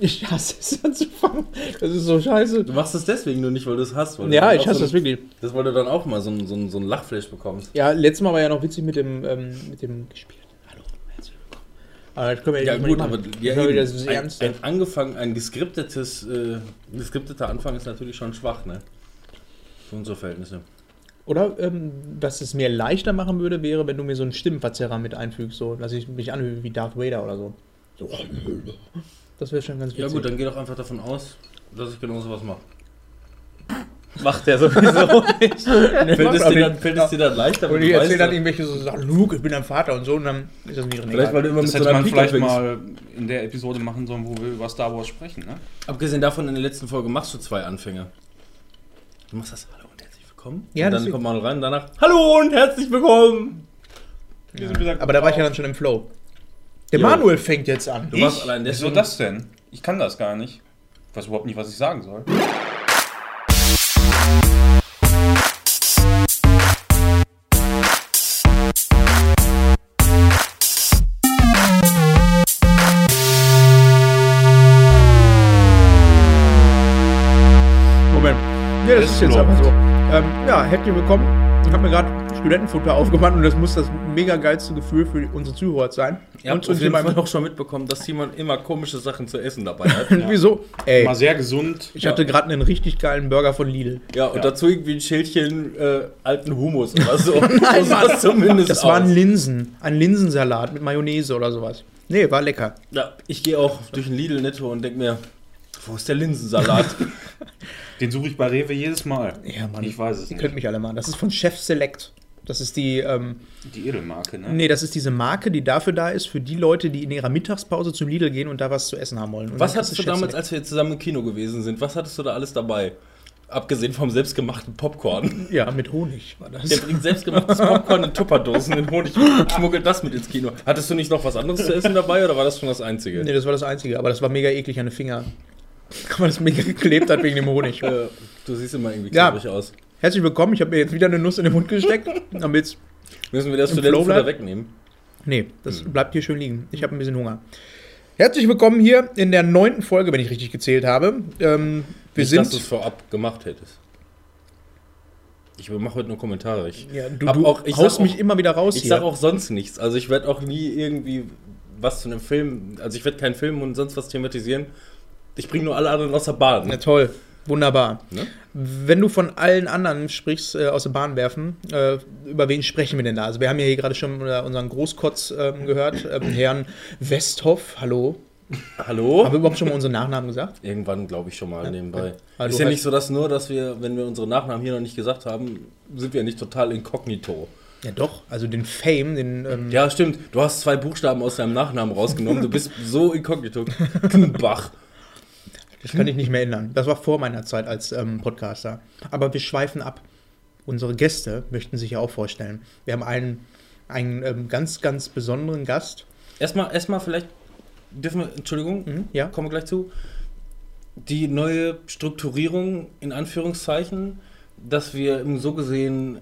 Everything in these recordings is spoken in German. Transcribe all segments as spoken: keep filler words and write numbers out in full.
Ich hasse es anzufangen. Das ist so scheiße. Du machst es deswegen nur nicht, weil du es hast. Weil ja, ich hasse so das wirklich. Das, weil du dann auch mal so ein, so ein, so ein Lachflash bekommst. Ja, letztes Mal war ja noch witzig mit dem, ähm, mit dem gespielt. Hallo, herzlich willkommen. Aber das können wir ja, ja gut, aber ja, eben, wieder so ein, ein, angefangen, ein geskriptetes, äh, geskripteter Anfang ist natürlich schon schwach, ne? Für unsere Verhältnisse. Oder ähm, was es mir leichter machen würde, wäre, wenn du mir so einen Stimmenverzerrer mit einfügst, so dass ich mich anhöre wie Darth Vader oder so. So. Das wäre schon ganz witzig. Ja gut, dann geh doch einfach davon aus, dass ich genau sowas mache. Macht er sowieso nicht. Fällt es dir, dann, fällt es dir dann leichter? Und ich erzähle dann irgendwelche so, sag, Luke, ich bin dein Vater und so, und dann ist das nicht richtig. Vielleicht, weil du immer das mit so einem vielleicht mal in der Episode machen sollen, wo wir über Star Wars sprechen, ne? Abgesehen davon, in der letzten Folge machst du zwei Anfänge. Du machst das Hallo und herzlich willkommen. Ja, und dann kommt man rein und danach Hallo und herzlich willkommen. Ja. Gesagt, aber da war ich ja dann schon im Flow. Der jo. Manuel fängt jetzt an. Du warst allein deswegen. Wieso das denn? Ich kann das gar nicht. Ich weiß überhaupt nicht, was ich sagen soll. Moment. Ja, das, das ist jetzt einfach so. Ähm, ja, herzlich willkommen. Ich habe mir gerade Studentenfutter aufgemacht und das muss das mega geilste Gefühl für unsere Zuhörer sein. Ja, und uns immer auch schon mitbekommen, dass Simon immer komische Sachen zu essen dabei hat. Ja. Wieso? Ey. Mal sehr gesund. Ich ja. hatte gerade einen richtig geilen Burger von Lidl. Ja, und ja. dazu irgendwie ein Schälchen äh, alten Hummus oder so. Nein, so das zumindest das waren Linsen. Ein Linsensalat mit Mayonnaise oder sowas. Nee, war lecker. Ja, ich gehe auch durch den Lidl Netto und denke mir, wo ist der Linsensalat? Den suche ich bei Rewe jedes Mal. Ja, Mann. Ich weiß es nicht. Ihr könnt mich alle mal. Das ist von Chef Select. Das ist die... Ähm, die Edelmarke, ne? Nee, das ist diese Marke, die dafür da ist, für die Leute, die in ihrer Mittagspause zum Lidl gehen und da was zu essen haben wollen. Und was hattest du damals, als wir zusammen im Kino gewesen sind, was hattest du da alles dabei? Abgesehen vom selbstgemachten Popcorn. Ja, mit Honig war das. Der bringt selbstgemachtes Popcorn in Tupperdosen in Honig und schmuggelt das mit ins Kino. Hattest du nicht noch was anderes zu essen dabei oder war das schon das Einzige? Nee, das war das Einzige, aber das war mega eklig an den Fingern. Guck mal, das mega geklebt hat wegen dem Honig. Äh, du siehst immer irgendwie klebrig ja. aus. Herzlich willkommen, ich habe mir jetzt wieder eine Nuss in den Mund gesteckt. Damit müssen wir das Studentenfutter wegnehmen? Nee, das hm. bleibt hier schön liegen. Ich habe ein bisschen Hunger. Herzlich willkommen hier in der neunten Folge, wenn ich richtig gezählt habe. Ähm, wir Nicht, sind dass du es vorab gemacht hättest. Ich mache heute nur Kommentare. Ich ja, du, du auch, ich haust mich auch, immer wieder raus ich hier. Ich sage auch sonst nichts. Also ich werde auch nie irgendwie was zu einem Film, also ich werde keinen Film und sonst was thematisieren. Ich bringe nur alle anderen aus der Bahn. Ja, toll. Wunderbar. Ne? Wenn du von allen anderen sprichst, äh, aus der Bahn werfen, äh, über wen sprechen wir denn da? Also wir haben ja hier gerade schon unseren Großkotz äh, gehört, äh, Herrn Westhoff, hallo. Hallo? Haben wir überhaupt schon mal unseren Nachnamen gesagt? Irgendwann, glaube ich, schon mal ja. nebenbei. Ja. Ist ja nicht so, dass nur, dass wir, wenn wir unsere Nachnamen hier noch nicht gesagt haben, sind wir nicht total inkognito. Ja doch, also den Fame, den... Ähm ja, stimmt. Du hast zwei Buchstaben aus deinem Nachnamen rausgenommen. Du bist so inkognito. Knbach. Das kann ich nicht mehr ändern. Das war vor meiner Zeit als ähm, Podcaster. Aber wir schweifen ab. Unsere Gäste möchten sich ja auch vorstellen. Wir haben einen, einen ähm, ganz, ganz besonderen Gast. Erstmal, erstmal vielleicht dürfen wir, Entschuldigung, mhm, ja. kommen wir gleich zu. Die neue Strukturierung, in Anführungszeichen, dass wir so gesehen...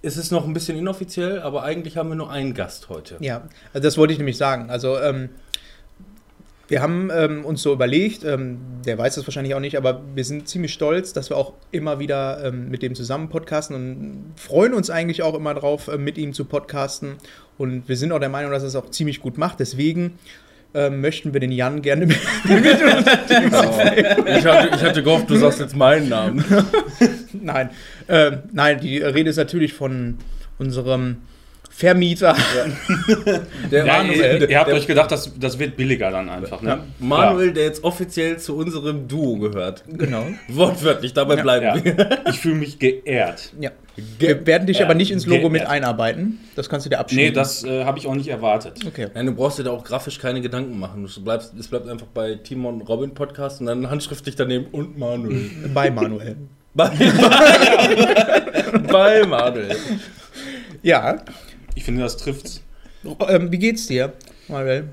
Es ist noch ein bisschen inoffiziell, aber eigentlich haben wir nur einen Gast heute. Ja, also das wollte ich nämlich sagen. Also, ähm, wir haben ähm, uns so überlegt, ähm, der weiß das wahrscheinlich auch nicht, aber wir sind ziemlich stolz, dass wir auch immer wieder ähm, mit dem zusammen podcasten und freuen uns eigentlich auch immer drauf, äh, mit ihm zu podcasten. Und wir sind auch der Meinung, dass er es auch ziemlich gut macht. Deswegen ähm, möchten wir den Jann gerne mit uns. Oh. Ich hatte, ich hatte gehofft, du sagst jetzt meinen Namen. Nein, äh, nein, die Rede ist natürlich von unserem... Vermieter. Ja. Der ja, Manuel, ihr, ihr habt der, euch gedacht, das, das wird billiger dann einfach. Ne? Ja. Manuel, ja. der jetzt offiziell zu unserem Duo gehört. Genau. Wortwörtlich, dabei ja. bleiben wir. Ja. Ich fühle mich geehrt. Ja. Wir werden dich aber nicht ins Logo geehrt. mit einarbeiten. Das kannst du dir abschließen. Nee, das äh, habe ich auch nicht erwartet. Okay. Nein, du brauchst dir da auch grafisch keine Gedanken machen. Du bleibst, es bleibt einfach bei Timon und Robin Podcast und dann handschriftlich daneben und Manuel. Bei Manuel. Bei Manuel. Bei Manuel. Ja. Ich finde, das trifft's. Oh, ähm, wie geht's dir, Manuel?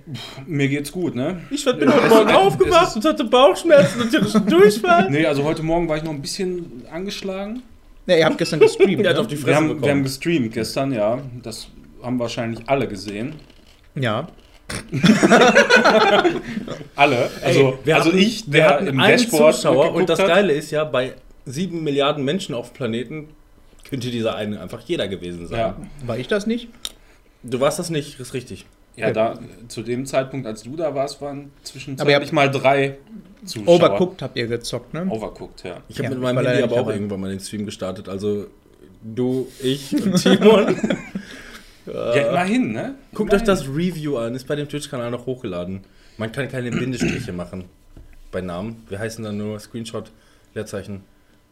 Mir geht's gut, ne? Ich bin ja, heute Morgen aufgewacht und hatte Bauchschmerzen und tierischen Durchfall. Nee, also heute Morgen war ich noch ein bisschen angeschlagen. Ne, ihr habt gestern gestreamt. Ihr habt auf die Fresse wir, haben, wir haben gestreamt gestern, ja. Das haben wahrscheinlich alle gesehen. Ja. Alle. Also, Ey, wir also hatten, ich, der wir hatten im einen Dashboard Zuschauer und das Geile hat. Ist ja, bei sieben Milliarden Menschen auf Planeten könnte dieser eine einfach jeder gewesen sein. Ja. War ich das nicht? Du warst das nicht, ist richtig. Ja, da zu dem Zeitpunkt, als du da warst, waren zwischenzeitlich mal drei Zuschauer. Overcooked habt ihr gezockt, ne? Overcooked, ja. Ich habe ja, mit meinem Handy aber auch irgendwann mal den Stream gestartet. Also du, ich und Timon. Ja, immerhin, ne? Guckt immerhin. euch das Review an, ist bei dem Twitch-Kanal noch hochgeladen. Man kann keine Bindestriche machen bei Namen. Wir heißen dann nur Screenshot, Leerzeichen,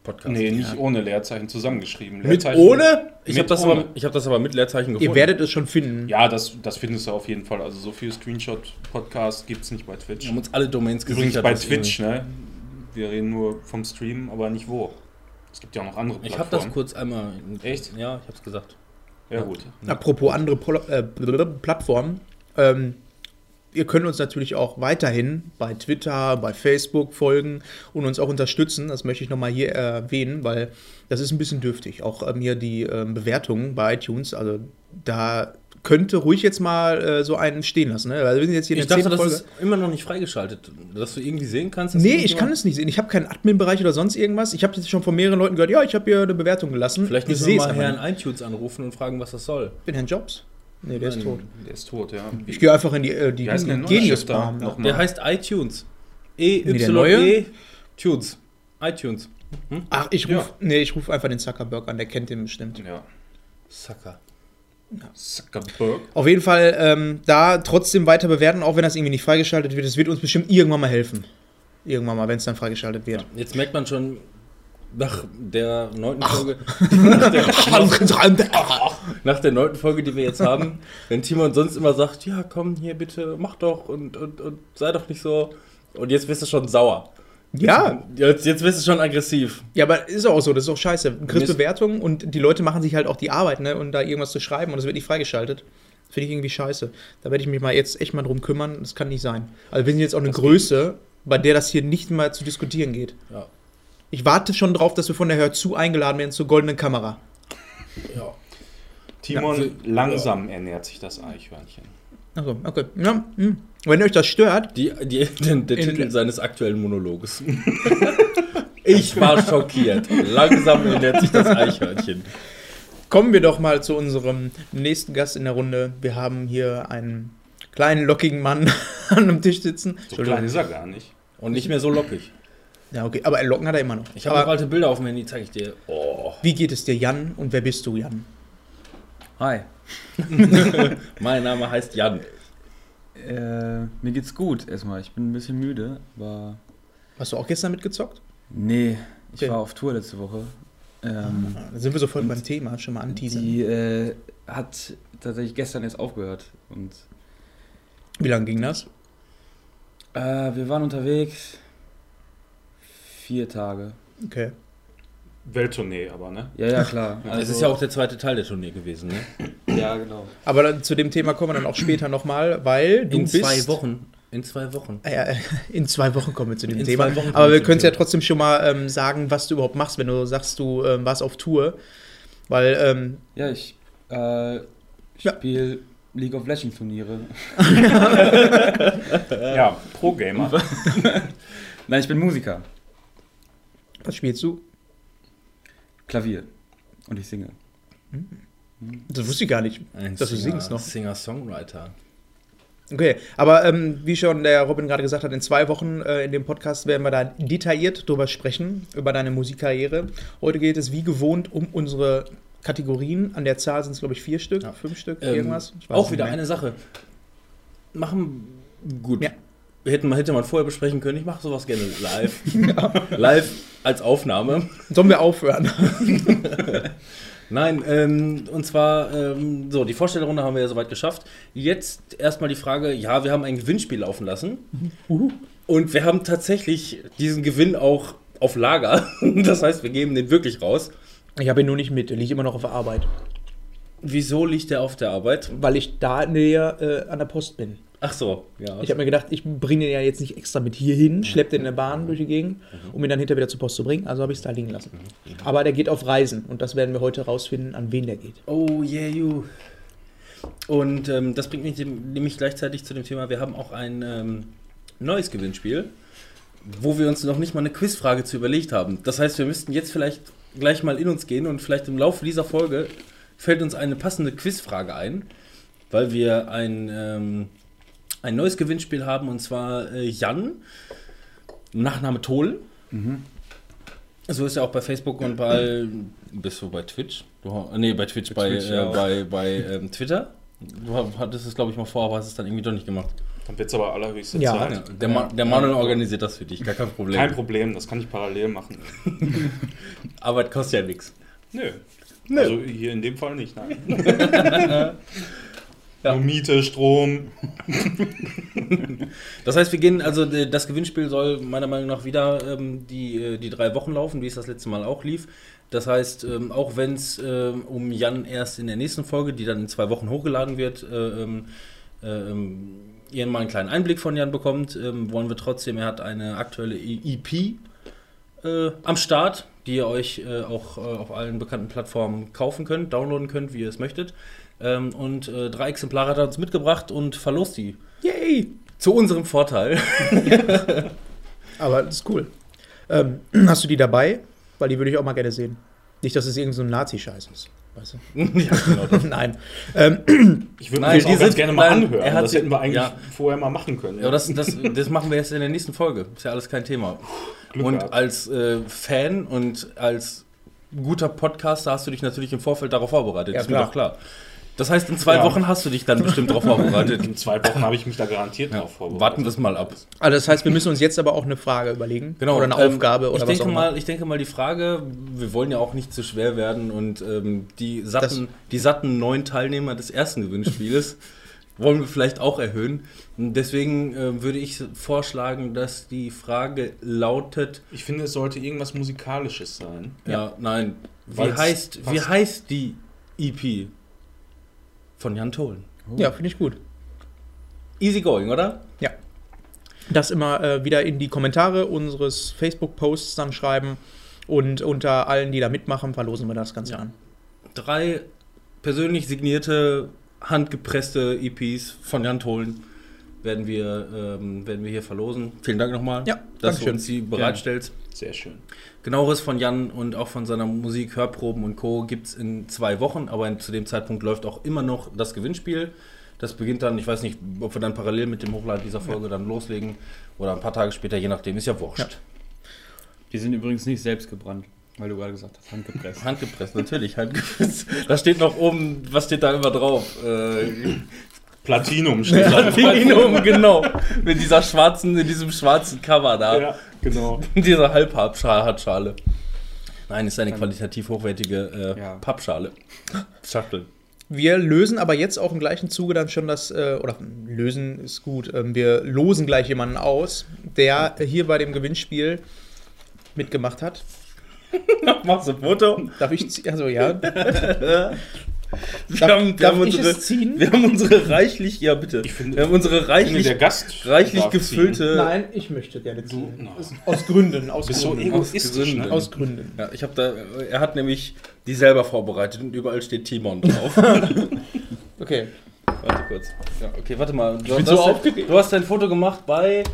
Podcast. Nee, nicht ja. ohne Leerzeichen zusammengeschrieben. Leerzeichen mit ohne? Ich habe das, hab das aber mit Leerzeichen gefunden. Ihr werdet es schon finden. Ja, das, das findest du auf jeden Fall. Also so viel Screenshot-Podcast gibt es nicht bei Twitch. Wir haben uns alle Domains gesichert. Übrigens bei Twitch, ne? Wir reden nur vom Stream, aber nicht wo. Es gibt ja auch noch andere Plattformen. Ich habe das kurz einmal... Echt? Ja, ich habe es gesagt. Ja, gut. Ja. Apropos andere Pro- äh, Plattformen. Ähm, ihr könnt uns natürlich auch weiterhin bei Twitter, bei Facebook folgen und uns auch unterstützen. Das möchte ich nochmal hier erwähnen, weil das ist ein bisschen dürftig. Auch ähm, hier die ähm, Bewertungen bei iTunes, also da könnte ruhig jetzt mal äh, so einen stehen lassen. Ne? Weil wir sind jetzt hier in ich der dachte, das Folge. Ist immer noch nicht freigeschaltet, dass du irgendwie sehen kannst. Nee, ich nur... kann es nicht sehen. Ich habe keinen Admin-Bereich oder sonst irgendwas. Ich habe jetzt schon von mehreren Leuten gehört, ja, ich habe hier eine Bewertung gelassen. Vielleicht müssen wir mal Herrn iTunes anrufen und fragen, was das soll. Ich bin Herrn Jobs. Nee, der Nein, ist tot. Der ist tot, ja. Ich gehe einfach in die, äh, die Genius-Bar. Der, der heißt iTunes. E Y E Tunes. iTunes. Hm? Ach, ich rufe ja. nee, ich ruf einfach den Zuckerberg an. Der kennt den bestimmt. Ja. Zucker. Ja. Zuckerberg. Auf jeden Fall ähm, da trotzdem weiter bewerten, auch wenn das irgendwie nicht freigeschaltet wird. Es wird uns bestimmt irgendwann mal helfen. Irgendwann mal, wenn es dann freigeschaltet wird. Ja. Jetzt merkt man schon, nach der neunten Folge, nach der, nach, nach der neunten Folge, die wir jetzt haben, wenn Timon sonst immer sagt, ja komm hier bitte, mach doch und, und, und sei doch nicht so. Und jetzt wirst du schon sauer. Ja. Jetzt, jetzt wirst du schon aggressiv. Ja, aber ist auch so, das ist auch scheiße. Du kriegst Bewertungen und die Leute machen sich halt auch die Arbeit, ne, und da irgendwas zu schreiben und es wird nicht freigeschaltet. Finde ich irgendwie scheiße. Da werde ich mich mal jetzt echt mal drum kümmern, das kann nicht sein. Also wir sind jetzt auch eine das Größe, bei der das hier nicht mal zu diskutieren geht. Ja. Ich warte schon drauf, dass wir von der Hör zu eingeladen werden zur goldenen Kamera. Ja. Timon, ja. langsam ernährt sich das Eichhörnchen. Achso, okay. Ja. Wenn euch das stört... Die, die, der, der Titel seines aktuellen Monologes. Ich war schockiert. Langsam ernährt sich das Eichhörnchen. Kommen wir doch mal zu unserem nächsten Gast in der Runde. Wir haben hier einen kleinen, lockigen Mann an einem Tisch sitzen. So klein ist er gar nicht. Und nicht mehr so lockig. Ja, okay, aber Locken hat er immer noch. Ich habe noch alte Bilder auf dem Handy, zeige ich dir. Oh. Wie geht es dir, Jann, und wer bist du, Jann? Hi. Mein Name heißt Jann. Äh, mir geht's gut erstmal. Ich bin ein bisschen müde, aber... Hast du auch gestern mitgezockt? Nee, ich okay. war auf Tour letzte Woche. Ähm, ah, da sind wir sofort beim Thema, schon mal anteasern. Die äh, hat tatsächlich gestern jetzt aufgehört. Und wie lange ging das? Äh, wir waren unterwegs... Vier Tage. Okay. Welttournee aber, ne? Ja, ja, klar. Also es ist ja auch der zweite Teil der Tournee gewesen, ne? Ja, genau. Aber dann, zu dem Thema kommen wir dann auch später nochmal, weil du in bist... Zwei Wochen. In zwei Wochen. Äh, in zwei Wochen kommen wir zu dem in Thema. Aber wir können es ja trotzdem schon mal ähm, sagen, was du überhaupt machst, wenn du sagst, du ähm, warst auf Tour. Weil, ähm... Ja, ich äh, spiele... Ja. League of Legends Turniere. Ja, Pro-Gamer. Nein, ich bin Musiker. Was spielst du? Klavier. Und ich singe. Das wusste ich gar nicht, Ein dass Singer, du singst noch. Singer-Songwriter. Okay, aber ähm, wie schon der Robin gerade gesagt hat, in zwei Wochen äh, in dem Podcast werden wir da detailliert drüber sprechen, über deine Musikkarriere. Heute geht es wie gewohnt um unsere Kategorien. An der Zahl sind es, glaube ich, vier Stück, ja. fünf Stück, ähm, irgendwas. Ich weiß auch wieder mehr. Eine Sache. Machen gut. Ja. Hätte man, hätte man vorher besprechen können, ich mache sowas gerne live. Ja. Live als Aufnahme. Sollen wir aufhören? Nein, ähm, und zwar, ähm, so, die Vorstellrunde haben wir ja soweit geschafft. Jetzt erstmal die Frage, ja, wir haben ein Gewinnspiel laufen lassen. Uhu. Und wir haben tatsächlich diesen Gewinn auch auf Lager. Das heißt, wir geben den wirklich raus. Ich habe ihn nur nicht mit, er liegt immer noch auf der Arbeit. Wieso liegt der auf der Arbeit? Weil ich da näher äh, an der Post bin. Ach so, ja. Ich habe mir gedacht, ich bringe den ja jetzt nicht extra mit hier hin, schleppe den in der Bahn durch die Gegend, um ihn dann hinterher wieder zur Post zu bringen. Also habe ich es da liegen lassen. Aber der geht auf Reisen und das werden wir heute rausfinden, an wen der geht. Oh yeah, you. Und ähm, das bringt mich nämlich gleichzeitig zu dem Thema, wir haben auch ein ähm, neues Gewinnspiel, wo wir uns noch nicht mal eine Quizfrage zu überlegt haben. Das heißt, wir müssten jetzt vielleicht gleich mal in uns gehen und vielleicht im Laufe dieser Folge fällt uns eine passende Quizfrage ein, weil wir ein, ähm, ein neues Gewinnspiel haben, und zwar äh, Jann, Nachname Tholen. Mhm. So ist er auch bei Facebook und bei, bist du bei Twitch? Du, nee, bei Twitch, bei, bei, Twitch, äh, ja. bei, bei ähm, Twitter. Du hattest es, glaube ich, mal vor, aber hast es dann irgendwie doch nicht gemacht. Dann wird es aber allerhöchste ja. Zeit. Ja, der, Ma- der Manuel organisiert das für dich, gar kein Problem. Kein Problem, das kann ich parallel machen. Aber es kostet ja nichts. Nö. Nö. Also hier in dem Fall nicht, nein. Ja. Nur Miete, Strom. Das heißt, wir gehen, also das Gewinnspiel soll meiner Meinung nach wieder ähm, die, die drei Wochen laufen, wie es das letzte Mal auch lief. Das heißt, ähm, auch wenn es ähm, um Jann erst in der nächsten Folge, die dann in zwei Wochen hochgeladen wird, ähm, ähm, ihr mal einen kleinen Einblick von Jann bekommt, ähm, wollen wir trotzdem, er hat eine aktuelle E P äh, am Start, die ihr euch äh, auch äh, auf allen bekannten Plattformen kaufen könnt, downloaden könnt, wie ihr es möchtet. Ähm, und äh, drei Exemplare hat er uns mitgebracht und verlost die. Yay! Zu unserem Vorteil. Aber das ist cool. Ähm, hast du die dabei? Weil die würde ich auch mal gerne sehen. Nicht, dass es irgend so ein Nazi-Scheiß ist. Weißt du? Ja, genau das. Nein. Ähm, ich würde mir das auch ganz gerne mal nein, anhören. Das hätten wir eigentlich ja. vorher mal machen können. Ja, das, das, das machen wir jetzt in der nächsten Folge. Ist ja alles kein Thema. Glück und gehabt. Als äh, Fan und als guter Podcaster hast du dich natürlich im Vorfeld darauf vorbereitet. Ja, ist klar. Mir doch klar. Das heißt, in zwei ja. Wochen hast du dich dann bestimmt darauf vorbereitet. In zwei Wochen habe ich mich da garantiert ja. darauf vorbereitet. Warten wir es mal ab. Also das heißt, wir müssen uns jetzt aber auch eine Frage überlegen. Genau. Oder eine ähm, Aufgabe oder ich was denke auch immer. Mal, ich denke mal, die Frage, wir wollen ja auch nicht zu schwer werden. Und ähm, die, satten, die satten neun Teilnehmer des ersten Gewinnspieles wollen wir vielleicht auch erhöhen. Und deswegen äh, würde ich vorschlagen, dass die Frage lautet... Ich finde, es sollte irgendwas Musikalisches sein. Ja, ja. Nein. Wie heißt, wie heißt die E P? Von Jann Tholen. Oh. Ja, finde ich gut. Easy going, oder? Ja. Das immer äh, wieder in die Kommentare unseres Facebook-Posts dann schreiben und unter allen, die da mitmachen, verlosen wir das Ganze ja. an. Drei persönlich signierte, handgepresste E Ps von Jann Tholen werden wir, ähm, werden wir hier verlosen. Vielen Dank nochmal, ja, dass du uns sie bereitstellst. Gerne. Sehr schön. Genaueres von Jann und auch von seiner Musik, Hörproben und Co. gibt es in zwei Wochen, aber zu dem Zeitpunkt läuft auch immer noch das Gewinnspiel. Das beginnt dann, ich weiß nicht, ob wir dann parallel mit dem Hochladen dieser Folge ja. dann loslegen oder ein paar Tage später, je nachdem, ist ja wurscht. Ja. Die sind übrigens nicht selbst gebrannt, weil du gerade gesagt hast, handgepresst. Handgepresst, natürlich, handgepresst. Da steht noch oben, was steht da immer drauf? Äh, Platinum steht da. Platinum, genau. Mit dieser schwarzen, in diesem schwarzen Cover da. Ja, genau. Diese Halbpappschale. Nein, ist eine qualitativ hochwertige äh, ja. Pappschale. Schachtel. Wir lösen aber jetzt auch im gleichen Zuge dann schon das, äh, oder lösen ist gut, äh, wir losen gleich jemanden aus, der hier bei dem Gewinnspiel mitgemacht hat. Machst du ein Foto? Darf ich ziehen? Also ja. Wir, darf, haben, wir, haben unsere, wir haben unsere reichlich, ja bitte, ich finde, wir haben unsere reichlich, der Gast reichlich gefüllte... Ziehen. Nein, ich möchte gerne ziehen. Du, no. Aus Gründen, aus Bist Gründen. So aus Gründen. Ne? Aus Gründen. Ja, ich hab da, er hat nämlich die selber vorbereitet und überall steht Timon drauf. Okay, warte kurz. Ja, okay, warte mal. Du, hast, so aufgeregt. Du hast dein Foto gemacht bei...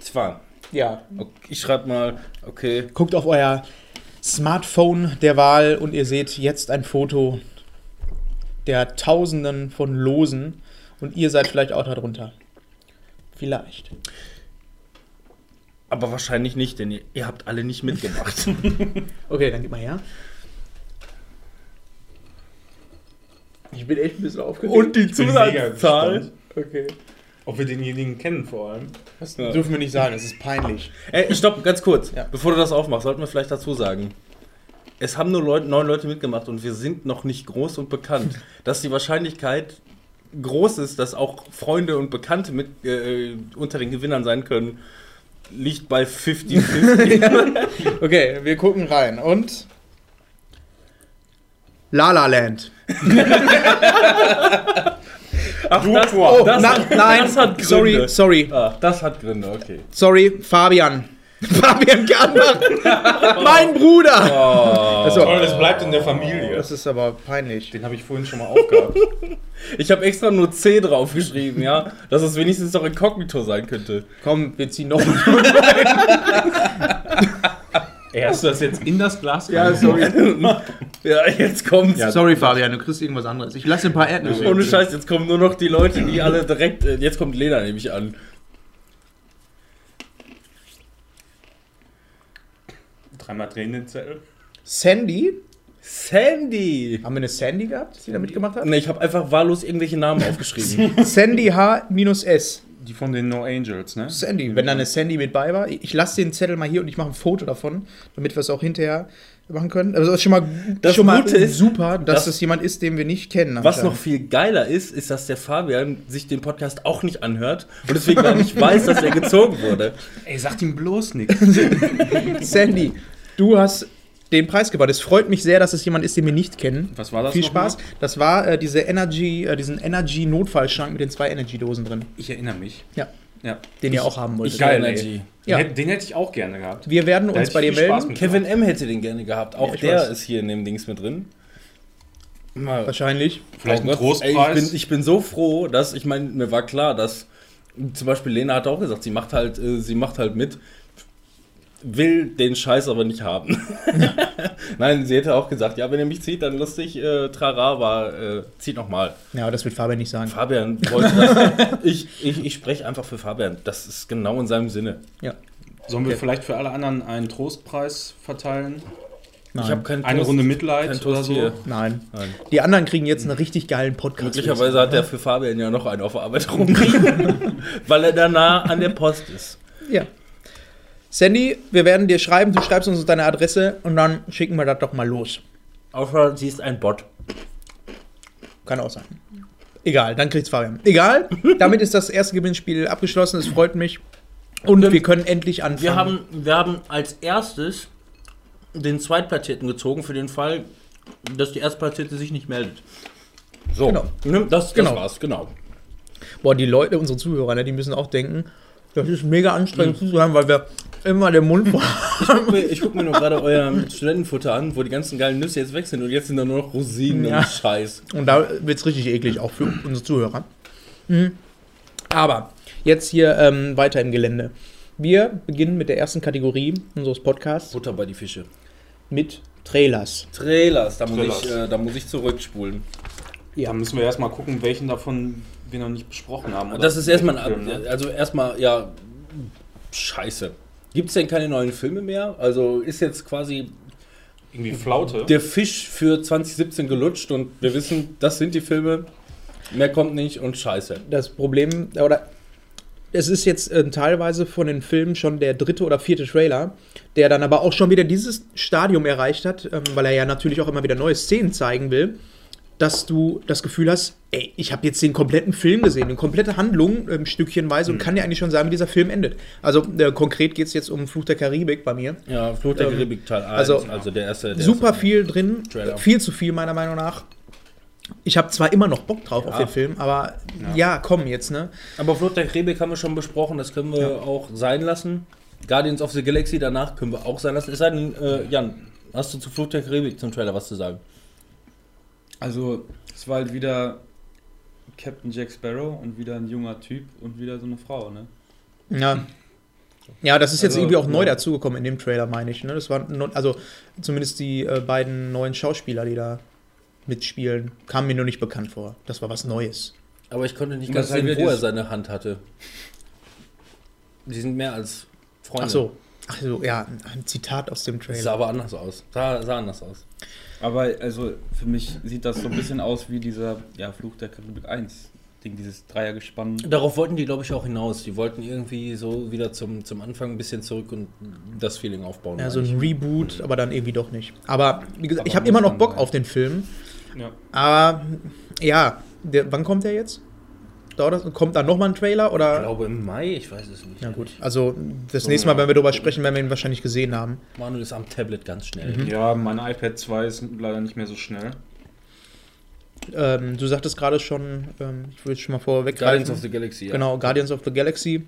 Zwang. Ja. Okay, ich schreib mal, okay. Guckt auf euer... Smartphone der Wahl und ihr seht jetzt ein Foto der Tausenden von Losen und ihr seid vielleicht auch darunter. Vielleicht. Aber wahrscheinlich nicht, denn ihr, ihr habt alle nicht mitgemacht. Okay, dann gib mal her. Ich bin echt ein bisschen aufgeregt. Und die Zusatzzahl. Okay. Ob wir denjenigen kennen vor allem. Das ja. dürfen wir nicht sagen, es ist peinlich. Ey, stopp, ganz kurz. Ja. Bevor du das aufmachst, sollten wir vielleicht dazu sagen. Es haben nur Leute, neun Leute mitgemacht und wir sind noch nicht groß und bekannt. Dass die Wahrscheinlichkeit groß ist, dass auch Freunde und Bekannte mit, äh, unter den Gewinnern sein können, liegt bei fünfzig fünfzig. Okay, wir gucken rein und... La La Land. Ach, das, oh, das, na, nein, das hat Gründe. Sorry, sorry. Ah, das hat Gründe, okay. Sorry, Fabian. Fabian Gernbach, mein Bruder! Oh. Also, toll, das bleibt in der Familie. Das ist aber peinlich. Den habe ich vorhin schon mal aufgehabt. Ich habe extra nur C draufgeschrieben, ja? Dass es wenigstens noch inkognito sein könnte. Komm, wir ziehen noch einen Schluck rein. Ey, hast du das jetzt in das Glas? Ja, sorry. Ja, jetzt kommt's. Ja, sorry, Fabian, du kriegst irgendwas anderes. Ich lasse ein paar Erdnüsse. Ohne Scheiß, jetzt kommen nur noch die Leute, die alle direkt... Jetzt kommt Lena nämlich an. Dreimal drehen den Zettel. Sandy? Sandy! Haben wir eine Sandy gehabt, die da mitgemacht hat? Ne, ich habe einfach wahllos irgendwelche Namen aufgeschrieben. Sandy H-S. Die von den No Angels, ne? Sandy, wenn da eine Sandy mit bei war. Ich lasse den Zettel mal hier und ich mache ein Foto davon, damit wir es auch hinterher machen können. Also das ist schon mal, das schon mal ist, super, dass das, das jemand ist, den wir nicht kennen. Was noch viel geiler ist, ist, dass der Fabian sich den Podcast auch nicht anhört und deswegen gar nicht weiß, dass er gezogen wurde. Ey, sagt ihm bloß nichts. Sandy, du hast den Preis gewonnen. Es freut mich sehr, dass es jemand ist, den wir nicht kennen. Was war das? Viel Spaß. Mal? Das war äh, diese Energy, äh, diesen Energy-Notfallschrank mit den zwei Energy-Dosen drin. Ich erinnere mich. Ja. Ja. Den ich, ihr auch haben wolltet. Geil, Energy. Ja. Den hätte ich auch gerne gehabt. Wir werden da uns bei dir melden. Kevin M. hätte den gerne gehabt. Auch ja, der weiß. Ist hier in dem Dings mit drin. Mal wahrscheinlich. Vielleicht ein Trostpreis. Ey, ich, bin, ich bin so froh, dass, ich meine, mir war klar, dass zum Beispiel Lena hat auch gesagt, sie macht halt, äh, sie macht halt mit. Will den Scheiß aber nicht haben. Nein, sie hätte auch gesagt, ja, wenn ihr mich zieht, dann lustig, äh, trara war, äh, zieht nochmal. Ja, das wird Fabian nicht sagen. Fabian wollte das. ich ich, ich spreche einfach für Fabian. Das ist genau in seinem Sinne. Ja. Sollen wir okay. vielleicht für alle anderen einen Trostpreis verteilen? Nein. Ich habe keine Eine Runde Mitleid oder so? Hier. Nein. Nein. Die anderen kriegen jetzt einen richtig geilen Podcast. Möglicherweise hat der für Fabian ja noch einen auf der Arbeit rumkriegen, weil er da nah an der Post ist. Ja. Sandy, wir werden dir schreiben, du schreibst uns deine Adresse und dann schicken wir das doch mal los. Außer sie ist ein Bot. Kann auch sein. Egal, dann kriegt's Fabian. Egal, damit ist das erste Gewinnspiel abgeschlossen, es freut mich. Und, und wir können endlich anfangen. Wir haben, wir haben als erstes den Zweitplatzierten gezogen, für den Fall, dass die Erstplatzierte sich nicht meldet. So, genau. das, das genau. war's, genau. Boah, die Leute, unsere Zuhörer, ne, die müssen auch denken, das ist mega anstrengend mhm. zuzuhören, weil wir immer den Mund voll haben. Ich gucke mir, guck mir nur gerade euer Studentenfutter an, wo die ganzen geilen Nüsse jetzt weg sind und jetzt sind da nur noch Rosinen ja. und Scheiß. Und da wird es richtig eklig, auch für unsere Zuhörer. Mhm. Aber jetzt hier ähm, weiter im Gelände. Wir beginnen mit der ersten Kategorie unseres Podcasts. Butter bei die Fische. Mit Trailers. Trailers, da muss, Trailers. Ich, äh, da muss ich zurückspulen. Ja. Da müssen wir erstmal gucken, welchen davon wir noch nicht besprochen haben. Oder? Das ist erstmal, ein, also erstmal, ja, scheiße. Gibt es denn keine neuen Filme mehr? Also ist jetzt quasi irgendwie Flaute. Der Fisch für zwanzig siebzehn gelutscht und wir wissen, das sind die Filme, mehr kommt nicht und scheiße. Das Problem, oder es ist jetzt äh, teilweise von den Filmen schon der dritte oder vierte Trailer, der dann aber auch schon wieder dieses Stadium erreicht hat, ähm, weil er ja natürlich auch immer wieder neue Szenen zeigen will, dass du das Gefühl hast, ey, ich habe jetzt den kompletten Film gesehen, eine komplette Handlung ähm, stückchenweise und mhm. kann dir eigentlich schon sagen, wie dieser Film endet. Also äh, konkret geht es jetzt um Fluch der Karibik bei mir. Ja, Fluch der ähm, Karibik Teil eins, also, also der erste. Der super erste viel drin, Trailer. Viel zu viel meiner Meinung nach. Ich habe zwar immer noch Bock drauf ja. auf den Film, aber ja. ja, komm jetzt, ne? Aber Fluch der Karibik haben wir schon besprochen, das können wir ja. auch sein lassen. Guardians of the Galaxy danach können wir auch sein lassen. Es sei denn, äh, Jan, hast du zu Fluch der Karibik zum Trailer was zu sagen? Also, es war halt wieder Captain Jack Sparrow und wieder ein junger Typ und wieder so eine Frau, ne? Ja. Ja, das ist jetzt also, irgendwie auch neu ja. dazugekommen in dem Trailer, meine ich, ne? Das waren, also zumindest die äh, beiden neuen Schauspieler, die da mitspielen, kamen mir nur nicht bekannt vor. Das war was Neues. Aber ich konnte nicht ganz sehen, wo er seine Hand hatte. Die sind mehr als Freunde. Ach so. Ach so, ja, ein Zitat aus dem Trailer. Sah aber anders aus. Sah, sah anders aus. Aber also für mich sieht das so ein bisschen aus wie dieser ja, Fluch der Karibik eins, Ding, dieses Dreiergespann. Darauf wollten die, glaube ich, auch hinaus. Die wollten irgendwie so wieder zum, zum Anfang ein bisschen zurück und das Feeling aufbauen. Ja, so ein Reboot, aber dann irgendwie doch nicht. Aber wie gesagt, aber ich habe immer noch Bock sein. Auf den Film. Ja. Aber ja, der, wann kommt der jetzt? Dauert das? Kommt da nochmal ein Trailer? Oder? Ich glaube im Mai, ich weiß es nicht. Ja gut, also das so, nächste Mal, wenn wir darüber sprechen, werden wir ihn wahrscheinlich gesehen haben. Manuel ist am Tablet ganz schnell. Mhm. Ja, mein iPad zwei ist leider nicht mehr so schnell. Ähm, du sagtest gerade schon, ähm, ich will schon mal vorweg. Guardians of the Galaxy, ja. Genau, Guardians of the Galaxy.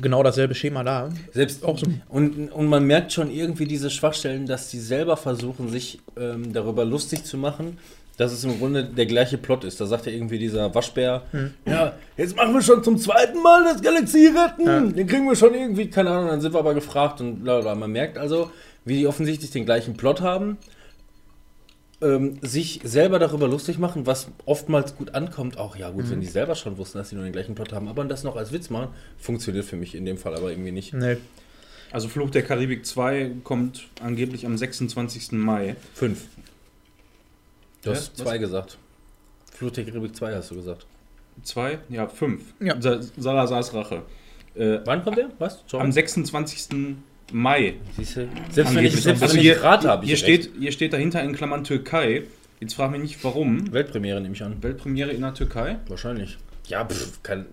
genau dasselbe Schema da. Selbst auch so. und, und man merkt schon irgendwie diese Schwachstellen, dass die selber versuchen, sich ähm, darüber lustig zu machen, dass es im Grunde der gleiche Plot ist. Da sagt ja irgendwie dieser Waschbär, hm. ja, jetzt machen wir schon zum zweiten Mal das Galaxie retten. Ja. Den kriegen wir schon irgendwie, keine Ahnung, dann sind wir aber gefragt und bla bla. Man merkt also, wie die offensichtlich den gleichen Plot haben, ähm, sich selber darüber lustig machen, was oftmals gut ankommt. Auch ja gut, mhm. wenn die selber schon wussten, dass sie nur den gleichen Plot haben, aber das noch als Witz machen, funktioniert für mich in dem Fall aber irgendwie nicht. Nee. Also Fluch der Karibik zwei kommt angeblich am sechsundzwanzigsten Mai. Fünf. Du hast ja, zwei was? gesagt. Fluch der Karibik zwei hast du gesagt. Zwei? Ja, fünf. Ja. Sa- Salazars Rache. Äh, Wann kommt der? Was? John? Am sechsundzwanzigsten Mai. Siehst du? Selbst wenn ich gerade also habe. Hier, hier steht dahinter in Klammern Türkei. Jetzt frag mich nicht, warum. Weltpremiere nehme ich an. Weltpremiere in der Türkei? Wahrscheinlich. Ja, pff, kann,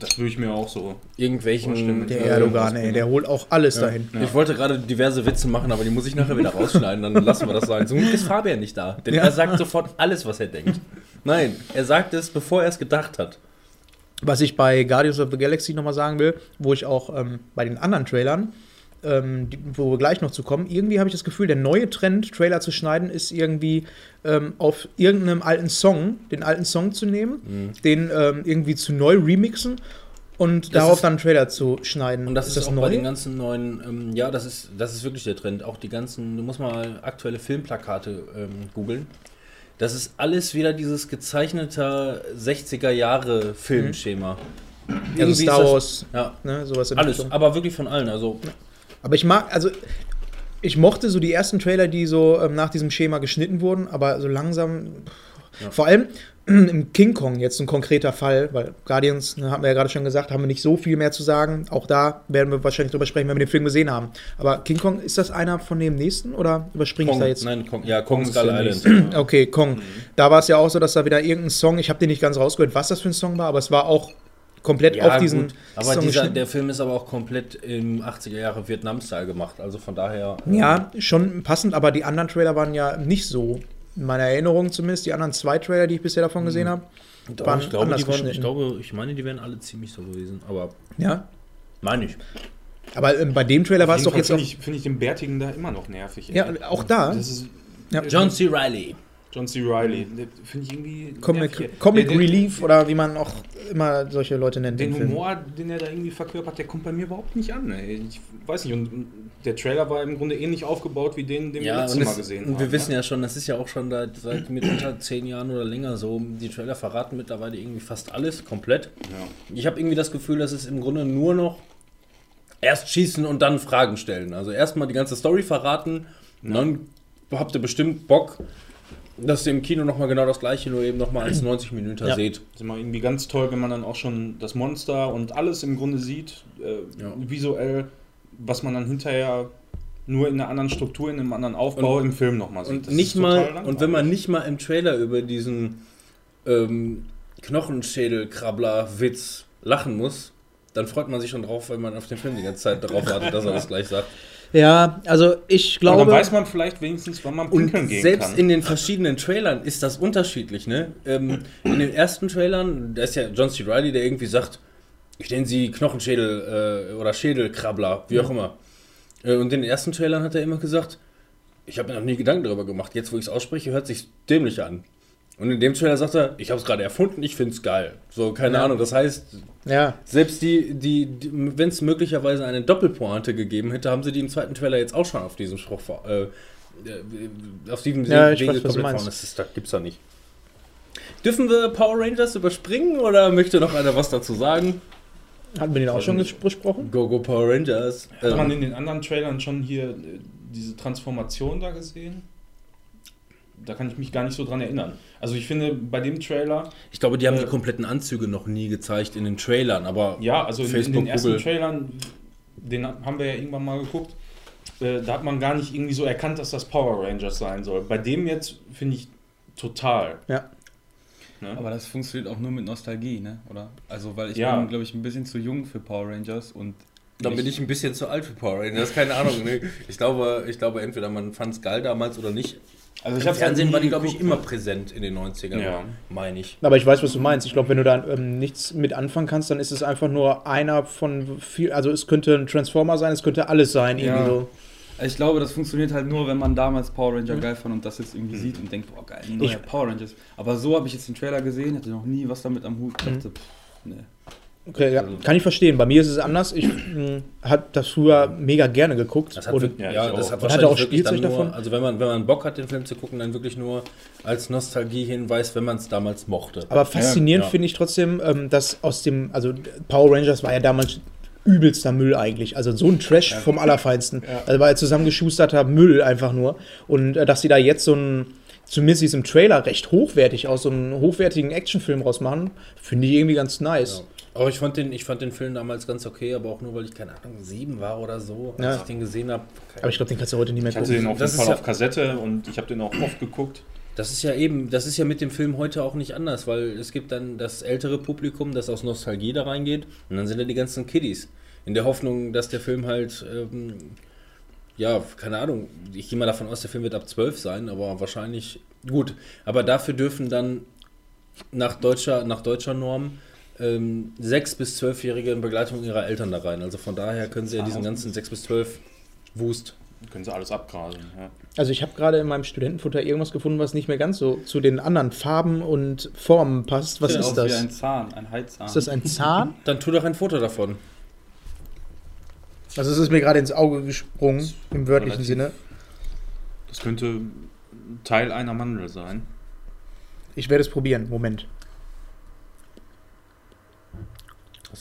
das würde ich mir auch so. Irgendwelchen. Der Erdogan, ey, der holt auch alles ja. dahin. Ja. Ich wollte gerade diverse Witze machen, aber die muss ich nachher wieder rausschneiden, dann lassen wir das sein. So ist Fabian nicht da, denn ja. er sagt sofort alles, was er denkt. Nein, er sagt es, bevor er es gedacht hat. Was ich bei Guardians of the Galaxy nochmal sagen will, wo ich auch ähm, bei den anderen Trailern, ähm, die, wo wir gleich noch zu kommen, irgendwie habe ich das Gefühl, der neue Trend, Trailer zu schneiden, ist irgendwie ähm, auf irgendeinem alten Song, den alten Song zu nehmen, mhm. den ähm, irgendwie zu neu remixen und das darauf ist, dann einen Trailer zu schneiden. Und das ist, ist das auch neu? Bei den ganzen neuen, ähm, ja, das ist, das ist wirklich der Trend. Auch die ganzen, du musst mal aktuelle Filmplakate ähm, googeln. Das ist alles wieder dieses gezeichnete sechziger-Jahre-Filmschema. Mhm. Also irgendwie Star Wars, das, ja. ne, sowas in alles, Richtung. Aber wirklich von allen, also... Ja. Aber ich mag, also ich mochte so die ersten Trailer, die so ähm, nach diesem Schema geschnitten wurden, aber so langsam, ja. vor allem äh, im King Kong jetzt ein konkreter Fall, weil Guardians, ne, haben wir ja gerade schon gesagt, haben wir nicht so viel mehr zu sagen, auch da werden wir wahrscheinlich drüber sprechen, wenn wir den Film gesehen haben. Aber King Kong, ist das einer von dem nächsten oder überspringe ich da jetzt? Nein, Kong, ja, Kong Skull Island. Okay, Kong. Mhm. Da war es ja auch so, dass da wieder irgendein Song, ich habe den nicht ganz rausgehört, was das für ein Song war, aber es war auch komplett ja, auf diesen gut. Aber Song dieser, der Film ist aber auch komplett im achtziger Jahre Vietnam-Style gemacht, also von daher... Ja, ähm, schon passend, aber die anderen Trailer waren ja nicht so, in meiner Erinnerung zumindest, die anderen zwei Trailer, die ich bisher davon gesehen habe, waren ich glaube, anders waren, Ich glaube, ich meine, die wären alle ziemlich so gewesen, aber... Ja? Meine ich. Aber ähm, bei dem Trailer war es doch jetzt auch... Finde ich, find ich den Bärtigen da immer noch nervig. Ey. Ja, auch da. Das ist, ja. John C. Reilly. John C. Reilly, finde ich irgendwie... Comic, Comic der, der, Relief oder wie man auch immer solche Leute nennt. Den, den Humor, den er da irgendwie verkörpert, der kommt bei mir überhaupt nicht an. Ey. Ich weiß nicht, und, und der Trailer war im Grunde ähnlich aufgebaut wie den, den ja, wir letztes Mal das, gesehen haben. Wir wissen ja schon, das ist ja auch schon da, seit mitunter zehn Jahren oder länger so, die Trailer verraten mittlerweile irgendwie fast alles, komplett. Ja. Ich habe irgendwie das Gefühl, dass es im Grunde nur noch erst schießen und dann Fragen stellen. Also erstmal die ganze Story verraten, ja. dann habt ihr bestimmt Bock, dass ihr im Kino nochmal genau das gleiche, nur eben nochmal als neunzig Minuten ja. seht. Das ist immer irgendwie ganz toll, wenn man dann auch schon das Monster und alles im Grunde sieht, äh, ja. visuell, was man dann hinterher nur in einer anderen Struktur, in einem anderen Aufbau und, im Film nochmal sieht. Und, das nicht ist mal, und wenn man nicht mal im Trailer über diesen ähm, Knochenschädel-Krabbler-Witz lachen muss, dann freut man sich schon drauf, weil man auf den Film die ganze Zeit darauf wartet, dass er das gleich sagt. Ja, also ich glaube... Und dann weiß man vielleicht wenigstens, wann man pinkeln gehen kann. Selbst in den verschiedenen Trailern ist das unterschiedlich, ne? Ähm, in den ersten Trailern, da ist ja John C. Reilly, der irgendwie sagt, ich nenne sie Knochenschädel äh, oder Schädelkrabbler, wie auch mhm. immer. Äh, und in den ersten Trailern hat er immer gesagt, ich habe mir noch nie Gedanken darüber gemacht, jetzt wo ich es ausspreche, hört sich dämlich an. Und in dem Trailer sagt er, ich habe es gerade erfunden, ich finde es geil. So, keine ja. Ahnung, das heißt, ja. selbst die, die, die wenn es möglicherweise eine Doppelpointe gegeben hätte, haben sie die im zweiten Trailer jetzt auch schon auf diesem Spruch, äh, auf diesem ja, Weg komplett. Das, das gibt's ja nicht. Dürfen wir Power Rangers überspringen oder möchte noch einer was dazu sagen? Hatten wir den auch schon gesprochen? Go, go Power Rangers. Hat ähm, man in den anderen Trailern schon hier diese Transformation da gesehen? Da kann ich mich gar nicht so dran erinnern. Also ich finde, bei dem Trailer... Ich glaube, die haben äh, die kompletten Anzüge noch nie gezeigt in den Trailern, aber... Ja, also Facebook, in den ersten Google. Trailern, den haben wir ja irgendwann mal geguckt, äh, da hat man gar nicht irgendwie so erkannt, dass das Power Rangers sein soll. Bei dem jetzt finde ich total. Ja. Ne? Aber das funktioniert auch nur mit Nostalgie, ne? Oder? Also, weil ich ja. bin, glaube ich, ein bisschen zu jung für Power Rangers und... Dann bin ich ein bisschen zu alt für Power Rangers, keine Ahnung. Ne? Ich glaube, ich glaube, entweder man fand es geil damals oder nicht. Also ich Im Fernsehen war die, glaube ich, immer präsent in den neunzigern, ja. meine ich. Aber ich weiß, was du meinst. Ich glaube, wenn du da ähm, nichts mit anfangen kannst, dann ist es einfach nur einer von viel. Also es könnte ein Transformer sein, es könnte alles sein. Ja. Irgendwie so. Ich glaube, das funktioniert halt nur, wenn man damals Power Ranger mhm. geil fand und das jetzt irgendwie mhm. sieht und denkt, boah, geil, die neue Power Rangers. Aber so habe ich jetzt den Trailer gesehen, hatte noch nie was damit am Hut. Mhm. Dachte, pff, nee. Okay, ja, kann ich verstehen. Bei mir ist es anders. Ich äh, habe das früher mega gerne geguckt. Das hat, und, ja, ja, das hat wahrscheinlich auch Spielzeug davon. Also wenn man, wenn man Bock hat, den Film zu gucken, dann wirklich nur als Nostalgie-Hinweis, wenn man es damals mochte. Aber faszinierend ja, ja. finde ich trotzdem, ähm, dass aus dem, also Power Rangers war ja damals übelster Müll eigentlich. Also so ein Trash ja. vom Allerfeinsten. Ja. Also war ja zusammengeschusterter Müll einfach nur. Und äh, dass sie da jetzt so ein, zumindest diesem Trailer recht hochwertig aus so einem hochwertigen Actionfilm rausmachen, finde ich irgendwie ganz nice. Ja. Aber ich fand, den, ich fand den Film damals ganz okay, aber auch nur, weil ich, keine Ahnung, sieben war oder so, als ja. ich den gesehen habe. Aber ich glaube, den kannst du heute nicht mehr gucken. Ich hatte den auf jeden Fall auf Kassette und ich habe den auch oft geguckt. Das ist ja eben, das ist ja mit dem Film heute auch nicht anders, weil es gibt dann das ältere Publikum, das aus Nostalgie da reingeht und dann sind ja die ganzen Kiddies. In der Hoffnung, dass der Film halt, ähm, ja, keine Ahnung, ich gehe mal davon aus, der Film wird ab zwölf sein, aber wahrscheinlich, gut. Aber dafür dürfen dann nach deutscher, nach deutscher Norm sechs- bis zwölfjährige in Begleitung ihrer Eltern da rein. Also von daher können sie ja diesen ganzen sechs bis zwölf Wust. Können sie alles abgrasen. Ja. Also ich habe gerade in meinem Studentenfutter irgendwas gefunden, was nicht mehr ganz so zu den anderen Farben und Formen passt. Was ist das? Wie ein Zahn, ein Heizahn. Ist das ein Zahn? Dann tu doch ein Foto davon. Also es ist mir gerade ins Auge gesprungen, im wörtlichen Relativ. Sinne. Das könnte Teil einer Mandel sein. Ich werde es probieren. Moment.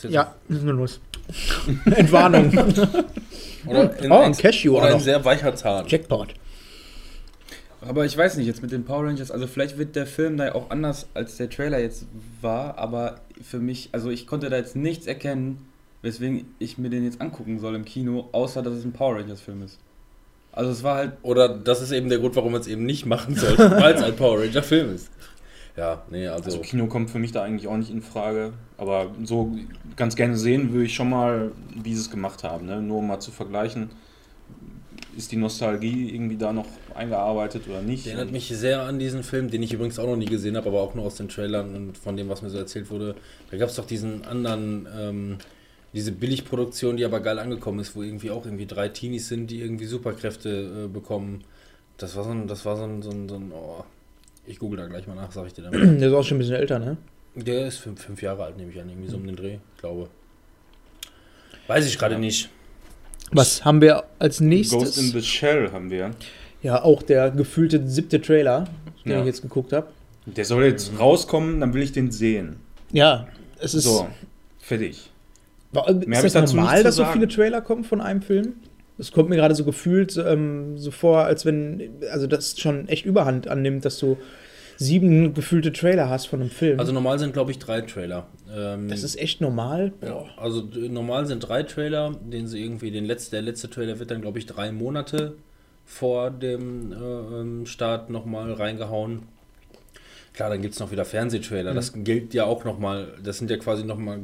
Ja, das ist eine Nuss. Entwarnung. Oder in, oh, ein Cashew. Oder ein sehr weicher Zahn. Jackpot. Aber ich weiß nicht, jetzt mit den Power Rangers, also vielleicht wird der Film da ja auch anders, als der Trailer jetzt war, aber für mich, also ich konnte da jetzt nichts erkennen, weswegen ich mir den jetzt angucken soll im Kino, außer dass es ein Power Rangers-Film ist. Also es war halt... Oder das ist eben der Grund, warum wir es eben nicht machen sollten, weil es ein Power Ranger-Film ist. Ja, nee, also, also Kino kommt für mich da eigentlich auch nicht in Frage, aber so ganz gerne sehen würde ich schon mal, wie sie es gemacht haben, ne? Nur um mal zu vergleichen, ist die Nostalgie irgendwie da noch eingearbeitet oder nicht? Der erinnert mich sehr an diesen Film, den ich übrigens auch noch nie gesehen habe, aber auch nur aus den Trailern und von dem, was mir so erzählt wurde. Da gab es doch diesen anderen, ähm, diese Billigproduktion, die aber geil angekommen ist, wo irgendwie auch irgendwie drei Teenies sind, die irgendwie Superkräfte äh, bekommen. Das war so ein, das war so ein, so ein, so ein oh. Ich google da gleich mal nach, sag ich dir dann. Der ist auch schon ein bisschen älter, ne? Der ist fünf, fünf Jahre alt, nehme ich an, irgendwie so um den Dreh, glaube. Weiß ich gerade ja. nicht. Was haben wir als nächstes? Ghost in the Shell haben wir. Ja, auch der gefühlte siebte Trailer, den ja. ich jetzt geguckt habe. Der soll jetzt rauskommen, dann will ich den sehen. Ja, es ist... So, fertig. War, ist Mehr das dazu normal, dass so viele Trailer kommen von einem Film? Es kommt mir gerade so gefühlt ähm, so vor, als wenn, also das schon echt Überhand annimmt, dass du sieben gefühlte Trailer hast von einem Film. Also normal sind, glaube ich, drei Trailer. Ähm, das ist echt normal? Ja, also normal sind drei Trailer, den sie irgendwie, den letzten, der letzte Trailer wird dann, glaube ich, drei Monate vor dem äh, Start nochmal reingehauen. Klar, dann gibt es noch wieder Fernsehtrailer, mhm. das gilt ja auch nochmal, das sind ja quasi nochmal...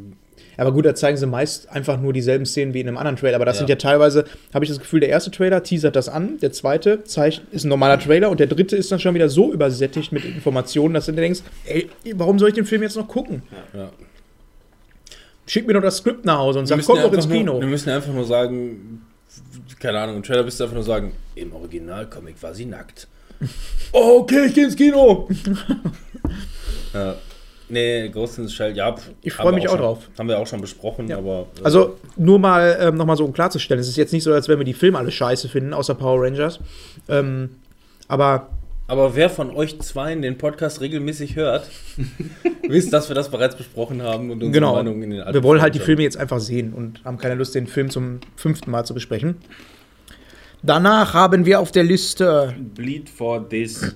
Aber gut, da zeigen sie meist einfach nur dieselben Szenen wie in einem anderen Trailer. Aber das ja. sind ja teilweise, habe ich das Gefühl, der erste Trailer teasert das an, der zweite zeigt, ist ein normaler Trailer und der dritte ist dann schon wieder so übersättigt mit Informationen, dass du dir denkst, ey, warum soll ich den Film jetzt noch gucken? Ja. Ja. Schick mir doch das Skript nach Hause und sag, komm doch ins Kino. Nur, wir müssen einfach nur sagen, keine Ahnung, im Trailer bist du einfach nur sagen, im Originalcomic war sie nackt. Oh, okay, ich gehe ins Kino. ja. Nee, Ghost in the Shell, ja. Ich freue mich auch, auch schon, drauf. Haben wir auch schon besprochen, ja. aber... Äh, also, nur mal, ähm, noch mal so um klarzustellen, es ist jetzt nicht so, als wenn wir die Filme alle scheiße finden, außer Power Rangers. Ähm, aber... Aber wer von euch zweien den Podcast regelmäßig hört, wisst, dass wir das bereits besprochen haben und unsere genau. Meinung in den alten... Wir wollen halt die Filme jetzt einfach sehen und haben keine Lust, den Film zum fünften Mal zu besprechen. Danach haben wir auf der Liste... Bleed for this...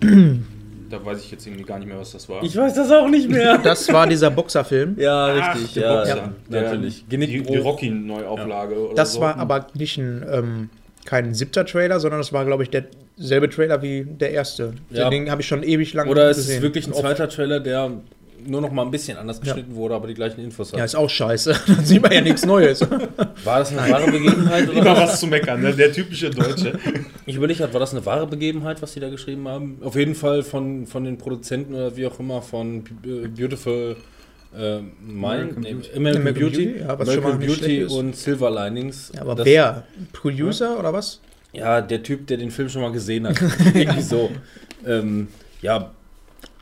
Da weiß ich jetzt irgendwie gar nicht mehr, was das war. Ich weiß das auch nicht mehr. Das war dieser Boxerfilm. Ja, richtig. Ach, der ja, Boxer. Ja, der, natürlich. Die, die Rocky-Neuauflage. Ja. Oder das so. war aber nicht ein, ähm, kein siebter Trailer, sondern das war, glaube ich, derselbe Trailer wie der erste. Ja. Den habe ich schon ewig lang gesehen. Oder es ist wirklich ein zweiter Trailer, der nur noch mal ein bisschen anders geschnitten ja. wurde, aber die gleichen Infos hat. Ja, ist auch scheiße. Dann sieht man ja nichts Neues. War das eine Nein. wahre Begebenheit? Oder immer was zu meckern, ne? Der typische Deutsche. Ich überlege gerade, war das eine wahre Begebenheit, was die da geschrieben haben? Auf jeden Fall von, von den Produzenten oder wie auch immer, von Beautiful äh, Mind, American, nee, American Beauty, Beauty, ja, American Beauty und Silver Linings. Ja, aber das, wer? Producer ja? oder was? Ja, der Typ, der den Film schon mal gesehen hat. Irgendwie so. Ähm, ja,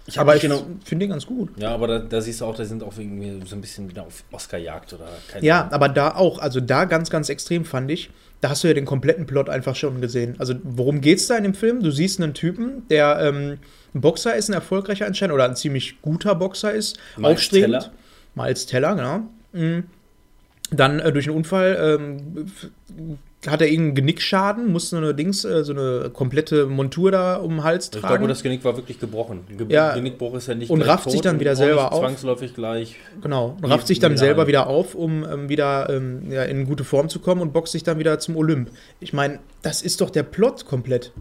ich aber ich genau, finde den ganz gut. Ja, aber da, da siehst du auch, da sind auch irgendwie so ein bisschen wieder auf Oscar-Jagd oder keine Ja, Ahnung. Aber da auch, also da ganz, ganz extrem fand ich, da hast du ja den kompletten Plot einfach schon gesehen. Also worum geht's da in dem Film? Du siehst einen Typen, der ähm, ein Boxer ist, ein erfolgreicher anscheinend, oder ein ziemlich guter Boxer ist. Miles aufstrebend. Teller. Miles Teller, genau. Mhm. Dann äh, durch einen Unfall ähm, hat er irgendeinen Genickschaden, musste eine Dings, äh, so eine komplette Montur da um den Hals tragen. Ich glaube, das Genick war wirklich gebrochen. Ge- ja. Genickbruch ist ja nicht Und rafft tot, sich dann wieder selber auf. Zwangsläufig gleich. Genau. Und rafft sich dann selber ein. wieder auf, um ähm, wieder ähm, ja, in gute Form zu kommen und boxt sich dann wieder zum Olymp. Ich meine, das ist doch der Plot komplett.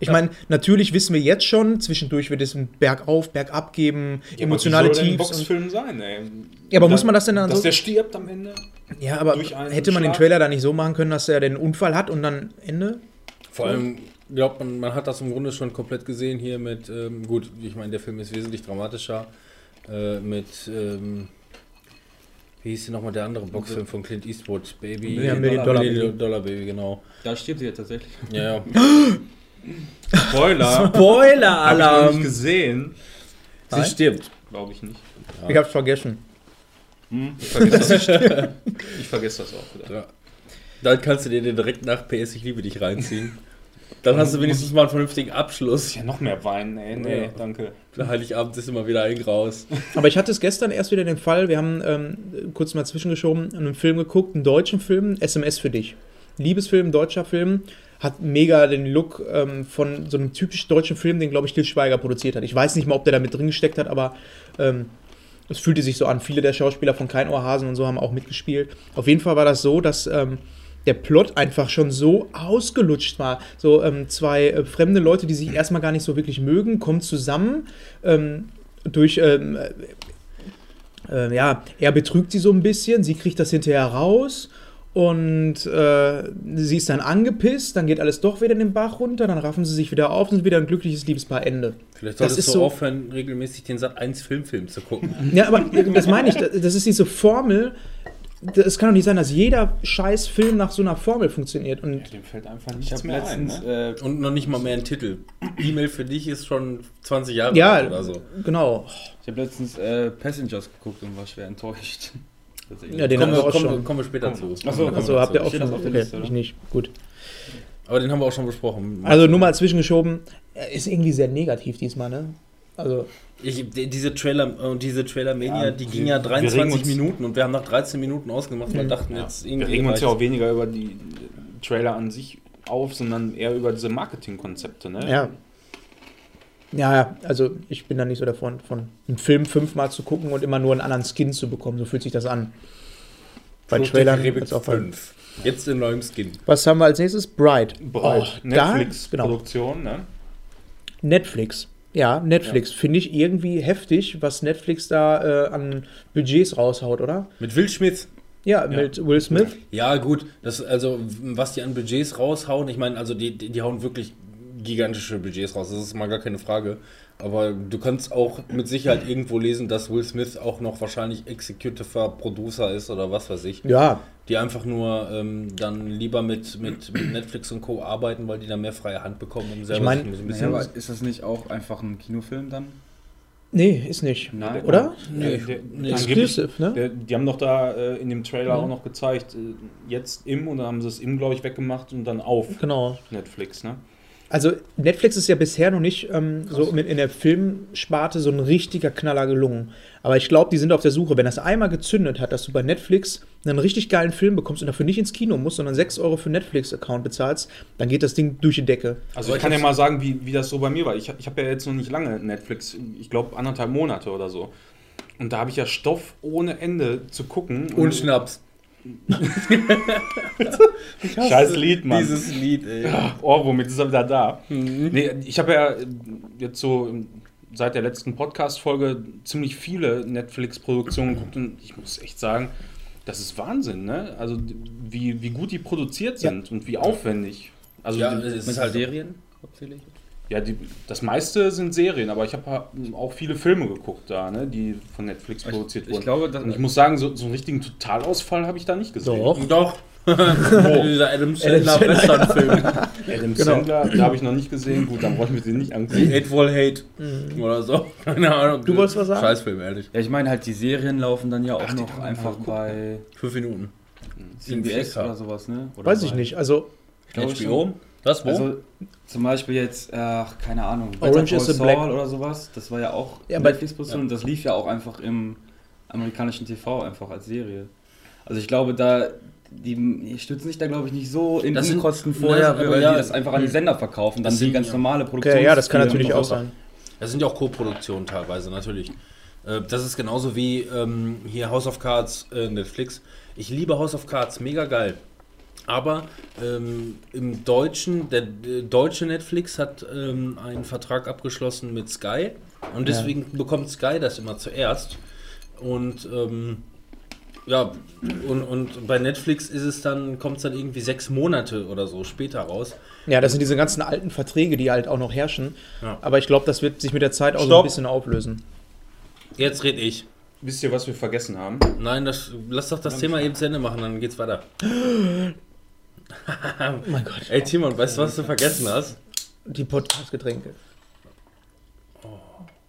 Ich ja. meine, natürlich wissen wir jetzt schon, zwischendurch wird es ein Bergauf, Bergab geben, ja, emotionale Tiefs. Ja, aber wie soll denn ein Boxfilm sein, ey? Ja, aber da, muss man das denn dann dass so... Dass der stirbt am Ende? Ja, aber hätte man Schlag? Den Trailer da nicht so machen können, dass er den Unfall hat und dann Ende? Vor allem, ich glaube, man, man hat das im Grunde schon komplett gesehen hier mit... Ähm, gut, ich meine, der Film ist wesentlich dramatischer. Äh, mit... Ähm, wie hieß denn nochmal der andere Boxfilm von Clint Eastwood? Baby... Ja, Million Dollar, Dollar, Dollar Baby, genau. Da stirbt sie ja tatsächlich. Ja, ja. Spoiler! Spoiler-Alarm! Hab ich noch nicht gesehen. Sie Nein? stirbt. Glaube ich nicht. Ja. Ich hab's vergessen. Hm, ich, vergesse das. ich vergesse das auch wieder. Ja. Dann kannst du dir direkt nach P S Ich liebe dich reinziehen. Dann hast du wenigstens mal einen vernünftigen Abschluss. Ja, noch mehr weinen, ey. Nee, ja. danke. Der Heiligabend ist immer wieder ein Graus. Aber ich hatte es gestern erst wieder den Fall, wir haben ähm, kurz mal zwischengeschoben, einen Film geguckt, einen deutschen Film, S M S für dich. Liebesfilm, deutscher Film. Hat mega den Look ähm, von so einem typisch deutschen Film, den, glaube ich, Til Schweiger produziert hat. Ich weiß nicht mal, ob der da mit drin gesteckt hat, aber ähm, es fühlte sich so an. Viele der Schauspieler von Keinohrhasen und so haben auch mitgespielt. Auf jeden Fall war das so, dass ähm, der Plot einfach schon so ausgelutscht war. So ähm, zwei äh, fremde Leute, die sich erstmal gar nicht so wirklich mögen, kommen zusammen ähm, durch... Ähm, äh, ja, er betrügt sie so ein bisschen, sie kriegt das hinterher raus... Und äh, sie ist dann angepisst, dann geht alles doch wieder in den Bach runter, dann raffen sie sich wieder auf und sind wieder ein glückliches Liebespaar Ende. Vielleicht solltest das ist du so aufhören, regelmäßig den Sat eins Filmfilm zu gucken. Ja, aber das meine ich, das ist diese Formel. Es kann doch nicht sein, dass jeder scheiß Film nach so einer Formel funktioniert. Und ja, dem fällt einfach nichts mehr letztens, ein. Ne? Äh, und noch nicht mal mehr ein Titel. E-Mail für dich ist schon zwanzig Jahre ja, alt oder so. Genau. Ich habe letztens äh, Passengers geguckt und war schwer enttäuscht. Ja, den kommen, haben wir auch kommen, schon. Kommen wir später komm. zu. Achso, also, habt ihr auch schon. Auf der okay, Liste, ich nicht. Gut. Aber den haben wir auch schon besprochen. Also nur mal zwischengeschoben, ist irgendwie sehr negativ diesmal, ne? Also ich, diese Trailer, diese Trailer-Mania, ja, die ging ja dreiundzwanzig Minuten und wir haben nach dreizehn Minuten ausgemacht, weil mhm. wir dachten ja. jetzt irgendwie. Wir regen uns ja auch weniger über die Trailer an sich auf, sondern eher über diese Marketingkonzepte, ne? Ja. Ja, also ich bin da nicht so der Freund von, einen Film fünfmal zu gucken und immer nur einen anderen Skin zu bekommen. So fühlt sich das an. Bei Trailern gibt auch fünf. Jetzt in neuem Skin. Was haben wir als nächstes? Bright. Bright. Oh, Netflix-Produktion, genau. Ne? Netflix. Ja, Netflix. Ja. Finde ich irgendwie heftig, was Netflix da äh, an Budgets raushaut, oder? Mit Will Smith. Ja, mit ja. Will Smith. Ja, gut. Das, also, was die an Budgets raushauen, ich meine, also die, die, die hauen wirklich gigantische Budgets raus, das ist mal gar keine Frage. Aber du kannst auch mit Sicherheit irgendwo lesen, dass Will Smith auch noch wahrscheinlich Executive Producer ist oder was weiß ich. Ja. Die einfach nur ähm, dann lieber mit, mit, mit Netflix und Co. arbeiten, weil die dann mehr freie Hand bekommen, um selber ich mein, so ein bisschen... Naja, aber ist das nicht auch einfach ein Kinofilm dann? Nee, ist nicht. Nein, oder? Nee, der, der, Exclusive, ne? Der, die haben doch da äh, in dem Trailer ja. auch noch gezeigt, äh, jetzt im, und dann haben sie es im, glaube ich, weggemacht und dann auf genau. Netflix, ne? Also Netflix ist ja bisher noch nicht ähm, so mit in der Filmsparte so ein richtiger Knaller gelungen. Aber ich glaube, die sind auf der Suche. Wenn das einmal gezündet hat, dass du bei Netflix einen richtig geilen Film bekommst und dafür nicht ins Kino musst, sondern sechs Euro für einen Netflix-Account bezahlst, dann geht das Ding durch die Decke. Also ich kann ja mal sagen, wie, wie das so bei mir war. Ich, ich habe ja jetzt noch nicht lange Netflix, ich glaube anderthalb Monate oder so. Und da habe ich ja Stoff ohne Ende zu gucken. Und, und Schnaps. Scheiß Lied, Mann. Dieses Lied, ey. Ohrwurm, jetzt ist er wieder da. Mhm. Nee, ich habe ja jetzt so seit der letzten Podcast-Folge ziemlich viele Netflix-Produktionen geguckt und ich muss echt sagen, das ist Wahnsinn, ne? Also wie, wie gut die produziert sind, ja, und wie aufwendig. Also ja, die, es ist halt Serien hauptsächlich. Ja, die, das meiste sind Serien, aber ich habe auch viele Filme geguckt da, ne, die von Netflix produziert ich, ich wurden. Glaube, das und ich muss sagen, so, so einen richtigen Totalausfall habe ich da nicht gesehen. Doch. Doch. Oh. Dieser Adam Sandler-Western-Film. Adam Sandler, genau. Da habe ich noch nicht gesehen. Gut, dann brauche ich mir den nicht angucken. Hateful Hate mhm. oder so. Keine Ahnung. Du wolltest was sagen? Scheißfilm, ehrlich. Ja, ich meine halt, die Serien laufen dann ja auch Ach, noch einfach bei... Fünf Minuten. C B S oder sowas, ne? Oder weiß ich nicht, also... H B O? Das wo? Also zum Beispiel jetzt, ach, äh, keine Ahnung, Orange is the Black oder sowas. Das war ja auch ja, Netflix-Produktion. Ja. Das lief ja auch einfach im amerikanischen T V einfach als Serie. Also ich glaube, da... Die stützen sich da, glaube ich, nicht so in das die sind, Kosten vorher, ne, weil ja, die das einfach an die Sender verkaufen, dann das sind die ganz ja. normale Produktionen. Okay, ja, das kann natürlich auch sein. Das sind ja auch Co-Produktionen teilweise, natürlich. Das ist genauso wie ähm, hier House of Cards, äh, Netflix. Ich liebe House of Cards, mega geil. Aber ähm, im Deutschen, der, der deutsche Netflix hat ähm, einen Vertrag abgeschlossen mit Sky und deswegen ja. bekommt Sky das immer zuerst. Und ähm, ja, und, und bei Netflix ist es dann, kommt es dann irgendwie sechs Monate oder so später raus. Ja, das sind diese ganzen alten Verträge, die halt auch noch herrschen. Ja. Aber ich glaube, das wird sich mit der Zeit auch Stopp. so ein bisschen auflösen. Jetzt rede ich. Wisst ihr, was wir vergessen haben? Nein, das, lass doch das Ganz Thema klar. eben zu Ende machen, dann geht's weiter. Oh mein Gott. Ey Timon, weißt du, was du vergessen hast? Die Podcast-Getränke.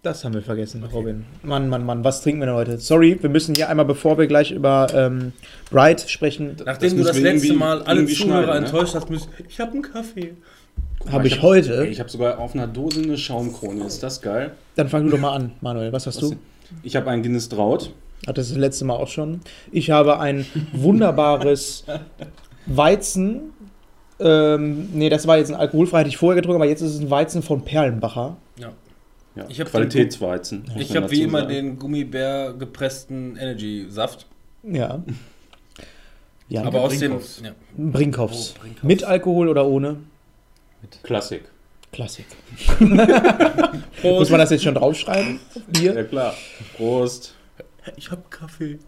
Das haben wir vergessen, okay. Robin. Mann, Mann, Mann, was trinken wir denn heute? Sorry, wir müssen hier einmal, bevor wir gleich über ähm, Bright sprechen. Nachdem du das letzte Mal alle Zuhörer enttäuscht hast, müssen, ich habe einen Kaffee. Habe ich, ich hab, heute? Ich habe sogar auf einer Dose eine Schaumkrone, ist das geil? Dann fang du doch mal an, Manuel, was hast was du? Denn? Ich habe einen Guinness Draut. Ach, das ist das letzte Mal auch schon. Ich habe ein wunderbares Weizen. Ähm, nee, das war jetzt ein alkoholfrei, hatte ich vorher getrunken, aber jetzt ist es ein Weizen von Perlenbacher. Ja. Ja, ich habe Qualitätsweizen. Den, ich habe wie immer sagen. den Gummibär gepressten Energy-Saft. Ja. ja. Aber aus dem ja. Brinkhoffs. Oh, Brinkhoffs. Mit Alkohol oder ohne? Mit Klassik. Klassik. Muss man das jetzt schon draufschreiben? Bier? Ja klar. Prost. Ich habe Kaffee.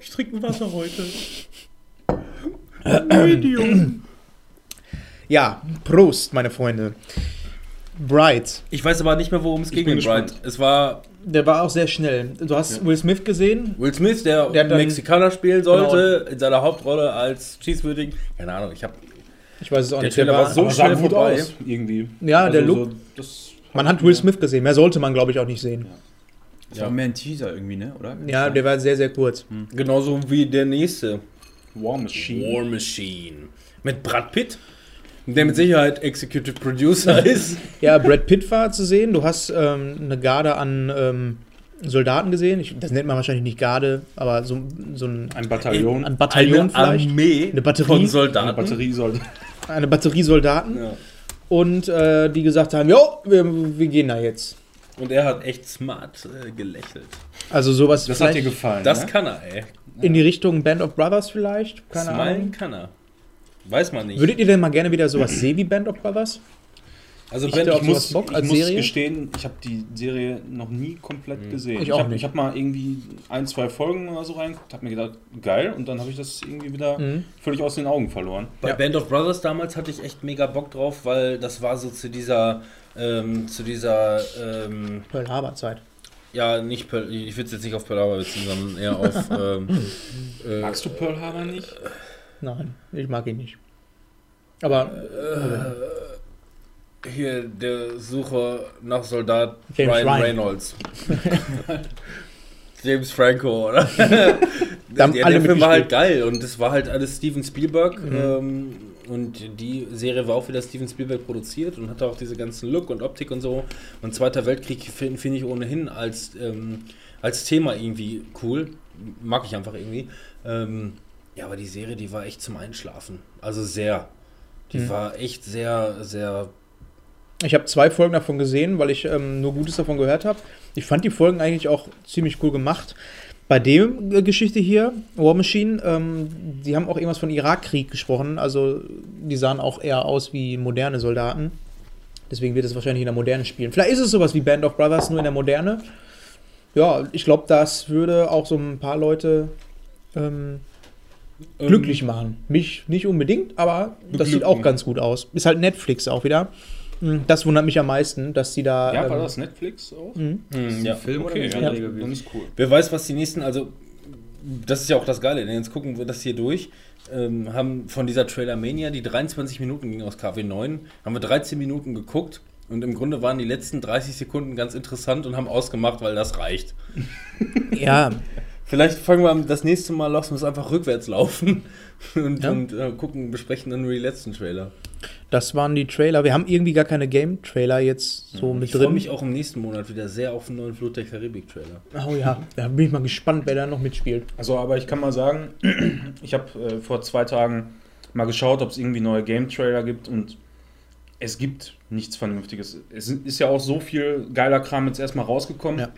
Ich trinke Wasser heute. Medium. Ja, Prost, meine Freunde. Bright. Ich weiß aber nicht mehr, worum es ging in Bright. Es war... Der war auch sehr schnell. Du hast ja. Will Smith gesehen? Will Smith, der, der Mexikaner spielen sollte, genau. in seiner Hauptrolle als Cheeseburger. Keine Ahnung, ich habe... Ich weiß es auch der nicht. Der Trailer war so schnell gut vorbei. Aus, irgendwie. Ja, also der Look. So, das man hat Will Smith gesehen. Mehr sollte man, glaube ich, auch nicht sehen. Ja. Das ja. war mehr ein Teaser irgendwie, ne? Oder? Ja, der war sehr, sehr kurz. Hm. Genauso wie der nächste. War Machine. War Machine. Mit Brad Pitt. Der mit Sicherheit Executive Producer ist. Ja, Brad Pitt war zu sehen. Du hast ähm, eine Garde an ähm, Soldaten gesehen. Ich, das nennt man wahrscheinlich nicht Garde, aber so, so ein... Ein Bataillon. Ein Bataillon eine vielleicht. Armee eine Batterie von Soldaten. Eine Batterie Soldaten. Eine Batterie Soldaten. Ja. Und äh, die gesagt haben, jo, wir, wir gehen da jetzt. Und er hat echt smart äh, gelächelt. Also sowas... Das hat dir gefallen, Das ne? kann er, ey. In die Richtung Band of Brothers vielleicht. Keine Smilen Ahnung. kann er. Weiß man nicht. Würdet ihr denn mal gerne wieder sowas sehen wie Band of Brothers? Also ich, Band, ich muss, Bock als ich Serie? muss gestehen, ich habe die Serie noch nie komplett mhm. gesehen. Ich, ich habe hab mal irgendwie ein, zwei Folgen oder so reingeguckt, habe mir gedacht, geil, und dann habe ich das irgendwie wieder mhm. völlig aus den Augen verloren. Bei ja. Band of Brothers damals hatte ich echt mega Bock drauf, weil das war so zu dieser ähm, zu dieser ähm, Pearl Harbor Zeit. Ja, nicht Pearl, ich würde es jetzt nicht auf Pearl Harbor beziehen, sondern eher auf ähm, äh, magst du Pearl Harbor nicht? Äh, Nein, ich mag ihn nicht. Aber äh, hier der Suche nach Soldat James Ryan Reynolds. James Franco, oder? Der, der Film war halt geil und das war halt alles Steven Spielberg. Mhm. Ähm, und die Serie war auch wieder Steven Spielberg produziert und hatte auch diese ganzen Look und Optik und so. Und Zweiter Weltkrieg finde find ich ohnehin als, ähm, als Thema irgendwie cool. Mag ich einfach irgendwie. Ähm, Ja, aber die Serie, die war echt zum Einschlafen. Also sehr. Die mhm. war echt sehr, sehr... Ich habe zwei Folgen davon gesehen, weil ich ähm, nur Gutes davon gehört habe. Ich fand die Folgen eigentlich auch ziemlich cool gemacht. Bei der äh, Geschichte hier, War Machine, ähm, die haben auch irgendwas von Irakkrieg gesprochen. Also die sahen auch eher aus wie moderne Soldaten. Deswegen wird es wahrscheinlich in der Moderne spielen. Vielleicht ist es sowas wie Band of Brothers, nur in der Moderne. Ja, ich glaube, das würde auch so ein paar Leute ähm, ähm, glücklich machen. Mich nicht unbedingt, aber das sieht auch ganz gut aus. Ist halt Netflix auch wieder. Das wundert mich am meisten, dass die da... Ja, war ähm, das Netflix auch? Mhm. Hm, ja, Film okay, oder ja, das ist cool. Wer weiß, was die nächsten... Also, das ist ja auch das Geile, denn jetzt gucken wir das hier durch. Ähm, haben von dieser Trailer-Mania, die dreiundzwanzig Minuten ging aus K W neun, haben wir dreizehn Minuten geguckt und im Grunde waren die letzten dreißig Sekunden ganz interessant und haben ausgemacht, weil das reicht. Ja. Vielleicht fangen wir am, das nächste Mal, lassen wir es einfach rückwärts laufen und, ja. und äh, gucken, besprechen dann nur die letzten Trailer. Das waren die Trailer. Wir haben irgendwie gar keine Game-Trailer jetzt so ja, mit ich drin. Ich freue mich auch im nächsten Monat wieder sehr auf den neuen Fluch der Karibik-Trailer. Oh ja, da bin ich mal gespannt, wer da noch mitspielt. Also, aber ich kann mal sagen, ich habe äh, vor zwei Tagen mal geschaut, ob es irgendwie neue Game-Trailer gibt und es gibt nichts Vernünftiges. Es ist ja auch so viel geiler Kram jetzt erstmal rausgekommen. Ja.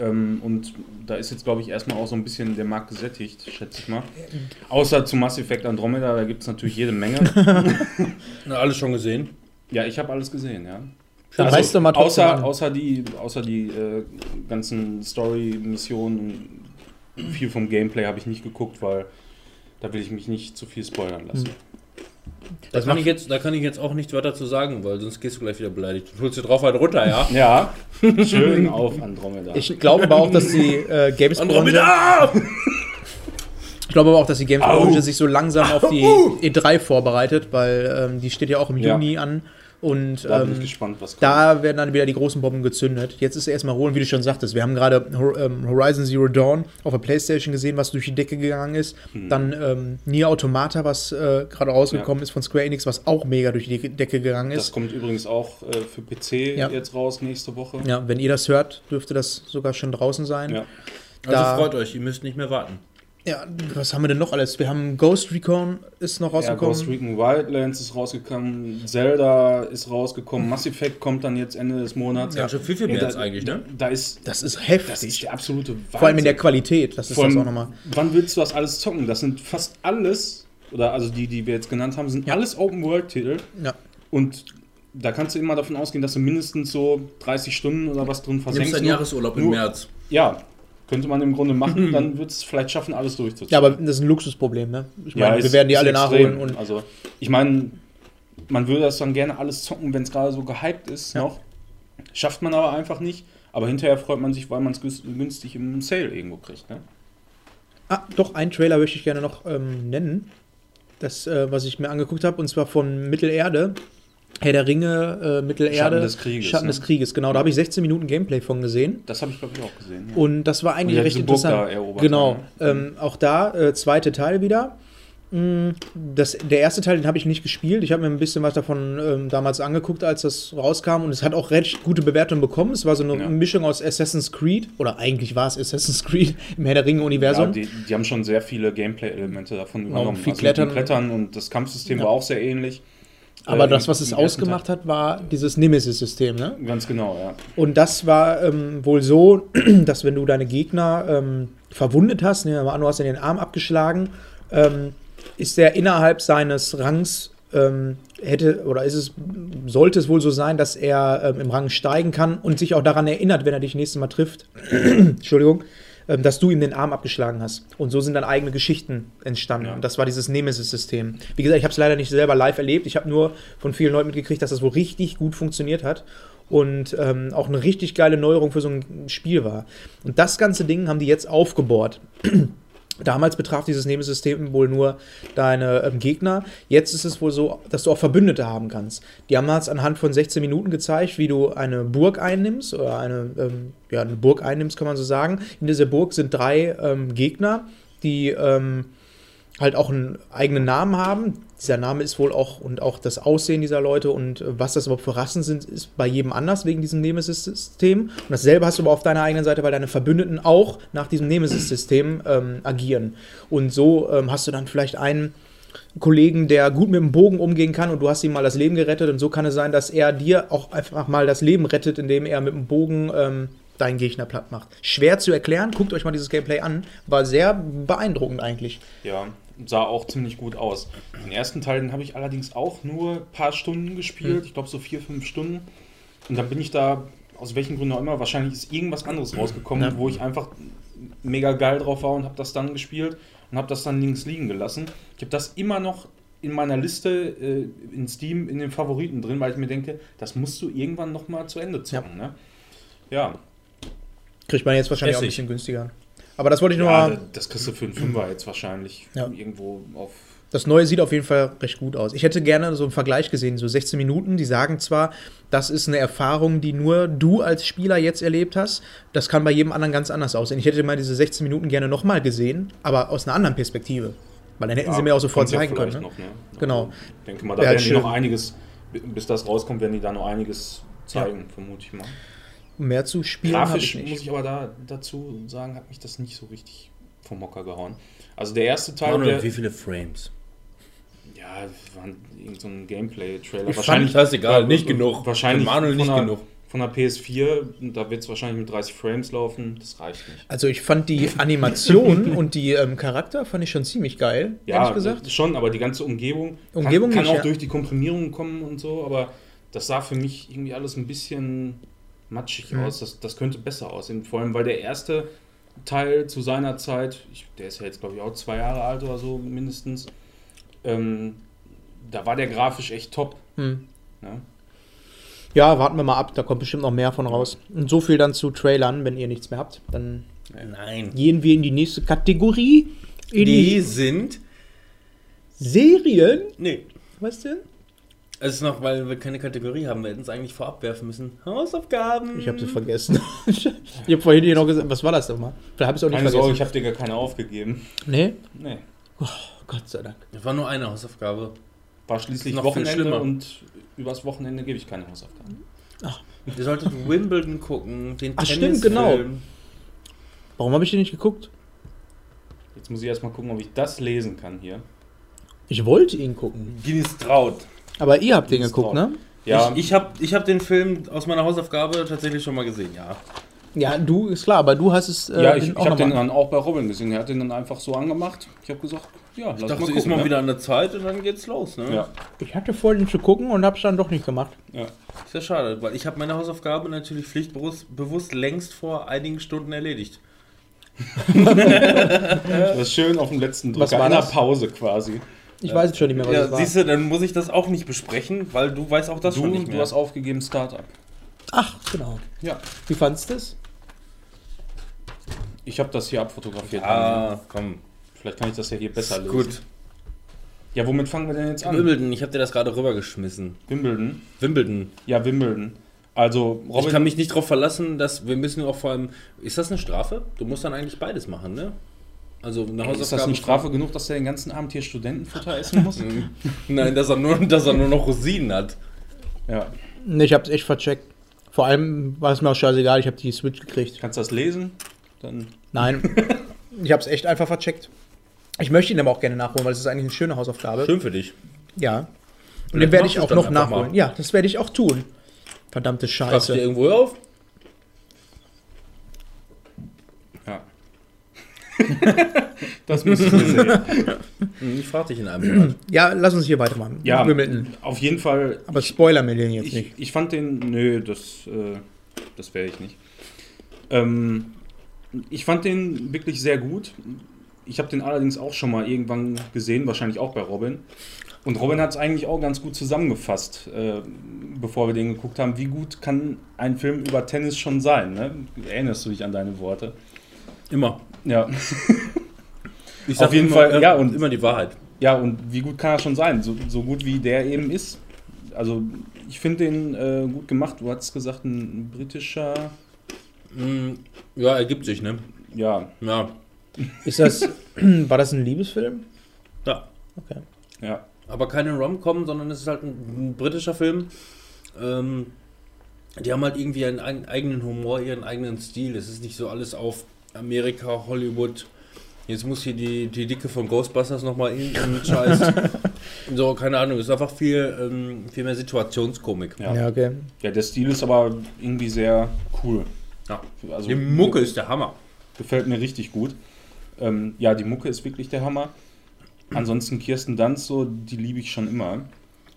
Ähm, und da ist jetzt, glaube ich, erstmal auch so ein bisschen der Markt gesättigt, schätze ich mal. Außer zu Mass Effect Andromeda, da gibt es natürlich jede Menge. Na, alles schon gesehen? Ja, ich habe alles gesehen, ja. Dann also, weißt du mal außer, außer die, außer die äh, ganzen Story-Missionen und viel vom Gameplay habe ich nicht geguckt, weil da will ich mich nicht zu viel spoilern lassen. Hm. Das da, kann ich jetzt, da kann ich jetzt auch nichts weiter zu sagen, weil sonst gehst du gleich wieder beleidigt. Du holst dir drauf halt runter, ja? Ja. Schön auf Andromeda. Ich glaube aber auch, dass die äh, Games Andromeda! Ich glaube aber auch, dass die Games Branche sich so langsam auf die E drei vorbereitet, weil ähm, die steht ja auch im Juni ja. an. Und da, bin ich ähm, gespannt, was kommt. Da werden dann wieder die großen Bomben gezündet. Jetzt ist erstmal Ruhe, wie du schon sagtest. Wir haben gerade Horizon Zero Dawn auf der PlayStation gesehen, was durch die Decke gegangen ist. Mhm. Dann ähm, Nier Automata, was äh, gerade rausgekommen ja. ist von Square Enix, was auch mega durch die Decke gegangen ist. Das kommt übrigens auch äh, für P C ja. jetzt raus nächste Woche. Ja, wenn ihr das hört, dürfte das sogar schon draußen sein. Ja. Also da freut euch, ihr müsst nicht mehr warten. Ja, was haben wir denn noch alles? Wir haben Ghost Recon ist noch rausgekommen. Ja, Ghost Recon Wildlands ist rausgekommen, Zelda ist rausgekommen, Mass Effect kommt dann jetzt Ende des Monats. Ja, schon viel, viel mehr ja, da, eigentlich, ne? Da ist, das ist heftig. Das ist der absolute Wahnsinn. Vor allem in der Qualität, das ist das auch nochmal. Wann willst du das alles zocken? Das sind fast alles, oder also die, die wir jetzt genannt haben, sind ja. alles Open-World-Titel. Ja. Und da kannst du immer davon ausgehen, dass du mindestens so dreißig Stunden oder was drin versenkst. Du nimmst deinen Jahresurlaub im März. Ja. Könnte man im Grunde machen, dann wird es vielleicht schaffen, alles durchzuziehen. Ja, aber das ist ein Luxusproblem, ne? Ich meine, ja, wir werden die alle extrem. nachholen. Und also, ich meine, man würde das dann gerne alles zocken, wenn es gerade so gehypt ist ja. noch. Schafft man aber einfach nicht. Aber hinterher freut man sich, weil man es günstig im Sale irgendwo kriegt, ne? Ah, doch, einen Trailer möchte ich gerne noch ähm, nennen. Das, äh, was ich mir angeguckt habe, und zwar von Mittelerde. Herr der Ringe, äh, Mittelerde, Schatten des Krieges, Schatten ne? des Krieges genau. Da habe ich sechzehn Minuten Gameplay von gesehen. Das habe ich, glaube ich, auch gesehen. Ja. Und das war eigentlich recht interessant. Erobert, genau, ja. ähm, auch da, äh, zweite Teil wieder. Das, der erste Teil, den habe ich nicht gespielt. Ich habe mir ein bisschen was davon ähm, damals angeguckt, als das rauskam. Und es hat auch recht gute Bewertungen bekommen. Es war so eine ja. Mischung aus Assassin's Creed, oder eigentlich war es Assassin's Creed im Herr der Ringe-Universum. Ja, die, die haben schon sehr viele Gameplay-Elemente davon genau, übernommen. Viel also Klettern. Klettern und das Kampfsystem ja. war auch sehr ähnlich. Aber äh, das, was es ausgemacht Teil. hat, war dieses Nemesis-System, ne? Ganz genau, ja. Und das war ähm, wohl so, dass wenn du deine Gegner ähm, verwundet hast, nehmen wir mal an, du hast in den Arm abgeschlagen, ähm, ist der innerhalb seines Rangs ähm, hätte, oder ist es, sollte es wohl so sein, dass er ähm, im Rang steigen kann und sich auch daran erinnert, wenn er dich nächstes Mal trifft, Entschuldigung, ähm, dass du ihm den Arm abgeschlagen hast. Und so sind dann eigene Geschichten entstanden. Ja. Und das war dieses Nemesis-System. Wie gesagt, ich habe es leider nicht selber live erlebt. Ich habe nur von vielen Leuten mitgekriegt, dass das wohl richtig gut funktioniert hat. Und ähm, auch eine richtig geile Neuerung für so ein Spiel war. Und das ganze Ding haben die jetzt aufgebohrt. Damals betraf dieses Nebensystem wohl nur deine ähm, Gegner. Jetzt ist es wohl so, dass du auch Verbündete haben kannst. Die haben jetzt anhand von sechzehn Minuten gezeigt, wie du eine Burg einnimmst, oder eine, ähm, ja, eine Burg einnimmst, kann man so sagen. In dieser Burg sind drei ähm, Gegner, die ähm, halt auch einen eigenen Namen haben. Dieser Name ist wohl auch, und auch das Aussehen dieser Leute und was das überhaupt für Rassen sind, ist bei jedem anders wegen diesem Nemesis-System. Und dasselbe hast du aber auf deiner eigenen Seite, weil deine Verbündeten auch nach diesem Nemesis-System ähm, agieren. Und so ähm, hast du dann vielleicht einen Kollegen, der gut mit dem Bogen umgehen kann und du hast ihm mal das Leben gerettet. Und so kann es sein, dass er dir auch einfach mal das Leben rettet, indem er mit dem Bogen ähm, deinen Gegner platt macht. Schwer zu erklären, guckt euch mal dieses Gameplay an, war sehr beeindruckend eigentlich. Ja, sah auch ziemlich gut aus. Den ersten Teil, den habe ich allerdings auch nur ein paar Stunden gespielt, hm. ich glaube so vier, fünf Stunden. Und dann bin ich da, aus welchen Gründen auch immer, wahrscheinlich ist irgendwas anderes rausgekommen, ja. wo ich einfach mega geil drauf war und habe das dann gespielt und habe das dann links liegen gelassen. Ich habe das immer noch in meiner Liste äh, in Steam in den Favoriten drin, weil ich mir denke, das musst du irgendwann nochmal zu Ende zocken. Ja. Ne? Ja. Kriegt man jetzt wahrscheinlich Essig. auch ein bisschen günstiger. Aber das wollte ich ja, nur mal... Das kriegst du für einen Fünfer jetzt wahrscheinlich ja. irgendwo auf... Das Neue sieht auf jeden Fall recht gut aus. Ich hätte gerne so einen Vergleich gesehen, so sechzehn Minuten, die sagen zwar, das ist eine Erfahrung, die nur du als Spieler jetzt erlebt hast, das kann bei jedem anderen ganz anders aussehen. Ich hätte mal diese sechzehn Minuten gerne nochmal gesehen, aber aus einer anderen Perspektive, weil dann hätten ja, sie mir auch sofort zeigen können. Ne? Noch, ne? Genau. Ich denke mal, da ja, werden die noch einiges, bis das rauskommt, werden die da noch einiges zeigen, ja. vermute ich mal. Mehr zu spielen grafisch ich nicht. Muss ich aber da, dazu sagen, hat mich das nicht so richtig vom Hocker gehauen. Also der erste Teil... Manuel, der, wie viele Frames? Ja, waren irgend so ein Gameplay-Trailer. Wahrscheinlich fand, das ist egal, nicht genug. Wahrscheinlich Manuel nicht einer, genug. Von der P S vier, da wird es wahrscheinlich mit dreißig Frames laufen, das reicht nicht. Also ich fand die Animation und die ähm, Charakter fand ich schon ziemlich geil, ja, ehrlich gesagt. Schon, aber die ganze Umgebung, Umgebung kann, kann nicht, auch ja. durch die Komprimierung kommen und so, aber das sah für mich irgendwie alles ein bisschen matschig mhm. aus, das, das könnte besser aussehen. Vor allem, weil der erste Teil zu seiner Zeit, ich, der ist ja jetzt glaube ich auch zwei Jahre alt oder so mindestens, ähm, da war der grafisch echt top. Mhm. Ne? Ja, warten wir mal ab, da kommt bestimmt noch mehr von raus. Und so viel dann zu Trailern, wenn ihr nichts mehr habt, dann Nein. gehen wir in die nächste Kategorie. Die, die sind Serien? Nee. Was denn? Es ist noch, weil wir keine Kategorie haben, wir hätten es eigentlich vorab werfen müssen. Hausaufgaben! Ich habe sie vergessen. Ich habe vorhin hier noch gesagt, was war das nochmal? Vielleicht habe ich es auch nicht keine vergessen. Sorge, ich habe dir gar keine aufgegeben. Nee? Nee. Oh, Gott sei Dank. Das war nur eine Hausaufgabe. War schließlich noch Wochenende und übers Wochenende gebe ich keine Hausaufgaben. Ach. Ihr solltet Wimbledon gucken, den Ach, Tennisfilm. Stimmt, genau. Warum habe ich den nicht geguckt? Jetzt muss ich erstmal gucken, ob ich das lesen kann hier. Ich wollte ihn gucken. Guinness traut. Aber ihr habt den geguckt, ne? Ja. Ich, ich habe ich hab den Film aus meiner Hausaufgabe tatsächlich schon mal gesehen, ja. Ja, du, ist klar, aber du hast es äh, Ja, ich, ich habe den dann auch bei Robin gesehen. Er hat den dann einfach so angemacht. Ich habe gesagt, ja, lass ich dachte, mal gucken. Ist mal ne? wieder an der Zeit und dann geht's los, ne? Ja. Ich hatte vor, den zu gucken und habe es dann doch nicht gemacht. Ja. Ist ja schade, weil ich habe meine Hausaufgabe natürlich pflichtbewusst längst vor einigen Stunden erledigt. Das ist schön auf dem letzten Drücker. Was war das? In der Pause quasi. Ich weiß jetzt schon nicht mehr, was ja, das war. Siehst du, dann muss ich das auch nicht besprechen, weil du weißt auch das du, schon nicht mehr. Du hast aufgegeben Startup. Ach, genau. Ja. Wie fandest du das? Ich habe das hier abfotografiert. Ah, komm. Vielleicht kann ich das ja hier besser lösen. Gut. Ja, womit fangen wir denn jetzt an? Wimbledon, ich habe dir das gerade rübergeschmissen. Wimbledon? Wimbledon. Ja, Wimbledon. Also, Robin, ich kann mich nicht darauf verlassen, dass wir müssen auch vor allem... Ist das eine Strafe? Du musst dann eigentlich beides machen, ne? Also eine Hausaufgabe. Ist das nicht Strafe genug, dass er den ganzen Abend hier Studentenfutter essen muss? Nein, dass er, nur, dass er nur noch Rosinen hat. Ja. Nee, ich hab's echt vercheckt. Vor allem war es mir auch scheißegal, ich habe die Switch gekriegt. Kannst du das lesen? Dann Nein. Ich hab's echt einfach vercheckt. Ich möchte ihn aber auch gerne nachholen, weil es ist eigentlich eine schöne Hausaufgabe. Schön für dich. Ja. Und den werde ich auch noch nachholen. Mal. Ja, das werde ich auch tun. Verdammte Scheiße. Schreibst du dir irgendwo auf? Das müssen wir sehen. Ich frage dich in einem Monat. Ja, lass uns hier weitermachen. Ja, auf jeden Fall. Aber spoiler mir den jetzt ich, nicht. Ich fand den, nö, das, äh, das werde ich nicht. Ähm, ich fand den wirklich sehr gut. Ich habe den allerdings auch schon mal irgendwann gesehen, wahrscheinlich auch bei Robin. Und Robin hat es eigentlich auch ganz gut zusammengefasst, äh, bevor wir den geguckt haben. Wie gut kann ein Film über Tennis schon sein? Ne? Erinnerst du dich an deine Worte? Immer. Ja. Ich sag auf jeden immer, Fall, ja, und immer die Wahrheit. Ja, und wie gut kann er schon sein? So, so gut wie der eben ist. Also, ich finde den äh, gut gemacht. Du hattest gesagt, ein britischer. Ja, ergibt sich, ne? Ja. Ja. Ist das. War das ein Liebesfilm? Ja. Okay. Ja. Aber keine Rom-Com, sondern es ist halt ein, ein britischer Film. Ähm, die haben halt irgendwie einen, einen eigenen Humor, ihren eigenen Stil. Es ist nicht so alles auf Amerika, Hollywood. Jetzt muss hier die, die Dicke von Ghostbusters nochmal in den Scheiß. So, keine Ahnung, ist einfach viel, ähm, viel mehr Situationskomik. Ja. Ja, okay. Ja, der Stil ist aber irgendwie sehr cool. Ja, also die Mucke ist der Hammer. Gefällt mir richtig gut. Ähm, ja, die Mucke ist wirklich der Hammer. Ansonsten Kirsten Dunst, so, die liebe ich schon immer.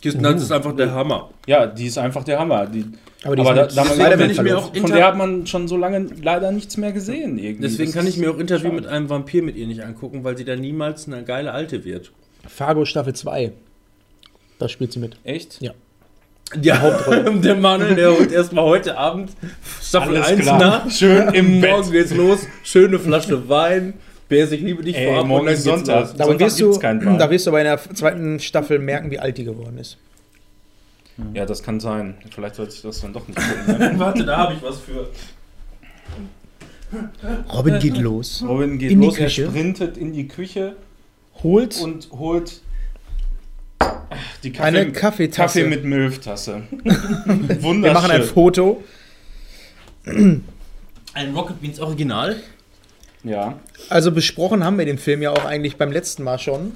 Kirsten Dunst mhm. ist einfach der Hammer. Ja, die ist einfach der Hammer. Die, aber die aber da, da leider wenn ich mir auch von der hat man schon so lange leider nichts mehr gesehen. Irgendwie. Deswegen das kann ich mir auch Interview schade. mit einem Vampir mit ihr nicht angucken, weil sie dann niemals eine geile Alte wird. Fargo Staffel zwei. Da spielt sie mit. Echt? Ja. Ja, Hauptrolle. Der Manuel, der holt erstmal heute Abend Staffel Alles eins klar. nach. Schön im Bett. Morgen geht's los. Schöne Flasche Wein. Bär, ich liebe dich Ey, vorab. Morgen ist Sonntag. Sonntag. Sonntag wirst du, da wirst du bei einer zweiten Staffel merken, wie alt die geworden ist. Ja, das kann sein. Vielleicht sollte ich das dann doch nicht gucken. Warte, da habe ich was für. Robin geht los. Robin geht in los. Er sprintet in die Küche. Holt. Und holt. Die Kaffee, eine Kaffeetasse. Kaffee mit Milftasse. Wunderschön. Wir machen ein Foto. Ein Rocket Beans Original. Ja. Also besprochen haben wir den Film ja auch eigentlich beim letzten Mal schon.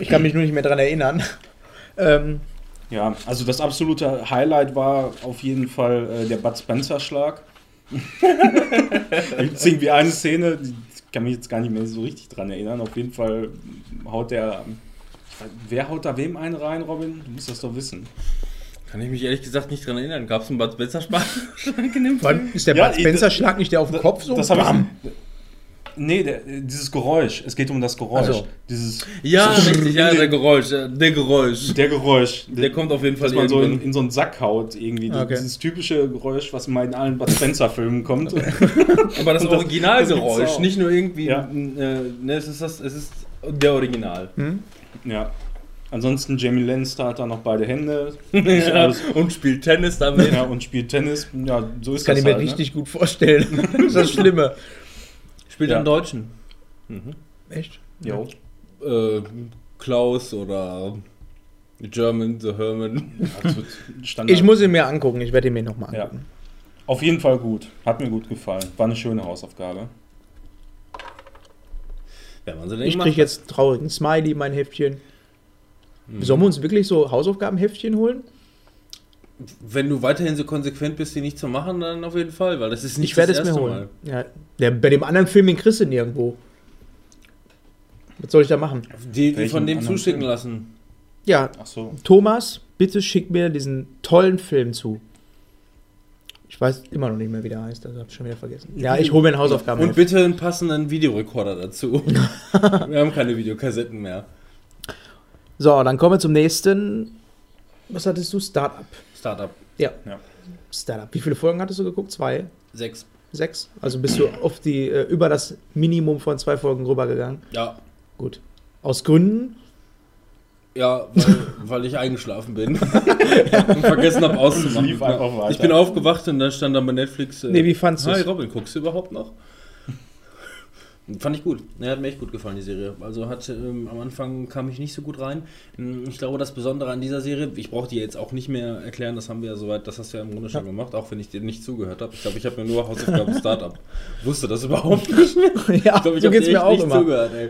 Ich kann mich nur nicht mehr dran erinnern. Ähm, ja, also das absolute Highlight war auf jeden Fall äh, der Bud Spencer-Schlag. Da gibt es irgendwie eine Szene, die kann mich jetzt gar nicht mehr so richtig dran erinnern. Auf jeden Fall haut der... Wer haut da wem einen rein, Robin? Du musst das doch wissen. Kann ich mich ehrlich gesagt nicht dran erinnern. Gab es einen Bud Spencer-Schlag in dem Film? Ist der ja, Bud Spencer-Schlag nicht der auf dem Kopf? So? Das habe ich. Nee, der, dieses Geräusch. Es geht um das Geräusch. Also. Dieses ja, so richtig, ja, der Geräusch. Der Geräusch. Der Geräusch. Der, der kommt auf jeden Fall dass man so in, in so einen Sack haut irgendwie. Okay. Dieses typische Geräusch, was mal in allen Bud Spencer-Filmen kommt. Okay. Aber das Originalgeräusch, das nicht nur irgendwie. Ja. Äh, ne, es, ist das, es ist der Original. Hm? Ja. Ansonsten Jamie Lannister hat da noch beide Hände ja, und spielt Tennis damit. Ja, und spielt Tennis. Ja, so ist das. Das kann ich mir halt, richtig ne? gut vorstellen. Das ist das Schlimme. Spielt ja. einen Deutschen. Mhm. Echt? Jo. Ja. Äh, Klaus oder German the Herman. Ich muss ihn mir angucken. Ich werde ihn mir nochmal angucken. Ja. Auf jeden Fall gut. Hat mir gut gefallen. War eine schöne Hausaufgabe. Ja, man ich kriege jetzt einen traurigen Smiley in mein Heftchen. Hm. Sollen wir uns wirklich so Hausaufgabenheftchen holen? Wenn du weiterhin so konsequent bist, die nicht zu machen, dann auf jeden Fall, weil das ist nicht ich das erste mir holen. Mal. Ja, der, bei dem anderen Film den kriegst du nirgendwo. Was soll ich da machen? Die, die von dem zuschicken Film? Lassen. Ja, ach so. Thomas, bitte schick mir diesen tollen Film zu. Ich weiß immer noch nicht mehr, wie der heißt, also hab's schon wieder vergessen. Ja, ich hole mir eine Hausaufgabe. Und bitte einen passenden Videorekorder dazu. Wir haben keine Videokassetten mehr. So, dann kommen wir zum nächsten. Was hattest du? Startup. Startup. Ja. ja. Startup. Wie viele Folgen hattest du geguckt? Zwei? Sechs. Sechs? Also bist du auf die, äh, über das Minimum von zwei Folgen rübergegangen? Ja. Gut. Aus Gründen? Ja, weil, weil ich eingeschlafen bin und vergessen habe auszumachen. Lief einfach weiter. Ich bin aufgewacht und dann stand dann bei Netflix. Äh, nee, wie fandst du? Hi Robin, guckst du überhaupt noch? Fand ich gut. Ja, hat mir echt gut gefallen, die Serie. Also hat ähm, am Anfang kam ich nicht so gut rein. Ich glaube, das Besondere an dieser Serie, ich brauche die jetzt auch nicht mehr erklären, das haben wir ja soweit, das hast du ja im Grunde schon gemacht, auch wenn ich dir nicht zugehört habe. Ich glaube, ich habe mir nur Hausaufgaben Startup. Wusste das überhaupt nicht mehr? Ja, ich glaube, ich so habe dir mir auch nicht immer. zugehört, ey.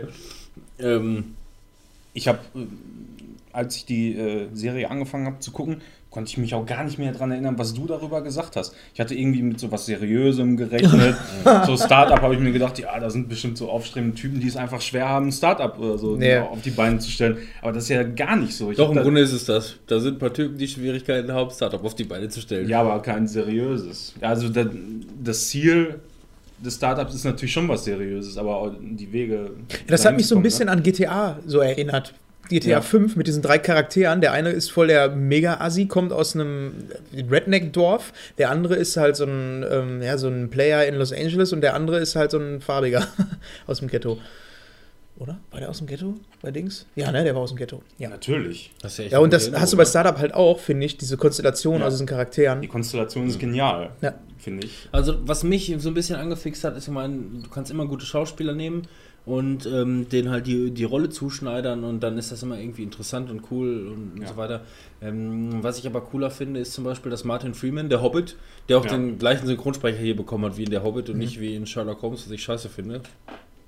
Ähm, ich habe... Als ich die äh, Serie angefangen habe zu gucken, konnte ich mich auch gar nicht mehr daran erinnern, was du darüber gesagt hast. Ich hatte irgendwie mit so was Seriösem gerechnet. So Startup habe ich mir gedacht, ja, da sind bestimmt so aufstrebende Typen, die es einfach schwer haben, ein Startup oder so nee. auf die Beine zu stellen. Aber das ist ja gar nicht so. Ich Doch, im Grunde ist es das. Da sind ein paar Typen, die Schwierigkeiten haben, Startup auf die Beine zu stellen. Ja, aber kein seriöses. Also das, das Ziel des Startups ist natürlich schon was Seriöses, aber die Wege... Das hat mich so ein bisschen ne? an G T A so erinnert. G T A ja. fünf mit diesen drei Charakteren. Der eine ist voll der Mega-Assi, kommt aus einem Redneck-Dorf. Der andere ist halt so ein, ähm, ja, so ein Player in Los Angeles und der andere ist halt so ein Farbiger aus dem Ghetto. Oder? War der aus dem Ghetto bei Dings? Ja, ne, der war aus dem Ghetto. Ja, natürlich. Das ist ja, echt ja, und das Ghetto, hast du bei Startup halt auch, finde ich, diese Konstellation ja. aus diesen Charakteren. Die Konstellation ist genial, ja. finde ich. Also, was mich so ein bisschen angefixt hat, ist, ich meine, du kannst immer gute Schauspieler nehmen und ähm, denen halt die, die Rolle zuschneidern und dann ist das immer irgendwie interessant und cool und, ja. und so weiter. Ähm, was ich aber cooler finde, ist zum Beispiel, dass Martin Freeman, der Hobbit, der auch ja. den gleichen Synchronsprecher hier bekommen hat wie in der Hobbit und mhm. nicht wie in Sherlock Holmes, was ich scheiße finde.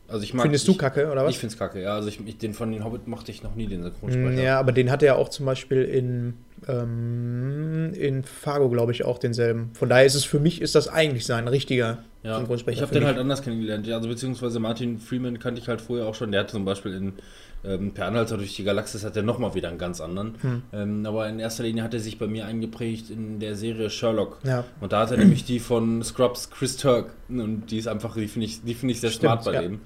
Also ich mag, Findest ich, du kacke, oder was? Ich find's kacke, ja. Also ich, ich, den von den Hobbit mochte ich noch nie, den Synchronsprecher. Ja, aber den hatte er auch zum Beispiel in, ähm, in Fargo, glaube ich, auch denselben. Von daher ist es für mich, ist das eigentlich sein richtiger ja. Synchronsprecher. Ich habe den mich. halt anders kennengelernt. Ja, also beziehungsweise Martin Freeman kannte ich halt vorher auch schon. Der hatte zum Beispiel in ähm, Per Anhalter durch die Galaxis hat er nochmal wieder einen ganz anderen. Hm. Ähm, aber in erster Linie hat er sich bei mir eingeprägt in der Serie Sherlock. Ja. Und da hat er nämlich die von Scrubs, Chris Turk. Und die ist einfach, die finde ich, die find ich sehr Stimmt, smart bei ja. dem.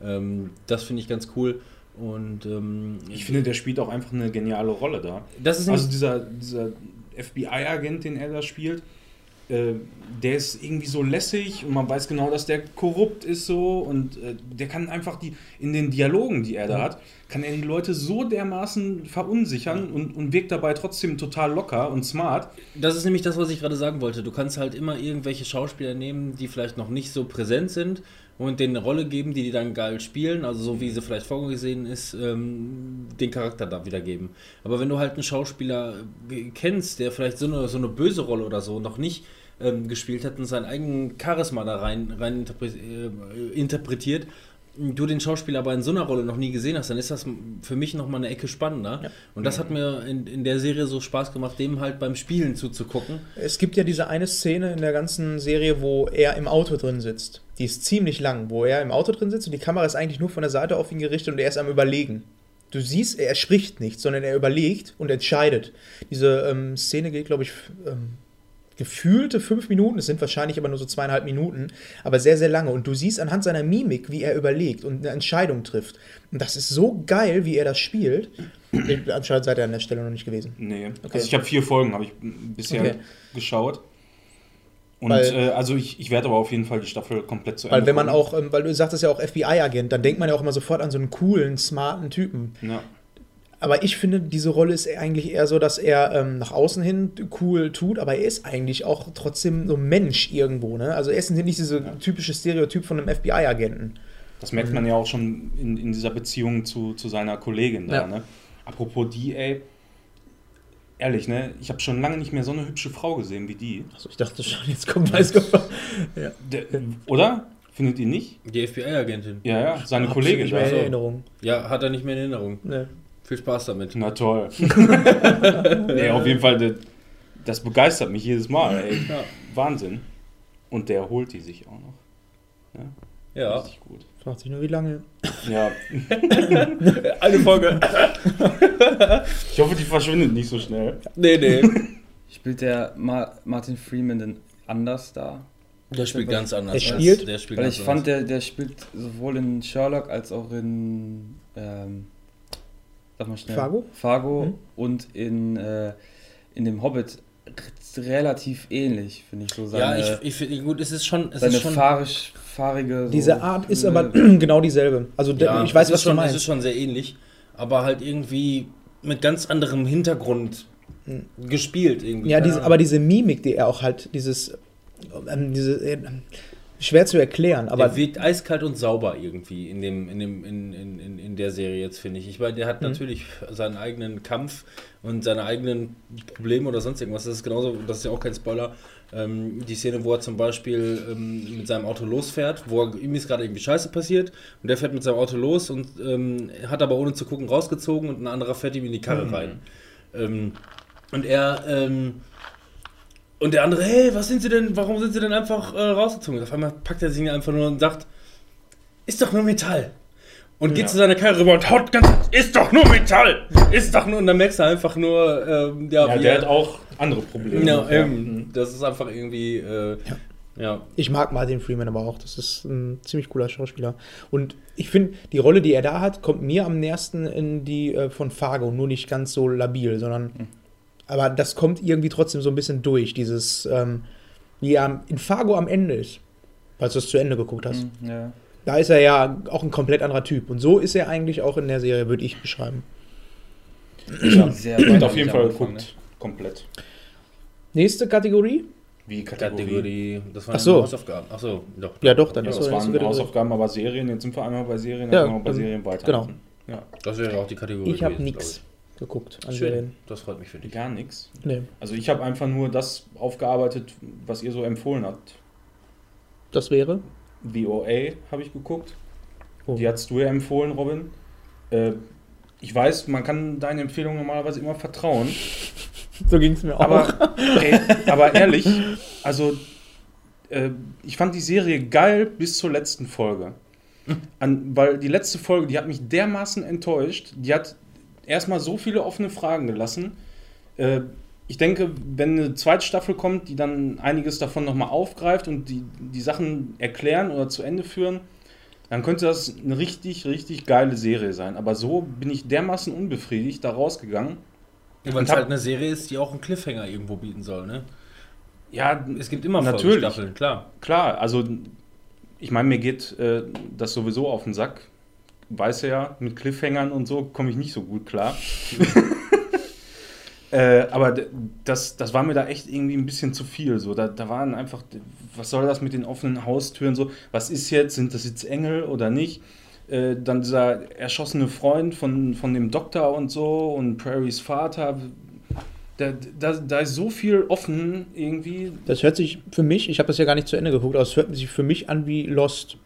Ähm, das finde ich ganz cool und ähm, ich finde, der spielt auch einfach eine geniale Rolle da. Das ist also dieser, dieser F B I-Agent, den er da spielt, äh, der ist irgendwie so lässig und man weiß genau, dass der korrupt ist so und äh, der kann einfach die in den Dialogen, die er da hat, kann er die Leute so dermaßen verunsichern und, und wirkt dabei trotzdem total locker und smart. Das ist nämlich das, was ich gerade sagen wollte. Du kannst halt immer irgendwelche Schauspieler nehmen, die vielleicht noch nicht so präsent sind und denen eine Rolle geben, die die dann geil spielen, also so wie sie vielleicht vorgesehen ist, ähm, den Charakter da wieder geben. Aber wenn du halt einen Schauspieler kennst, der vielleicht so eine, so eine böse Rolle oder so noch nicht ähm, gespielt hat und seinen eigenen Charisma da rein, rein interpre- äh, interpretiert, du den Schauspieler aber in so einer Rolle noch nie gesehen hast, dann ist das für mich nochmal eine Ecke spannender. Ja. Und das hat mir in, in der Serie so Spaß gemacht, dem halt beim Spielen zuzugucken. Es gibt ja diese eine Szene in der ganzen Serie, wo er im Auto drin sitzt. Die ist ziemlich lang, wo er im Auto drin sitzt und die Kamera ist eigentlich nur von der Seite auf ihn gerichtet und er ist am Überlegen. Du siehst, er spricht nicht, sondern er überlegt und entscheidet. Diese ähm, Szene geht, glaube ich, ähm, gefühlte fünf Minuten, es sind wahrscheinlich aber nur so zweieinhalb Minuten, aber sehr, sehr lange. Und du siehst anhand seiner Mimik, wie er überlegt und eine Entscheidung trifft. Und das ist so geil, wie er das spielt. Anscheinend seid ihr an der Stelle noch nicht gewesen. Nee, okay. Also ich habe vier Folgen, habe ich bisher okay. geschaut. Und weil, äh, also ich, ich werde aber auf jeden Fall die Staffel komplett zu Ende. Weil wenn man auch, ähm, weil du sagtest ja auch F B I-Agent, dann denkt man ja auch immer sofort an so einen coolen, smarten Typen. Ja. Aber ich finde, diese Rolle ist eigentlich eher so, dass er ähm, nach außen hin cool tut, aber er ist eigentlich auch trotzdem so ein Mensch irgendwo, ne? Also er ist nicht dieses ja. typische Stereotyp von einem F B I-Agenten. Das merkt mhm. man ja auch schon in, in dieser Beziehung zu, zu seiner Kollegin da, ja. ne? Apropos die, ey, ehrlich, ne? Ich habe schon lange nicht mehr so eine hübsche Frau gesehen wie die. Achso, ich dachte schon, jetzt kommt weiß Gott. Ja. Oder? Findet ihr nicht? Die F B I-Agentin. Ja, ja, seine Ach, Kollegin. Nicht mehr in Erinnerung. Ja, hat er nicht mehr in Erinnerung. Nee. Viel Spaß damit. Na toll. Nee, auf jeden Fall, das, das begeistert mich jedes Mal. Ey. Ja. Wahnsinn. Und der holt die sich auch noch. Ja. ja. Richtig gut. Fragt sich nur, wie lange. Ja. Eine Folge. Ich hoffe, die verschwindet nicht so schnell. Nee, nee. Spielt der Ma- Martin Freeman denn anders da? Der spielt ganz anders. Der spielt? Der spielt Weil ich fand, der, der spielt sowohl in Sherlock als auch in... Ähm, Sag mal schnell. Fargo? Fargo mhm. und in, äh, in dem Hobbit r- relativ ähnlich, finde ich so. Seine, ja, ich, ich finde, gut, es ist schon... Es seine ist schon fahrisch, fahrige... So diese Art ist aber genau dieselbe. Also ja, ich weiß, was schon, du meinst. Es ist schon sehr ähnlich, aber halt irgendwie mit ganz anderem Hintergrund mhm. gespielt. Irgendwie. Ja, diese, aber diese Mimik, die er auch halt, dieses... Ähm, diese, äh, schwer zu erklären, aber... Der wirkt eiskalt und sauber irgendwie in, dem, in, dem, in, in, in der Serie jetzt, finde ich. Ich meine, der hat mhm. natürlich seinen eigenen Kampf und seine eigenen Probleme oder sonst irgendwas. Das ist genauso, das ist ja auch kein Spoiler, ähm, die Szene, wo er zum Beispiel ähm, mit seinem Auto losfährt, wo er, ihm ist gerade irgendwie Scheiße passiert und der fährt mit seinem Auto los und ähm, hat aber ohne zu gucken rausgezogen und ein anderer fährt ihm in die Karre mhm. rein. Ähm, und er... Ähm, Und der andere, hey, was sind sie denn, warum sind sie denn einfach äh, rausgezogen? Auf einmal packt er sich einfach nur und sagt, ist doch nur Metall. Und geht ja. zu seiner Karre rüber und haut ganz, ist doch nur Metall, ist doch nur, und dann merkst du einfach nur, ähm, ja, ja der er, hat auch andere Probleme. Ja, ähm, ja. Das ist einfach irgendwie, äh, ja. ja. Ich mag Martin Freeman aber auch, das ist ein ziemlich cooler Schauspieler. Und ich finde, die Rolle, die er da hat, kommt mir am nächsten in die äh, von Fargo, nur nicht ganz so labil, sondern... Mhm. Aber das kommt irgendwie trotzdem so ein bisschen durch, dieses, ähm, wie er in Fargo am Ende ist, falls du es zu Ende geguckt hast. Mm, yeah. Da ist er ja auch ein komplett anderer Typ. Und so ist er eigentlich auch in der Serie, würde ich beschreiben. Ich habe auf jeden Fall geguckt, ne? Komplett. Nächste Kategorie? Wie Kategorie? Kategorie. Das waren so. Hausaufgaben. Ach so, doch. Ja doch, dann ja, das, das waren Kategorie. Hausaufgaben, aber Serien. Jetzt sind wir einmal bei Serien, dann ja, können wir bei Serien weiter. Genau. Ja. Das wäre auch die Kategorie. Ich habe nichts geguckt. Schön, das freut mich für dich. Gar nichts? Nee. Also ich habe einfach nur das aufgearbeitet, was ihr so empfohlen habt. Das wäre? V O A habe ich geguckt. Oh. Die hast du ja empfohlen, Robin. Äh, ich weiß, man kann deinen Empfehlungen normalerweise immer vertrauen. So ging es mir auch. Aber, ey, aber ehrlich, also äh, ich fand die Serie geil bis zur letzten Folge. An, weil die letzte Folge, die hat mich dermaßen enttäuscht. Die hat erstmal so viele offene Fragen gelassen. Äh, ich denke, wenn eine zweite Staffel kommt, die dann einiges davon nochmal aufgreift und die, die Sachen erklären oder zu Ende führen, dann könnte das eine richtig, richtig geile Serie sein. Aber so bin ich dermaßen unbefriedigt da rausgegangen. Ja, weil es halt eine Serie ist, die auch einen Cliffhanger irgendwo bieten soll, ne? Ja, es gibt immer Folgenstaffeln, klar. Klar, also ich meine, mir geht äh, das sowieso auf den Sack. Weiß ja, mit Cliffhangern und so komme ich nicht so gut klar. äh, aber das, das war mir da echt irgendwie ein bisschen zu viel. So. Da, da waren einfach, was soll das mit den offenen Haustüren? So? Was ist jetzt? Sind das jetzt Engel oder nicht? Äh, dann dieser erschossene Freund von, von dem Doktor und so und Prairies Vater. Da, da, da ist so viel offen irgendwie. Das hört sich für mich, ich habe das ja gar nicht zu Ende geguckt, aber es hört sich für mich an wie Lost.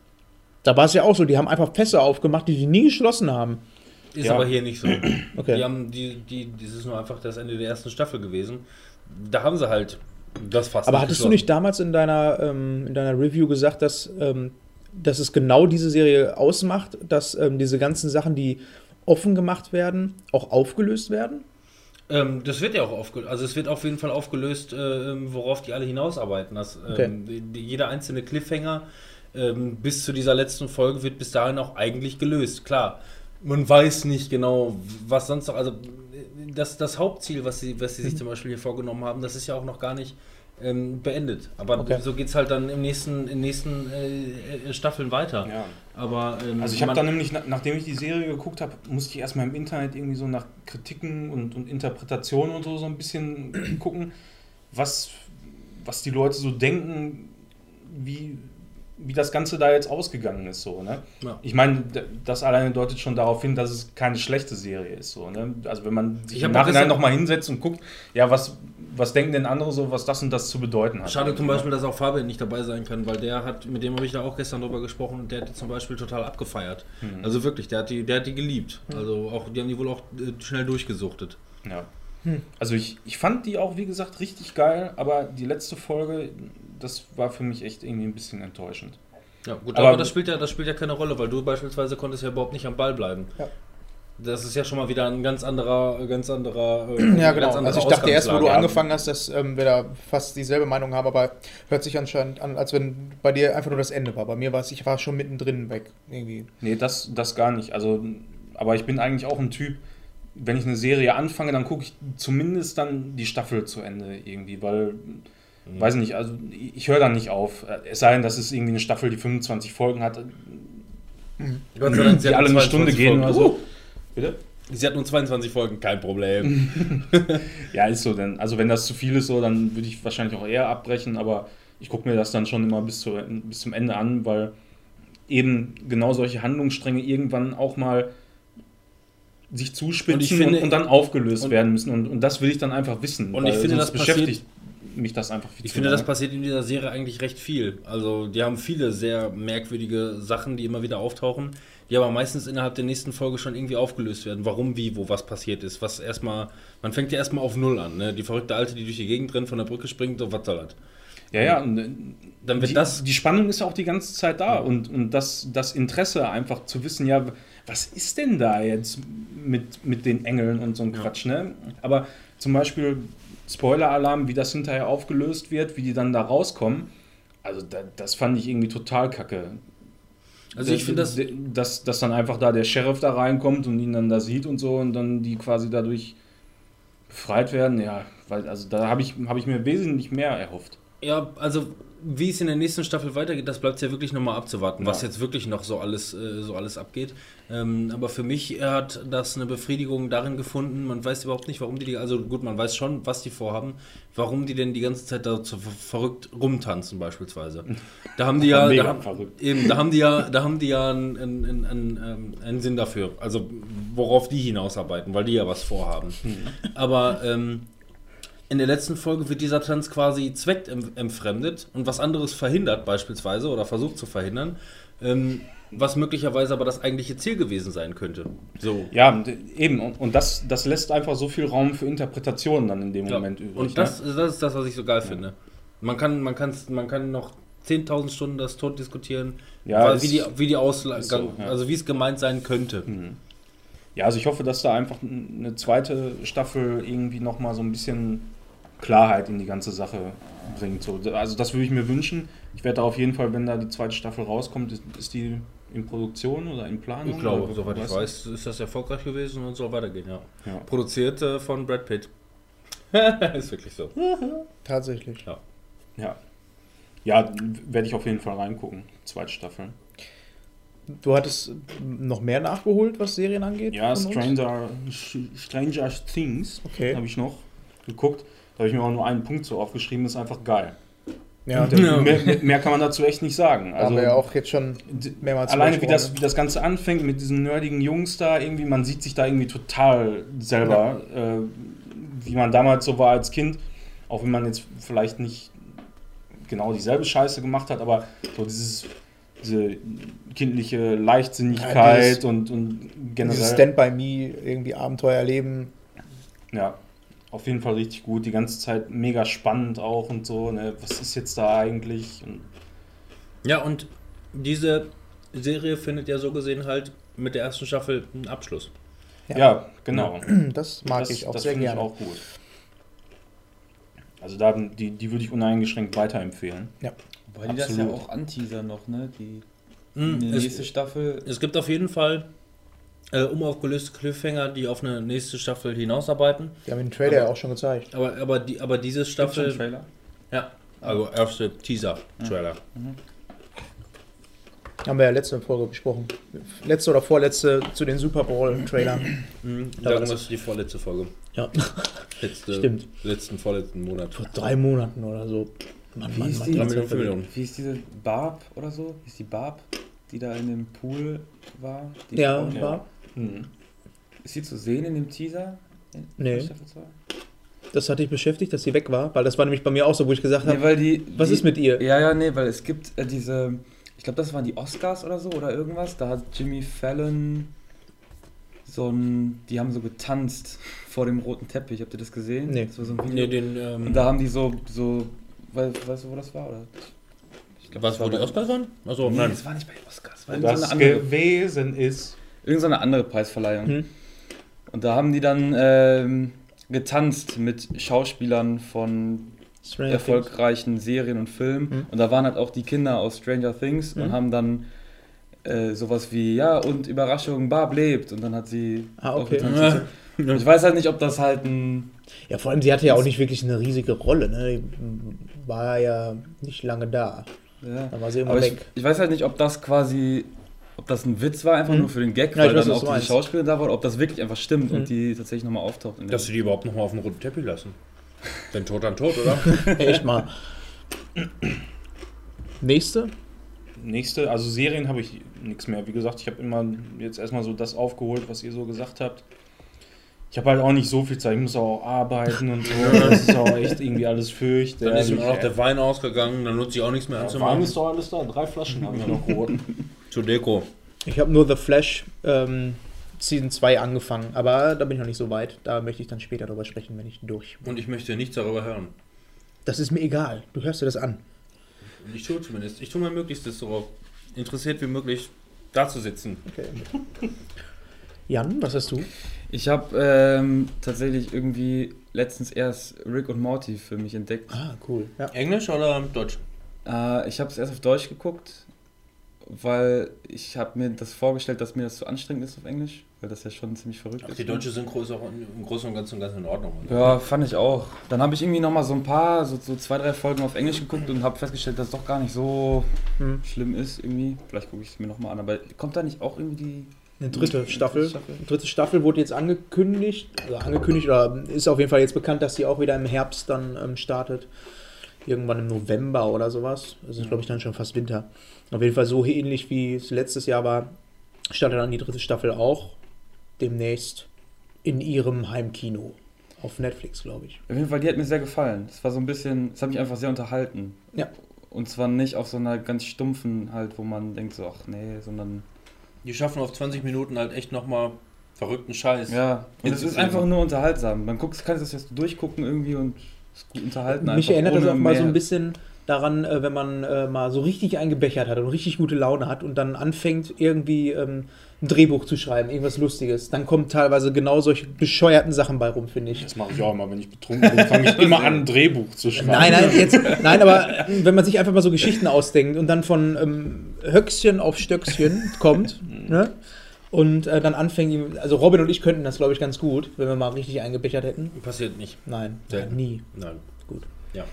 Da war es ja auch so, die haben einfach Fässer aufgemacht, die sie nie geschlossen haben. Ist ja. Aber hier nicht so. Okay. Die haben, die, die, das ist nur einfach das Ende der ersten Staffel gewesen. Da haben sie halt das fast. Aber hattest du nicht damals in deiner, ähm, in deiner Review gesagt, dass, ähm, dass es genau diese Serie ausmacht, dass ähm, diese ganzen Sachen, die offen gemacht werden, auch aufgelöst werden? Ähm, das wird ja auch aufgelöst. Also es wird auf jeden Fall aufgelöst, äh, worauf die alle hinausarbeiten. Dass, ähm, okay. Jeder einzelne Cliffhanger ähm, bis zu dieser letzten Folge wird bis dahin auch eigentlich gelöst. Klar, man weiß nicht genau, was sonst noch. Also das, das Hauptziel, was sie, was sie sich mhm. zum Beispiel hier vorgenommen haben, das ist ja auch noch gar nicht ähm, beendet. Aber okay. so geht es halt dann im nächsten, in nächsten äh, Staffeln weiter. Ja. Aber, ähm, also ich habe dann nämlich, nachdem ich die Serie geguckt habe, musste ich erstmal im Internet irgendwie so nach Kritiken und, und Interpretationen und so, so ein bisschen gucken, was, was die Leute so denken, wie, wie das Ganze da jetzt ausgegangen ist. So, ne? Ja. Ich meine, das alleine deutet schon darauf hin, dass es keine schlechte Serie ist. So, ne? Also wenn man sich im Nachhinein nochmal hinsetzt und guckt, ja, was, was denken denn andere so, was das und das zu bedeuten hat. Schade zum Beispiel, dass auch Fabian nicht dabei sein kann, weil der hat, mit dem habe ich da auch gestern drüber gesprochen, und der hat die zum Beispiel total abgefeiert. Mhm. Also wirklich, der hat die, der hat die geliebt. Mhm. Also auch, die haben die wohl auch schnell durchgesuchtet. Ja. Hm. Also ich, ich fand die auch, wie gesagt, richtig geil, aber die letzte Folge, das war für mich echt irgendwie ein bisschen enttäuschend. Ja gut, aber, aber das, spielt ja, das spielt ja keine Rolle, weil du beispielsweise konntest ja überhaupt nicht am Ball bleiben. Ja. Das ist ja schon mal wieder ein ganz anderer, ganz anderer äh, ja, genau. Ganz anderer also ich dachte erst, wo du angefangen hast, dass ähm, wir da fast dieselbe Meinung haben, aber hört sich anscheinend an, als wenn bei dir einfach nur das Ende war. Bei mir war es, ich war schon mittendrin weg irgendwie. Nee, das, das gar nicht. Also, aber ich bin eigentlich auch ein Typ, wenn ich eine Serie anfange, dann gucke ich zumindest dann die Staffel zu Ende irgendwie, weil, mhm. weiß nicht, also ich höre dann nicht auf. Es sei denn, dass es irgendwie eine Staffel, die fünfundzwanzig Folgen hat, mhm. die alle eine Stunde gehen Folgen. Oder so. Uh. Bitte? Sie hat nur zweiundzwanzig Folgen, kein Problem. Ja, ist so, denn also wenn das zu viel ist, so, dann würde ich wahrscheinlich auch eher abbrechen, aber ich gucke mir das dann schon immer bis, zu, bis zum Ende an, weil eben genau solche Handlungsstränge irgendwann auch mal sich zuspitzen und, ich finde, und, und dann aufgelöst und, werden müssen. Und, und das will ich dann einfach wissen. Und ich finde, das beschäftigt passiert, mich das einfach viel. Ich finde, lange. Das passiert in dieser Serie eigentlich recht viel. Also die haben viele sehr merkwürdige Sachen, die immer wieder auftauchen, die aber meistens innerhalb der nächsten Folge schon irgendwie aufgelöst werden. Warum, wie, wo, was passiert ist. Was erstmal, man fängt ja erstmal auf Null an. Ne? Die verrückte Alte, die durch die Gegend rennt, von der Brücke springt, so was soll das? Ja, ja. Und dann wird die, das die Spannung ist ja auch die ganze Zeit da. Ja. Und, und das, das Interesse einfach zu wissen, ja, was ist denn da jetzt mit, mit den Engeln und so ein Quatsch, ne? Aber zum Beispiel Spoiler-Alarm, wie das hinterher aufgelöst wird, wie die dann da rauskommen, also da, das fand ich irgendwie total kacke. Also ich finde das... Dass, dass dann einfach da der Sheriff da reinkommt und ihn dann da sieht und so und dann die quasi dadurch befreit werden, ja, weil also da habe ich, hab ich mir wesentlich mehr erhofft. Ja, also... Wie es in der nächsten Staffel weitergeht, das bleibt ja wirklich nochmal abzuwarten, ja. Was jetzt wirklich noch so alles, äh, so alles abgeht. Ähm, aber für mich hat das eine Befriedigung darin gefunden, man weiß überhaupt nicht, warum die, die, also gut, man weiß schon, was die vorhaben, warum die denn die ganze Zeit da so verrückt rumtanzen beispielsweise. Da haben die ja, da haben, eben, da haben die ja, da haben die ja einen, einen, einen, einen Sinn dafür, also worauf die hinausarbeiten, weil die ja was vorhaben. Aber ähm, in der letzten Folge wird dieser Tanz quasi zweckentfremdet und was anderes verhindert beispielsweise oder versucht zu verhindern, ähm, was möglicherweise aber das eigentliche Ziel gewesen sein könnte. So. Ja, eben. Und, und das, das lässt einfach so viel Raum für Interpretationen dann in dem ja. Moment übrig. Und das, ne? das ist das, was ich so geil ja. finde. Man kann, man kann's, man kann noch zehntausend Stunden das tot diskutieren, ja, weil, ist, wie die, wie die Ausla- so, ja. also wie es gemeint sein könnte. Mhm. Ja, also ich hoffe, dass da einfach eine zweite Staffel irgendwie nochmal so ein bisschen Klarheit in die ganze Sache bringt. So, also das würde ich mir wünschen. Ich werde da auf jeden Fall, wenn da die zweite Staffel rauskommt, ist, ist die in Produktion oder in Planung? Ich glaube, oder, soweit ich weiß, ist das erfolgreich gewesen und soll weitergehen, ja. ja. Produziert äh, von Brad Pitt. Ist wirklich so. Tatsächlich. Ja. Ja, ja werde ich auf jeden Fall reingucken, zweite Staffel. Du hattest noch mehr nachgeholt, was Serien angeht? Ja, Stranger, Stranger Things okay. habe ich noch geguckt. Da habe ich mir auch nur einen Punkt so aufgeschrieben, das ist einfach geil. Ja. Der, mehr, mehr kann man dazu echt nicht sagen. Also, haben wir ja auch jetzt schon mehrmals alleine wie das, wie das Ganze anfängt mit diesen nerdigen Jungs da, irgendwie, man sieht sich da irgendwie total selber, ja. äh, wie man damals so war als Kind, auch wenn man jetzt vielleicht nicht genau dieselbe Scheiße gemacht hat, aber so dieses diese kindliche Leichtsinnigkeit ja, dieses, und, und generell. Dieses Stand-by-Me, irgendwie Abenteuer erleben. Ja, auf jeden Fall richtig gut, die ganze Zeit mega spannend auch und so, ne? Was ist jetzt da eigentlich? Und ja, und diese Serie findet ja so gesehen halt mit der ersten Staffel einen Abschluss. Ja, ja genau. Das mag das, ich auch das sehr gerne. Das finde ich auch gut. Also da, die, die würde ich uneingeschränkt weiterempfehlen. Ja. Weil die das ja auch anteasern noch, ne? Die, mm, die nächste es, Staffel. Es gibt auf jeden Fall äh, unaufgelöste Cliffhanger, die auf eine nächste Staffel hinausarbeiten. Die haben den Trailer aber, ja auch schon gezeigt. Aber, aber, die, aber diese Staffel. Schon Trailer? Ja, also erste Teaser-Trailer. Mhm. Mhm. Haben wir ja letzte Folge besprochen. Letzte oder vorletzte zu den Super Bowl-Trailern. Mhm. Da war es die vorletzte Folge. Ja. Letzte, Stimmt. Letzten, vorletzten Monat. Vor drei Monaten oder so. Mann, Mann, Mann, Mann, wie ist diese Barb oder so? Ist die Barb, die da in dem Pool war? Die ja, Barb. Ja. Hm. Ist sie zu sehen in dem Teaser? In nee. Das hatte ich beschäftigt, dass sie weg war, weil das war nämlich bei mir auch so, wo ich gesagt nee, habe, die, was die, ist mit ihr? Ja, ja, nee, weil es gibt äh, diese, ich glaube, das waren die Oscars oder so oder irgendwas, da hat Jimmy Fallon so ein, die haben so getanzt vor dem roten Teppich, habt ihr das gesehen? Nee. Das war so ein Video. Nee, den, ähm, und da haben die so, so weißt du, wo das war? Oder? Ich glaub, was, das war wo die Oscars waren? Achso, nee, nein. Das war nicht bei den Oscars. War das so andere, gewesen ist. Irgendeine so andere Preisverleihung. Hm. Und da haben die dann ähm, getanzt mit Schauspielern von Stranger erfolgreichen Things. Serien und Filmen. Hm. Und da waren halt auch die Kinder aus Stranger Things hm. und haben dann äh, sowas wie, ja, und Überraschung, Barb lebt. Und dann hat sie ah, okay. auch getanzt. Ja. Ich weiß halt nicht, ob das halt ein... Ja, vor allem, sie hatte ja auch nicht wirklich eine riesige Rolle, ne? War ja nicht lange da. Ja. Dann war sie immer aber weg. Ich, ich weiß halt nicht, ob das quasi, ob das ein Witz war, einfach hm. nur für den Gag, ja, weil weiß, dann auch die Schauspieler da waren, ob das wirklich einfach stimmt hm. und die tatsächlich nochmal auftaucht. Dass sie die überhaupt nochmal auf den roten Teppich lassen. Denn tot an tot, oder? Echt mal. Nächste? Nächste, also Serien habe ich nichts mehr. Wie gesagt, ich habe immer jetzt erstmal so das aufgeholt, was ihr so gesagt habt. Ich habe halt auch nicht so viel Zeit, ich muss auch arbeiten und so, das ist auch echt irgendwie alles fürcht. Dann ist mir auch noch der Wein ausgegangen, dann nutze ich auch nichts mehr anzumachen. Ja, Wein ist doch alles da, drei Flaschen habe ich noch geholt. Zur Deko. Ich habe nur The Flash ähm, Season zwei angefangen, aber da bin ich noch nicht so weit, da möchte ich dann später darüber sprechen, wenn ich durch bin. Und ich möchte nichts darüber hören. Das ist mir egal, du hörst dir das an. Ich tue zumindest, ich tue mein Möglichstes darauf, interessiert wie möglich da zu sitzen. Okay. Jan, was hast du? Ich habe ähm, tatsächlich irgendwie letztens erst Rick und Morty für mich entdeckt. Ah, cool. Ja. Englisch oder Deutsch? Äh, ich habe es erst auf Deutsch geguckt, weil ich habe mir das vorgestellt, dass mir das zu anstrengend ist auf Englisch, weil das ja schon ziemlich verrückt aber ist. Die deutsche Synchro ist auch im Großen und Ganzen ganz in Ordnung. Oder? Ja, fand ich auch. Dann habe ich irgendwie nochmal so ein paar, so, so zwei, drei Folgen auf Englisch geguckt und habe festgestellt, dass es doch gar nicht so hm. schlimm ist irgendwie. Vielleicht gucke ich es mir nochmal an, aber kommt da nicht auch irgendwie... Eine dritte Staffel. Eine dritte Staffel wurde jetzt angekündigt, also angekündigt oder ist auf jeden Fall jetzt bekannt, dass sie auch wieder im Herbst dann ähm, startet. Irgendwann im November oder sowas. Das ist, glaube ich, dann schon fast Winter. Auf jeden Fall so ähnlich wie es letztes Jahr war, startet dann die dritte Staffel auch demnächst in ihrem Heimkino. auf Netflix, glaube ich. Auf jeden Fall, die hat mir sehr gefallen. Es war so ein bisschen, es hat mich einfach sehr unterhalten. Ja. Und zwar nicht auf so einer ganz stumpfen halt, wo man denkt so, ach nee, sondern... Die schaffen auf zwanzig Minuten halt echt nochmal verrückten Scheiß. Ja, und es ist einfach nur unterhaltsam. Man guckt, kann das jetzt durchgucken irgendwie und es gut unterhalten. Mich erinnert das auch mal so ein bisschen daran, wenn man äh, mal so richtig eingebechert hat und richtig gute Laune hat und dann anfängt, irgendwie ähm, ein Drehbuch zu schreiben, irgendwas Lustiges. Dann kommen teilweise genau solche bescheuerten Sachen bei rum, finde ich. Das mache ich auch immer, wenn ich betrunken bin, fange ich immer an, ein Drehbuch zu schreiben. Nein, nein, jetzt, nein, aber wenn man sich einfach mal so Geschichten ausdenkt und dann von ähm, Höchstchen auf Stöckchen kommt, ne? Und äh, dann anfängt, also Robin und ich könnten das, glaube ich, ganz gut, wenn wir mal richtig eingebechert hätten. Passiert nicht. Nein, ja, nie. Nein. Gut. Ja.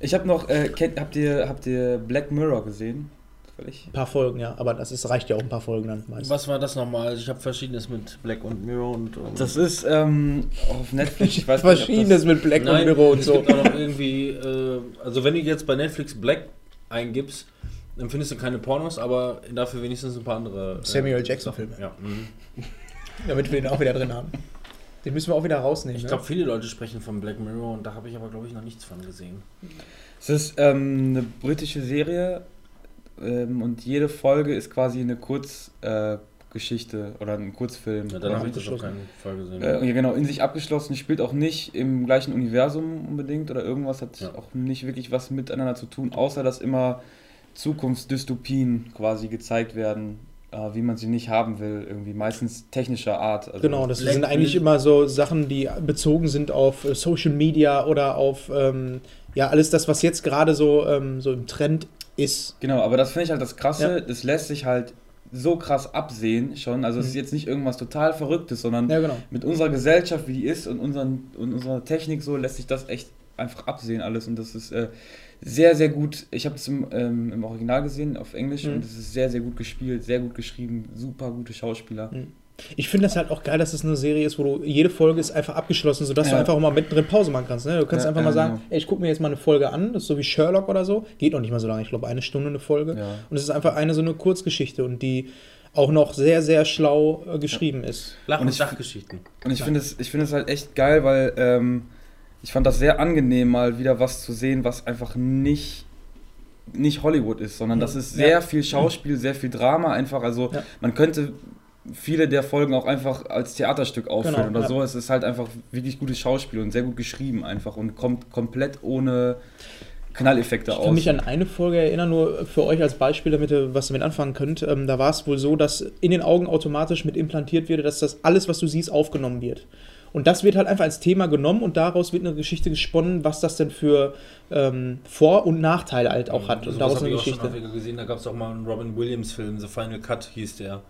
Ich habe noch, äh, kennt, habt ihr, habt ihr Black Mirror gesehen? Ein paar Folgen, ja, aber das ist, reicht ja auch ein paar Folgen dann meistens. Was war das nochmal? Also ich habe Verschiedenes mit Black und Mirror und... und das ist ähm, auf Netflix, ich weiß nicht, Verschiedenes das, mit Black nein, und Mirror und so. Gibt auch noch irgendwie, äh, also wenn du jetzt bei Netflix Black eingibst, dann findest du keine Pornos, aber dafür wenigstens ein paar andere... Äh, Samuel Jackson-Filme. Ja. Mhm. Damit wir den auch wieder drin haben. Den müssen wir auch wieder rausnehmen. Ich glaube, ne? Viele Leute sprechen von Black Mirror und da habe ich aber, glaube ich, noch nichts von gesehen. Es ist ähm, eine britische Serie ähm, und jede Folge ist quasi eine Kurzgeschichte äh, oder ein Kurzfilm. Ja, dann habe ich das auch keine Folge gesehen. Äh, ja, genau, in sich abgeschlossen, spielt auch nicht im gleichen Universum unbedingt oder irgendwas, hat ja. auch nicht wirklich was miteinander zu tun, außer dass immer Zukunftsdystopien quasi gezeigt werden. Wie man sie nicht haben will, irgendwie meistens technischer Art. Also genau, das sind eigentlich immer so Sachen, die bezogen sind auf Social Media oder auf ähm, ja alles das, was jetzt gerade so, ähm, so im Trend ist. Genau, aber das finde ich halt das Krasse, ja. Das lässt sich halt so krass absehen schon, also es ist jetzt nicht irgendwas total Verrücktes, sondern ja, genau. Mit unserer Gesellschaft, wie die ist und, unseren, und unserer Technik so, lässt sich das echt einfach absehen alles und das ist... Äh, sehr, sehr gut. Ich habe es im, ähm, im Original gesehen, auf Englisch, mhm. und es ist sehr, sehr gut gespielt, sehr gut geschrieben, super gute Schauspieler. Mhm. Ich finde das halt auch geil, dass es eine Serie ist, wo du jede Folge ist einfach abgeschlossen, sodass ja. du einfach auch mal mittendrin Pause machen kannst. Ne? Du kannst ja, einfach ja, mal sagen, genau. ey, ich gucke mir jetzt mal eine Folge an, das ist so wie Sherlock oder so, geht noch nicht mal so lange, ich glaube eine Stunde eine Folge. Ja. Und es ist einfach eine so eine Kurzgeschichte und die auch noch sehr, sehr schlau äh, geschrieben ja. ist. Lach- und Sachgeschichten. Und ich finde es, ich finde es halt echt geil, weil... Ähm, ich fand das sehr angenehm, mal wieder was zu sehen, was einfach nicht, nicht Hollywood ist, sondern das ist sehr ja. viel Schauspiel, sehr viel Drama einfach. Also ja. man könnte viele der Folgen auch einfach als Theaterstück aufführen genau, oder ja. so. Es ist halt einfach wirklich gutes Schauspiel und sehr gut geschrieben einfach und kommt komplett ohne Knalleffekte aus. Ich kann mich an eine Folge erinnern, nur für euch als Beispiel, damit ihr was damit anfangen könnt. Ähm, da war es wohl so, dass in den Augen automatisch mit implantiert wird, dass das alles, was du siehst, aufgenommen wird. Und das wird halt einfach als Thema genommen und daraus wird eine Geschichte gesponnen, was das denn für ähm, Vor- und Nachteile halt auch hat. Und daraus eine Geschichte. Das habe ich auch schon gesehen, da gab es auch mal einen Robin Williams-Film, The Final Cut hieß der.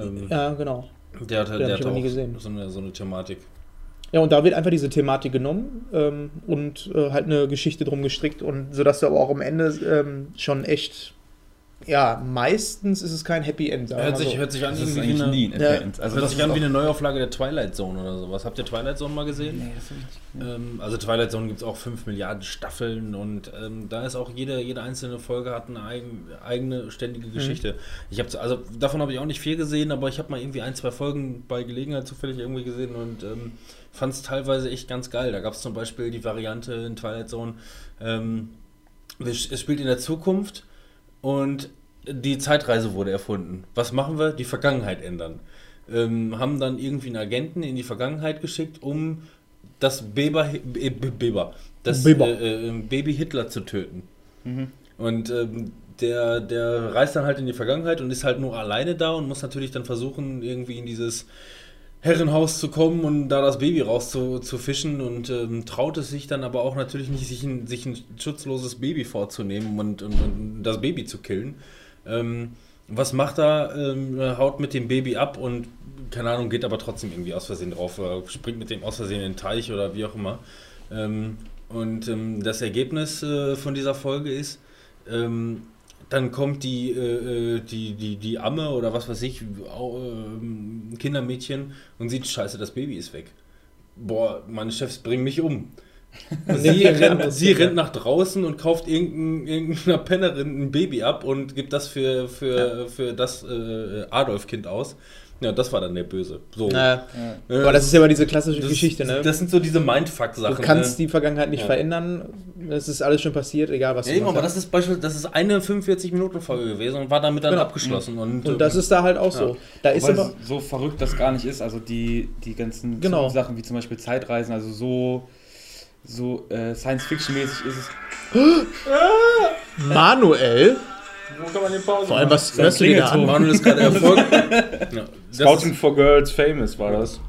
Ähm, ja, genau. Der hat halt auch nie gesehen. So, eine, so eine Thematik. Ja, und da wird einfach diese Thematik genommen ähm, und äh, halt eine Geschichte drum gestrickt, und sodass du aber auch am Ende ähm, schon echt... Ja, meistens ist es kein Happy End. Hört sich, so. hört sich an das ist wie eine, nie ein Happy ja, End. Also hört sich an wie eine Neuauflage der Twilight Zone oder sowas. Habt ihr Twilight Zone mal gesehen? Nee, das hab ich nicht. Ähm, also Twilight Zone gibt es auch fünf Milliarden Staffeln und ähm, da ist auch jede, jede einzelne Folge hat eine eigen, eigene ständige Geschichte. Mhm. Ich hab's, also davon habe ich auch nicht viel gesehen, aber ich habe mal irgendwie ein, zwei Folgen bei Gelegenheit zufällig irgendwie gesehen und ähm, fand es teilweise echt ganz geil. Da gab es zum Beispiel die Variante in Twilight Zone, ähm, es spielt in der Zukunft. Und die Zeitreise wurde erfunden. Was machen wir? Die Vergangenheit ändern. Ähm, haben dann irgendwie einen Agenten in die Vergangenheit geschickt, um das, Beber, Be- Beber, das Beber. Äh, äh, Baby Hitler zu töten. Mhm. Und ähm, der, der reist dann halt in die Vergangenheit und ist halt nur alleine da und muss natürlich dann versuchen, irgendwie in dieses Herrenhaus zu kommen und da das Baby rauszufischen und ähm, traut es sich dann aber auch natürlich nicht, sich ein, sich ein schutzloses Baby vorzunehmen und, und, und das Baby zu killen. Ähm, was macht er? Ähm, haut mit dem Baby ab und, keine Ahnung, geht aber trotzdem irgendwie aus Versehen drauf, oder springt mit dem aus Versehen in den Teich oder wie auch immer. Ähm, und ähm, das Ergebnis äh, von dieser Folge ist, ähm, dann kommt die, äh, die, die, die Amme oder was weiß ich, äh, Kindermädchen und sieht, scheiße, das Baby ist weg. Boah, meine Chefs bringen mich um. Sie, rennt, sie rennt nach draußen und kauft irgendein, irgendeiner Pennerin ein Baby ab und gibt das für, für, ja. für das äh, Adolf-Kind aus. Ja, das war dann der Böse. So. Na, ja. Aber das ist ja immer diese klassische das, Geschichte, ne? Das sind so diese Mindfuck-Sachen. Du kannst ne? die Vergangenheit nicht ja. verändern, das ist alles schon passiert, egal was ja, du machst. Aber das ist beispielsweise, das ist eine fünfundvierzig-Minuten-Folge gewesen und war damit dann genau. abgeschlossen. Und, und das ist da halt auch ja. so. Da ist aber so verrückt das gar nicht ist, also die, die ganzen genau. Sachen wie zum Beispiel Zeitreisen, also so, so äh, Science-Fiction-mäßig ist es. Manuel? Wo kann man den Pause Vor allem, was hörst du wieder an? Manuel ist gerade Erfolg. ja, Scouting for Girls Famous war das.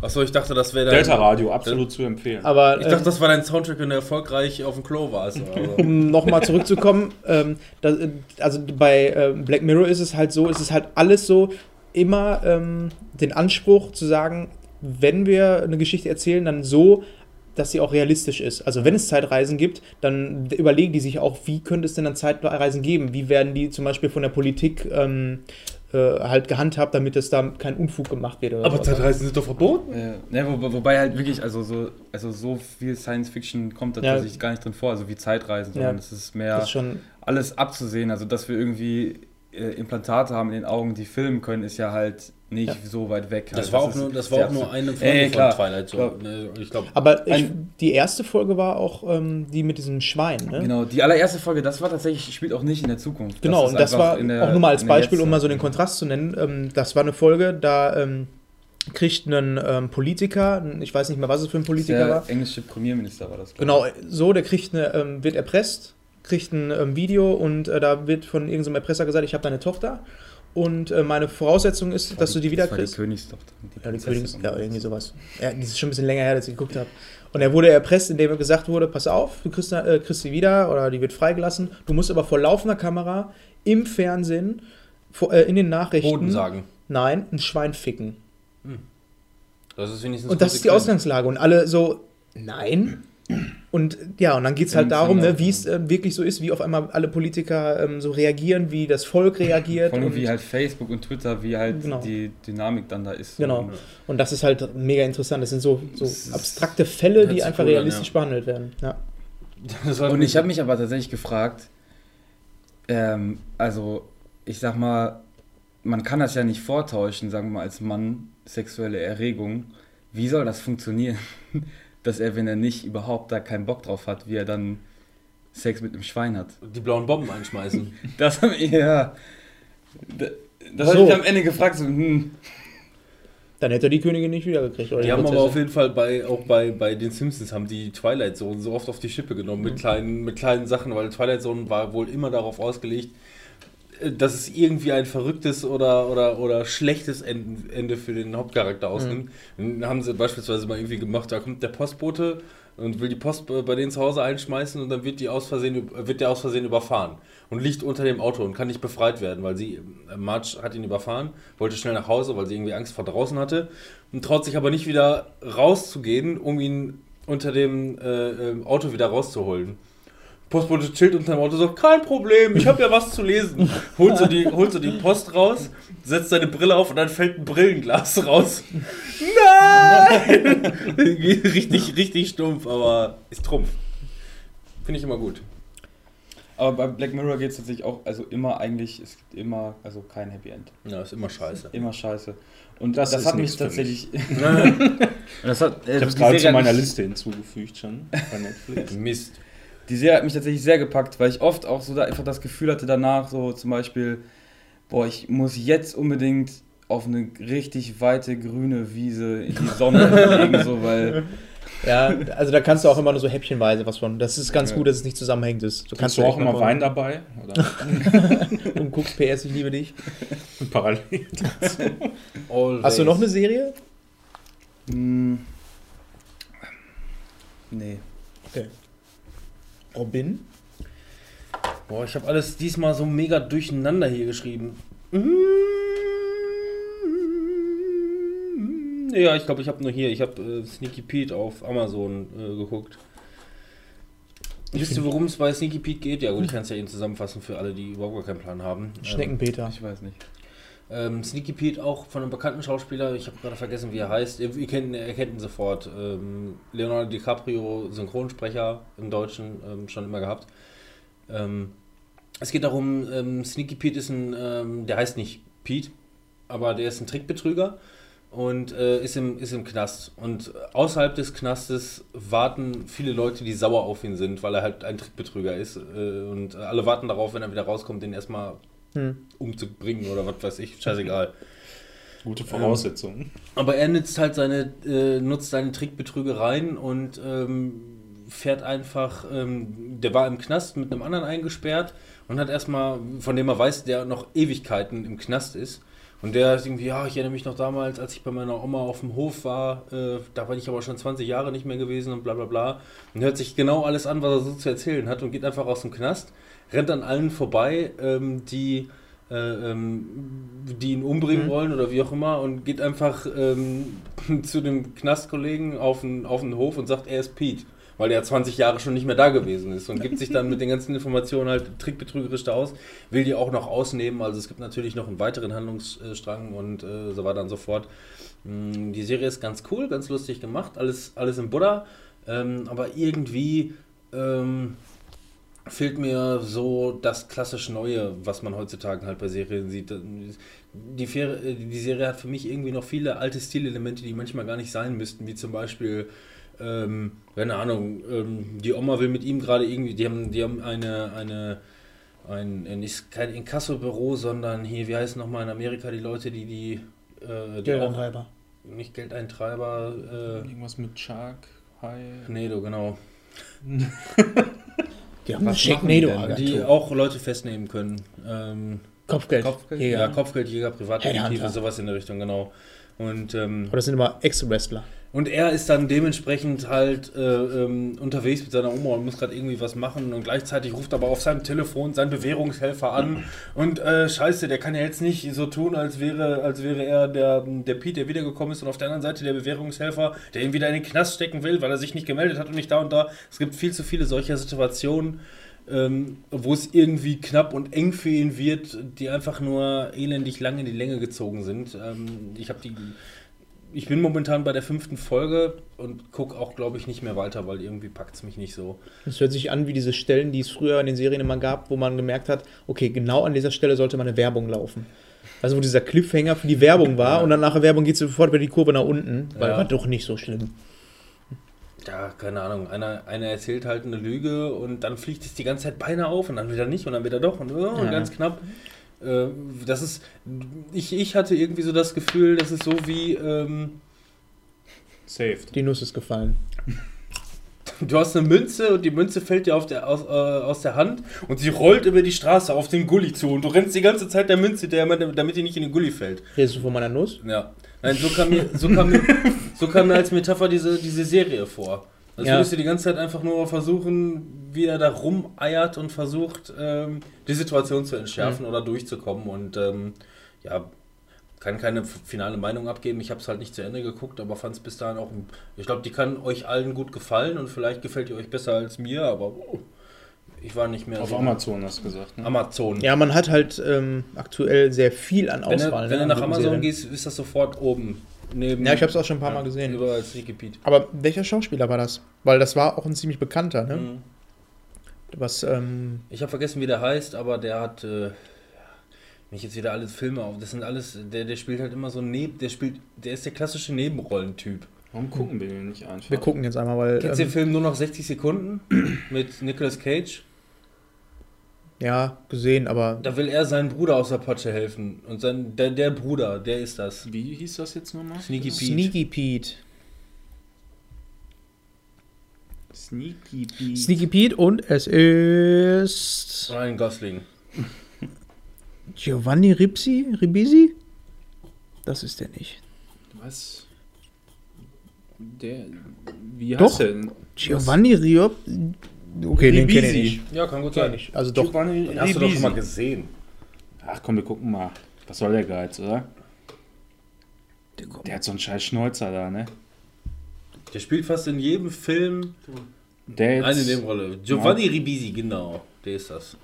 Achso, ich dachte, das wäre der... Delta Radio, absolut ja. zu empfehlen. Aber, ich äh, dachte, das war dein Soundtrack, wenn du erfolgreich auf dem Klo warst. Also. Um nochmal zurückzukommen, ähm, das, also bei äh, Black Mirror ist es halt so, es ist halt alles so, immer ähm, den Anspruch zu sagen, wenn wir eine Geschichte erzählen, dann so... dass sie auch realistisch ist. Also wenn es Zeitreisen gibt, dann überlegen die sich auch, wie könnte es denn dann Zeitreisen geben? Wie werden die zum Beispiel von der Politik ähm, äh, halt gehandhabt, damit es da kein Unfug gemacht wird? Oder aber so. Zeitreisen sind doch verboten. Ja. Ja, wo, wobei halt wirklich, also so, also so viel Science-Fiction kommt tatsächlich ja. gar nicht drin vor, also wie Zeitreisen, sondern es ja. ist mehr das ist schon alles abzusehen. Also dass wir irgendwie äh, Implantate haben in den Augen, die filmen können, ist ja halt... nicht ja. so weit weg. Das, also, war, das, auch nur, das war auch nur eine Folge ey, von Twilight Zone. Ich glaub, aber ich, die erste Folge war auch ähm, die mit diesem Schwein. Ne? Genau, die allererste Folge, das war tatsächlich, spielt auch nicht in der Zukunft. Genau, das und das war der, auch nur mal als Beispiel, um mal so den Kontrast zu nennen, ähm, das war eine Folge, da ähm, kriegt ein ähm, Politiker, ich weiß nicht mehr, was es für ein Politiker der war. Der englische Premierminister war das. Genau, so, der kriegt eine, ähm, wird erpresst, kriegt ein ähm, Video und äh, da wird von irgendeinem Erpresser gesagt, ich habe deine Tochter. Und äh, meine Voraussetzung ist, dass die, du die wiederkriegst. Das war die Königstochter. Die ja, die Königs, ja, irgendwie sowas. Ja, das ist schon ein bisschen länger her, dass ich geguckt habe. Und er wurde erpresst, indem gesagt wurde, pass auf, du kriegst, äh, kriegst sie wieder oder die wird freigelassen. Du musst aber vor laufender Kamera, im Fernsehen, vor, äh, in den Nachrichten... Boden sagen. Nein, ein Schwein ficken. Hm. Das ist wenigstens und das ist die Kleine. Ausgangslage. Und alle so, nein... Und ja, und dann geht es halt darum, ne, wie es äh, wirklich so ist, wie auf einmal alle Politiker ähm, so reagieren, wie das Volk reagiert. Vor allem und wie halt Facebook und Twitter, wie halt genau. die Dynamik dann da ist. Genau. Und das ist halt mega interessant. Das sind so, so abstrakte Fälle, die einfach cool realistisch an, ja. behandelt werden. Ja. Und ich habe mich aber tatsächlich gefragt, ähm, also ich sag mal, man kann das ja nicht vortäuschen, sagen wir mal als Mann, sexuelle Erregung. Wie soll das funktionieren? Dass er, wenn er nicht überhaupt da keinen Bock drauf hat, wie er dann Sex mit einem Schwein hat. Die blauen Bomben einschmeißen. Das haben ja. Das so. Habe ich mich am Ende gefragt. So, hm. Dann hätte er die Königin nicht wiedergekriegt. Die, die haben Prozesse. Aber auf jeden Fall bei, auch bei, bei den Simpsons haben die Twilight Zone so oft auf die Schippe genommen mit kleinen, mit kleinen Sachen, weil Twilight Zone war wohl immer darauf ausgelegt, dass es irgendwie ein verrücktes oder, oder, oder schlechtes Ende für den Hauptcharakter ausnimmt. Mhm. Dann haben sie beispielsweise mal irgendwie gemacht, da kommt der Postbote und will die Post bei denen zu Hause einschmeißen und dann wird, die aus Versehen, wird der aus Versehen überfahren und liegt unter dem Auto und kann nicht befreit werden, weil sie, Marge hat ihn überfahren, wollte schnell nach Hause, weil sie irgendwie Angst vor draußen hatte und traut sich aber nicht wieder rauszugehen, um ihn unter dem äh, Auto wieder rauszuholen. Postbote chillt unter dem Auto so, kein Problem, ich habe ja was zu lesen. Holt so, die, holt so die Post raus, setzt seine Brille auf und dann fällt ein Brillenglas raus. Nein! Richtig, richtig stumpf, aber ist Trumpf. Finde ich immer gut. Aber bei Black Mirror geht es tatsächlich auch, also immer eigentlich, es gibt immer, also kein Happy End. Ja, ist immer scheiße. Immer scheiße. Und das, das, das hat mich tatsächlich... das hat, äh, ich habe es gerade zu meiner Liste hinzugefügt schon bei Netflix. Mist. Die Serie hat mich tatsächlich sehr gepackt, weil ich oft auch so da einfach das Gefühl hatte danach, so zum Beispiel, boah, ich muss jetzt unbedingt auf eine richtig weite grüne Wiese in die Sonne legen, so, weil... Ja, also da kannst du auch immer nur so häppchenweise was von, das ist ganz ja. gut, dass es nicht zusammenhängend ist. Du kannst du auch immer Wein dabei? Oder? Und guckst P S, ich liebe dich. Parallel dazu. Always. Hast du noch eine Serie? Mm. Nee. Okay. Robin? Boah, ich habe alles diesmal so mega durcheinander hier geschrieben. Ja, ich glaube, ich habe nur hier, ich habe äh, Sneaky Pete auf Amazon äh, geguckt. Wisst ihr, worum es bei Sneaky Pete geht? Ja gut, ich kann es ja eben zusammenfassen für alle, die überhaupt gar keinen Plan haben. Schneckenpeter. Ähm, ich weiß nicht. Ähm, Sneaky Pete auch von einem bekannten Schauspieler, ich habe gerade vergessen, wie er heißt. Ihr, ihr kennt, erkennt ihn sofort. Ähm, Leonardo DiCaprio, Synchronsprecher im Deutschen, ähm, schon immer gehabt. Ähm, es geht darum, ähm, Sneaky Pete ist ein, ähm, der heißt nicht Pete, aber der ist ein Trickbetrüger und äh, ist, im, ist im Knast. Und außerhalb des Knastes warten viele Leute, die sauer auf ihn sind, weil er halt ein Trickbetrüger ist. Äh, und alle warten darauf, wenn er wieder rauskommt, den erstmal hm. umzubringen oder was weiß ich, scheißegal. Gute Voraussetzungen. Ähm, aber er nutzt halt seine, äh, nutzt seine Trickbetrügereien und ähm, fährt einfach, ähm, der war im Knast mit einem anderen eingesperrt und hat erstmal, von dem er weiß, der noch Ewigkeiten im Knast ist. Und der ist irgendwie, ja, ich erinnere mich noch damals, als ich bei meiner Oma auf dem Hof war, äh, da war ich aber schon zwanzig Jahre nicht mehr gewesen und bla bla bla. Und hört sich genau alles an, was er so zu erzählen hat und geht einfach aus dem Knast, rennt an allen vorbei, ähm, die... die ihn umbringen mhm. wollen oder wie auch immer und geht einfach ähm, zu dem Knastkollegen auf den, auf den Hof und sagt, er ist Pete, weil der zwanzig Jahre schon nicht mehr da gewesen ist und gibt sich dann mit den ganzen Informationen halt trickbetrügerisch da aus, will die auch noch ausnehmen, also es gibt natürlich noch einen weiteren Handlungsstrang und äh, so weiter und so fort. Ähm, die Serie ist ganz cool, ganz lustig gemacht, alles, alles in Buddha, ähm, aber irgendwie ähm, fehlt mir so das klassisch Neue, was man heutzutage halt bei Serien sieht. Die, Fer- die Serie hat für mich irgendwie noch viele alte Stilelemente, die manchmal gar nicht sein müssten, wie zum Beispiel, ähm, keine Ahnung, ähm, die Oma will mit ihm gerade irgendwie, die haben, die haben eine, eine, ein, nicht kein Inkassobüro, sondern hier, wie heißt es nochmal in Amerika, die Leute, die die... Äh, die Geldeintreiber. Auch, nicht Geldeintreiber. Äh, Irgendwas mit Shark, Hai... Tornado, genau. Die haben eine die, die auch Leute festnehmen können. Ähm, Kopfgeld. Kopfgeldjäger. Ja, Kopfgeldjäger, Privatdetektive, sowas in der Richtung, genau. Und, ähm, aber das sind immer Ex-Wrestler. Und er ist dann dementsprechend halt äh, ähm, unterwegs mit seiner Oma und muss gerade irgendwie was machen und gleichzeitig ruft aber auf seinem Telefon seinen Bewährungshelfer an und äh, scheiße, der kann ja jetzt nicht so tun, als wäre, als wäre er der, der Pete, der wiedergekommen ist und auf der anderen Seite der Bewährungshelfer, der ihn wieder in den Knast stecken will, weil er sich nicht gemeldet hat und nicht da und da. Es gibt viel zu viele solcher Situationen, ähm, wo es irgendwie knapp und eng für ihn wird, die einfach nur elendig lang in die Länge gezogen sind. Ähm, ich habe die... Ich bin momentan bei der fünften Folge und gucke auch, glaube ich, nicht mehr weiter, weil irgendwie packt es mich nicht so. Das hört sich an wie diese Stellen, die es früher in den Serien immer gab, wo man gemerkt hat, okay, genau an dieser Stelle sollte mal eine Werbung laufen. Also wo dieser Cliffhanger für die Werbung war ja. Und dann nach der Werbung geht es sofort über die Kurve nach unten, weil ja. War doch nicht so schlimm. Ja, keine Ahnung. Einer, einer erzählt halt eine Lüge und dann fliegt es die ganze Zeit beinahe auf und dann wieder nicht und dann wieder doch und, und ja. Ganz knapp. Das ist, ich, ich hatte irgendwie so das Gefühl, das ist so wie ähm, saved. Die Nuss ist gefallen. Du hast eine Münze und die Münze fällt dir auf der, aus, äh, aus der Hand und sie rollt über die Straße auf den Gully zu und du rennst die ganze Zeit der Münze, der, damit die nicht in den Gully fällt. Redest du von meiner Nuss? Ja. Nein, so kam mir, so kam mir, so kam mir als Metapher diese, diese Serie vor. Also ja. Würdest du die ganze Zeit einfach nur versuchen, wie er da rumeiert und versucht, ähm, die Situation zu entschärfen mhm. oder durchzukommen. Und ähm, ja, kann keine finale Meinung abgeben. Ich habe es halt nicht zu Ende geguckt, aber fand es bis dahin auch... Ich glaube, die kann euch allen gut gefallen und vielleicht gefällt ihr euch besser als mir, aber oh, ich war nicht mehr... Auf so Amazon hast du gesagt, ne? Amazon. Ja, man hat halt ähm, aktuell sehr viel an Auswahl. Wenn, ne, wenn du nach Amazon Serien. Gehst, ist das sofort oben. Neben, ja, ich habe es auch schon ein paar ja, Mal gesehen. Über Sneaky Pete. Aber welcher Schauspieler war das? Weil das war auch ein ziemlich bekannter, ne? Mhm. Was, ähm ich habe vergessen, wie der heißt, aber der hat äh, mich jetzt wieder alle Filme auf. Das sind alles, der, der spielt halt immer so neben, der spielt, der ist der klassische Nebenrollentyp. Warum gucken wir den nicht einfach? Wir gucken jetzt einmal, weil. Kennst du ähm, den Film nur noch sechzig Sekunden mit Nicolas Cage? Ja, gesehen, aber... Da will er seinen Bruder aus der Patsche helfen. Und sein, der, der Bruder, der ist das. Wie hieß das jetzt nochmal? Sneaky Pete. Sneaky Pete. Sneaky Pete. Sneaky Pete und es ist... Ryan Gosling. Giovanni Ribisi? Ribisi? Das ist der nicht. Was? Der... Wie heißt der denn? Giovanni Riob... Okay, Ribisi. Den kenne ich nicht. Ja, kann gut sein. Also doch, Giovanni, den hast du doch schon mal gesehen. Ach komm, wir gucken mal. Was soll der Geiz, oder? Der, der hat so einen scheiß Schnäuzer da, ne? Der spielt fast in jedem Film der eine Nebenrolle. Giovanni ja. Ribisi, genau. Der ist das.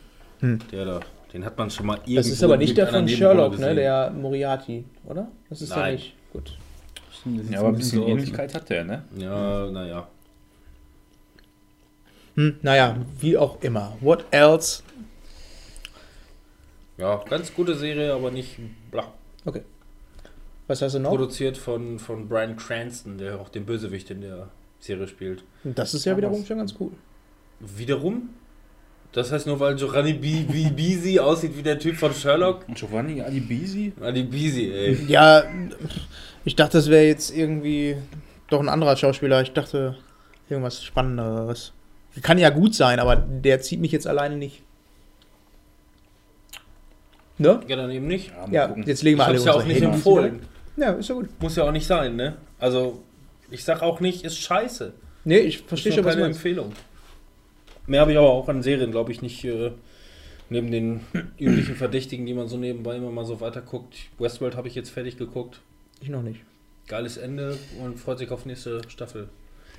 Hm. Der da. Den hat man schon mal irgendwo. Das ist aber nicht der von Sherlock, ne? Der Moriarty, oder? Das ist der nicht. Gut. Ja, aber ein bisschen Ähnlichkeit hat der, ne? Ja, naja. Hm, naja, wie auch immer. What else? Ja, ganz gute Serie, aber nicht bla. Okay. Was hast du noch? Produziert von, von Bryan Cranston, der auch den Bösewicht in der Serie spielt. Das ist ja wiederum schon ganz cool. Wiederum? Das heißt nur, weil Giovanni Bisi aussieht wie der Typ von Sherlock? Giovanni Adibisi? Adibisi, ey. Ja, ich dachte, das wäre jetzt irgendwie doch ein anderer Schauspieler. Ich dachte, irgendwas Spannenderes. Kann ja gut sein, aber der zieht mich jetzt alleine nicht. Ne? Ja, dann eben nicht. Ja, ja, jetzt legen wir ich alle Ich hab's ja auch nicht Händen empfohlen. Ja, ist ja gut. Muss ja auch nicht sein, ne? Also, ich sag auch nicht, ist scheiße. Nee, ich verstehe schon, was du meinst. Empfehlung. Mehr habe ich aber auch an Serien, glaube ich, nicht äh, neben den üblichen Verdächtigen, die man so nebenbei immer mal so weiterguckt. Westworld habe ich jetzt fertig geguckt. Ich noch nicht. Geiles Ende und freut sich auf nächste Staffel.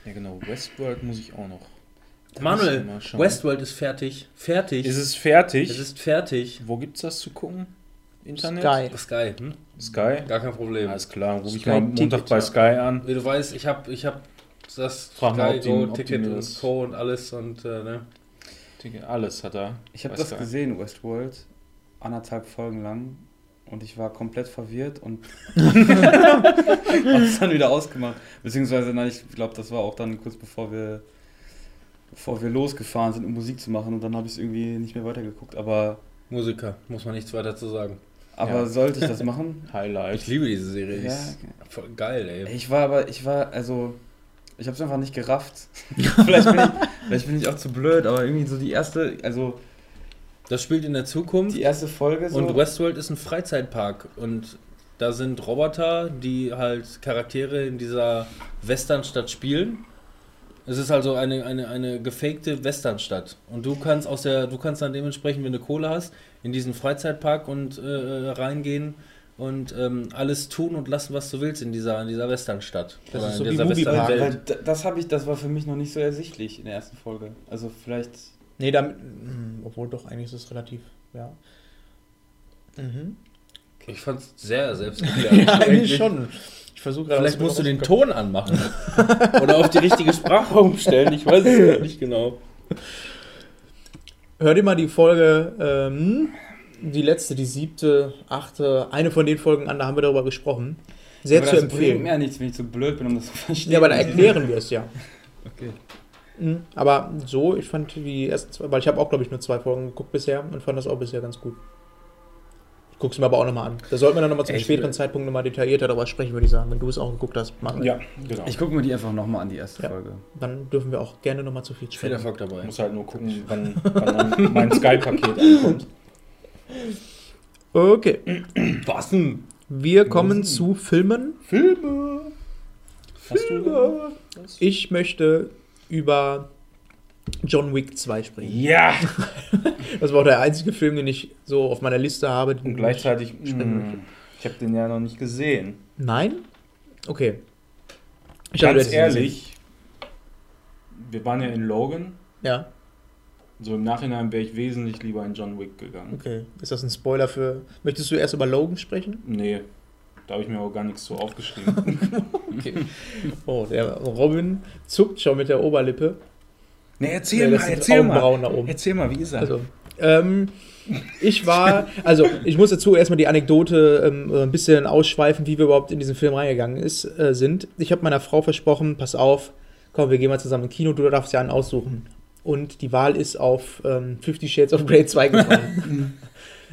Ja genau, Westworld muss ich auch noch. Da Manuel, Westworld ist fertig. Fertig. Ist es fertig? Es ist fertig. Wo gibt's das zu gucken? Internet? Sky. Sky, hm? Sky? Gar kein Problem. Alles klar, rufe ich mal Montag bei Sky an. Wie du weißt, ich habe ich hab das Sky-Go-Ticket und Co. und alles und äh, ne? Ticket, alles hat er. Ich habe das gesehen, Westworld, anderthalb Folgen lang und ich war komplett verwirrt und hab's dann wieder ausgemacht. Beziehungsweise, nein, ich glaube, das war auch dann kurz bevor wir bevor wir losgefahren sind, um Musik zu machen und dann habe ich es irgendwie nicht mehr weitergeguckt, aber... Musiker, muss man nichts weiter zu sagen. Aber ja. Sollte ich das machen? Highlight. Ich liebe diese Serie, ja, voll geil, ey. Ich war aber, ich war, also, ich habe es einfach nicht gerafft. vielleicht, bin ich, vielleicht bin ich auch zu blöd, aber irgendwie so die erste, also... Das spielt in der Zukunft. Die erste Folge so. Und Westworld ist ein Freizeitpark und da sind Roboter, die halt Charaktere in dieser Westernstadt spielen. Es ist also eine, eine, eine gefakte Westernstadt. Und du kannst aus der, du kannst dann dementsprechend, wenn du Kohle hast, in diesen Freizeitpark und äh, reingehen und ähm, alles tun und lassen, was du willst in dieser, in dieser Westernstadt. Das oder ist so in dieser Westernwelt. Das habe ich, das war für mich noch nicht so ersichtlich in der ersten Folge. Also vielleicht. Nee, damit. Obwohl doch eigentlich ist es relativ, ja. Mhm. Okay. Ich fand es sehr selbsterklärend. Ja, eigentlich schon. Vielleicht alles, musst du den Ton anmachen oder auf die richtige Sprache umstellen, ich weiß es nicht genau. Hör dir mal die Folge, ähm, die letzte, die siebte, achte, eine von den Folgen an, da haben wir darüber gesprochen. Sehr aber zu empfehlen. Das bringt mir ja nichts, wenn ich so blöd bin, um das zu verstehen. Ja, aber da erklären wir es ja. Okay. Mhm, aber so, ich fand die ersten zwei, weil ich habe auch, glaube ich, nur zwei Folgen geguckt bisher und fand das auch bisher ganz gut. Guck's mir aber auch nochmal an. Da sollten wir dann nochmal zu einem späteren Zeitpunkt nochmal detaillierter darüber sprechen, würde ich sagen. Wenn du es auch geguckt hast, machen wir. Ja, genau. Ich gucke mir die einfach nochmal an, die erste ja. Folge. Dann dürfen wir auch gerne nochmal zu viel sprechen. Viel Erfolg dabei. Ich muss halt nur gucken, wann, wann mein Sky-Paket ankommt. Okay. Was denn? Wir kommen Was? zu Filmen. Filme! Filme! Ich möchte über John Wick zwei sprechen. Ja! Das war auch der einzige Film, den ich so auf meiner Liste habe. Und gleichzeitig, ich, ich habe den ja noch nicht gesehen. Nein? Okay. Ich Ganz ehrlich, wir waren ja in Logan. Ja. So im Nachhinein wäre ich wesentlich lieber in John Wick gegangen. Okay. Ist das ein Spoiler für... Möchtest du erst über Logan sprechen? Nee. Da habe ich mir auch gar nichts so aufgeschrieben. Okay. Oh, der Robin zuckt schon mit der Oberlippe. Ne, erzähl ja, mal, erzähl mal. Da oben. Erzähl mal, wie ist er? Also, ähm, ich war, also ich muss dazu erstmal die Anekdote ähm, ein bisschen ausschweifen, wie wir überhaupt in diesen Film reingegangen ist, äh, sind. Ich habe meiner Frau versprochen, pass auf, komm, wir gehen mal zusammen ins Kino, du darfst ja einen aussuchen. Und die Wahl ist auf ähm, Fifty Shades of Grey zwei gefallen.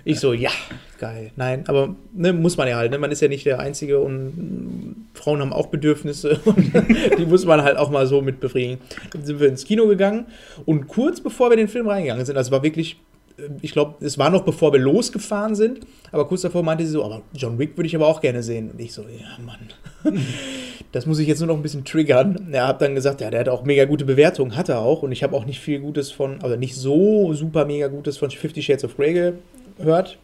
Ich so, ja, geil. Nein, aber ne, muss man ja halt. Ne? Man ist ja nicht der Einzige und Frauen haben auch Bedürfnisse. Und die muss man halt auch mal so mit befriedigen. Dann sind wir ins Kino gegangen und kurz bevor wir den Film reingegangen sind, also war wirklich, ich glaube, es war noch bevor wir losgefahren sind, aber kurz davor meinte sie so, aber John Wick würde ich aber auch gerne sehen. Und ich so, ja, Mann, das muss ich jetzt nur noch ein bisschen triggern. Er hat dann gesagt, ja, der hat auch mega gute Bewertungen, hat er auch. Und ich habe auch nicht viel Gutes von, also nicht so super mega Gutes von Fifty Shades of Grey hört.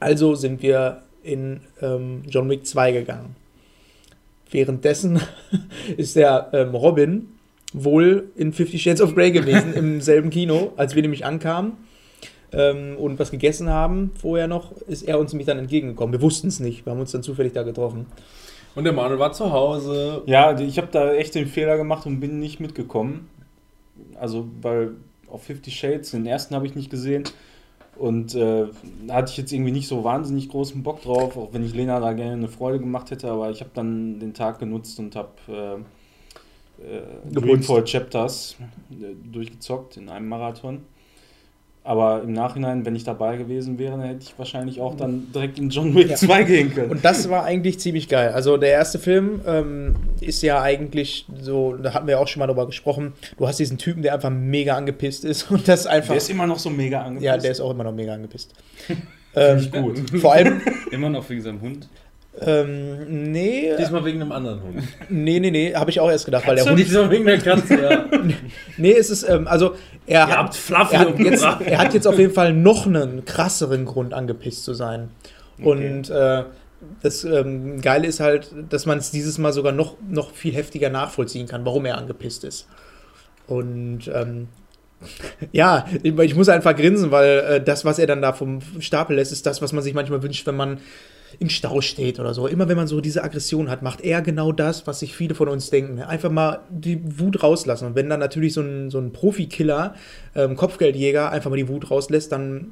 Also sind wir in ähm, John Wick zwei gegangen. Währenddessen ist der ähm, Robin wohl in Fifty Shades of Grey gewesen, im selben Kino, als wir nämlich ankamen ähm, und was gegessen haben vorher noch, ist er uns nämlich dann entgegengekommen. Wir wussten es nicht, wir haben uns dann zufällig da getroffen. Und der Manuel war zu Hause. Ja, ich habe da echt den Fehler gemacht und bin nicht mitgekommen. Also, weil auf Fifty Shades, den ersten habe ich nicht gesehen. Und äh, da hatte ich jetzt irgendwie nicht so wahnsinnig großen Bock drauf, auch wenn ich Lena da gerne eine Freude gemacht hätte, aber ich habe dann den Tag genutzt und habe äh, äh, Dreamfall Chapters äh, durchgezockt in einem Marathon. Aber im Nachhinein, wenn ich dabei gewesen wäre, dann hätte ich wahrscheinlich auch dann direkt in John Wick ja. zwei gehen können. Und das war eigentlich ziemlich geil. Also der erste Film ähm, ist ja eigentlich so, da hatten wir auch schon mal drüber gesprochen, du hast diesen Typen, der einfach mega angepisst ist und das einfach... Der ist immer noch so mega angepisst. Ja, der ist auch immer noch mega angepisst. ähm, gut. Vor allem... Immer noch wegen seinem Hund? Ähm, nee. Diesmal wegen einem anderen Hund. Nee, nee, nee, habe ich auch erst gedacht, Katze? Weil der Hund... Diesmal wegen der Katze, ja. Nee, es ist, ähm, also, er hat, er, hat jetzt, er hat jetzt auf jeden Fall noch einen krasseren Grund, angepisst zu sein. Okay. Und äh, das ähm, Geile ist halt, dass man es dieses Mal sogar noch, noch viel heftiger nachvollziehen kann, warum er angepisst ist. Und, ähm, ja, ich, ich muss einfach grinsen, weil äh, das, was er dann da vom Stapel lässt, ist das, was man sich manchmal wünscht, wenn man im Stau steht oder so. Immer wenn man so diese Aggression hat, macht er genau das, was sich viele von uns denken. Einfach mal die Wut rauslassen. Und wenn dann natürlich so ein, so ein Profikiller, ähm, Kopfgeldjäger, einfach mal die Wut rauslässt, dann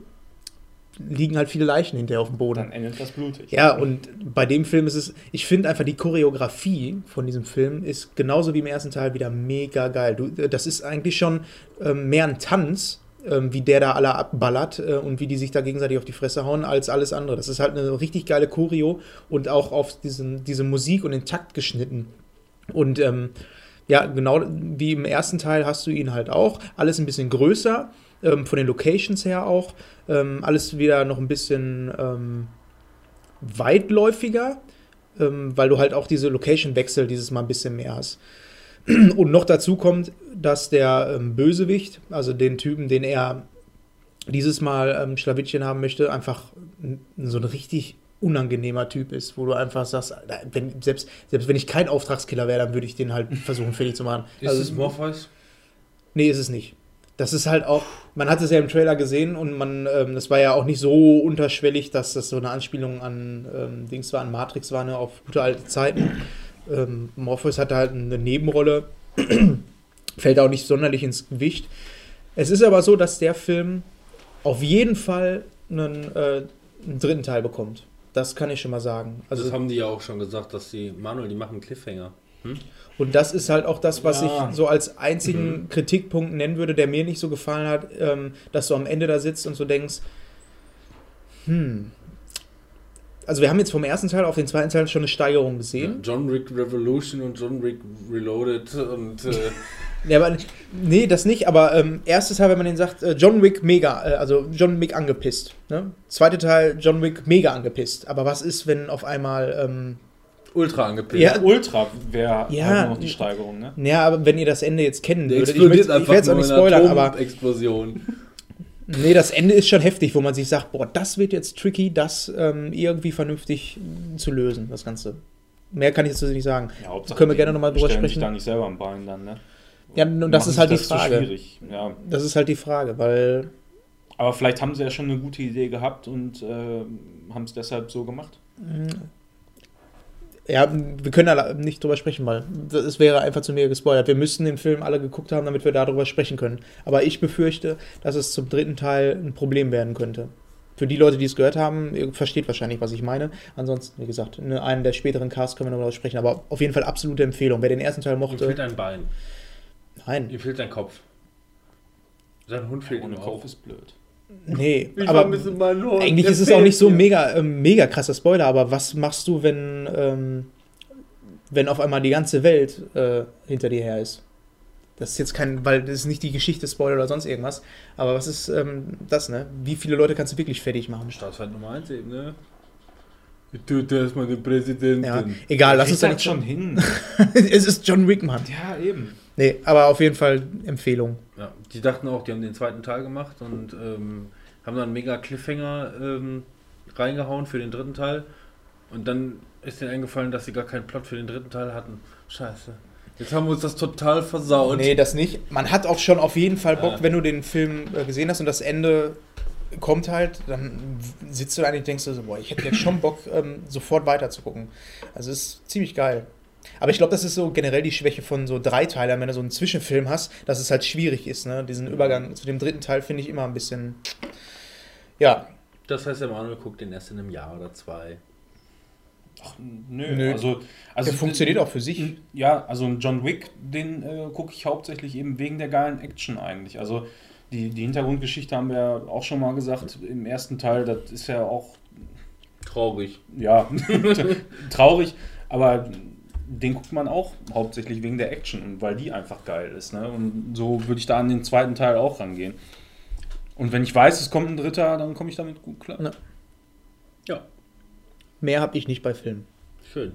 liegen halt viele Leichen hinterher auf dem Boden. Dann endet das blutig. Ja, und bei dem Film ist es, ich finde einfach die Choreografie von diesem Film ist genauso wie im ersten Teil wieder mega geil. Du, das ist eigentlich schon ähm, mehr ein Tanz, wie der da alle abballert und wie die sich da gegenseitig auf die Fresse hauen, als alles andere. Das ist halt eine richtig geile Choreo und auch auf diesen, diese Musik und den Takt geschnitten. Und ähm, ja, genau wie im ersten Teil hast du ihn halt auch. Alles ein bisschen größer, ähm, von den Locations her auch. Ähm, alles wieder noch ein bisschen ähm, weitläufiger, ähm, weil du halt auch diese Location-Wechsel dieses Mal ein bisschen mehr hast. Und noch dazu kommt, dass der ähm, Bösewicht, also den Typen, den er dieses Mal ähm, Schlawittchen haben möchte, einfach n- so ein richtig unangenehmer Typ ist, wo du einfach sagst, wenn, selbst, selbst wenn ich kein Auftragskiller wäre, dann würde ich den halt versuchen, fertig zu machen. Ist also, es Morpheus? Nee, ist es nicht. Das ist halt auch, man hat es ja im Trailer gesehen und man, ähm, das war ja auch nicht so unterschwellig, dass das so eine Anspielung an ähm, Dings war, an Matrix war, ne, auf gute alte Zeiten. Ähm, Morpheus hat halt eine Nebenrolle, fällt auch nicht sonderlich ins Gewicht. Es ist aber so, dass der Film auf jeden Fall einen, äh, einen dritten Teil bekommt. Das kann ich schon mal sagen. Also, das haben die ja auch schon gesagt, dass die, Manuel, die machen Cliffhanger. Hm? Und das ist halt auch das, was ja. ich so als einzigen mhm. Kritikpunkt nennen würde, der mir nicht so gefallen hat, ähm, dass du am Ende da sitzt und so denkst, hm, also wir haben jetzt vom ersten Teil auf den zweiten Teil schon eine Steigerung gesehen. Ja, John Wick Revolution und John Wick Reloaded und... Äh ja, aber, nee, das nicht, aber ähm, erstes Teil, wenn man den sagt, äh, John Wick mega, äh, also John Wick angepisst. Ne? Zweiter Teil, John Wick mega angepisst. Aber was ist, wenn auf einmal... Ähm, Ultra angepisst. Ja, Ultra wäre ja halt noch die Steigerung, ne? Ja, aber wenn ihr das Ende jetzt kennen würdet, ich, ich werde es auch nicht spoilern, aber... Explosion. Nee, das Ende ist schon heftig, wo man sich sagt, boah, das wird jetzt tricky, das ähm, irgendwie vernünftig zu lösen, das Ganze. Mehr kann ich jetzt nicht sagen. Ja, Hauptsache, können wir gerne nochmal drüber sprechen. Sich da nicht selber am Bein dann, ne? Ja, und das ist halt das die Frage. Schwierig. Ja. Das ist halt die Frage, weil... Aber vielleicht haben sie ja schon eine gute Idee gehabt und äh, haben es deshalb so gemacht. Ja, wir können da nicht drüber sprechen, weil es wäre einfach zu mir gespoilert. Wir müssten den Film alle geguckt haben, damit wir darüber sprechen können. Aber ich befürchte, dass es zum dritten Teil ein Problem werden könnte. Für die Leute, die es gehört haben, ihr versteht wahrscheinlich, was ich meine. Ansonsten, wie gesagt, in einem der späteren Casts können wir darüber sprechen. Aber auf jeden Fall absolute Empfehlung. Wer den ersten Teil mochte... Ihm fehlt ein Bein. Nein. Ihm fehlt sein Kopf. Sein Hund fehlt ihm auch. Kopf ist blöd. Nee, ich aber mal eigentlich ist es auch nicht so mega, äh, mega krasser Spoiler, aber was machst du, wenn, ähm, wenn auf einmal die ganze Welt äh, hinter dir her ist? Das ist jetzt kein, weil das ist nicht die Geschichte, Spoiler oder sonst irgendwas, aber was ist ähm, das, ne? Wie viele Leute kannst du wirklich fertig machen? Staatsfeind Nummer eins eben, ne? Ich töte erstmal den Präsidenten. Ja, egal, lass uns da nicht schon hin. Es ist John Wick, Mann. Ja, eben. Nee, aber auf jeden Fall Empfehlung. Ja, die dachten auch, die haben den zweiten Teil gemacht und ähm, haben dann mega Cliffhanger ähm, reingehauen für den dritten Teil. Und dann ist denen eingefallen, dass sie gar keinen Plot für den dritten Teil hatten. Scheiße. Jetzt haben wir uns das total versaut. Nee, das nicht. Man hat auch schon auf jeden Fall Bock, ja. Wenn du den Film äh, gesehen hast und das Ende kommt halt, dann sitzt du da und denkst dir so, boah, ich hätte jetzt schon Bock, ähm, sofort weiterzugucken. Also ist ziemlich geil. Aber ich glaube, das ist so generell die Schwäche von so Dreiteilern, wenn du so einen Zwischenfilm hast, dass es halt schwierig ist, ne? Diesen Übergang zu dem dritten Teil finde ich immer ein bisschen, Ja. Das heißt, der Manuel guckt den erst in einem Jahr oder zwei. Ach, nö. nö. Also, also der funktioniert auch für sich. Ja, also John Wick, den äh, gucke ich hauptsächlich eben wegen der geilen Action eigentlich. Also die, die Hintergrundgeschichte haben wir ja auch schon mal gesagt im ersten Teil. Das ist ja auch... Traurig. Ja, traurig. Aber den guckt man auch hauptsächlich wegen der Action und weil die einfach geil ist. Ne? Und so würde ich da an den zweiten Teil auch rangehen. Und wenn ich weiß, es kommt ein dritter, dann komme ich damit gut klar. Na. Ja. Mehr habe ich nicht bei Filmen. Schön.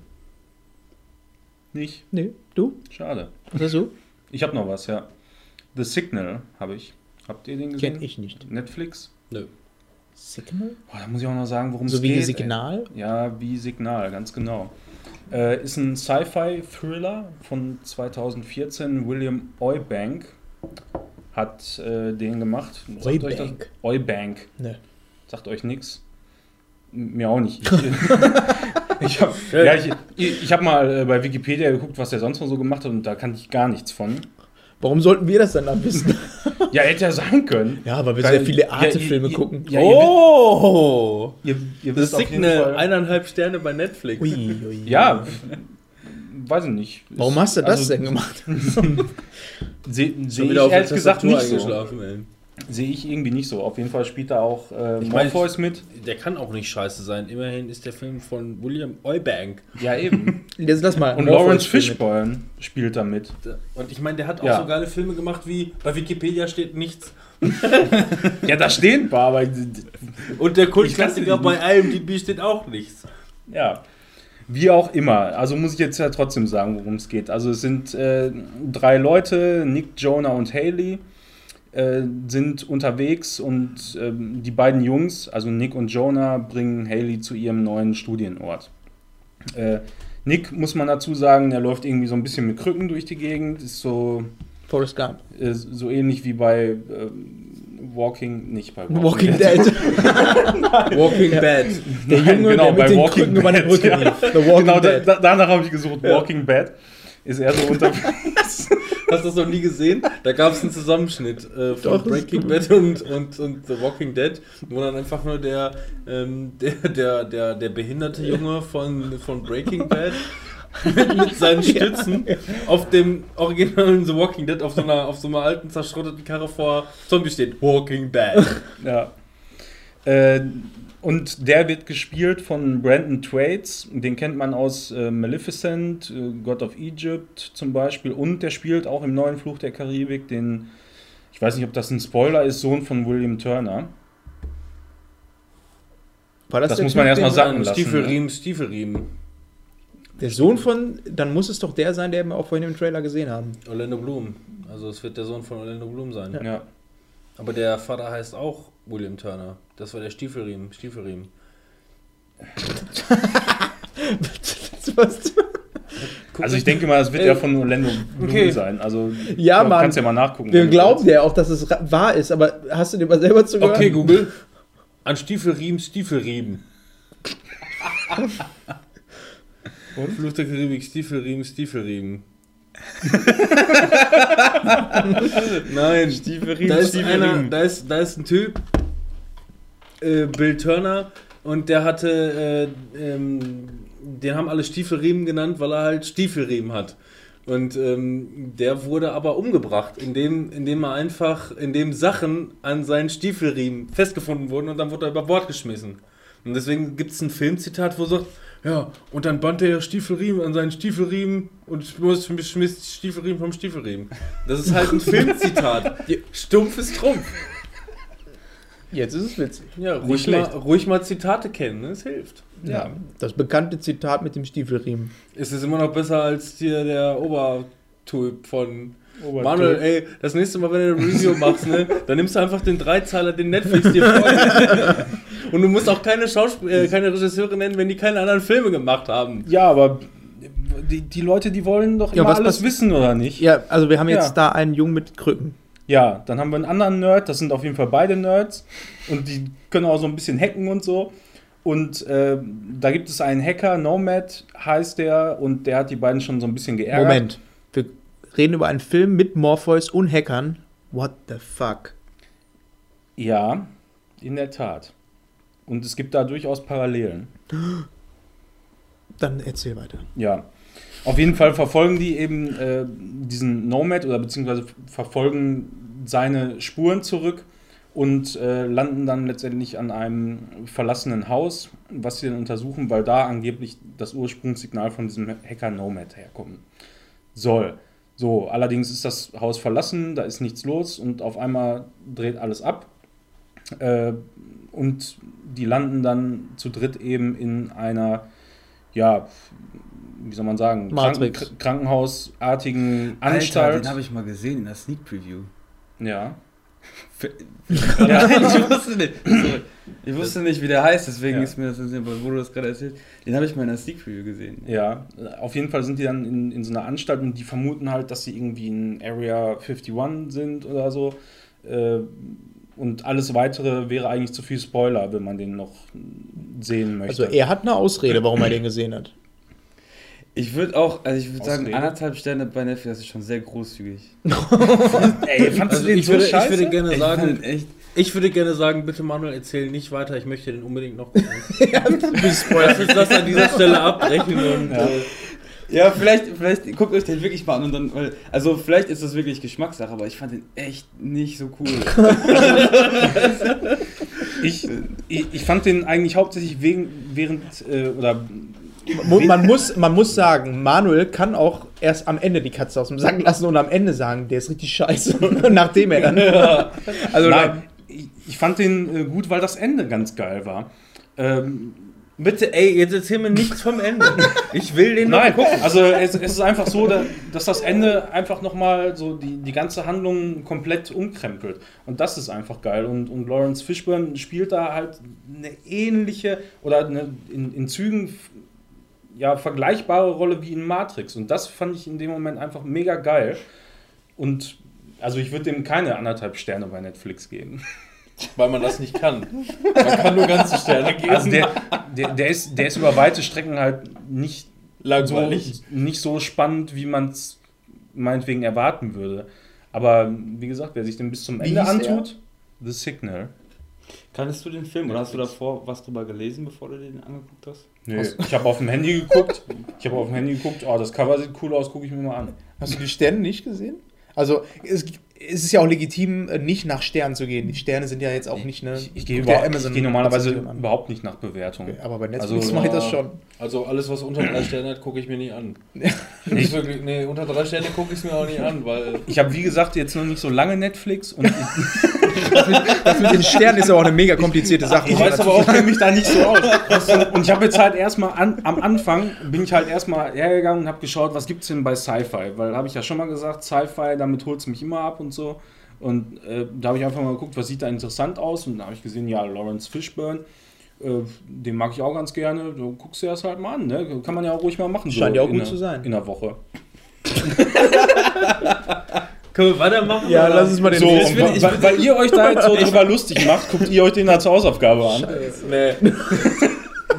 Nicht? Nee, du? Schade. Was hast du? Ich habe noch was, ja. The Signal habe ich. Habt ihr den gesehen? Kenn ich nicht. Netflix? Nö. Signal? Oh, da muss ich auch noch sagen, worum so es geht. So wie Signal? Ey. Ja, wie Signal, ganz genau. Äh, ist ein Sci-Fi-Thriller von zweitausendvierzehn. William Eubank hat äh, den gemacht. Sagt euch das? Eubank. Ne. Sagt euch nichts? Mir auch nicht. Ich habe ja, ich, ich hab mal bei Wikipedia geguckt, was der sonst noch so gemacht hat und da kannte ich gar nichts von. Warum sollten wir das dann dann wissen? Ja, hätte ja sein können. Ja, aber wir sehr viele Arte-Filme ja, gucken. Ja, oh! Ihr, ihr das ist eine eineinhalb Sterne bei Netflix. Ui, ui. Ja, weiß ich nicht. Warum hast du das also, denn gemacht? Sehe seh ich ehrlich gesagt nicht so. Sehe ich irgendwie nicht so. Auf jeden Fall spielt da auch äh, Morpheus mit. Der kann auch nicht scheiße sein. Immerhin ist der Film von William Eubank. Ja, eben. Jetzt lass mal. Und Lawrence Fishburne spielt da mit. Und ich meine, der hat auch ja. so geile Filme gemacht wie, bei Wikipedia steht nichts. Ja, da stehen ein paar, aber... Und der Kultklassiker bei I M D B steht auch nichts. Ja. Wie auch immer. Also muss ich jetzt ja trotzdem sagen, worum es geht. Also es sind äh, drei Leute, Nick, Jonah und Haley. Sind unterwegs und ähm, die beiden Jungs, also Nick und Jonah, bringen Haley zu ihrem neuen Studienort. Äh, Nick, muss man dazu sagen, der läuft irgendwie so ein bisschen mit Krücken durch die Gegend, ist so Forrest Gump. Äh, so ähnlich wie bei ähm, Walking, nicht bei Walking, Walking Dead. Walking Dead. Der Junge, genau, der mit bei den Walking Krücken Bad. Über eine Brücke ja. lief. The Walking genau, Dead. Da, danach habe ich gesucht, ja. Walking Dead. Ist er so unterwegs. Hast du das noch nie gesehen? Da gab es einen Zusammenschnitt äh, von Doch, Breaking Bad und, und, und The Walking Dead, wo dann einfach nur der, ähm, der, der, der, der behinderte Junge von, von Breaking Bad mit, mit seinen Stützen ja, ja. auf dem originalen The Walking Dead auf so einer, auf so einer alten, zerschrotteten Karre vor Zombie steht. Walking Dead. Ja. Äh, Und der wird gespielt von Brandon Thwaites, den kennt man aus äh, Maleficent, äh, God of Egypt zum Beispiel. Und der spielt auch im neuen Fluch der Karibik den, ich weiß nicht, ob das ein Spoiler ist, Sohn von William Turner. War das das muss man erstmal sagen lassen. Stiefelriemen, ne? Stiefelriemen. Der Sohn von, dann muss es doch der sein, der wir auch vorhin im Trailer gesehen haben. Orlando Bloom, also es wird der Sohn von Orlando Bloom sein. Ja. Ja. Aber der Vater heißt auch William Turner. Das war der Stiefelriemen. Stiefelriemen. Also ich denke mal, das wird Ey. ja von Orlando Bloom okay. sein. Also ja, man, kannst ja mal nachgucken. Wir glauben ja auch, dass es wahr ist, aber hast du dir mal selber zugehört? Okay, Google. An Stiefelriemen, Stiefelriemen. Und? Fluch der Karibik, Stiefelriemen, Stiefelriemen. Nein, Stiefelriemen, da, Stiefelriemen. Da, ist, da ist ein Typ, äh, Bill Turner, und der hatte, äh, ähm, den haben alle Stiefelriemen genannt, weil er halt Stiefelriemen hat. Und ähm, der wurde aber umgebracht, indem, indem er einfach, indem Sachen an seinen Stiefelriemen festgefunden wurden und dann wurde er über Bord geschmissen. Und deswegen gibt es ein Filmzitat, wo sagt, ja, und dann band er Stiefelriemen an seinen Stiefelriemen und schmiss Stiefelriemen vom Stiefelriemen. Das ist halt ein Filmzitat. Stumpf ist Trumpf. Jetzt ist es witzig. Ja, ruhig, mal, ruhig mal Zitate kennen, ne? Es hilft. Ja. Ja, das bekannte Zitat mit dem Stiefelriemen. Es ist immer noch besser als hier der Obertyp von... Obertür. Manuel, ey, das nächste Mal, wenn du eine Review machst, ne, dann nimmst du einfach den Dreizeiler, den Netflix dir vorstellt. Und du musst auch keine Schauspiel, äh, keine Regisseure nennen, wenn die keine anderen Filme gemacht haben. Ja, aber die, die Leute, die wollen doch ja, immer was, alles was, wissen, oder nicht? Ja, also wir haben jetzt ja. da einen Jungen mit Krücken. Ja, dann haben wir einen anderen Nerd, das sind auf jeden Fall beide Nerds. Und die können auch so ein bisschen hacken und so. Und äh, da gibt es einen Hacker, Nomad heißt der, und der hat die beiden schon so ein bisschen geärgert. Moment, wir reden über einen Film mit Morpheus und Hackern. What the fuck? Ja, In der Tat. Und es gibt da durchaus Parallelen. Dann erzähl weiter. Ja. Auf jeden Fall verfolgen die eben äh, diesen Nomad oder beziehungsweise verfolgen seine Spuren zurück und äh, landen dann letztendlich an einem verlassenen Haus, was sie dann untersuchen, weil da angeblich das Ursprungssignal von diesem Hacker Nomad herkommen soll. So, allerdings ist das Haus verlassen, da ist nichts los und auf einmal dreht alles ab. Äh, und die landen dann zu dritt eben in einer, ja, wie soll man sagen, Kranken- krankenhausartigen Anstalt. Alter, den habe ich mal gesehen in der Sneak Preview. Ja. ja. Ich wusste nicht, sorry. Ich wusste nicht, wie der heißt, deswegen ja. ist mir das nicht, wo du das gerade erzählst. Den habe ich mal in der Sneak Preview gesehen. Ja, auf jeden Fall sind die dann in, in so einer Anstalt und die vermuten halt, dass sie irgendwie in Area einundfünfzig sind oder so. Äh, Und alles Weitere wäre eigentlich zu viel Spoiler, wenn man den noch sehen möchte. Also er hat eine Ausrede, warum er den gesehen hat. Ich würde auch, also ich würde sagen, anderthalb Sterne bei Netflix, das ist schon sehr großzügig. Ey, fandst also du den ich so würde, scheiße? Ich würde gerne sagen, ich, echt, ich würde gerne sagen, bitte Manuel, erzähl nicht weiter, ich möchte den unbedingt noch gucken. ja, Lass uns das an dieser Stelle abbrechen. Und, ja. Äh, ja, vielleicht, vielleicht guckt euch den wirklich mal an und dann, weil, also vielleicht ist das wirklich Geschmackssache, aber ich fand den echt nicht so cool. ich, ich, ich fand den eigentlich hauptsächlich wegen, während, äh, oder... Man muss, man muss sagen, Manuel kann auch erst am Ende die Katze aus dem Sack lassen und am Ende sagen, der ist richtig scheiße, nachdem er dann... Ja. Also, nein, ich, ich fand den gut, weil das Ende ganz geil war. Ähm... Bitte, ey, jetzt erzähl mir nichts vom Ende. Ich will den Nein, noch gucken. Also es, es ist einfach so, dass das Ende einfach nochmal so die, die ganze Handlung komplett umkrempelt. Und das ist einfach geil. Und, und Lawrence Fishburne spielt da halt eine ähnliche oder eine, in, in Zügen ja vergleichbare Rolle wie in Matrix. Und das fand ich in dem Moment einfach mega geil. Und also ich würde dem keine anderthalb Sterne bei Netflix geben. Weil man das nicht kann. Man kann nur ganze Sterne geben. Also der, der, der, ist, der ist über weite Strecken halt nicht, so, nicht so spannend, wie man es meinetwegen erwarten würde. Aber wie gesagt, wer sich den bis zum Ende antut, er? The Signal. Kanntest du den Film oder hast du davor was drüber gelesen, bevor du den angeguckt hast? Nee, ich habe auf dem Handy geguckt. Ich habe auf dem Handy geguckt, oh, das Cover sieht cool aus, gucke ich mir mal an. Hast du die Sterne nicht gesehen? Also es gibt Es ist ja auch legitim, nicht nach Sternen zu gehen. Die Sterne sind ja jetzt auch nicht eine... Ich, ich, ich gehe geh normalerweise überhaupt nicht nach Bewertung. Okay, aber bei Netflix also, mache ich das schon. Also alles, was unter drei Sterne hat, gucke ich mir nicht an. Nicht wirklich, nee, unter drei Sterne gucke ich es mir auch nicht an, weil... Ich habe, wie gesagt, jetzt noch nicht so lange Netflix und... das, mit, das mit den Sternen ist aber auch eine mega komplizierte Sache. Ich, ich weiß aber auch, ich kenne mich da nicht so aus. Und ich habe jetzt halt erstmal an, am Anfang, bin ich halt erstmal hergegangen und habe geschaut, was gibt es denn bei Sci-Fi? Weil, habe ich ja schon mal gesagt, Sci-Fi, damit holt es mich immer ab und so. Und äh, da habe ich einfach mal geguckt, was sieht da interessant aus? Und da habe ich gesehen, ja, Lawrence Fishburne, äh, den mag ich auch ganz gerne. Du guckst dir das halt mal an, ne? Kann man ja auch ruhig mal machen. Scheint ja so auch gut zu sein. In der Woche. Können wir weitermachen? Ja, lass uns mal den so, ich will, ich will, weil, weil ihr euch da jetzt so drüber lustig macht, guckt ihr euch den als Hausaufgabe an. Scheiße. Nee.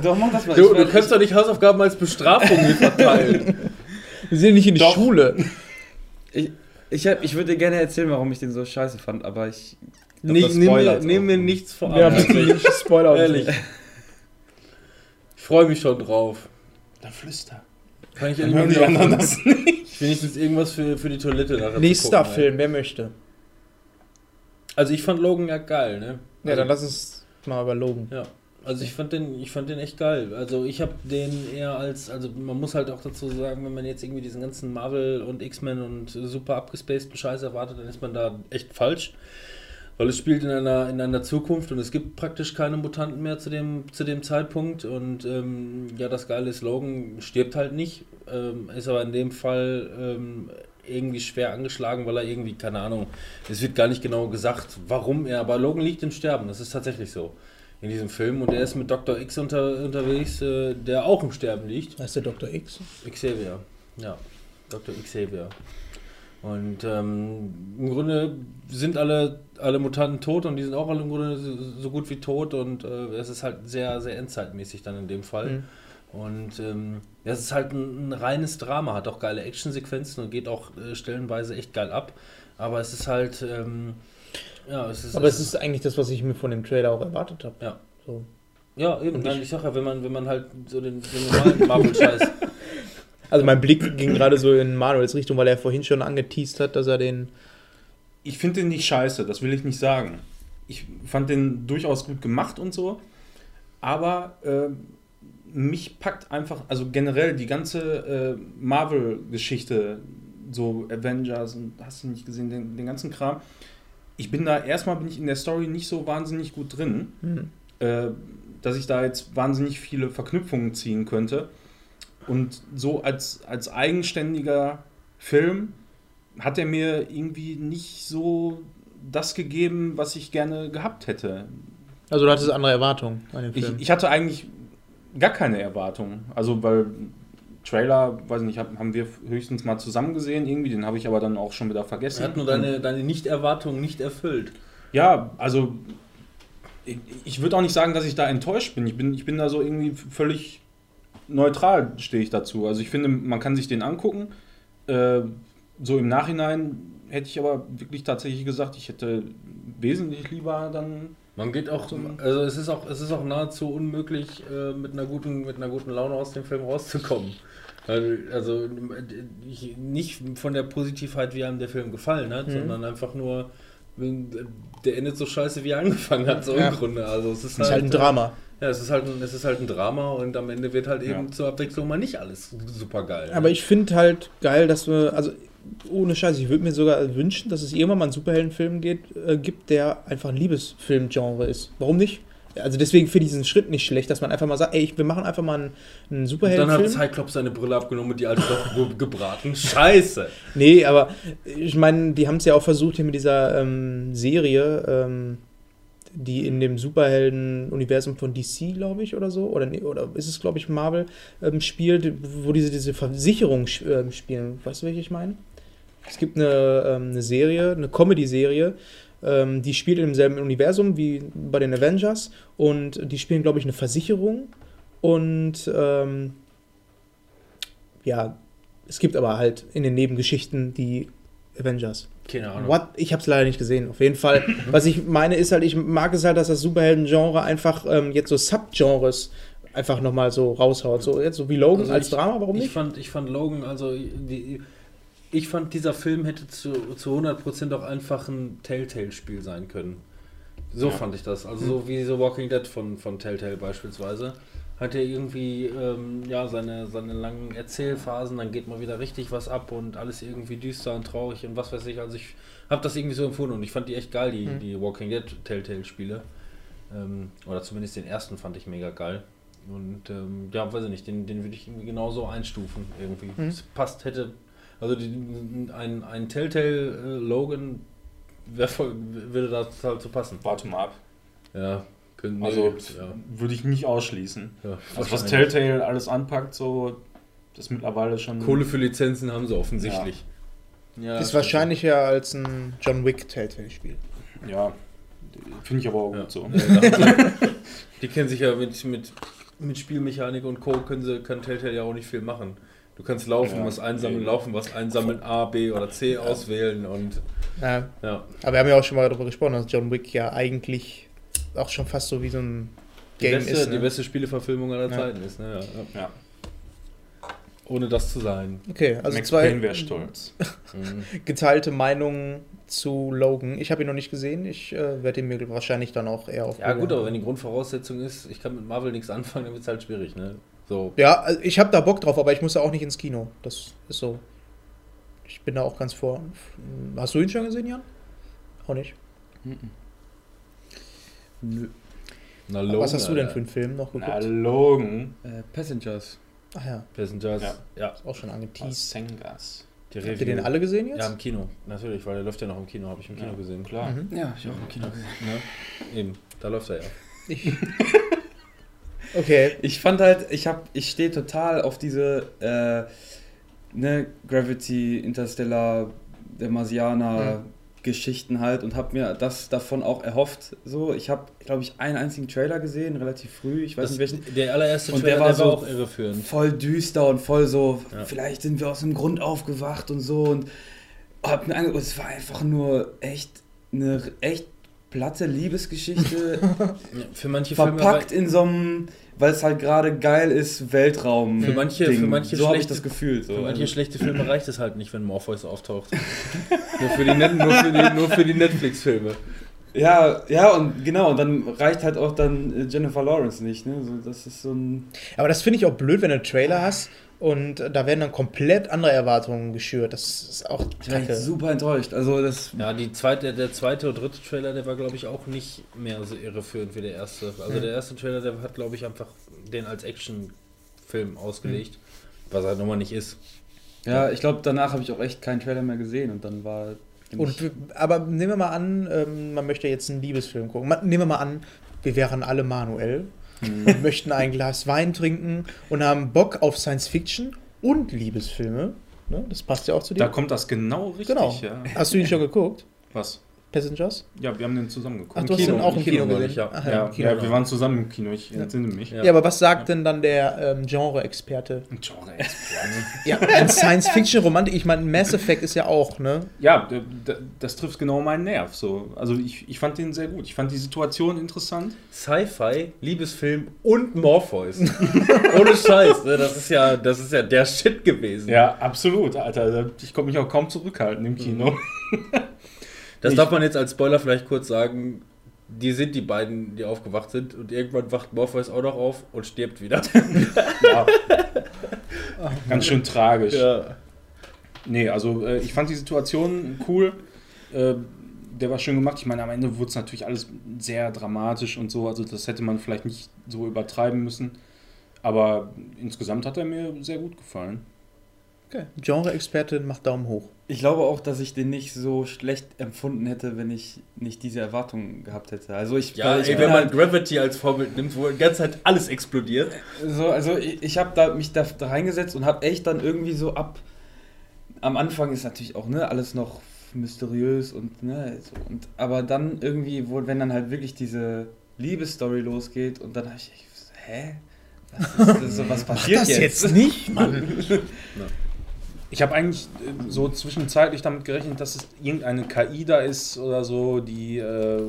Doch, mach das mal. Du, du kannst doch nicht Hausaufgaben als Bestrafung verteilen. Wir sind nicht in die doch. Schule. Ich, ich, hab, ich würde dir gerne erzählen, warum ich den so scheiße fand, aber ich... Nicht, nehm mir, nehm mir nichts vor allem. Ja, Spoiler. Ehrlich. Ich freue mich schon drauf. Dann flüster. Kann ich ja nicht hören, das nicht. Wenigstens irgendwas für, für die Toilette nachher. Nächster gucken, Film, wer möchte. Also ich fand Logan ja geil, ne? Ja, also, dann lass uns mal über Logan. Ja, also ich fand den, ich fand den echt geil. Also ich habe den eher als, also man muss halt auch dazu sagen, wenn man jetzt irgendwie diesen ganzen Marvel und X-Men und super abgespaceden Scheiß erwartet, dann ist man da echt falsch. Weil es spielt in einer, in einer Zukunft und es gibt praktisch keine Mutanten mehr zu dem, zu dem Zeitpunkt. Und ähm, ja, das Geile ist, Logan stirbt halt nicht, ähm, ist aber in dem Fall ähm, irgendwie schwer angeschlagen, weil er irgendwie, keine Ahnung, es wird gar nicht genau gesagt, warum er, aber Logan liegt im Sterben, das ist tatsächlich so in diesem Film. Und er ist mit Doktor X unter, unterwegs, äh, der auch im Sterben liegt. Heißt der Doktor X? Xavier, ja, Doktor Xavier. Und ähm, im Grunde sind alle, alle Mutanten tot und die sind auch alle im Grunde so gut wie tot und äh, es ist halt sehr, sehr endzeitmäßig dann in dem Fall. Mhm. Und ähm, es ist halt ein, ein reines Drama, hat auch geile Actionsequenzen und geht auch äh, stellenweise echt geil ab, aber es ist halt... Ähm, Ja, es ist, aber es ist eigentlich das, was ich mir von dem Trailer auch erwartet habe. Ja, so. Ja, eben. Nein, ich, ich sag ja, wenn man, wenn man halt so den, den normalen Marvel-Scheiß... Also mein Blick ging gerade so in Manuels Richtung, weil er vorhin schon angeteased hat, dass er den... Ich finde den nicht scheiße, das will ich nicht sagen. Ich fand den durchaus gut gemacht und so, aber äh, mich packt einfach, also generell die ganze äh, Marvel-Geschichte, so Avengers und hast du nicht gesehen, den, den ganzen Kram. Ich bin da, erstmal bin ich in der Story nicht so wahnsinnig gut drin, mhm. äh, dass ich da jetzt wahnsinnig viele Verknüpfungen ziehen könnte. Und so als, als eigenständiger Film hat er mir irgendwie nicht so das gegeben, was ich gerne gehabt hätte. Also du hattest andere Erwartungen an den Film? Ich, ich hatte eigentlich gar keine Erwartungen. Also weil Trailer, weiß nicht, haben wir höchstens mal zusammen gesehen irgendwie, den habe ich aber dann auch schon wieder vergessen. Er hat nur deine, deine Nicht-Erwartungen nicht erfüllt. Ja, also ich, ich würde auch nicht sagen, dass ich da enttäuscht bin. Ich bin, ich bin da so irgendwie völlig... neutral stehe ich dazu. Also ich finde, man kann sich den angucken. Äh, so im Nachhinein hätte ich aber wirklich tatsächlich gesagt, ich hätte wesentlich lieber dann... Man geht auch, also es ist auch, es ist auch nahezu unmöglich, äh, mit einer guten, mit einer guten Laune aus dem Film rauszukommen. Also ich, nicht von der Positivheit, wie einem der Film gefallen hat, mhm. sondern einfach nur, der endet so scheiße, wie er angefangen hat, so ja. im Grunde. Also es ist, halt, ist halt ein Drama. Ja, es ist, halt ein, es ist halt ein Drama und am Ende wird halt eben ja. zur Abwechslung mal nicht alles super geil. Aber ich finde halt geil, dass wir, also ohne Scheiß, ich würde mir sogar wünschen, dass es irgendwann mal einen Superheldenfilm geht, äh, gibt, der einfach ein Liebesfilmgenre ist. Warum nicht? Also deswegen finde ich diesen Schritt nicht schlecht, dass man einfach mal sagt, ey, wir machen einfach mal einen, einen Superheldenfilm. Dann hat Cyclops seine Brille abgenommen und die alte Stoff gebraten. Scheiße! Nee, aber ich meine, die haben es ja auch versucht hier mit dieser ähm, Serie, ähm, die in dem Superhelden-Universum von D C, glaube ich, oder so, oder, nee, oder ist es, glaube ich, Marvel, ähm, spielt, wo diese, diese Versicherung äh, spielen. Weißt du, welche ich meine? Es gibt eine, ähm, eine Serie, eine Comedy-Serie, ähm, die spielt im selben Universum wie bei den Avengers und die spielen, glaube ich, eine Versicherung und ähm, ja, es gibt aber halt in den Nebengeschichten die Avengers. Keine Ahnung. What? Ich hab's leider nicht gesehen. Auf jeden Fall. Was ich meine ist halt, ich mag es halt, dass das Superhelden-Genre einfach ähm, jetzt so Subgenres einfach nochmal so raushaut. So jetzt so wie Logan also als ich, Drama, warum nicht? Ich fand, ich fand Logan, also die, ich fand, dieser Film hätte zu, zu hundert Prozent auch einfach ein Telltale-Spiel sein können. So ja. fand ich das. Also so wie so Walking Dead von, von Telltale beispielsweise. Hat er irgendwie ähm, ja, seine, seine langen Erzählphasen, dann geht mal wieder richtig was ab und alles irgendwie düster und traurig und was weiß ich. Also ich habe das irgendwie so empfunden und ich fand die echt geil, die, mhm. die Walking Dead Telltale-Spiele. Ähm, oder zumindest den ersten fand ich mega geil. Und ähm, ja, weiß ich nicht, den, den würde ich irgendwie genauso einstufen irgendwie. Mhm. Es passt, hätte, also die, ein, ein Telltale-Logan wär voll, würde da total zu passen. Warte mal ab. Ja. Nee, also ja. würde ich nicht ausschließen. Ja, also was Telltale alles anpackt, so das ist mittlerweile schon... Kohle für Lizenzen haben sie offensichtlich. Ja. Ja, ist wahrscheinlicher als ein John Wick Telltale-Spiel. Ja, finde ich aber auch ja. gut so. Die kennen sich ja mit, mit, mit Spielmechanik und Co. können sie, kann Telltale ja auch nicht viel machen. Du kannst laufen, ja, was einsammeln, nee. laufen, was einsammeln, A, B oder C ja. auswählen und... Ja. Ja. Aber wir haben ja auch schon mal darüber gesprochen, dass John Wick ja eigentlich... auch schon fast so wie so ein Game die beste, ist. Ne? Die beste Spieleverfilmung aller ja. Zeiten ist. Ne? Ja. Ja. Ohne das zu sein. Okay, also Max zwei wäre stolz. Geteilte Meinungen zu Logan. Ich habe ihn noch nicht gesehen. Ich äh, werde ihn mir wahrscheinlich dann auch eher auf. Ja gut, aber wenn die Grundvoraussetzung ist, ich kann mit Marvel nichts anfangen, dann wird es halt schwierig. Ne? So. Ja, also ich habe da Bock drauf, aber ich muss ja auch nicht ins Kino. Das ist so. Ich bin da auch ganz vor. Hast du ihn schon gesehen, Jan? Auch nicht. Mhm. Nö. Na, Logan, was hast du denn für einen Film noch geguckt? Na, Logan. Äh, Passengers. Ach ja. Passengers. Ja. ja. Ist auch schon angeteased. Passengers. Habt ihr den alle gesehen jetzt? Ja, im Kino. Natürlich, weil der läuft ja noch im Kino. Habe ich im Kino ja. gesehen. Klar. Mhm. Ja, ich auch im Kino gesehen. Ne? Eben, da läuft er ja. Ich. Okay. Ich fand halt, ich, hab, ich stehe total auf diese äh, ne, Gravity, Interstellar, der Marsianer. Mhm. Geschichten halt und habe mir das davon auch erhofft. So, ich habe, glaube ich, einen einzigen Trailer gesehen, relativ früh. Ich weiß das, nicht welchen. Der allererste und Trailer der war, der war so auch irreführend. Voll düster und voll so. Ja. Vielleicht sind wir aus dem Grund aufgewacht und so und hab mir angeguckt. Es war einfach nur echt eine echt platte Liebesgeschichte für manche verpackt Filme, in so einem, weil es halt gerade geil ist, Weltraum. Für manche, für manche so habe ich das Gefühl. So. Für manche schlechte Filme reicht es halt nicht, wenn Morpheus auftaucht. nur für die, Net- die, die Netflix-Filme. Ja, ja, und genau, und dann reicht halt auch dann Jennifer Lawrence nicht, ne? So, das ist so ein. Aber das finde ich auch blöd, wenn du einen Trailer hast und da werden dann komplett andere Erwartungen geschürt. Das ist auch kacke. Ich bin super enttäuscht. Also das ja, die zweite, der zweite und dritte Trailer, der war, glaube ich, auch nicht mehr so irreführend wie der erste. Also mhm. der erste Trailer, der hat, glaube ich, einfach den als Actionfilm ausgelegt, mhm. was halt nochmal nicht ist. Ja, ich glaube, danach habe ich auch echt keinen Trailer mehr gesehen und dann war. Und, aber nehmen wir mal an, ähm, man möchte jetzt einen Liebesfilm gucken. Man, nehmen wir mal an, wir wären alle Manuel, hm. möchten ein Glas Wein trinken und haben Bock auf Science-Fiction und Liebesfilme. Ne? Das passt ja auch zu dir. Da kommt das genau richtig. Genau. Ja. Hast du ihn schon geguckt? Was? Passengers? Ja, wir haben den zusammen geguckt. Ach, du hast Kino, den auch im Kino, Kino gesehen? Ja. Ach, ja, ja, im Kino ja, wir waren zusammen im Kino, ich entsinne mich. Ja, ja, aber was sagt ja. denn dann der ähm, Genre-Experte? Genre-Experte? Ja, Science-Fiction-Romantik, ich meine, Mass Effect ist ja auch, ne? Ja, das trifft genau meinen Nerv. So. Also ich, ich fand den sehr gut. Ich fand die Situation interessant. Sci-Fi, Liebesfilm und Morpheus. Ohne Scheiß, ne? Das ist ja, das ist ja der Shit gewesen. Ja, absolut, Alter. Ich konnte mich auch kaum zurückhalten im Kino. Das ich darf man jetzt als Spoiler vielleicht kurz sagen, die sind die beiden, die aufgewacht sind und irgendwann wacht Morpheus auch noch auf und stirbt wieder. Ja. Ganz schön tragisch. Ja. Nee, also äh, ich fand die Situation cool, äh, der war schön gemacht. Ich meine, am Ende wurde es natürlich alles sehr dramatisch und so, also das hätte man vielleicht nicht so übertreiben müssen, aber insgesamt hat er mir sehr gut gefallen. Okay. Genre-Experte macht Daumen hoch. Ich glaube auch, dass ich den nicht so schlecht empfunden hätte, wenn ich nicht diese Erwartungen gehabt hätte. Also ich, ja, ich ey, wenn man halt Gravity als Vorbild nimmt, wo die ganze Zeit alles explodiert. So, also ich, ich habe da, mich da, da reingesetzt und habe echt dann irgendwie so ab... Am Anfang ist natürlich auch ne, alles noch mysteriös und... Ne, so, und aber dann irgendwie, wo, wenn dann halt wirklich diese Liebesstory losgeht und dann habe ich... Hä? Was, ist, so, was passiert Mach das jetzt? jetzt nicht, Mann! Ich habe eigentlich so zwischenzeitlich damit gerechnet, dass es irgendeine K I da ist oder so, die, äh,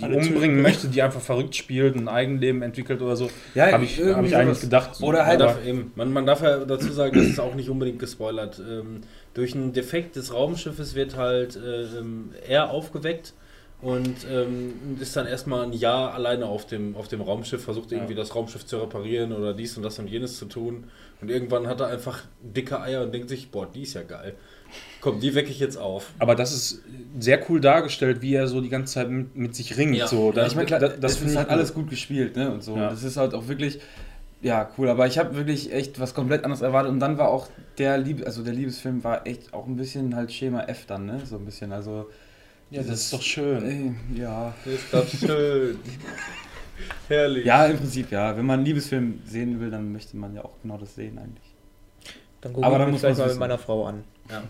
die umbringen möchte, die einfach verrückt spielt, ein Eigenleben entwickelt oder so. Ja, habe ich, hab ich eigentlich gedacht. Oder halt darf, eben, man, man darf ja dazu sagen, das ist auch nicht unbedingt gespoilert. Ähm, durch einen Defekt des Raumschiffes wird halt ähm, er aufgeweckt und ähm, ist dann erstmal ein Jahr alleine auf dem, auf dem Raumschiff, versucht irgendwie ja. das Raumschiff zu reparieren oder dies und das und jenes zu tun. Und irgendwann hat er einfach dicke Eier und denkt sich, boah, die ist ja geil. Komm, die wecke ich jetzt auf. Aber das ist sehr cool dargestellt, wie er so die ganze Zeit mit, mit sich ringt. Ja. So. Da, ja, ich mein, klar, das, das ist halt alles gut gespielt, ne? Und so. Ja. Das ist halt auch wirklich, ja, cool. Aber ich habe wirklich echt was komplett anderes erwartet. Und dann war auch der Lieb- also der Liebesfilm war echt auch ein bisschen halt Schema F dann, ne? So ein bisschen. Also ja, das, das ist doch schön. Ey, ja. Ist doch schön. Herrlich. Ja, im Prinzip, ja. Wenn man einen Liebesfilm sehen will, dann möchte man ja auch genau das sehen eigentlich. Dann gucke ich mir das mal mit meiner Frau an. Ja.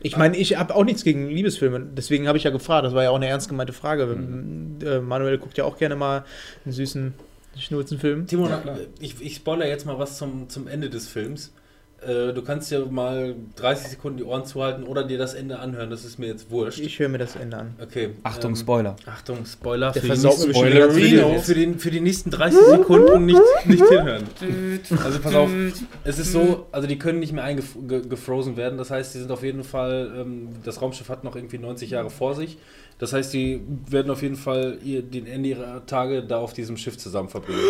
Ich meine, ich habe auch nichts gegen Liebesfilme, deswegen habe ich ja gefragt. Das war ja auch eine ernst gemeinte Frage. Mhm. Äh, Manuel guckt ja auch gerne mal einen süßen Schnulzenfilm. Timon, ja, ich, ich spoilere jetzt mal was zum, zum Ende des Films. Äh, du kannst ja mal dreißig Sekunden die Ohren zuhalten oder dir das Ende anhören. Das ist mir jetzt wurscht. Ich höre mir das Ende an. Okay. Achtung, ähm, Spoiler. Achtung, Spoiler. Der für, die Spoiler für, die, für, den, für die nächsten dreißig Sekunden und nicht, nicht hinhören. Also pass auf, es ist so, also die können nicht mehr eingefrozen werden. Das heißt, die sind auf jeden Fall, ähm, das Raumschiff hat noch irgendwie neunzig Jahre vor sich. Das heißt, die werden auf jeden Fall ihr, den Ende ihrer Tage da auf diesem Schiff zusammen verbringen.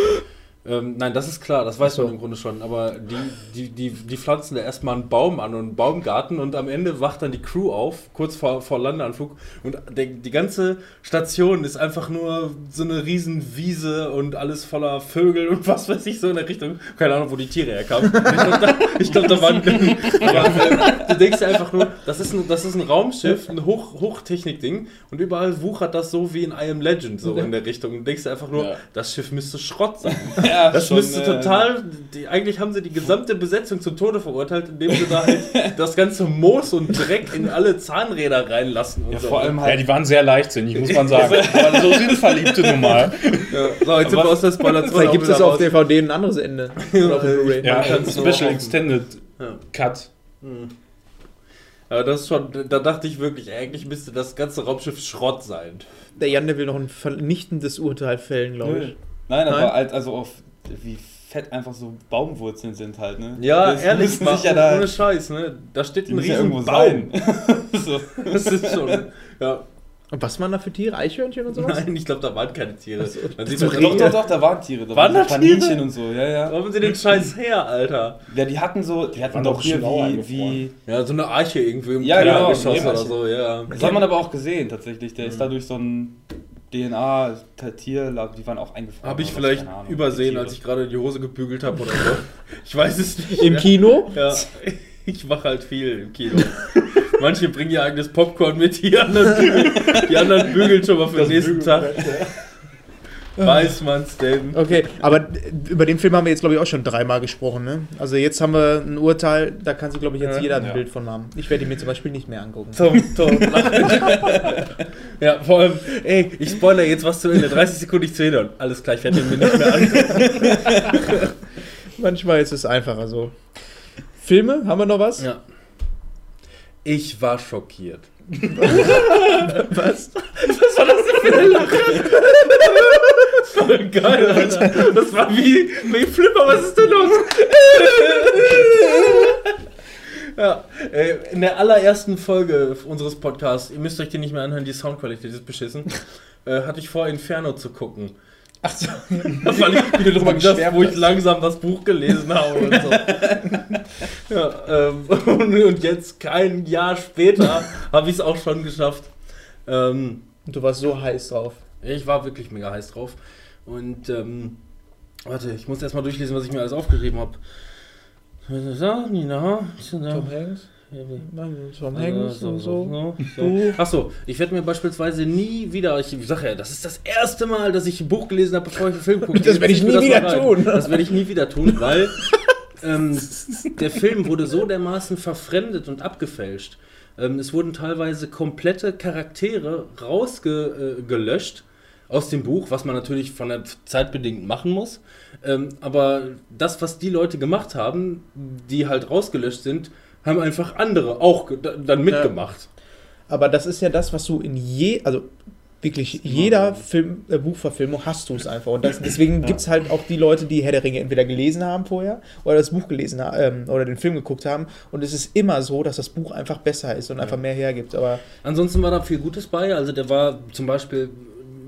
Ähm, nein, das ist klar, das weiß man im Grunde schon, aber die, die, die, die pflanzen da erstmal einen Baum an und einen Baumgarten und am Ende wacht dann die Crew auf, kurz vor, vor Landeanflug und der, die ganze Station ist einfach nur so eine riesen Wiese und alles voller Vögel und was weiß ich, so in der Richtung, keine Ahnung, wo die Tiere herkamen. Ich glaube, da, glaub, da waren, aber, du denkst dir einfach nur, das ist ein, das ist ein Raumschiff, ein Hoch, Hochtechnik-Ding und überall wuchert das so wie in I Am Legend, so in der Richtung. Du denkst dir einfach nur, ja. das Schiff müsste Schrott sein. Ja, das schon, müsste total, die, eigentlich haben sie die gesamte Besetzung zum Tode verurteilt, indem sie da halt das ganze Moos und Dreck in alle Zahnräder reinlassen. Und ja, so. Vor allem halt ja, die waren sehr leichtsinnig, muss man sagen. Aber so sind Verliebte nun mal. Ja. So, jetzt sind wir aus der Spoilerzone. Vielleicht gibt es auf D V D ein anderes Ende. Ja, ja, Special Extended ja. Cut. Mhm. Aber das ist schon, da dachte ich wirklich, eigentlich müsste das ganze Raumschiff Schrott sein. Der Jan, der will noch ein vernichtendes Urteil fällen, glaube ich. Nein, aber Nein? Halt, also auf wie fett einfach so Baumwurzeln sind halt, ne? Ja, das ehrlich, mal, ja da, ohne Scheiß, ne? Da steht ein riesen ja Baum. So. Das ist schon, ja. Und was waren da für Tiere? Eichhörnchen und sowas? Nein, ich glaube, da waren keine Tiere. Also, man sieht so doch, doch, doch, da waren Tiere. Da waren, waren so Kaninchen und so, ja, ja. Wo haben sie den Scheiß her, Alter? Ja, die hatten so, die hatten doch hier wie, wie... Ja, so eine Arche irgendwie im ja, genau, geschossen oder so, ja. Das hat man aber auch gesehen, tatsächlich. Der mhm. ist dadurch so ein D N A-Tier, die waren auch eingefroren. Habe ich vielleicht Ahnung, übersehen, als ich gerade die Hose gebügelt habe oder so. Ich weiß es nicht. Im Kino? Ja. Ich mache halt viel im Kino. Manche bringen ihr eigenes Popcorn mit, die anderen bügeln, die anderen bügeln schon mal für das den nächsten Tag. Ja. Weiß man's denn? Okay, aber über den Film haben wir jetzt, glaube ich, auch schon dreimal gesprochen, ne? Also jetzt haben wir ein Urteil, da kann sich, glaube ich, jetzt jeder ein ja. Bild von haben. Ich werde ihn mir zum Beispiel nicht mehr angucken. Tom, Tom, ja, vor allem, ey, ich spoilere jetzt was zu Ende. dreißig Sekunden nicht zu Ende. Alles klar, ich werde ihn mir nicht mehr angucken. Manchmal ist es einfacher so. Filme, haben wir noch was? Ja. Ich war schockiert. Was? Was war das denn für eine Lache? Voll geil, Alter. Das war wie, wie Flipper, was ist denn los? Ja, in der allerersten Folge unseres Podcasts, ihr müsst euch die nicht mehr anhören, die Soundqualität ist beschissen, hatte ich vor, Inferno zu gucken. Ach so, das war nicht wieder drüber gesprochen, wo ich langsam das Buch gelesen habe und so. Ja, ähm, und jetzt, kein Jahr später, habe ich es auch schon geschafft. Ähm, und du warst so heiß drauf. Ich war wirklich mega heiß drauf. Und, ähm, warte, ich muss erstmal durchlesen, was ich mir alles aufgeschrieben habe. Tom Hanks? John Hanks und so. Achso, ich werde mir beispielsweise nie wieder, ich sage ja, das ist das erste Mal, dass ich ein Buch gelesen habe, bevor ich einen Film gucke. Das werde ich nie wieder tun. Das werde ich nie wieder tun, weil ähm, der Film wurde so dermaßen verfremdet und abgefälscht. Ähm, es wurden teilweise komplette Charaktere rausgelöscht äh, aus dem Buch, was man natürlich von der Zeit bedingt machen muss. Ähm, aber das, was die Leute gemacht haben, die halt rausgelöscht sind, haben einfach andere auch dann mitgemacht. Ja. Aber das ist ja das, was du in je, also wirklich jeder Film, äh, Buchverfilmung hast du es einfach. Und das, deswegen ja. gibt es halt auch die Leute, die Herr der Ringe entweder gelesen haben vorher oder das Buch gelesen ähm, oder den Film geguckt haben. Und es ist immer so, dass das Buch einfach besser ist und ja. einfach mehr hergibt. Aber ansonsten war da viel Gutes bei. Also der war zum Beispiel,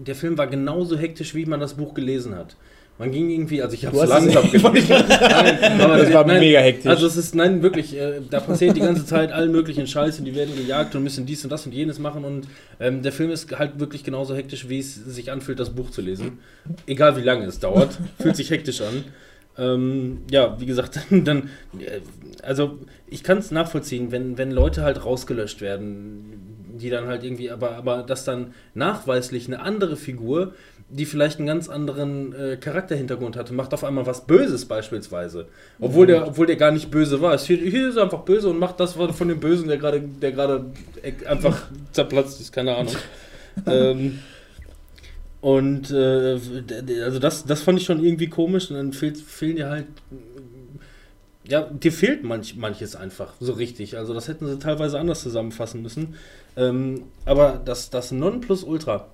der Film war genauso hektisch, wie man das Buch gelesen hat. Man ging irgendwie, also ich habe es langsam gelesen. Nein, aber das war nein, mega hektisch. Also es ist, nein, wirklich, äh, da passiert die ganze Zeit allen möglichen Scheiß und die werden gejagt und müssen dies und das und jenes machen und ähm, der Film ist halt wirklich genauso hektisch, wie es sich anfühlt, das Buch zu lesen. Egal wie lange es dauert, fühlt sich hektisch an. Ähm, ja, wie gesagt, dann, also ich kann es nachvollziehen, wenn, wenn Leute halt rausgelöscht werden, die dann halt irgendwie, aber, aber dass dann nachweislich eine andere Figur, die vielleicht einen ganz anderen äh, Charakterhintergrund hatte, macht auf einmal was Böses beispielsweise. Obwohl der, obwohl der gar nicht böse war. Hier, hier ist er einfach böse und macht das von dem Bösen, der gerade der gerade einfach zerplatzt ist, keine Ahnung. ähm, und äh, also das, das fand ich schon irgendwie komisch und dann fehlt, fehlen dir halt, ja, dir fehlt manch, manches einfach so richtig. Also das hätten sie teilweise anders zusammenfassen müssen. Ähm, aber das, das Nonplusultra,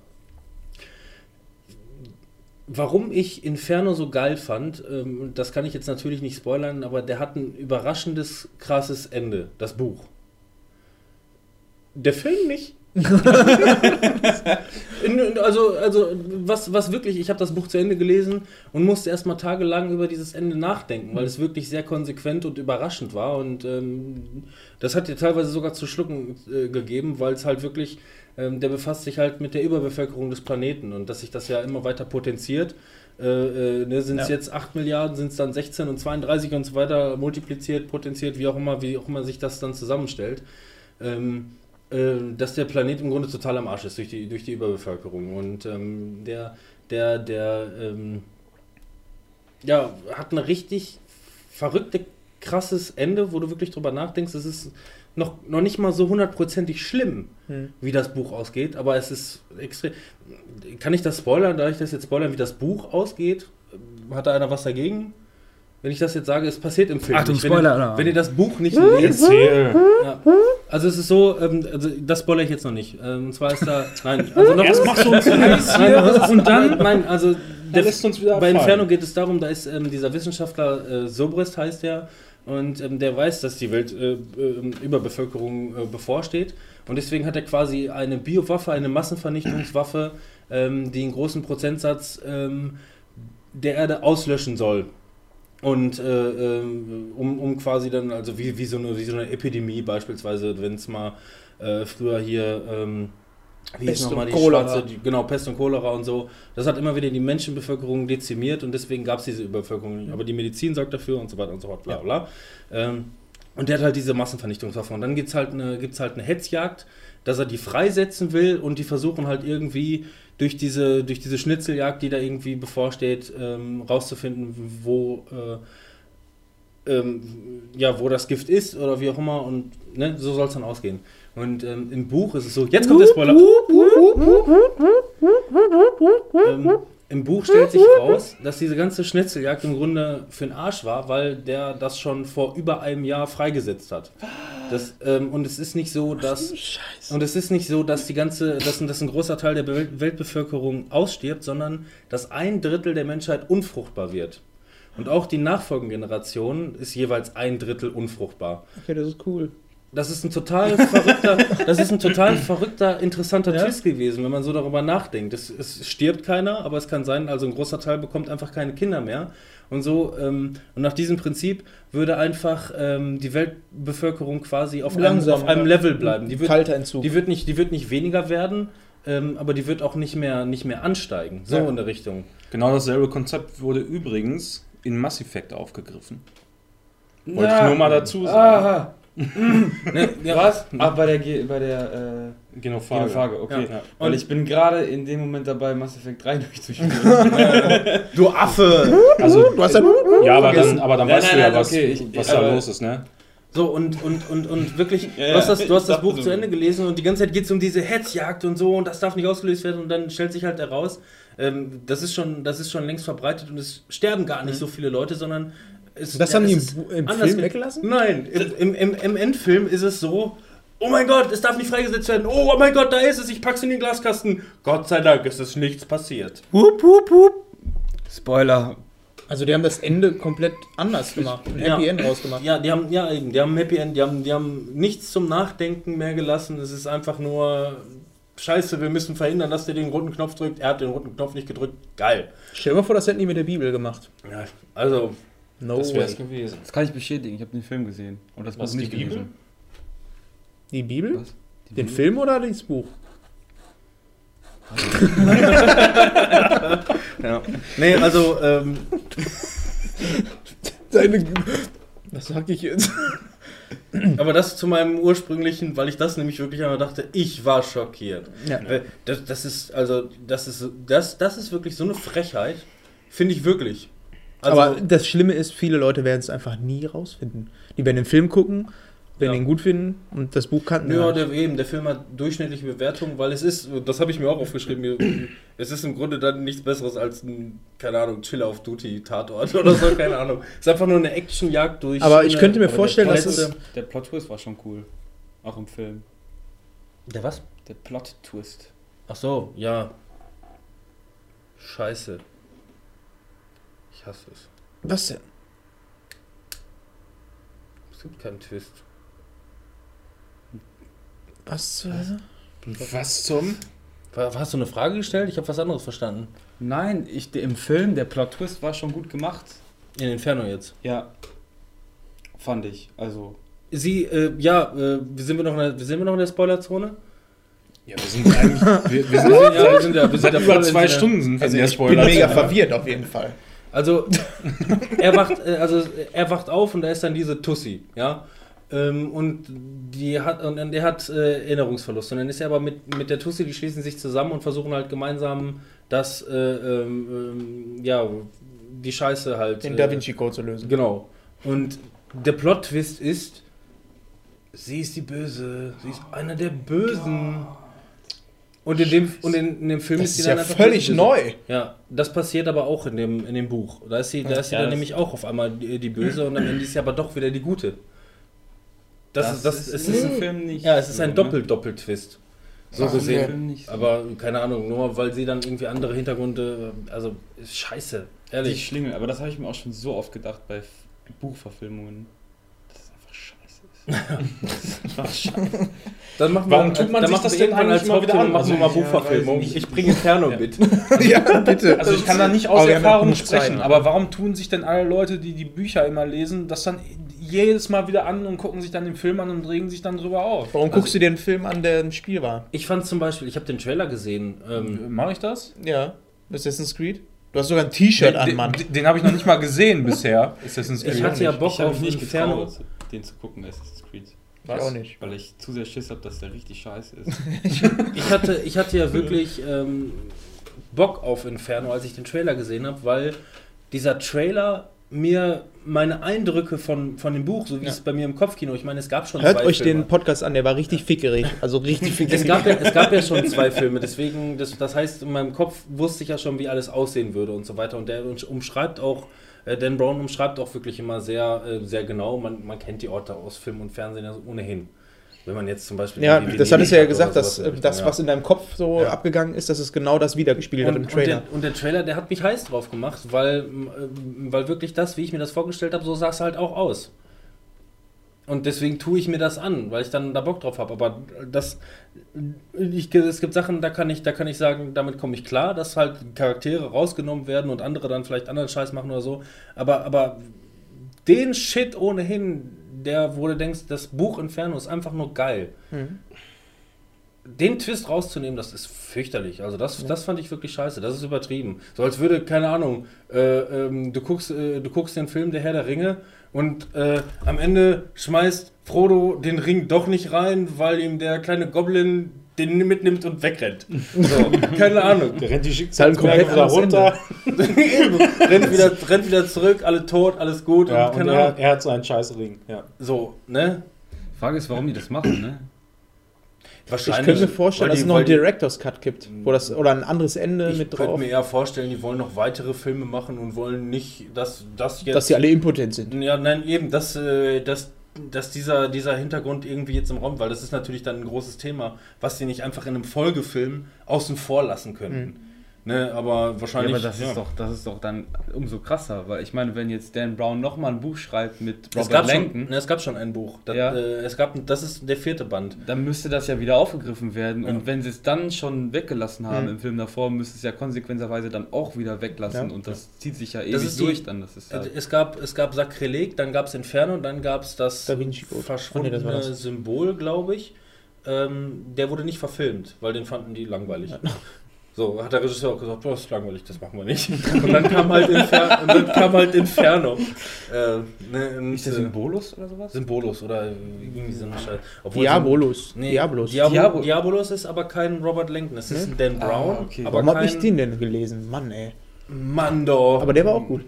warum ich Inferno so geil fand, ähm, das kann ich jetzt natürlich nicht spoilern, aber der hat ein überraschendes, krasses Ende, das Buch. Der Film nicht. also, also was, was wirklich, ich habe das Buch zu Ende gelesen und musste erstmal tagelang über dieses Ende nachdenken, weil es wirklich sehr konsequent und überraschend war und ähm, das hat dir teilweise sogar zu schlucken äh, gegeben, weil es halt wirklich, ähm, der befasst sich halt mit der Überbevölkerung des Planeten und dass sich das ja immer weiter potenziert. Äh, äh, ne, sind es ja. jetzt acht Milliarden, sind es dann sechzehn und zweiunddreißig und so weiter, multipliziert, potenziert, wie auch immer, wie auch immer sich das dann zusammenstellt. Ähm, dass der Planet im Grunde total am Arsch ist durch die, durch die Überbevölkerung. Und ähm, der, der, der, ähm, ja, hat ein richtig verrücktes, krasses Ende, wo du wirklich drüber nachdenkst. Es ist noch, noch nicht mal so hundertprozentig schlimm, hm. wie das Buch ausgeht, aber es ist extrem. Kann ich das spoilern? Darf ich das jetzt spoilern, wie das Buch ausgeht? Hat da einer was dagegen? Wenn ich das jetzt sage, es passiert im Film. Achtung, nicht. Wenn Spoiler, ihr, wenn ihr das Buch nicht lest. Ja. Also es ist so, ähm, also das spoilere ich jetzt noch nicht. Ähm, und zwar ist da, nein. Also noch erst machst du uns heiß hier. Und dann, nein, also der, lässt uns wieder bei Inferno geht es darum, da ist ähm, dieser Wissenschaftler, äh, Sobrist heißt der, und ähm, der weiß, dass die Welt äh, Überbevölkerung äh, bevorsteht. Und deswegen hat er quasi eine Biowaffe, eine Massenvernichtungswaffe, ähm, die einen großen Prozentsatz ähm, der Erde auslöschen soll. Und äh, um, um quasi dann, also wie, wie, so eine, wie so eine Epidemie beispielsweise, wenn es mal äh, früher hier, ähm, wie Pest ist nochmal die Cholera. Schwarze, die, genau, Pest und Cholera und so, das hat immer wieder die Menschenbevölkerung dezimiert und deswegen gab es diese Überbevölkerung nicht. Aber die Medizin sorgt dafür und so weiter und so fort, bla bla. Ja. Ähm, und der hat halt diese Massenvernichtungswaffe. Und dann gibt es halt eine, gibt's halt eine Hetzjagd, dass er die freisetzen will und die versuchen halt irgendwie durch diese, durch diese Schnitzeljagd, die da irgendwie bevorsteht, ähm, rauszufinden, wo, äh, ähm, ja, wo das Gift ist oder wie auch immer. Und ne, so soll es dann ausgehen. Und ähm, im Buch ist es so, jetzt kommt der Spoiler. ähm, Im Buch stellt sich raus, dass diese ganze Schnitzeljagd im Grunde für den Arsch war, weil der das schon vor über einem Jahr freigesetzt hat. Das, ähm, und es ist nicht so, dass Ach, und es ist nicht so, dass die ganze, dass, dass ein großer Teil der Be- Weltbevölkerung ausstirbt, sondern dass ein Drittel der Menschheit unfruchtbar wird. Und auch die nachfolgende Generation ist jeweils ein Drittel unfruchtbar. Okay, das ist cool. Das ist ein total verrückter, das ist ein total verrückter, interessanter ja? Twist gewesen, wenn man so darüber nachdenkt. Es, es stirbt keiner, aber es kann sein, also ein großer Teil bekommt einfach keine Kinder mehr. Und so, ähm, und nach diesem Prinzip würde einfach ähm, die Weltbevölkerung quasi auf, Langsam, einem, auf einem Level bleiben. Die wird, kalter Entzug. Die wird nicht, die wird nicht weniger werden, ähm, aber die wird auch nicht mehr, nicht mehr ansteigen. So ja. in der Richtung. Genau dasselbe Konzept wurde übrigens in Mass Effect aufgegriffen. Wollte ja. ich nur mal dazu sagen. Aha. ne, ja, was? Ne. Ach, bei der, Ge- bei der äh, Genophage. Genophage, okay. Ja. Und weil ich bin gerade in dem Moment dabei, Mass Effect drei durchzuspielen. Du Affe! Also, du hast ja, ja aber dann, aber dann nein, weißt nein, du ja, nein, was, okay. ich, was ich, da los ist, ne? So, und, und, und, und wirklich, ja, ja. du hast das, du hast das Buch so. zu Ende gelesen und die ganze Zeit geht es um diese Hetzjagd und so und das darf nicht ausgelöst werden und dann stellt sich halt heraus, ähm, das, ist schon, das ist schon längst verbreitet und es sterben gar nicht mhm. so viele Leute, sondern Es, das ja, haben die im, im Film weggelassen? Nein, im, im, im Endfilm ist es so, oh mein Gott, es darf nicht freigesetzt werden, oh, oh mein Gott, da ist es, ich pack's in den Glaskasten. Gott sei Dank, es ist nichts passiert. Hup, hup, hup. Spoiler. Also die haben das Ende komplett anders gemacht, ein Happy ja. End rausgemacht. Ja, die haben, ja, eben, die haben Happy End, die haben, die haben nichts zum Nachdenken mehr gelassen, es ist einfach nur... Scheiße, wir müssen verhindern, dass der den roten Knopf drückt. Er hat den roten Knopf nicht gedrückt. Geil. Stell dir mal vor, das hätten die mit der Bibel gemacht. Ja, also... No das wäre es gewesen. Das kann ich bestätigen, ich habe den Film gesehen. Und das Was, Buch nicht die Bibel? Gelesen. Die Bibel? Was? Die den Bibel? Film oder das Buch? ja. Nee, also, ähm... Deine... Was sag ich jetzt? Aber das zu meinem ursprünglichen, weil ich das nämlich wirklich einmal dachte, ich war schockiert. Ja. Das, das ist, also, das ist, das, das ist wirklich so eine Frechheit, finde ich wirklich. Also aber das Schlimme ist, viele Leute werden es einfach nie rausfinden. Die werden den Film gucken, werden ja. ihn gut finden und das Buch kannten. Ja, der, eben, der Film hat durchschnittliche Bewertungen, weil es ist, das habe ich mir auch aufgeschrieben, es ist im Grunde dann nichts Besseres als ein, keine Ahnung, Chiller auf Duty, Tatort oder so, keine Ahnung. Es ist einfach nur eine Actionjagd durch... Aber ich eine, könnte mir vorstellen, der Plot, dass... Es der Plot-Twist war schon cool, auch im Film. Der was? Der Plot-Twist. Ach so, ja. Scheiße. Ich hasse es. Was denn? Es gibt keinen Twist. Was zur Hölle? Was zum? Hast du eine Frage gestellt? Ich habe was anderes verstanden. Nein, ich, im Film, der Plot-Twist war schon gut gemacht. In Inferno jetzt? Ja. Fand ich, also. Sie, äh, ja, äh, sind wir noch in der, sind wir noch in der Spoilerzone? Ja, wir sind eigentlich, wir, wir sind, ja, wir sind ja, wir sind ja über zwei Stunden sind wir also in der Spoilerzone. Ich bin mega verwirrt auf jeden Fall. Also er wacht, also er wacht auf und da ist dann diese Tussi, ja, und die hat und er hat äh, Erinnerungsverlust und dann ist er aber mit, mit der Tussi, die schließen sich zusammen und versuchen halt gemeinsam das, äh, ähm, ja, die Scheiße halt den äh, Da Vinci Code zu lösen. Genau. Und der Plot Twist ist, sie ist die Böse, sie ist einer der Bösen. Und in dem, und in, in dem Film das ist sie dann ja einfach völlig neu. Ja, das passiert aber auch in dem, in dem Buch. Da ist sie, da ist sie ja, dann nämlich auch auf einmal die, die Böse und am Ende ist sie aber doch wieder die Gute. Das, das, ist, das ist, ist in diesem Film nicht. Ja, es ist ein Doppel-Doppel-Twist. So Ach, gesehen. Nee. Aber keine Ahnung, nur weil sie dann irgendwie andere Hintergründe. Also, ist scheiße. Ehrlich. Die Schlingel, aber das habe ich mir auch schon so oft gedacht bei Buchverfilmungen. Dann machen wir, Warum tut man sich das denn eigentlich mal wieder an? Machen wir mal Buchverfilmung. Ich, ich bringe Inferno mit. Ja, bitte. Also ich kann da nicht aus Erfahrung sprechen, aber warum tun sich denn alle Leute, die die Bücher immer lesen, das dann jedes Mal wieder an und gucken sich dann den Film an und regen sich dann drüber auf? Warum also, guckst du dir einen Film an, der im Spiel war? Ich fand zum Beispiel, ich habe den Trailer gesehen. Ähm, Mache ich das? Ja. Assassin's Creed? Du hast sogar ein T-Shirt an, Mann. Den, den habe ich noch nicht mal gesehen bisher. Assassin's Creed. Ich hatte ja Bock auf Inferno. Den zu gucken, Assassin's Creed. Was? Ich auch nicht. Weil ich zu sehr Schiss habe, dass der richtig scheiße ist. ich, hatte, ich hatte ja wirklich ähm, Bock auf Inferno, als ich den Trailer gesehen habe, weil dieser Trailer mir meine Eindrücke von, von dem Buch, so wie ja. es bei mir im Kopfkino, ich meine, es gab schon Hört zwei euch Filme. Den Podcast an, der war richtig fickerig. Also richtig fickerig. Es gab ja, es gab ja schon zwei Filme, deswegen, das, das heißt, in meinem Kopf wusste ich ja schon, wie alles aussehen würde und so weiter. Und der umschreibt auch Dan Brown umschreibt auch wirklich immer sehr, sehr genau. Man, man kennt die Orte aus Film und Fernsehen also ohnehin. Wenn man jetzt zum Beispiel... Ja, die, die das hattest du ja gesagt, dass das, ja. was in deinem Kopf so ja. abgegangen ist, dass es genau das wiedergespiegelt hat im Trailer. Und der, und der Trailer, der hat mich heiß drauf gemacht, weil, weil wirklich das, wie ich mir das vorgestellt habe, so sah es halt auch aus. Und deswegen tue ich mir das an, weil ich dann da Bock drauf habe. Aber das, ich, es gibt Sachen, da kann ich, da kann ich sagen, damit komme ich klar, dass halt Charaktere rausgenommen werden und andere dann vielleicht anderen Scheiß machen oder so. Aber, aber den Shit ohnehin, der, wo du denkst, das Buch Inferno ist einfach nur geil. Mhm. Den Twist rauszunehmen, das ist fürchterlich. Also das, ja. das fand ich wirklich scheiße. Das ist übertrieben. So als würde, keine Ahnung, äh, ähm, du guckst, äh, du guckst den Film Der Herr der Ringe. Und äh, am Ende schmeißt Frodo den Ring doch nicht rein, weil ihm der kleine Goblin den mitnimmt und wegrennt. So, keine Ahnung. Der rennt die Schicksalsberge wieder runter. rennt, wieder, rennt wieder zurück, alle tot, alles gut. Ja, und keine und er, Ahnung. Er hat so einen scheiß Ring. Ja. So, ne? Die Frage ist, warum die das machen, ne? Wahrscheinlich, ich könnte mir vorstellen, dass es noch einen Director's Cut gibt wo das, oder ein anderes Ende mit drauf. Ich könnte mir eher vorstellen, die wollen noch weitere Filme machen und wollen nicht, dass das jetzt... Dass sie alle impotent sind. Ja, nein, eben, dass, dass, dass dieser, dieser Hintergrund irgendwie jetzt im Raum, weil das ist natürlich dann ein großes Thema, was sie nicht einfach in einem Folgefilm außen vor lassen könnten. Mhm. Ne, aber wahrscheinlich. Ja, aber das, ja. ist doch, das ist doch dann umso krasser, weil ich meine, wenn jetzt Dan Brown nochmal ein Buch schreibt mit Robert Langdon. Ne, es gab schon ein Buch. Das, ja. äh, es gab, das ist der vierte Band. Dann müsste das ja wieder aufgegriffen werden. Ja. Und wenn sie es dann schon weggelassen haben mhm. im Film davor, müsste es ja konsequenterweise dann auch wieder weglassen. Ja. Und das ja. zieht sich ja ewig die, durch dann. Das ist halt es gab, es gab Sakrileg, dann gab es Inferno, dann gab es das da verschwundene oh, nee, das Symbol, glaube ich. Ähm, der wurde nicht verfilmt, weil den fanden die langweilig. Ja. So, hat der Regisseur auch gesagt, boah, das ist langweilig, das machen wir nicht. Und dann kam halt, Infer- und dann kam halt Inferno. Äh, ne, und, ist der Symbolus oder sowas? Symbolus oder irgendwie so eine Scheiße. Diabolus. Nee, Diabolus. Diab- Diab- Diabolus ist aber kein Robert Langdon, es ist ein Dan Brown. Ah, okay. aber Warum kein... hab ich den denn gelesen? Mann, ey. Mann doch. Aber der war auch gut.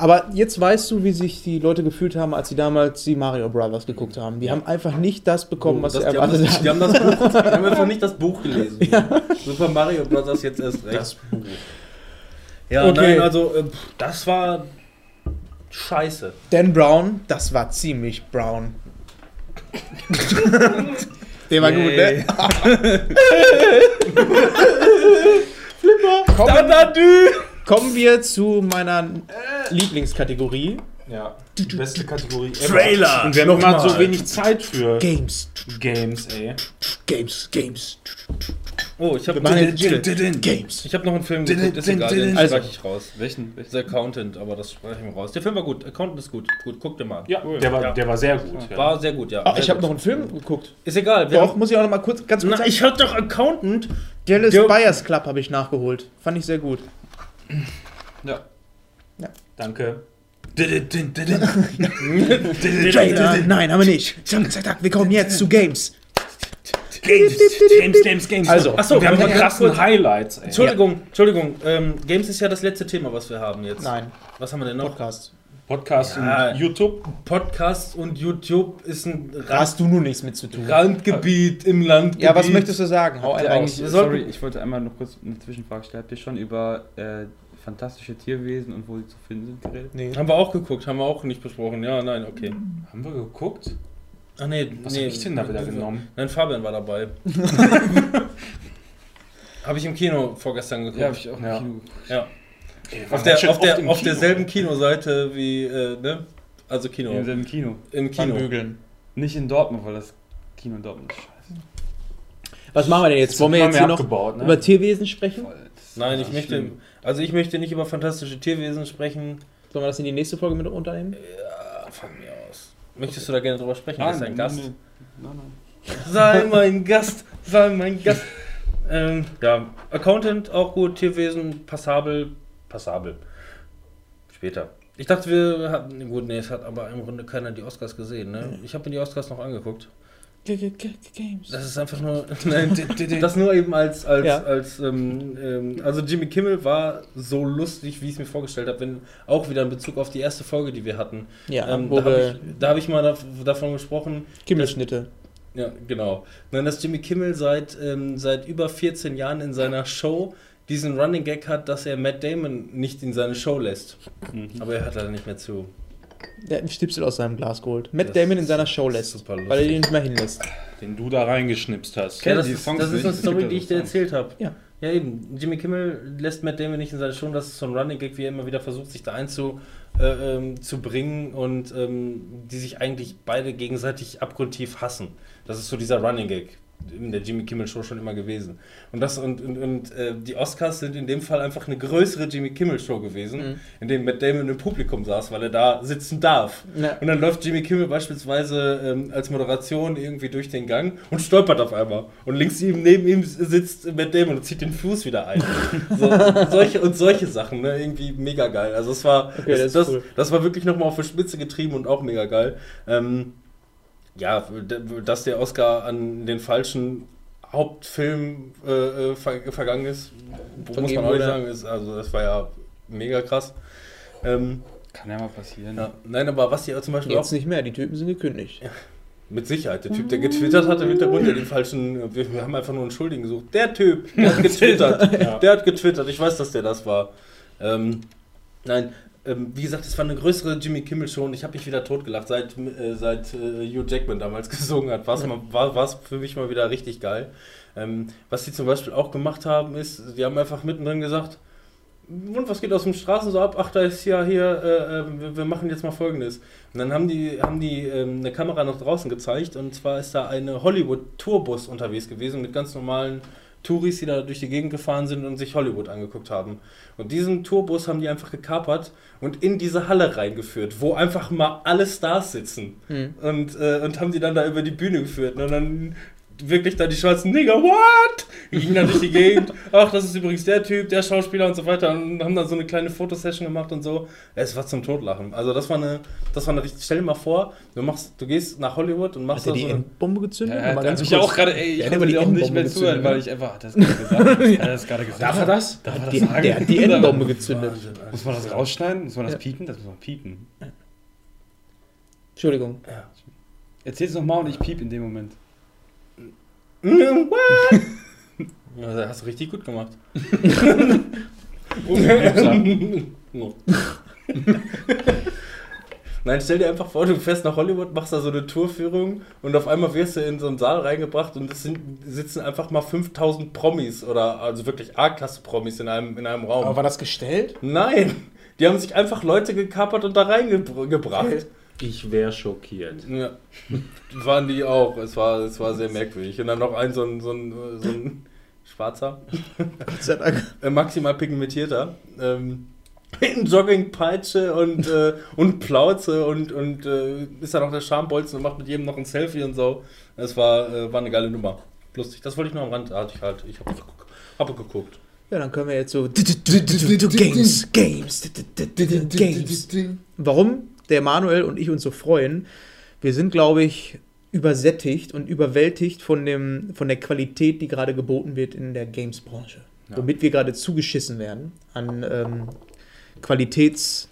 Aber jetzt weißt du, wie sich die Leute gefühlt haben, als sie damals die Mario Brothers geguckt haben. Die ja. haben einfach nicht das bekommen, oh, was sie erwartet haben. Die haben, das Buch, die haben einfach nicht das Buch gelesen. Ja. Super Mario Brothers jetzt erst recht. Das Buch. Ja, okay. Nein, also das war scheiße. Dan Brown, das war ziemlich brown. Der war hey. gut, ne? Flipper. Dadadü. Kommen wir zu meiner äh. Lieblingskategorie. Ja, die beste Kategorie ever. Trailer! Und wir haben immer so wenig Zeit für Games. Games, ey. Games, Games. Oh, ich habe noch einen Film Games. Ich habe noch einen Film geguckt, ist egal, den spreche ich raus. Welchen? Der Accountant, aber das spreche ich mir raus. Der Film war gut, Accountant ist gut. Gut, guck dir mal an. Ja, der war, der war sehr gut. War sehr gut, ja. Ach, ich habe noch einen Film geguckt. Ist egal. Doch, muss ich auch noch mal kurz, ganz kurz. Na, ich hab doch Accountant. Dallas Buyers Club habe ich nachgeholt. Fand ich sehr gut. Ja. Ja. Danke. Nein, aber nicht. Wir kommen jetzt zu Games. Games, Games, Games, Games. Also, achso, wir haben die krassen Highlights. Ey. Entschuldigung, Entschuldigung. Ähm, Games ist ja das letzte Thema, was wir haben jetzt. Nein. Was haben wir denn noch? Podcast. Podcast ja, und YouTube. Podcast und YouTube ist ein Rand, hast du nur nichts mit zu tun. Randgebiet im Landgebiet. Ja, was möchtest du sagen? Hau eigentlich, sorry, ich wollte einmal noch kurz eine Zwischenfrage stellen. Habt ihr schon über äh, fantastische Tierwesen und wo sie zu finden sind geredet? Nee. Haben wir auch geguckt, haben wir auch nicht besprochen. Ja, nein, okay. Haben wir geguckt? Ach nee, was nee, hab ich denn da wieder genommen? Nein, Fabian war dabei. Habe ich im Kino vorgestern geguckt. Ja, habe ich auch im ja. Kino geguckt. Ja. Ey, auf der, auf, der, Kino, auf derselben Kinoseite wie, äh, ne? Also Kino. Im selben Kino. Im Kino. Bügeln. Nicht in Dortmund, weil das Kino in Dortmund ist scheiße. Was machen wir denn jetzt? Wollen wir jetzt hier abgebaut, noch ne? über Tierwesen sprechen? Voll, Nein, ich möchte, schlimm. also ich möchte nicht über fantastische Tierwesen sprechen. Sollen wir das in die nächste Folge mit unternehmen? Ja, von mir aus. Möchtest okay. du da gerne drüber sprechen? Nein, nein, Gast? Nein, nein. Sei mein Gast, sei mein Gast. ähm, ja, Accountant auch gut, Tierwesen, passabel. Passabel. Später. Ich dachte, wir hatten... Gut, nee, es hat aber im Grunde keiner die Oscars gesehen, ne? Ich habe mir die Oscars noch angeguckt. Games. Das ist einfach nur... Nein, das nur eben als... als, ja. als ähm, ähm, also Jimmy Kimmel war so lustig, wie ich es mir vorgestellt habe, wenn auch wieder in Bezug auf die erste Folge, die wir hatten. Ja, ähm, Da habe ich, hab ich mal da, davon gesprochen... Kimmelschnitte. Ja, genau. Nein, dass Jimmy Kimmel seit, ähm, seit über vierzehn Jahren in seiner Show... diesen Running Gag hat, dass er Matt Damon nicht in seine Show lässt. Mhm. Aber er hört leider nicht mehr zu. Er hat einen Schnipsel aus seinem Glas geholt. Matt das Damon in seiner Show lässt, super lustig, weil er den nicht mehr hinlässt. Den du da reingeschnipst hast. Ja, das, die ist, Songs das ist eine Story, die ich dir erzählt habe. Ja. Ja, eben. Jimmy Kimmel lässt Matt Damon nicht in seine Show. Das ist so ein Running Gag, wie er immer wieder versucht, sich da einzu, äh, ähm, zu bringen und ähm, die sich eigentlich beide gegenseitig abgrundtief hassen. Das ist so dieser Running Gag in der Jimmy Kimmel Show schon immer gewesen. Und das und, und, und äh, die Oscars sind in dem Fall einfach eine größere Jimmy Kimmel Show gewesen, mhm. in dem Matt Damon im Publikum saß, weil er da sitzen darf. Ja. Und dann läuft Jimmy Kimmel beispielsweise ähm, als Moderation irgendwie durch den Gang und stolpert auf einmal. Und links ihm, neben ihm sitzt Matt Damon und zieht den Fuß wieder ein. so, und, solche, und solche Sachen, ne? Irgendwie mega geil. Also es war, okay, das, das, cool. das war wirklich nochmal auf die Spitze getrieben und auch mega geil. Ähm, Ja, dass der Oscar an den falschen Hauptfilm äh, ver vergangen ist, Vergeben muss man auch nicht sagen. Ist, also das war ja mega krass. Ähm, Kann ja mal passieren. Ja. Nein, aber was hier zum Beispiel Jetzt auch... Jetzt nicht mehr, die Typen sind gekündigt. Ja. Mit Sicherheit, der Typ, der getwittert hat im Hintergrund, der den falschen... Wir haben einfach nur einen Schuldigen gesucht. Der Typ, der hat getwittert. ja. Der hat getwittert, ich weiß, dass der das war. Ähm, nein... Wie gesagt, es war eine größere Jimmy Kimmel Show und ich habe mich wieder totgelacht, seit, äh, seit äh, Hugh Jackman damals gesungen hat. War's mal, war es für mich mal wieder richtig geil. Ähm, was sie zum Beispiel auch gemacht haben, ist, die haben einfach mittendrin gesagt, und was geht aus dem Straßen so ab? Ach, da ist ja hier, äh, wir, wir machen jetzt mal Folgendes. Und dann haben die, haben die äh, eine Kamera nach draußen gezeigt und zwar ist da eine Hollywood-Tourbus unterwegs gewesen mit ganz normalen Touris, die da durch die Gegend gefahren sind und sich Hollywood angeguckt haben. Und diesen Tourbus haben die einfach gekapert und in diese Halle reingeführt, wo einfach mal alle Stars sitzen. Hm. Und, äh, und haben die dann da über die Bühne geführt. Und dann wirklich da die schwarzen Nigger, what? Gingen dann durch die Gegend. Ach, das ist übrigens der Typ, der Schauspieler und so weiter. Und haben dann so eine kleine Fotosession gemacht und so. Es war zum Totlachen. Also das war eine, das war eine richtig... Stell dir mal vor, du machst, du gehst nach Hollywood und machst... Hat er die Endbombe gezündet? Ja, ja, ganz ich auch gerade, ey, ich ja, konnte dir auch nicht mehr zuhören, weil ich einfach... Hat das gerade gesagt? ja. Hat das gerade gesagt? Darf er das? Darf er das sagen? Der hat die Endbombe gezündet. Muss man das rausschneiden? Muss man das ja. piepen? Das muss man piepen. Entschuldigung. Ja. Erzähl's nochmal und ich piep in dem Moment. What? Ja, das hast du richtig gut gemacht. Nein, stell dir einfach vor, du fährst nach Hollywood, machst da so eine Tourführung und auf einmal wirst du in so einen Saal reingebracht und es sind, sitzen einfach mal fünftausend Promis oder also wirklich A-Klasse-Promis in einem, in einem Raum. Aber war das gestellt? Nein, die haben sich einfach Leute gekapert und da reingebracht. Okay. Ich wäre schockiert. Ja, waren die auch. Es war, es war sehr merkwürdig. Und dann noch ein so ein, so ein, so ein Schwarzer, maximal pigmentierter, ähm, in Joggingpeitsche und, äh, und Plauze und, und äh, ist dann noch der Schambolzen und macht mit jedem noch ein Selfie und so. Es war, äh, war eine geile Nummer. Lustig. Das wollte ich nur am Rand. Ich, halt, ich habe hab geguckt. Ja, dann können wir jetzt so... Games, Games, Games. Warum? Der Manuel und ich uns so freuen. Wir sind, glaube ich, übersättigt und überwältigt von, dem, von der Qualität, die gerade geboten wird in der Games-Branche. Ja. Womit wir gerade zugeschissen werden an ähm, Qualitäts...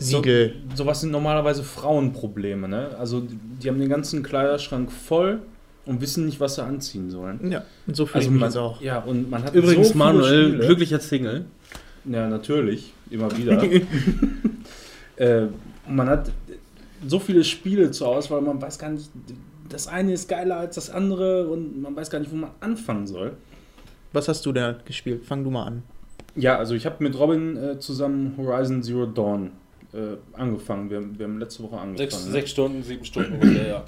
Siegel. So, sowas sind normalerweise Frauenprobleme, ne? Also die haben den ganzen Kleiderschrank voll und wissen nicht, was sie anziehen sollen. Ja, und so fühle ich mich auch. Ja, und man hat übrigens so Manuel, glücklicher Single. Ja, natürlich, immer wieder. äh, man hat so viele Spiele zur Auswahl, man weiß gar nicht, das eine ist geiler als das andere und man weiß gar nicht, wo man anfangen soll. Was hast du da gespielt? Fang du mal an. Ja, also ich habe mit Robin äh, zusammen Horizon Zero Dawn äh, angefangen. Wir, wir haben letzte Woche angefangen. Sechs, ne? sechs Stunden, sieben Stunden ungefähr, ja.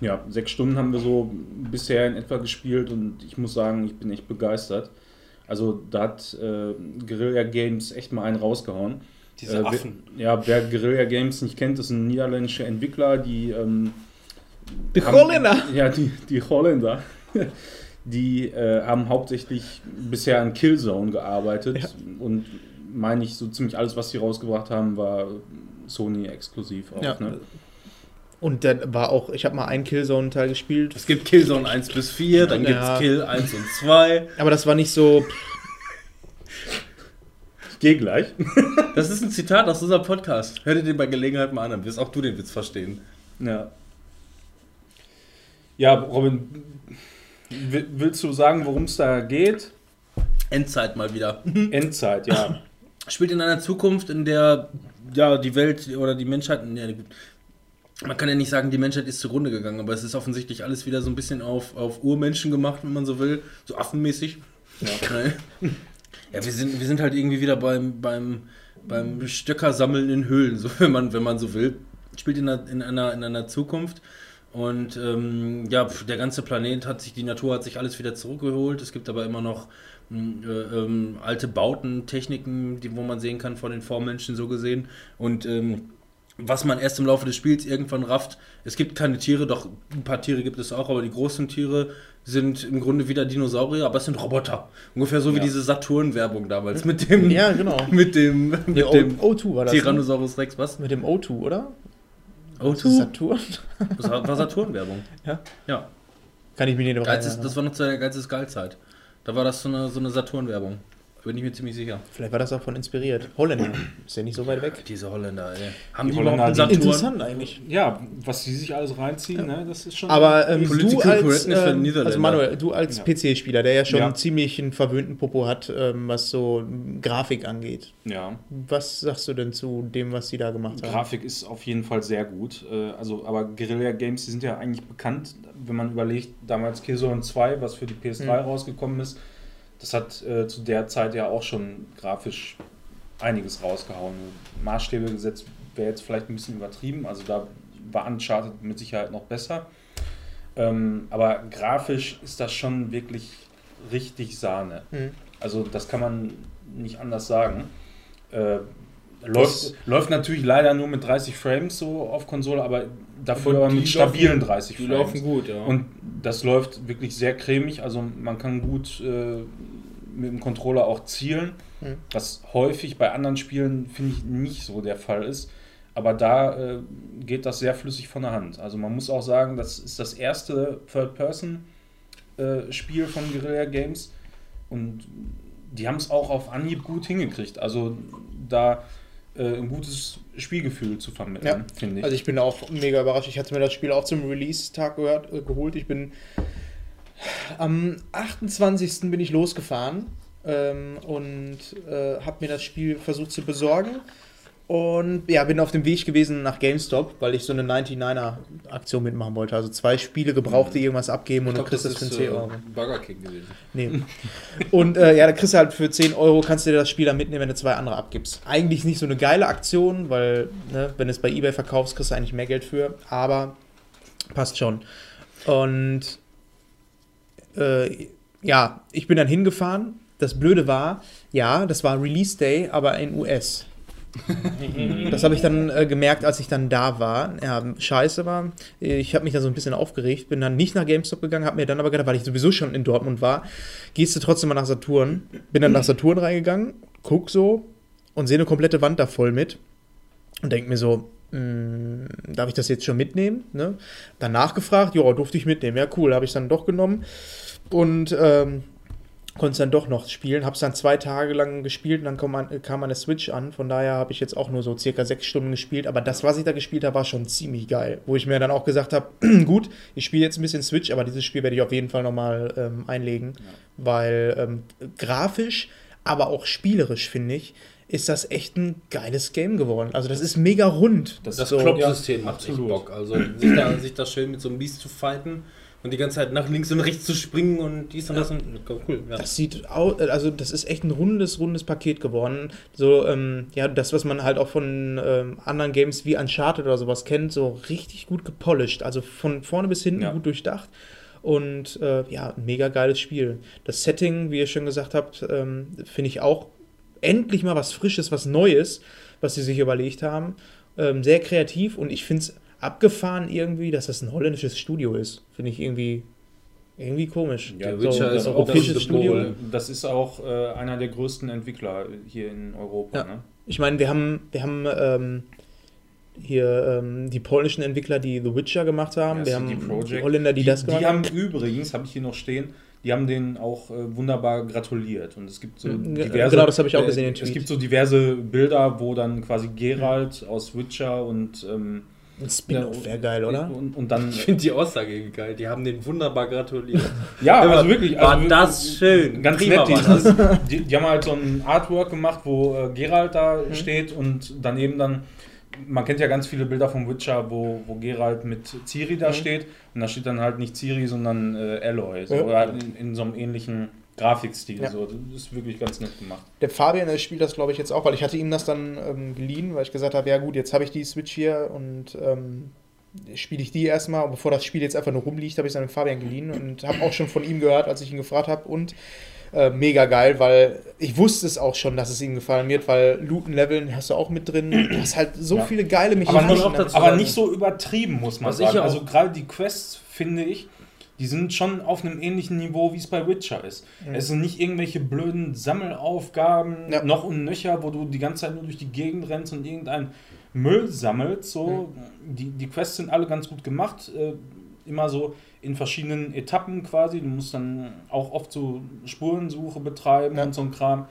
Ja, sechs Stunden haben wir so bisher in etwa gespielt und ich muss sagen, ich bin echt begeistert. Also da hat äh, Guerilla Games echt mal einen rausgehauen. Diese äh, Affen. Wer, ja, wer Guerilla Games nicht kennt, ist ein niederländischer Entwickler, die... Ähm, die haben, Holländer! Ja, die, die Holländer. Die äh, haben hauptsächlich bisher an Killzone gearbeitet. Ja. Und meine ich, so ziemlich alles, was sie rausgebracht haben, war Sony-exklusiv auch. Ja. Ne? Und dann war auch, ich habe mal einen Killzone-Teil gespielt. Es gibt Killzone eins bis vier, dann ja. gibt es Kill eins und zwei. Aber das war nicht so... Ich geh gleich. Das ist ein Zitat aus unserem Podcast. Hör dir den bei Gelegenheit mal an, dann wirst auch du den Witz verstehen. Ja. Ja, Robin, willst du sagen, worum es da geht? Endzeit mal wieder. Endzeit, ja. Spielt in einer Zukunft, in der ja die Welt oder die Menschheit... Ja, man kann ja nicht sagen, die Menschheit ist zugrunde gegangen, aber es ist offensichtlich alles wieder so ein bisschen auf, auf Urmenschen gemacht, wenn man so will. So affenmäßig. Ja, ja wir, sind, wir sind halt irgendwie wieder beim, beim, beim Stöckersammeln in Höhlen, so, wenn, man, wenn man so will. Spielt in einer, in einer, in einer Zukunft. Und ähm, ja, der ganze Planet hat sich, die Natur hat sich alles wieder zurückgeholt. Es gibt aber immer noch äh, ähm, alte Bauten, Techniken, die, wo man sehen kann von den Vormenschen so gesehen. Und... Ähm, was man erst im Laufe des Spiels irgendwann rafft, es gibt keine Tiere, doch ein paar Tiere gibt es auch, aber die großen Tiere sind im Grunde wieder Dinosaurier, aber es sind Roboter. Ungefähr so wie ja. diese Saturn-Werbung damals mit dem ja, genau. mit dem, mit ja, dem O zwei war das, Tyrannosaurus ne? Rex, was? Mit dem O zwei, oder? O zwei? Saturn? Das war Saturn-Werbung. Ja? Ja. Kann ich mir nicht Geiz ist, Das war noch zu der Geizes Geilzeit. Da war das so eine, so eine Saturn-Werbung. Bin ich mir ziemlich sicher. Vielleicht war das davon inspiriert. Holländer. Ist ja nicht so weit weg. Diese Holländer, ey. Haben die, die Holländer überhaupt einen Saturn? Eigentlich. Ja, was die sich alles reinziehen, ja. ne, das ist schon... Aber ähm, du als, äh, also Manuel, du als ja. P C-Spieler, der ja schon ja. ziemlich einen verwöhnten Popo hat, ähm, was so Grafik angeht. Ja. Was sagst du denn zu dem, was sie da gemacht haben? Grafik ist auf jeden Fall sehr gut. Äh, also, aber Guerilla Games, die sind ja eigentlich bekannt, wenn man überlegt, damals Killzone zwei, was für die P S drei mhm. rausgekommen ist. Das hat äh, zu der Zeit ja auch schon grafisch einiges rausgehauen. Maßstäbe gesetzt wäre jetzt vielleicht ein bisschen übertrieben. Also da war Uncharted mit Sicherheit noch besser. Ähm, aber grafisch ist das schon wirklich richtig Sahne. Mhm. Also das kann man nicht anders sagen. Äh, läuft, läuft natürlich leider nur mit dreißig Frames so auf Konsole, aber dafür aber mit stabilen laufen, dreißig die Frames. Laufen gut, ja. Und das läuft wirklich sehr cremig, also man kann gut äh, mit dem Controller auch zielen, mhm. was häufig bei anderen Spielen, finde ich, nicht so der Fall ist. Aber da äh, geht das sehr flüssig von der Hand. Also man muss auch sagen, das ist das erste Third-Person-Spiel äh, von Guerilla Games und die haben es auch auf Anhieb gut hingekriegt. Also da ein gutes Spielgefühl zu vermitteln, ja. finde ich. Also ich bin auch mega überrascht. Ich hatte mir das Spiel auch zum Release-Tag gehört, äh, geholt. Ich bin am achtundzwanzigsten bin ich losgefahren ähm, und äh, habe mir das Spiel versucht zu besorgen. Und ja, bin auf dem Weg gewesen nach GameStop, weil ich so eine neunundneunziger-Aktion mitmachen wollte. Also zwei Spiele gebraucht, die irgendwas abgeben und glaub, du kriegst das, das für zehn Euro. Burger King gewesen. Nee. Und äh, ja, da kriegst du halt für zehn Euro, kannst du dir das Spiel dann mitnehmen, wenn du zwei andere abgibst. Eigentlich nicht so eine geile Aktion, weil, ne, wenn du es bei eBay verkaufst, kriegst du eigentlich mehr Geld für. Aber passt schon. Und äh, ja, ich bin dann hingefahren. Das Blöde war, ja, das war Release Day, aber in U S. Das habe ich dann äh, gemerkt, als ich dann da war. Ja, scheiße war. Ich habe mich da so ein bisschen aufgeregt, bin dann nicht nach GameStop gegangen, habe mir dann aber gedacht, weil ich sowieso schon in Dortmund war, gehst du trotzdem mal nach Saturn. Bin dann nach Saturn reingegangen, guck so und sehe eine komplette Wand da voll mit und denke mir so, mh, darf ich das jetzt schon mitnehmen? Ne? Danach gefragt, ja, durfte ich mitnehmen. Ja, cool, habe ich dann doch genommen und ähm, konnte es dann doch noch spielen. Habe es dann zwei Tage lang gespielt und dann kam, an, kam meine Switch an. Von daher habe ich jetzt auch nur so circa sechs Stunden gespielt. Aber das, was ich da gespielt habe, war schon ziemlich geil. Wo ich mir dann auch gesagt habe, gut, ich spiele jetzt ein bisschen Switch, aber dieses Spiel werde ich auf jeden Fall nochmal ähm, einlegen. Ja. Weil ähm, grafisch, aber auch spielerisch, finde ich, ist das echt ein geiles Game geworden. Also das ist mega rund. Das, das so. Klopp-System macht echt Bock. Also sich da, sich da schön mit so einem Biest zu fighten. Und die ganze Zeit nach links und rechts zu springen und dies und das. Und cool, ja. Das sieht aus, also das ist echt ein rundes, rundes Paket geworden. So, ähm, ja, das, was man halt auch von ähm, anderen Games wie Uncharted oder sowas kennt, so richtig gut gepolished. Also von vorne bis hinten ja. gut durchdacht. Und äh, ja, ein mega geiles Spiel. Das Setting, wie ihr schon gesagt habt, ähm, finde ich auch endlich mal was Frisches, was Neues, was sie sich überlegt haben. Ähm, sehr kreativ und ich finde es abgefahren irgendwie, dass das ein holländisches Studio ist. Finde ich irgendwie irgendwie komisch. Ja, so, Witcher ist ein europäisches Studio. Das ist auch äh, einer der größten Entwickler hier in Europa. Ja. Ne? Ich meine, wir haben, wir haben ähm, hier ähm, die polnischen Entwickler, die The Witcher gemacht haben. Ja, wir haben die Holländer, die, die das gemacht haben. Die haben übrigens, habe ich hier noch stehen, die haben denen auch äh, wunderbar gratuliert. Und es gibt so diverse... Genau, das habe ich auch gesehen, den Tweet. Es gibt so diverse Bilder, wo dann quasi Geralt mhm. aus Witcher und... Ähm, Ein Spin-off wäre geil, oder? Und, und dann, ich finde die Aussage geil. Die haben den wunderbar gratuliert. Ja, also wirklich. Also war wirklich, das schön. Ganz prima nett. Die, die, die haben halt so ein Artwork gemacht, wo äh, Geralt da mhm. steht und daneben dann, man kennt ja ganz viele Bilder vom Witcher, wo, wo Geralt mit Ciri da mhm. steht. Und da steht dann halt nicht Ciri, sondern äh, Aloy. So, mhm. Oder halt in, in so einem ähnlichen Grafikstil. Ja. So. Das ist wirklich ganz nett gemacht. Der Fabian, der spielt das, glaube ich, jetzt auch, weil ich hatte ihm das dann ähm, geliehen, weil ich gesagt habe, ja gut, jetzt habe ich die Switch hier und ähm, spiele ich die erstmal. Und bevor das Spiel jetzt einfach nur rumliegt, habe ich es dann dem Fabian geliehen und habe auch schon von ihm gehört, als ich ihn gefragt habe. Und äh, mega geil, weil ich wusste es auch schon, dass es ihm gefallen wird, weil Looten-Leveln hast du auch mit drin. Du hast halt so ja. viele geile Mechanismen. Aber, nicht, aber nicht so übertrieben, muss man also sagen. Also gerade die Quests, finde ich, die sind schon auf einem ähnlichen Niveau, wie es bei Witcher ist. Mhm. Es sind nicht irgendwelche blöden Sammelaufgaben, ja. noch und nöcher, wo du die ganze Zeit nur durch die Gegend rennst und irgendeinen Müll sammelst. So. Mhm. Die, die Quests sind alle ganz gut gemacht, äh, immer so in verschiedenen Etappen quasi. Du musst dann auch oft so Spurensuche betreiben ja. und so ein Kram.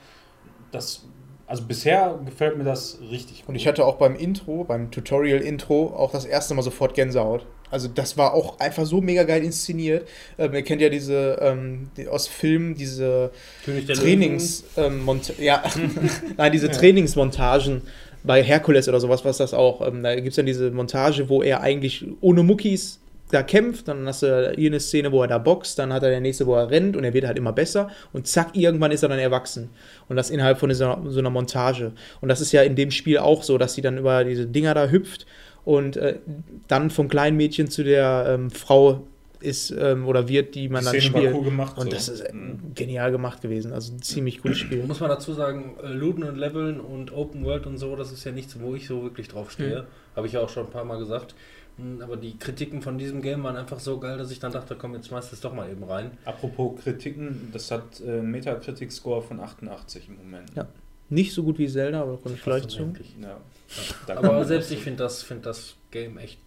Das... Also bisher gefällt mir das richtig gut. Und ich hatte auch beim Intro, beim Tutorial-Intro, auch das erste Mal sofort Gänsehaut. Also das war auch einfach so mega geil inszeniert. Ähm, ihr kennt ja diese, ähm, die, aus Filmen, diese Trainings... Ähm, Mont- ja, nein, diese ja. Trainingsmontagen bei Herkules oder sowas, was das auch. Ähm, da gibt es dann diese Montage, wo er eigentlich ohne Muckis da kämpft, dann hast du hier eine Szene, wo er da boxt, dann hat er der nächste, wo er rennt und er wird halt immer besser und zack, irgendwann ist er dann erwachsen. Und das innerhalb von dieser, so einer Montage. Und das ist ja in dem Spiel auch so, dass sie dann über diese Dinger da hüpft und äh, dann vom kleinen Mädchen zu der ähm, Frau ist ähm, oder wird, die man die dann Szene spielt. Cool gemacht, und so. Das ist äh, genial gemacht gewesen. Also ein ziemlich cooles Spiel. Muss man dazu sagen, Looten und Leveln und Open World und so, das ist ja nichts, wo ich so wirklich drauf stehe. Mhm. Habe ich ja auch schon ein paar Mal gesagt. Aber die Kritiken von diesem Game waren einfach so geil, dass ich dann dachte, komm, jetzt schmeißt das doch mal eben rein. Apropos Kritiken, das hat äh, Metacritic-Score von achtundachtzig im Moment. Ja, nicht so gut wie Zelda, aber da komme ich vielleicht zu. Ja. Ja. Aber selbst ich finde das, find das Game echt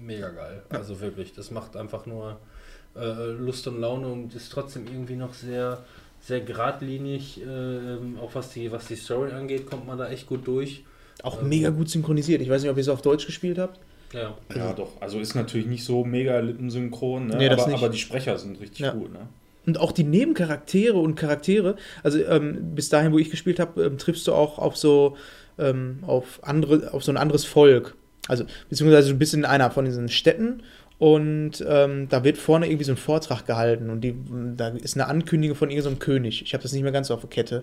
mega geil. Also wirklich, das macht einfach nur äh, Lust und Laune und ist trotzdem irgendwie noch sehr, sehr geradlinig. Äh, auch was die, was die Story angeht, kommt man da echt gut durch. Auch ähm, mega gut synchronisiert. Ich weiß nicht, ob ihr es auf Deutsch gespielt habt. Ja. ja, doch. Also ist natürlich nicht so mega lippensynchron, ne? Nee, das aber, nicht. Aber die Sprecher sind richtig ja. gut. Ne? Und auch die Nebencharaktere und Charaktere, also ähm, bis dahin, wo ich gespielt habe, ähm, triffst du auch auf so, ähm, auf, andere, auf so ein anderes Volk. Also beziehungsweise du bist in einer von diesen Städten und ähm, da wird vorne irgendwie so ein Vortrag gehalten und die, da ist eine Ankündigung von irgendeinem König. Ich habe das nicht mehr ganz so auf der Kette.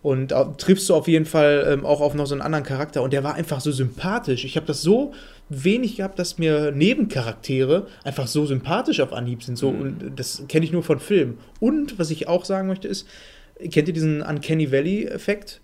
Und äh, triffst du auf jeden Fall ähm, auch auf noch so einen anderen Charakter und der war einfach so sympathisch. Ich habe das so wenig gehabt, dass mir Nebencharaktere einfach so sympathisch auf Anhieb sind. So, mhm. Und das kenne ich nur von Filmen. Und was ich auch sagen möchte ist, kennt ihr diesen Uncanny Valley-Effekt?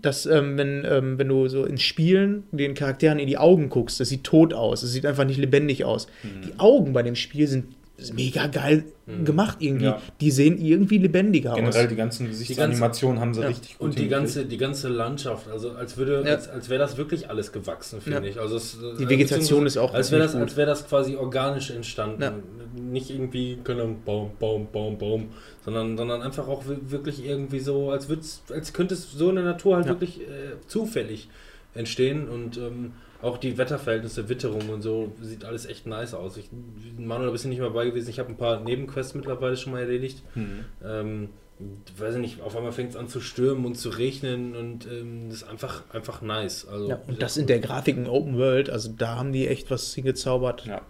Dass, ähm, wenn, ähm, wenn du so in Spielen den Charakteren in die Augen guckst, das sieht tot aus, das sieht einfach nicht lebendig aus. Mhm. Die Augen bei dem Spiel sind mega geil mhm. gemacht irgendwie. Ja. Die sehen irgendwie lebendiger Generell aus. Generell die ganzen Gesichtsanimationen haben sie ja. richtig gut und die ganze, die ganze Landschaft, also als würde, ja. als, als wäre das wirklich alles gewachsen, finde ja. ich. Also es, die Vegetation ist auch als wäre das, als wäre das quasi organisch entstanden. Ja. Nicht irgendwie, können Baum, Baum, Baum, Baum, sondern, sondern einfach auch wirklich irgendwie so, als würd's, als könnte es so in der Natur halt ja. wirklich äh, zufällig entstehen und ähm, auch die Wetterverhältnisse, Witterung und so, sieht alles echt nice aus. Ich, Manuel, da bist du nicht mehr bei gewesen. Ich habe ein paar Nebenquests mittlerweile schon mal erledigt. Hm. Ähm, weiß ich nicht, auf einmal fängt es an zu stürmen und zu regnen und ähm, das ist einfach, einfach nice. Also, ja, und das in der Grafik in Open World, also da haben die echt was hingezaubert. Ja,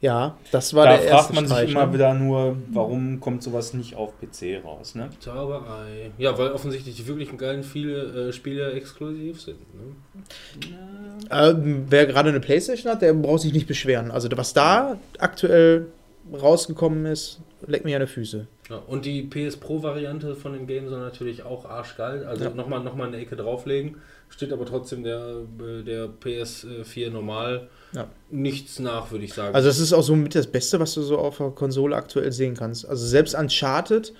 ja das war da der erste Da fragt man Streich, sich immer ne? wieder nur, warum kommt sowas nicht auf P C raus, ne? Zauberei. Ja, weil offensichtlich die wirklich geilen viele äh, Spiele exklusiv sind, ne? Ja. Ähm, wer gerade eine Playstation hat, der braucht sich nicht beschweren. Also was da aktuell rausgekommen ist, leckt mir an die Füße. Ja, und die P S Pro-Variante von dem Game soll natürlich auch arschgeil. Also ja. nochmal noch mal eine Ecke drauflegen. Steht aber trotzdem der, der P S vier normal ja. nichts nach, würde ich sagen. Also das ist auch so mit das Beste, was du so auf der Konsole aktuell sehen kannst. Also selbst Uncharted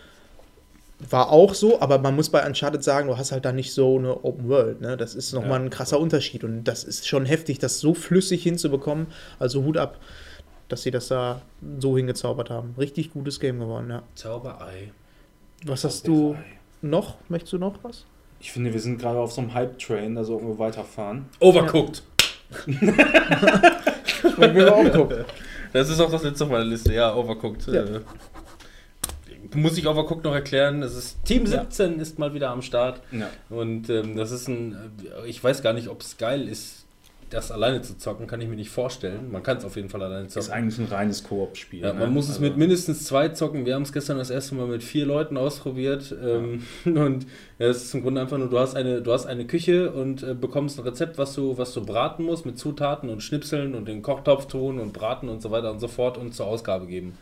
war auch so, aber man muss bei Uncharted sagen, du hast halt da nicht so eine Open World, ne? Das ist nochmal ja. ein krasser Unterschied und das ist schon heftig, das so flüssig hinzubekommen, also Hut ab, dass sie das da so hingezaubert haben. Richtig gutes Game geworden, ja. Zauberei. Was hast Zauberei. du noch? Möchtest du noch was? Ich finde, wir sind gerade auf so einem Hype-Train, also irgendwo weiterfahren. Overcooked! Ja. Das ist auch das letzte auf meiner Liste, ja, Overcooked. Ja. Muss ich Overcooked noch erklären, es ist Team siebzehn ja. ist mal wieder am Start ja. und ähm, das ist ein, ich weiß gar nicht, ob es geil ist, das alleine zu zocken, kann ich mir nicht vorstellen, man kann es auf jeden Fall alleine zocken. Ist eigentlich ein reines Koop-Spiel. Ja, ne? Man muss also. es mit mindestens zwei zocken, wir haben es gestern das erste Mal mit vier Leuten ausprobiert ähm, ja. und ja, es ist im Grunde einfach nur, du hast eine, du hast eine Küche und äh, bekommst ein Rezept, was du, was du braten musst mit Zutaten und Schnipseln und den Kochtopf tun und braten und so weiter und so fort und zur Ausgabe geben.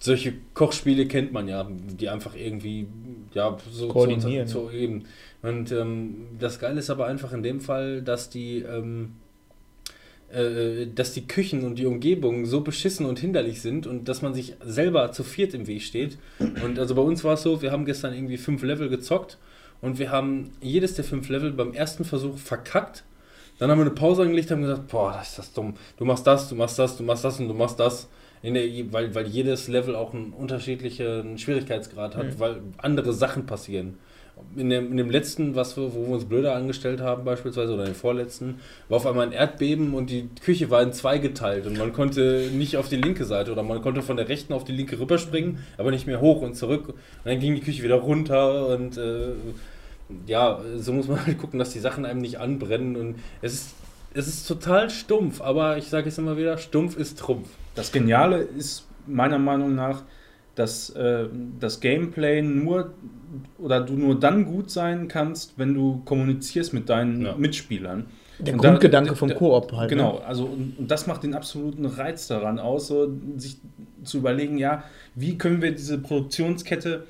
Solche Kochspiele kennt man ja, die einfach irgendwie ja, so koordinieren. So, so eben. Und ähm, das Geile ist aber einfach in dem Fall, dass die, ähm, äh, dass die Küchen und die Umgebung so beschissen und hinderlich sind und dass man sich selber zu viert im Weg steht. Und also bei uns war es so, wir haben gestern irgendwie fünf Level gezockt und wir haben jedes der fünf Level beim ersten Versuch verkackt. Dann haben wir eine Pause angelegt und haben gesagt, boah, das ist das dumm. Du machst das, du machst das, du machst das und du machst das. In der, weil, weil jedes Level auch einen unterschiedlichen Schwierigkeitsgrad hat, mhm. weil andere Sachen passieren. In dem, in dem letzten, was wir, wo wir uns blöder angestellt haben beispielsweise, oder den vorletzten, war auf einmal ein Erdbeben und die Küche war in zwei geteilt und man konnte nicht auf die linke Seite oder man konnte von der rechten auf die linke rüberspringen, aber nicht mehr hoch und zurück. Und dann ging die Küche wieder runter und äh, ja, so muss man halt gucken, dass die Sachen einem nicht anbrennen und es ist Es ist total stumpf, aber ich sage es immer wieder, stumpf ist Trumpf. Das Geniale ist meiner Meinung nach, dass äh, das Gameplay nur, oder du nur dann gut sein kannst, wenn du kommunizierst mit deinen ja. Mitspielern. Der und Grundgedanke da, vom der, Koop halt. Genau, ne? Also und, und das macht den absoluten Reiz daran aus, so, sich zu überlegen, ja, wie können wir diese Produktionskette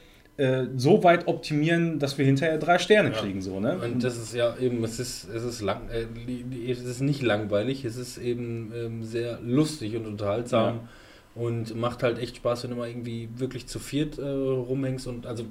so weit optimieren, dass wir hinterher drei Sterne ja. kriegen, so, ne? Und das ist ja eben, es ist, es ist lang, äh, es ist nicht langweilig, es ist eben ähm, sehr lustig und unterhaltsam ja. und macht halt echt Spaß, wenn du mal irgendwie wirklich zu viert äh, rumhängst und also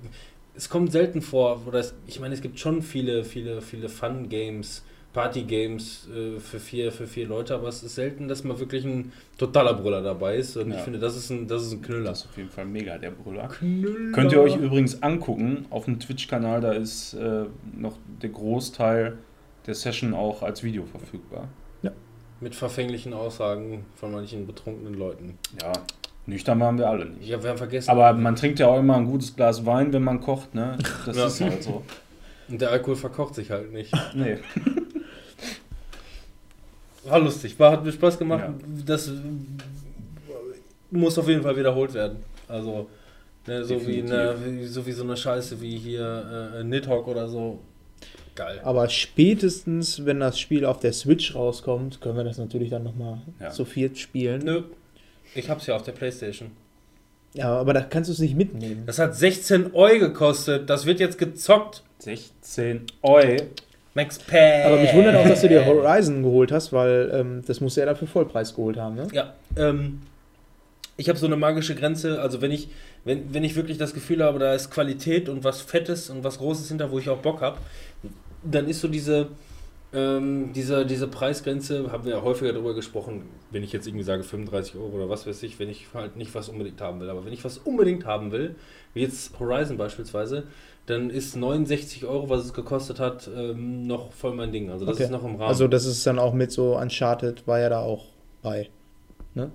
es kommt selten vor, oder es, ich meine, es gibt schon viele, viele, viele Fun-Games, Party-Games äh, für vier, für vier Leute, aber es ist selten, dass mal wirklich ein totaler Brüller dabei ist. Und ja. ich finde, das ist ein, das ist ein Knüller. Das ist auf jeden Fall mega, der Brüller. Knüller. Könnt ihr euch übrigens angucken, auf dem Twitch-Kanal, da ist äh, noch der Großteil der Session auch als Video verfügbar. Ja. Mit verfänglichen Aussagen von manchen betrunkenen Leuten. Ja, nüchtern waren wir alle nicht. Ja, wir haben vergessen. Aber man trinkt ja auch immer ein gutes Glas Wein, wenn man kocht, ne? Das ja. ist halt so. Und der Alkohol verkocht sich halt nicht. Nee. War lustig, war, hat mir Spaß gemacht, ja. das muss auf jeden Fall wiederholt werden. Also, ne, so, wie eine, wie, so wie so eine Scheiße wie hier äh, Nidhogg oder so. Geil. Aber spätestens, wenn das Spiel auf der Switch rauskommt, können wir das natürlich dann nochmal ja. zu viert spielen. Nö, ich hab's ja auf der Playstation. Ja, aber da kannst du es nicht mitnehmen. Das hat sechzehn Euro gekostet, das wird jetzt gezockt. sechzehn Euro. Max Payne. Aber mich wundert auch, dass du dir Horizon geholt hast, weil ähm, das musst du ja dafür Vollpreis geholt haben, ne? Ja. Ähm, ich habe so eine magische Grenze, also wenn ich, wenn, wenn ich wirklich das Gefühl habe, da ist Qualität und was Fettes und was Großes hinter, wo ich auch Bock habe, dann ist so diese, ähm, diese, diese Preisgrenze, haben wir ja häufiger darüber gesprochen, wenn ich jetzt irgendwie sage fünfunddreißig Euro oder was weiß ich, wenn ich halt nicht was unbedingt haben will, aber wenn ich was unbedingt haben will, wie jetzt Horizon beispielsweise, dann ist neunundsechzig Euro, was es gekostet hat, ähm, noch voll mein Ding, also das okay. ist noch im Rahmen. Also das ist dann auch mit so Uncharted, war ja da auch bei, ne?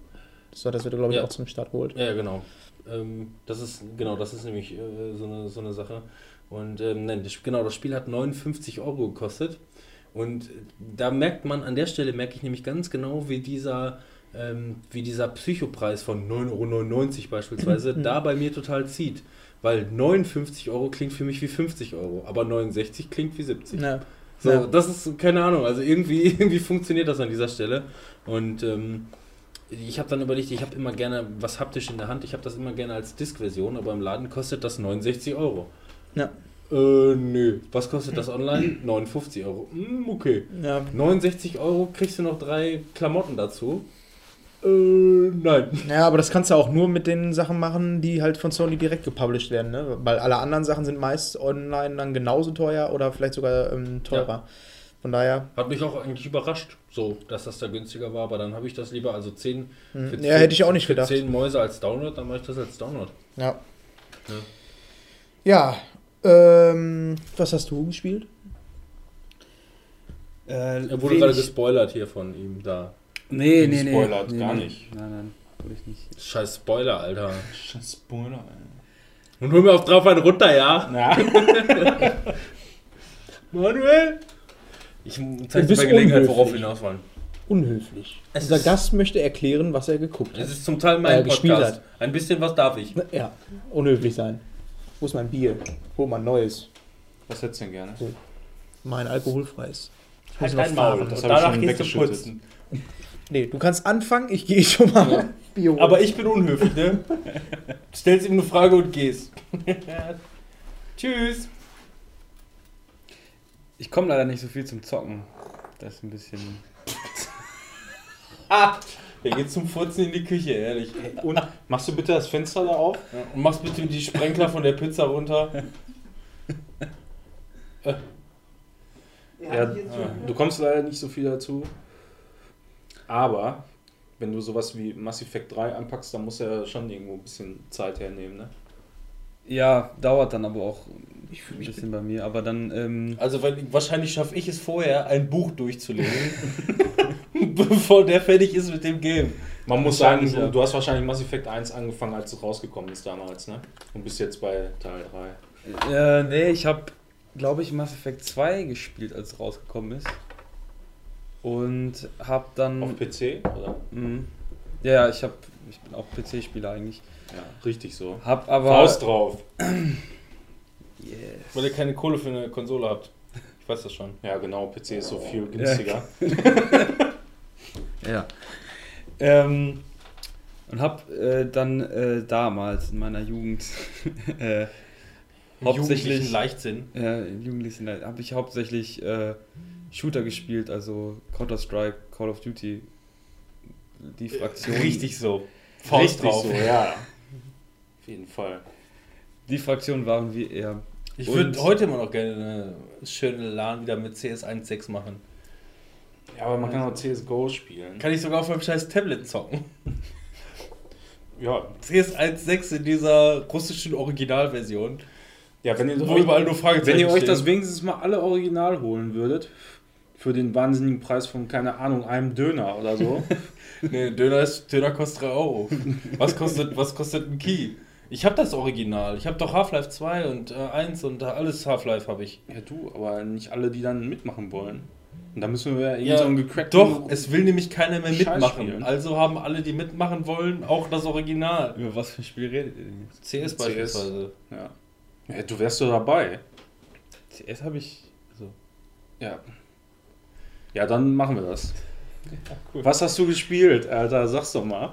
Das war das, wird glaube ich, ja. auch zum Start geholt. Ja, genau. Ähm, das ist, genau, das ist nämlich äh, so, eine, so eine Sache. Und ähm, nein, das, genau, das Spiel hat neunundfünfzig Euro gekostet. Und da merkt man, an der Stelle merke ich nämlich ganz genau, wie dieser, ähm, wie dieser Psychopreis von neun Euro neunundneunzig beispielsweise da bei mir total zieht. Weil neunundfünfzig Euro klingt für mich wie fünfzig Euro, aber neunundsechzig klingt wie siebzig. Ja. So, ja. Das ist, keine Ahnung, also irgendwie, irgendwie funktioniert das an dieser Stelle. Und ähm, ich habe dann überlegt, ich habe immer gerne was haptisch in der Hand, ich habe das immer gerne als Disk-Version, aber im Laden kostet das neunundsechzig Euro. Ja. Äh, nö. Was kostet das online? neunundfünfzig Euro. Hm, okay. Ja. neunundsechzig Euro kriegst du noch drei Klamotten dazu. Äh, nein. Ja, aber das kannst du auch nur mit den Sachen machen, die halt von Sony direkt gepublished werden, ne? Weil alle anderen Sachen sind meist online dann genauso teuer oder vielleicht sogar ähm, teurer. Ja. Von daher. Hat mich auch eigentlich überrascht, so, dass das da günstiger war, aber dann habe ich das lieber, also zehn mhm. ja, hätte ich auch nicht gedacht. zehn Mäuse als Download, dann mache ich das als Download. Ja. Ja, ja ähm, was hast du gespielt? Äh, er wurde gerade gespoilert hier von ihm da. Nee, nee, nee. Gespoilert, nee, gar nee. nicht. Nein, nein, wurde ich nicht. Scheiß Spoiler, Alter. Scheiß Spoiler, Alter. Und hol mir auch drauf einen runter, ja? Ja. Manuel? Ich zeige dir bei Gelegenheit, unhöflich. Worauf wir hinaus wollen. Unhöflich. Es Unser Gast möchte erklären, was er geguckt hat. Es ist zum Teil mein äh, Podcast. Hat. Ein bisschen was darf ich. Ja, unhöflich sein. Wo ist mein Bier? Hol mal ein neues. Was hättest du denn gerne? So. Mein alkoholfreies. Ich halt muss dein Maul. Das habe ich schon weggeschüttet. Nee, du kannst anfangen, ich gehe schon mal. Ja. Bier holen. Aber ich bin unhöflich, ne? Stellst ihm eine Frage und gehst. Tschüss. Ich komme leider nicht so viel zum Zocken. Das ist ein bisschen... ah! Der geht zum Furzen in die Küche, ehrlich. Und machst du bitte das Fenster da auf? Ja. Und machst bitte die Sprenkler von der Pizza runter. äh. ja, ja, du kommst leider nicht so viel dazu. Aber, wenn du sowas wie Mass Effect drei anpackst, dann muss er schon irgendwo ein bisschen Zeit hernehmen, ne? Ja, dauert dann aber auch ich ein bisschen bei mir, aber dann... Ähm also weil, wahrscheinlich schaffe ich es vorher, ein Buch durchzulesen, bevor der fertig ist mit dem Game. Man muss sagen, ja. du hast wahrscheinlich Mass Effect eins angefangen, als es rausgekommen ist damals, ne? Und bist jetzt bei Teil drei. Äh, nee, ich habe, glaube ich, Mass Effect zwei gespielt, als es rausgekommen ist. Und habe dann... Auf P C, oder? Mh, ja, ich, hab, ich bin auch P C-Spieler eigentlich. Ja, richtig so. Hab aber... Faust drauf. Yes. Weil ihr keine Kohle für eine Konsole habt. Ich weiß das schon. Ja, genau. P C ist so viel günstiger. Ja. Ähm, und hab äh, dann äh, damals in meiner Jugend äh, hauptsächlich... Leichtsinn. Ja, im jugendlichen Leichtsinn. Hab ich hauptsächlich äh, Shooter gespielt, also Counter-Strike, Call of Duty, die Fraktion... Richtig so. Faust drauf. So, ja. Auf jeden Fall. Die Fraktionen waren wie er. Ich würde heute immer noch gerne eine schöne LAN wieder mit C S eins Punkt sechs machen. Ja, aber man kann auch C S G O spielen. Kann ich sogar auf meinem scheiß Tablet zocken. Ja. C S eins Punkt sechs in dieser russischen Originalversion. Ja, wenn ihr, euch, überall nur wenn ihr euch das wenigstens mal alle original holen würdet, für den wahnsinnigen Preis von, keine Ahnung, einem Döner oder so. Nee, Döner, ist, Döner kostet drei Euro. Was kostet, was kostet ein Key? Ich habe das Original. Ich habe doch Half-Life zwei und äh, eins und alles Half-Life habe ich. Ja, du, aber nicht alle, die dann mitmachen wollen. Und da müssen wir ja irgendwie so einen gecrackten... Doch, es will nämlich keiner mehr mitmachen. Also haben alle, die mitmachen wollen, auch das Original. Über was für ein Spiel redet ihr denn jetzt? C S beispielsweise. Ja. Ja, du wärst doch dabei. C S habe ich... Also. Ja. Ja, dann machen wir das. Ja, cool. Was hast du gespielt, Alter? Sag's doch mal.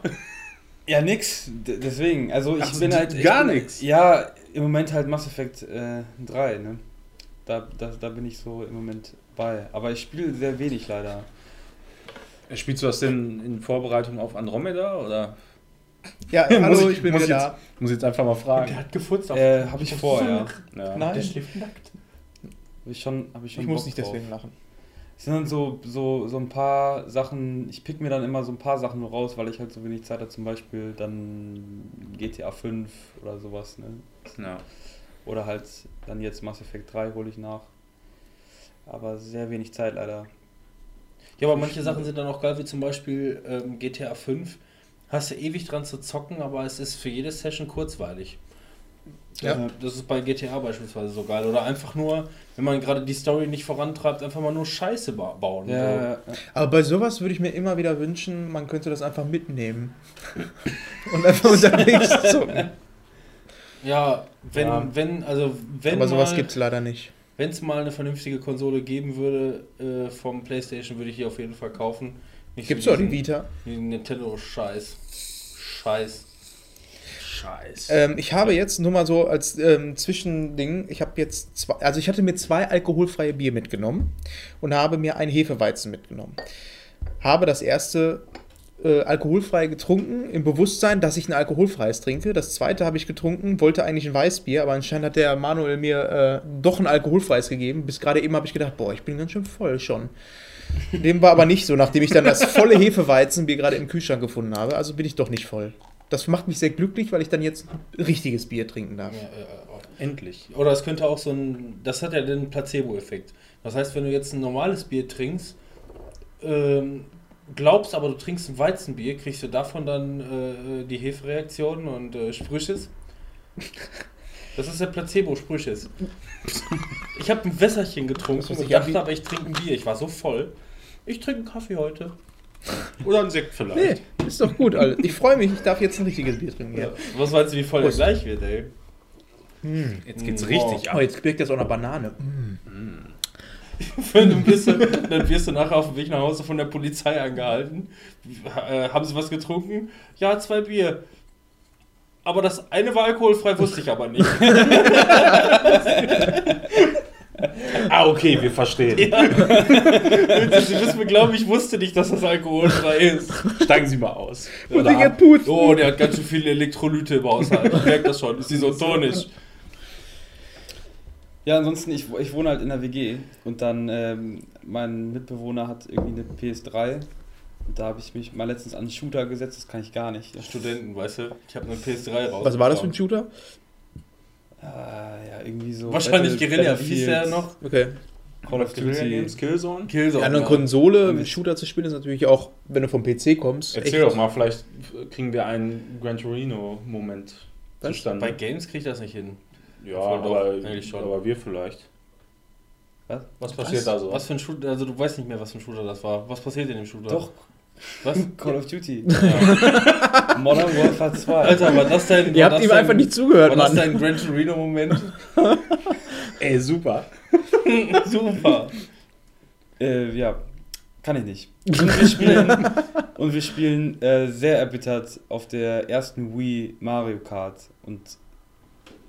Ja, nix. D- deswegen. Also ich Ach, bin halt... Ich gar bin, nix? Ja, im Moment halt Mass Effect äh, drei, ne? Da, da, da bin ich so im Moment bei. Aber ich spiele sehr wenig, leider. Spielst du das denn in Vorbereitung auf Andromeda, oder? Ja, hallo, ich, ich bin wieder jetzt, da. Muss jetzt einfach mal fragen. Der hat gefurzt. Äh, hab ich vorher. Ja. Nein. Der schläft nackt. Ich, schon, hab ich, schon ich muss nicht drauf. Deswegen lachen. Es sind dann so, so, so ein paar Sachen, ich pick mir dann immer so ein paar Sachen nur raus, weil ich halt so wenig Zeit habe, zum Beispiel dann G T A fünf oder sowas, ne? Ja. Oder halt dann jetzt Mass Effect drei hole ich nach. Aber sehr wenig Zeit leider. Ja, aber manche Sachen sind dann auch geil, wie zum Beispiel ähm, G T A fünf. Hast du ewig dran zu zocken, aber es ist für jede Session kurzweilig. Ja. Das ist bei G T A beispielsweise so geil. Oder einfach nur, wenn man gerade die Story nicht vorantreibt, einfach mal nur Scheiße bauen. Ja. So. Aber bei sowas würde ich mir immer wieder wünschen, man könnte das einfach mitnehmen. Und einfach unterwegs zocken. Ja, wenn, ja. wenn, also wenn Aber sowas gibt es leider nicht. Wenn es mal eine vernünftige Konsole geben würde, äh, vom PlayStation, würde ich hier auf jeden Fall kaufen. Nicht gibt's doch die Vita? Die Nintendo-Scheiß. Scheiß. Scheiß. Ähm, ich habe jetzt nur mal so als ähm, Zwischending, ich habe jetzt zwei, also ich hatte mir zwei alkoholfreie Bier mitgenommen und habe mir ein Hefeweizen mitgenommen. Habe das erste äh, alkoholfrei getrunken, im Bewusstsein, dass ich ein alkoholfreies trinke. Das zweite habe ich getrunken, wollte eigentlich ein Weißbier, aber anscheinend hat der Manuel mir äh, doch ein alkoholfreies gegeben. Bis gerade eben habe ich gedacht, boah, ich bin ganz schön voll schon. Dem war aber nicht so, nachdem ich dann das volle Hefeweizenbier gerade im Kühlschrank gefunden habe. Also bin ich doch nicht voll. Das macht mich sehr glücklich, weil ich dann jetzt richtiges Bier trinken darf. Ja, äh, endlich. Oder es könnte auch so ein... Das hat ja den Placebo-Effekt. Das heißt, wenn du jetzt ein normales Bier trinkst, ähm, glaubst aber, du trinkst ein Weizenbier, kriegst du davon dann äh, die Hefereaktion und äh, Sprüches. Das ist der Placebo-Sprüches. Ich habe ein Wässerchen getrunken und dachte aber, ich trinke ein Bier. Ich war so voll. Ich trinke einen Kaffee heute. Oder einen Sekt vielleicht. Nee, ist doch gut, Alter. Ich freue mich, ich darf jetzt ein richtiges Bier trinken. Ja. Ja. Was meinst du, wie voll das gleich wird, ey? Mm. Jetzt geht's mm, richtig wow. ab. Oh, jetzt birgt das auch eine Banane. Mm. Mm. Wenn du bist, dann wirst du nachher auf dem Weg nach Hause von der Polizei angehalten. Äh, haben sie was getrunken? Ja, zwei Bier. Aber das eine war alkoholfrei, wusste ich aber nicht. Ah, okay, wir verstehen. Ja. Sie wissen mir, glaube ich, wusste nicht, dass das alkoholfrei ist. Steigen Sie mal aus. Und der hat, oh, der hat ganz schön viele Elektrolyte im Haushalt. Ich merke das schon, ist isotonisch. Ja, ansonsten, ich, ich wohne halt in der W G und dann ähm, mein Mitbewohner hat irgendwie eine P S drei. Da habe ich mich mal letztens an einen Shooter gesetzt, das kann ich gar nicht. Studenten, weißt du, ich habe eine P S drei raus. Was war das für ein Shooter? Ah, ja, irgendwie so. Wahrscheinlich Guerilla, hieß der noch. Okay. Call of Duty Games, Killzone. Killzone. Ja, eine Konsole mit Shooter zu spielen ist natürlich auch, wenn du vom P C kommst. Erzähl doch mal, vielleicht kriegen wir einen Gran Torino-Moment zustande. Bei Games kriege ich das nicht hin. Ja, aber, schon. aber wir vielleicht. Was? Was passiert da so? Was für ein Shooter? Also, du weißt nicht mehr, was für ein Shooter das war. Was passiert in dem Shooter? Doch. Was? Call of Duty. Ja. Modern Warfare zwei. Alter, war das dein... Ihr war habt das ihm dein, einfach nicht zugehört, war Mann. War das dein Gran Torino-Moment? Ey, super. Super. äh, ja, kann ich nicht. Und wir spielen, und wir spielen äh, sehr erbittert auf der ersten Wii Mario Kart und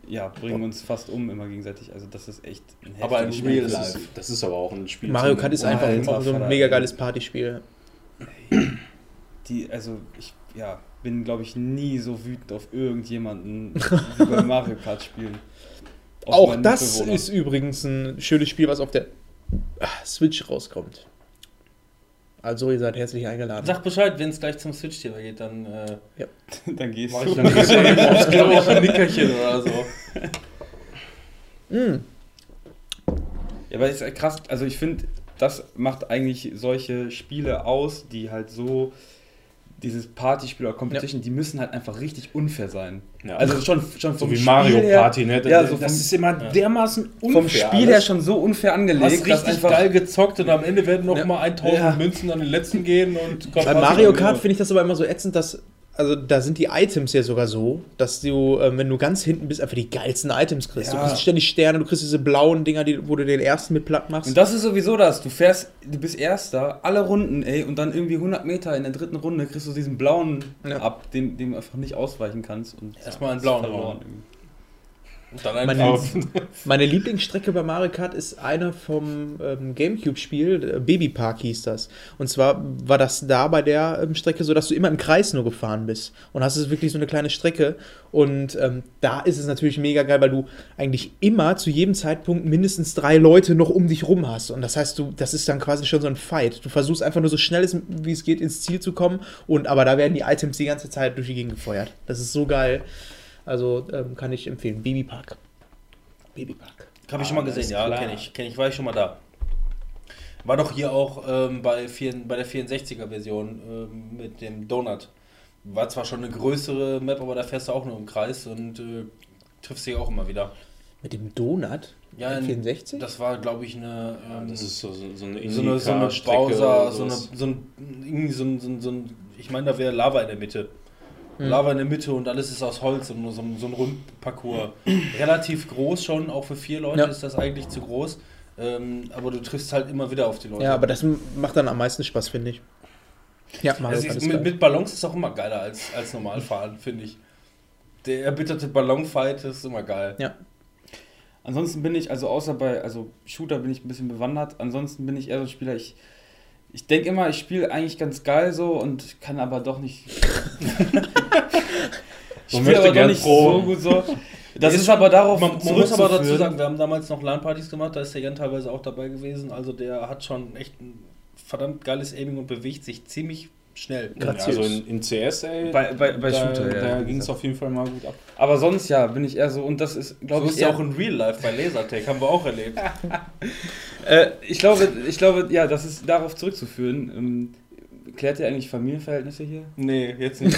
ja, bringen uns fast um immer gegenseitig. Also das ist echt ein heftiges aber ein Spiel. Das ist, das ist aber auch ein Spiel. Mario Kart ist einfach Alter, so ein mega geiles Partyspiel. Die, also ich ja, bin, glaube ich, nie so wütend auf irgendjemanden, wie bei Mario Kart spielen. Auch das ist übrigens ein schönes Spiel, was auf der Switch rauskommt. Also ihr seid herzlich eingeladen. Sag Bescheid, wenn es gleich zum Switch-Thema geht, dann, äh, ja. dann gehst mach du. Mach ich dann aufs Klo auf ein Nickerchen oder so. Mm. Ja, aber es ist krass, also ich finde... Das macht eigentlich solche Spiele aus, die halt so, dieses Partyspiel oder Competition, ja. die müssen halt einfach richtig unfair sein. Ja. Also schon, schon vom so wie Spiel Mario her, Party, ne? Ja, so das vom, ist immer dermaßen unfair. Vom Spiel alles. her schon so unfair angelegt. Hast richtig dass einfach geil gezockt und am Ende werden noch ja. mal tausend ja. Münzen an den letzten gehen. Und bei Mario Kart finde ich das aber immer so ätzend, dass, also da sind die Items ja sogar so, dass du, äh, wenn du ganz hinten bist, einfach die geilsten Items kriegst. Ja. Du kriegst ständig Sterne, du kriegst diese blauen Dinger, die, wo du den ersten mit platt machst. Und das ist sowieso das. Du fährst, du bist Erster, alle Runden, ey, und dann irgendwie hundert Meter in der dritten Runde kriegst du diesen blauen ja. ab, dem, dem du einfach nicht ausweichen kannst. Und erstmal einen blauen verloren. Dann meine, meine Lieblingsstrecke bei Mario Kart ist eine vom ähm, Gamecube-Spiel, äh, Baby Park hieß das. Und zwar war das da bei der ähm, Strecke so, dass du immer im Kreis nur gefahren bist. Und hast es wirklich so eine kleine Strecke. Und ähm, da ist es natürlich mega geil, weil du eigentlich immer zu jedem Zeitpunkt mindestens drei Leute noch um dich rum hast. Und das heißt, du, das ist dann quasi schon so ein Fight. Du versuchst einfach nur so schnell wie es geht ins Ziel zu kommen. Und aber da werden die Items die ganze Zeit durch die Gegend gefeuert. Das ist so geil. Also ähm, kann ich empfehlen. Baby Park. Baby Park. Habe ich ah, schon mal gesehen, ja, kenne ich. Kenn ich, war ich schon mal da. War doch hier auch ähm, bei, vier, bei der vierundsechziger-Version ähm, mit dem Donut. War zwar schon eine größere Map, aber da fährst du auch nur im Kreis und äh, triffst dich auch immer wieder. Mit dem Donut? Ja, in vierundsechzig? Das war, glaube ich, eine. Ähm, ja, das ist so, so, so eine Indica- so eine Bowser, so, so, so ein. So ein, so ein, so ein ich meine, da wäre Lava in der Mitte. Lava in der Mitte und alles ist aus Holz und nur so, so ein Rundparcours. Relativ groß schon, auch für vier Leute ja. ist das eigentlich zu groß. Ähm, aber du triffst halt immer wieder auf die Leute. Ja, aber das macht dann am meisten Spaß, finde ich. Ja, Mario Kart ist, mit, mit Ballons ist auch immer geiler als, als normal fahren, finde ich. Der erbitterte Ballonfight ist immer geil. Ja. Ansonsten bin ich, also außer bei also Shooter bin ich ein bisschen bewandert, ansonsten bin ich eher so ein Spieler, ich Ich denke immer, ich spiele eigentlich ganz geil so und kann aber doch nicht. ich spiele aber doch nicht so gut so. Das ist, ist aber darauf. Man, man muss aber dazu sagen, wir haben damals noch LAN-Partys gemacht, da ist der Jann teilweise auch dabei gewesen. Also der hat schon echt ein verdammt geiles Aiming und bewegt sich ziemlich schnell. Ja, also in, in C S, ey, bei, bei, bei da, Shooter, da, ja, da ging es auf jeden Fall mal gut ab. Aber sonst ja, bin ich eher so, und das ist, glaube so ich, ist ja auch in Real Life bei Lasertag, haben wir auch erlebt. äh, ich glaube, ich glaube, ja, das ist darauf zurückzuführen. Ähm, klärt ihr eigentlich Familienverhältnisse hier? Nee, jetzt nicht.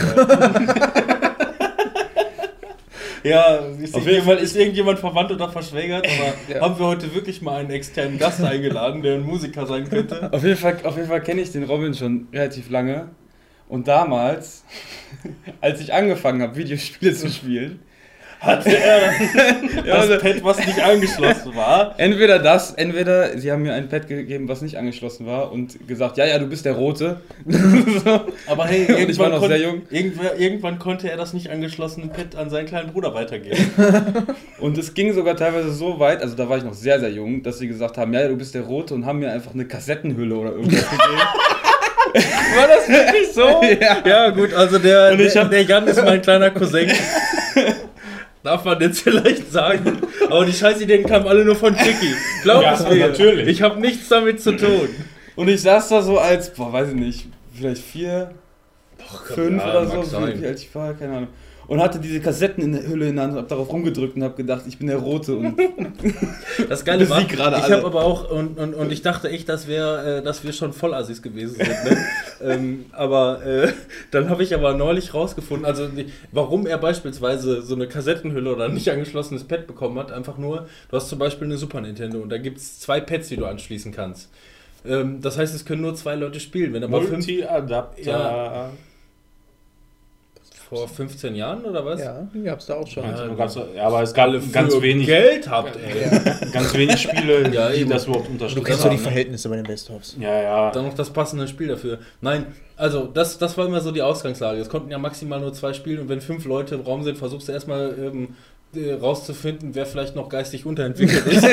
Ja, ist irgendjemand, ist irgendjemand verwandt oder verschwägert, aber ja. haben wir heute wirklich mal einen externen Gast eingeladen, der ein Musiker sein könnte? Auf jeden Fall, auf jeden Fall kenne ich den Robin schon relativ lange. Und damals, als ich angefangen habe, Videospiele zu spielen, hatte er das ja, Pad, was nicht angeschlossen war. Entweder das, entweder sie haben mir ein Pad gegeben, was nicht angeschlossen war und gesagt, ja, ja, du bist der Rote. so. Aber hey, irgendwann, ich war noch kon- sehr jung. Irgendwann, irgendwann konnte er das nicht angeschlossene Pad an seinen kleinen Bruder weitergeben. Und es ging sogar teilweise so weit, also da war ich noch sehr, sehr jung, dass sie gesagt haben, ja, ja, du bist der Rote und haben mir einfach eine Kassettenhülle oder irgendwas gegeben. War das wirklich so? Ja, ja gut, also der, und ich der, hab, der Jann ist mein kleiner Cousin. Darf man jetzt vielleicht sagen. Aber die Scheißideen kamen alle nur von Chicky. Glaub ja, es mir. Natürlich. Ich habe nichts damit zu tun. Und ich saß da so als, boah, weiß ich nicht, vielleicht vier, Doch, fünf ja, oder so, sein. Als ich war, keine Ahnung. Und hatte diese Kassetten in der Hülle in der Hand, hab darauf rumgedrückt und hab gedacht, ich bin der Rote. Und das Geile war, ich habe aber auch, und, und, und ich dachte echt, dass wir, äh, dass wir schon Vollassis gewesen sind. Ne? ähm, aber äh, dann habe ich aber neulich rausgefunden, also warum er beispielsweise so eine Kassettenhülle oder ein nicht angeschlossenes Pad bekommen hat, einfach nur, du hast zum Beispiel eine Super Nintendo und da gibt es zwei Pads, die du anschließen kannst. Ähm, das heißt, es können nur zwei Leute spielen. Wenn aber Multi-Adapter. Ja, vor fünfzehn Jahren oder was? Ja, die gab's da auch schon. Ja, also, ja, aber es gab ganz wenig Geld habt, ey. Ja. Ganz wenig Spiele, ja, die das überhaupt unterstützen. Du kennst doch die Verhältnisse bei den Best-Offs. Ja, ja. Dann noch das passende Spiel dafür. Nein, also das, das war immer so die Ausgangslage. Es konnten ja maximal nur zwei spielen und wenn fünf Leute im Raum sind, versuchst du erstmal ähm, äh, rauszufinden, wer vielleicht noch geistig unterentwickelt ist.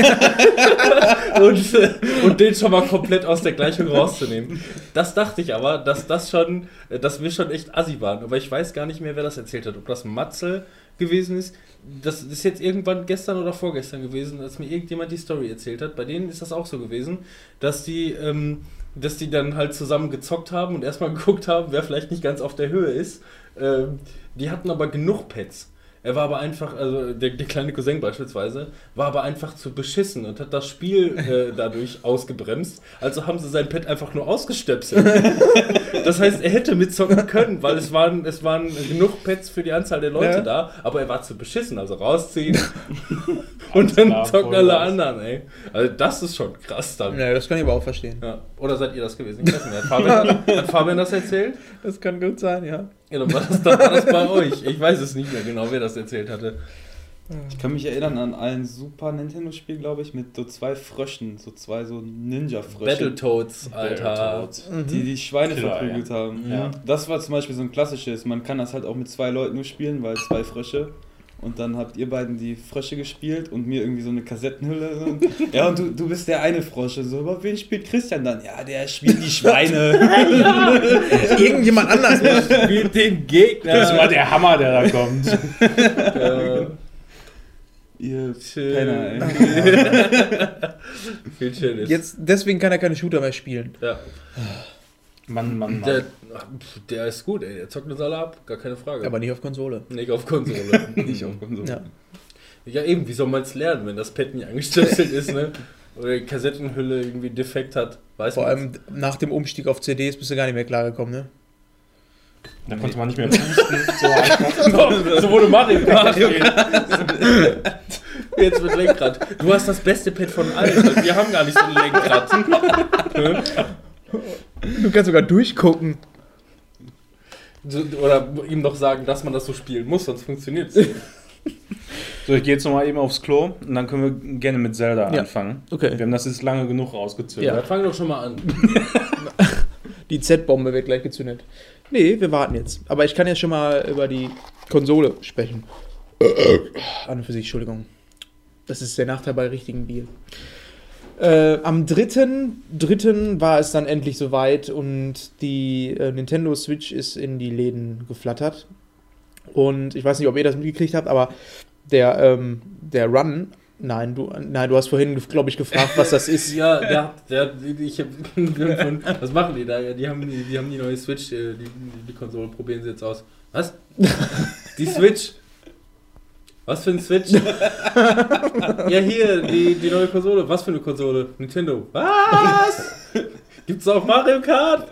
und, äh, und den schon mal komplett aus der Gleichung rauszunehmen. Das dachte ich aber, dass das schon, dass wir schon echt assi waren. Aber ich weiß gar nicht mehr, wer das erzählt hat. Ob das Matzel gewesen ist. Das ist jetzt irgendwann gestern oder vorgestern gewesen, als mir irgendjemand die Story erzählt hat. Bei denen ist das auch so gewesen, dass die, ähm, dass die dann halt zusammen gezockt haben und erstmal geguckt haben, wer vielleicht nicht ganz auf der Höhe ist. Ähm, die hatten aber genug Pets. Er war aber einfach, also der, der kleine Cousin beispielsweise, war aber einfach zu beschissen und hat das Spiel äh, dadurch ausgebremst. Also haben sie sein Pad einfach nur ausgestöpselt. Das heißt, er hätte mitzocken können, weil es waren, es waren genug Pads für die Anzahl der Leute ja. da, aber er war zu beschissen, also rausziehen und dann ja, zocken alle raus. Anderen, ey. Also das ist schon krass dann. Ja, das kann ich aber auch verstehen. Ja. Oder seid ihr das gewesen? Ich weiß nicht. Hat Fabian, hat Fabian das erzählt? Das kann gut sein, ja. Ja, dann war das, dann war das bei euch. Ich weiß es nicht mehr genau, wer das erzählt hatte. Ich kann mich erinnern an ein Super Nintendo-Spiel, glaube ich, mit so zwei Fröschen, so zwei so Ninja-Fröschen. Battletoads, Alter. Battletoads. Mhm. Die die Schweine Klar, verprügelt ja. haben. Ja. Das war zum Beispiel so ein klassisches, man kann das halt auch mit zwei Leuten nur spielen, weil zwei Frösche. Und dann habt ihr beiden die Frösche gespielt und mir irgendwie so eine Kassettenhülle. Ja, und du, du bist der eine Frosch. So, aber wen spielt Christian dann? Ja, der spielt die Schweine. Ja. Irgendjemand anders spielt den Gegner. Das ist mal der Hammer, der da kommt. äh, ihr Penner, ey. Viel Schönes. Jetzt, deswegen kann er keine Shooter mehr spielen. Ja. Mann, Mann, Mann. Der, der ist gut, ey. Der zockt uns alle ab, gar keine Frage. Aber nicht auf Konsole. Nicht auf Konsole. nicht auf Konsole. Ja. ja, eben, wie soll man es lernen, wenn das Pad nicht angestöpselt ist, ne? Oder die Kassettenhülle irgendwie defekt hat. Weiß Vor allem was? Nach dem Umstieg auf C Ds bist du gar nicht mehr klargekommen, ne? Da konnte man nicht mehr pusten. so, so, so wurde Mario Kart. Jetzt mit Lenkrad. Du hast das beste Pad von allen. Also wir haben gar nicht so ein Lenkrad. Du kannst sogar durchgucken. Oder ihm doch sagen, dass man das so spielen muss, sonst funktioniert es nicht. So, ich gehe jetzt nochmal eben aufs Klo und dann können wir gerne mit Zelda ja. anfangen. Okay. Wir haben das jetzt lange genug rausgezündet. Ja, fang doch schon mal an. Die Z-Bombe wird gleich gezündet. Nee, wir warten jetzt. Aber ich kann jetzt schon mal über die Konsole sprechen. An und für sich, Entschuldigung. Das ist der Nachteil bei richtigen Bier. Äh, am dritten dritten war es dann endlich soweit und die äh, Nintendo Switch ist in die Läden geflattert. Und ich weiß nicht, ob ihr das mitgekriegt habt, aber der, ähm, der Run... Nein, du nein, du hast vorhin, glaube ich, gefragt, was das ist. ja, der, der, ich hab, was machen die da? Die haben die, die, haben die neue Switch, die, die, die Konsole, probieren sie jetzt aus. Was? Die Switch? Was für ein Switch? ja, hier, die, die neue Konsole. Was für eine Konsole? Nintendo. Was? Gibt's auch Mario Kart?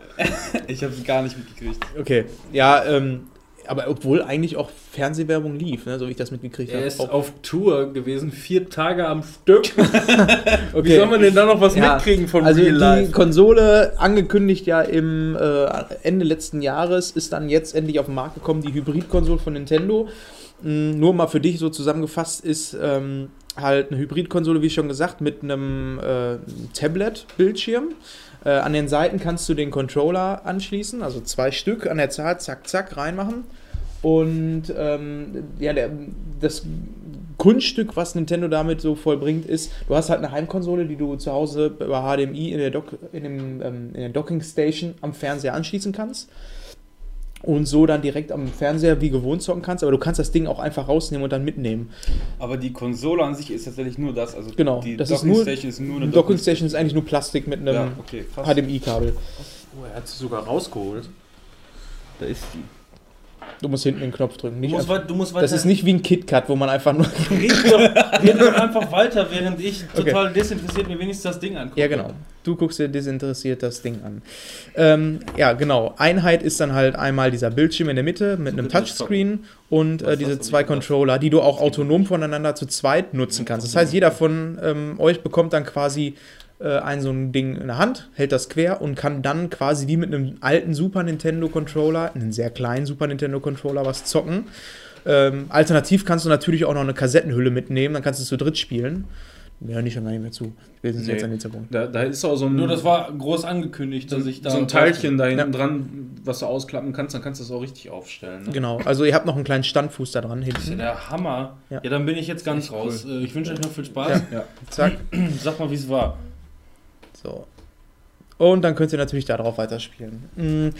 Ich hab's gar nicht mitgekriegt. Okay, ja, ähm, aber obwohl eigentlich auch Fernsehwerbung lief, ne, so wie ich das mitgekriegt habe. Er ist hab. auf Tour gewesen, vier Tage am Stück. okay. Wie soll man denn da noch was ja. mitkriegen von also Real Life? Also die Konsole, angekündigt ja im äh, Ende letzten Jahres, ist dann jetzt endlich auf den Markt gekommen, die Hybrid-Konsole von Nintendo. Nur mal für dich so zusammengefasst ist ähm, halt eine Hybrid-Konsole, wie schon gesagt, mit einem äh, Tablet-Bildschirm. Äh, an den Seiten kannst du den Controller anschließen, also zwei Stück an der Zahl, zack, zack, reinmachen. Und ähm, ja, der, das Kunststück, was Nintendo damit so vollbringt, ist, du hast halt eine Heimkonsole, die du zu Hause über H D M I in der, Dock, in dem, ähm, in der Docking-Station am Fernseher anschließen kannst. Und so dann direkt am Fernseher wie gewohnt zocken kannst, aber du kannst das Ding auch einfach rausnehmen und dann mitnehmen. Aber die Konsole an sich ist tatsächlich nur das, also genau, die Dockingstation ist nur eine Dockingstation, ist eigentlich nur Plastik mit einem ja, okay, H D M I-Kabel. Oh, er hat sie sogar rausgeholt. Da ist die. Du musst hinten den Knopf drücken. Nicht du musst einfach, du musst weiter, das ist nicht wie ein KitKat, wo man einfach nur... Red doch, red doch einfach weiter, während ich total okay. desinteressiert mir wenigstens das Ding angucke. Ja, genau. Du guckst dir desinteressiert das Ding an. Ähm, ja, genau. Einheit ist dann halt einmal dieser Bildschirm in der Mitte mit so einem Touchscreen und äh, diese zwei Controller, die du auch autonom voneinander zu zweit nutzen kannst. Das heißt, jeder von ähm, euch bekommt dann quasi äh, ein so ein Ding in der Hand, hält das quer und kann dann quasi die mit einem alten Super Nintendo Controller, einen sehr kleinen Super Nintendo Controller, was zocken. Ähm, alternativ kannst du natürlich auch noch eine Kassettenhülle mitnehmen, dann kannst du zu dritt spielen. Ja, nicht schon gar nicht mehr zu. Wir sind nee. jetzt an den Zeitpunkt. Da, da ist auch so ein. Nur das war groß angekündigt, dass so, ich da. So ein Teilchen da hinten ja. dran, was du ausklappen kannst, dann kannst du das auch richtig aufstellen. Ne? Genau, also ihr habt noch einen kleinen Standfuß da dran hinten. Das ist ja der Hammer. Ja, ja dann bin ich jetzt ganz raus. Cool. Ich wünsche euch noch viel Spaß. Ja. Ja. Zack. Sag mal, wie es war. So. Und dann könnt ihr natürlich darauf weiterspielen. Mhm.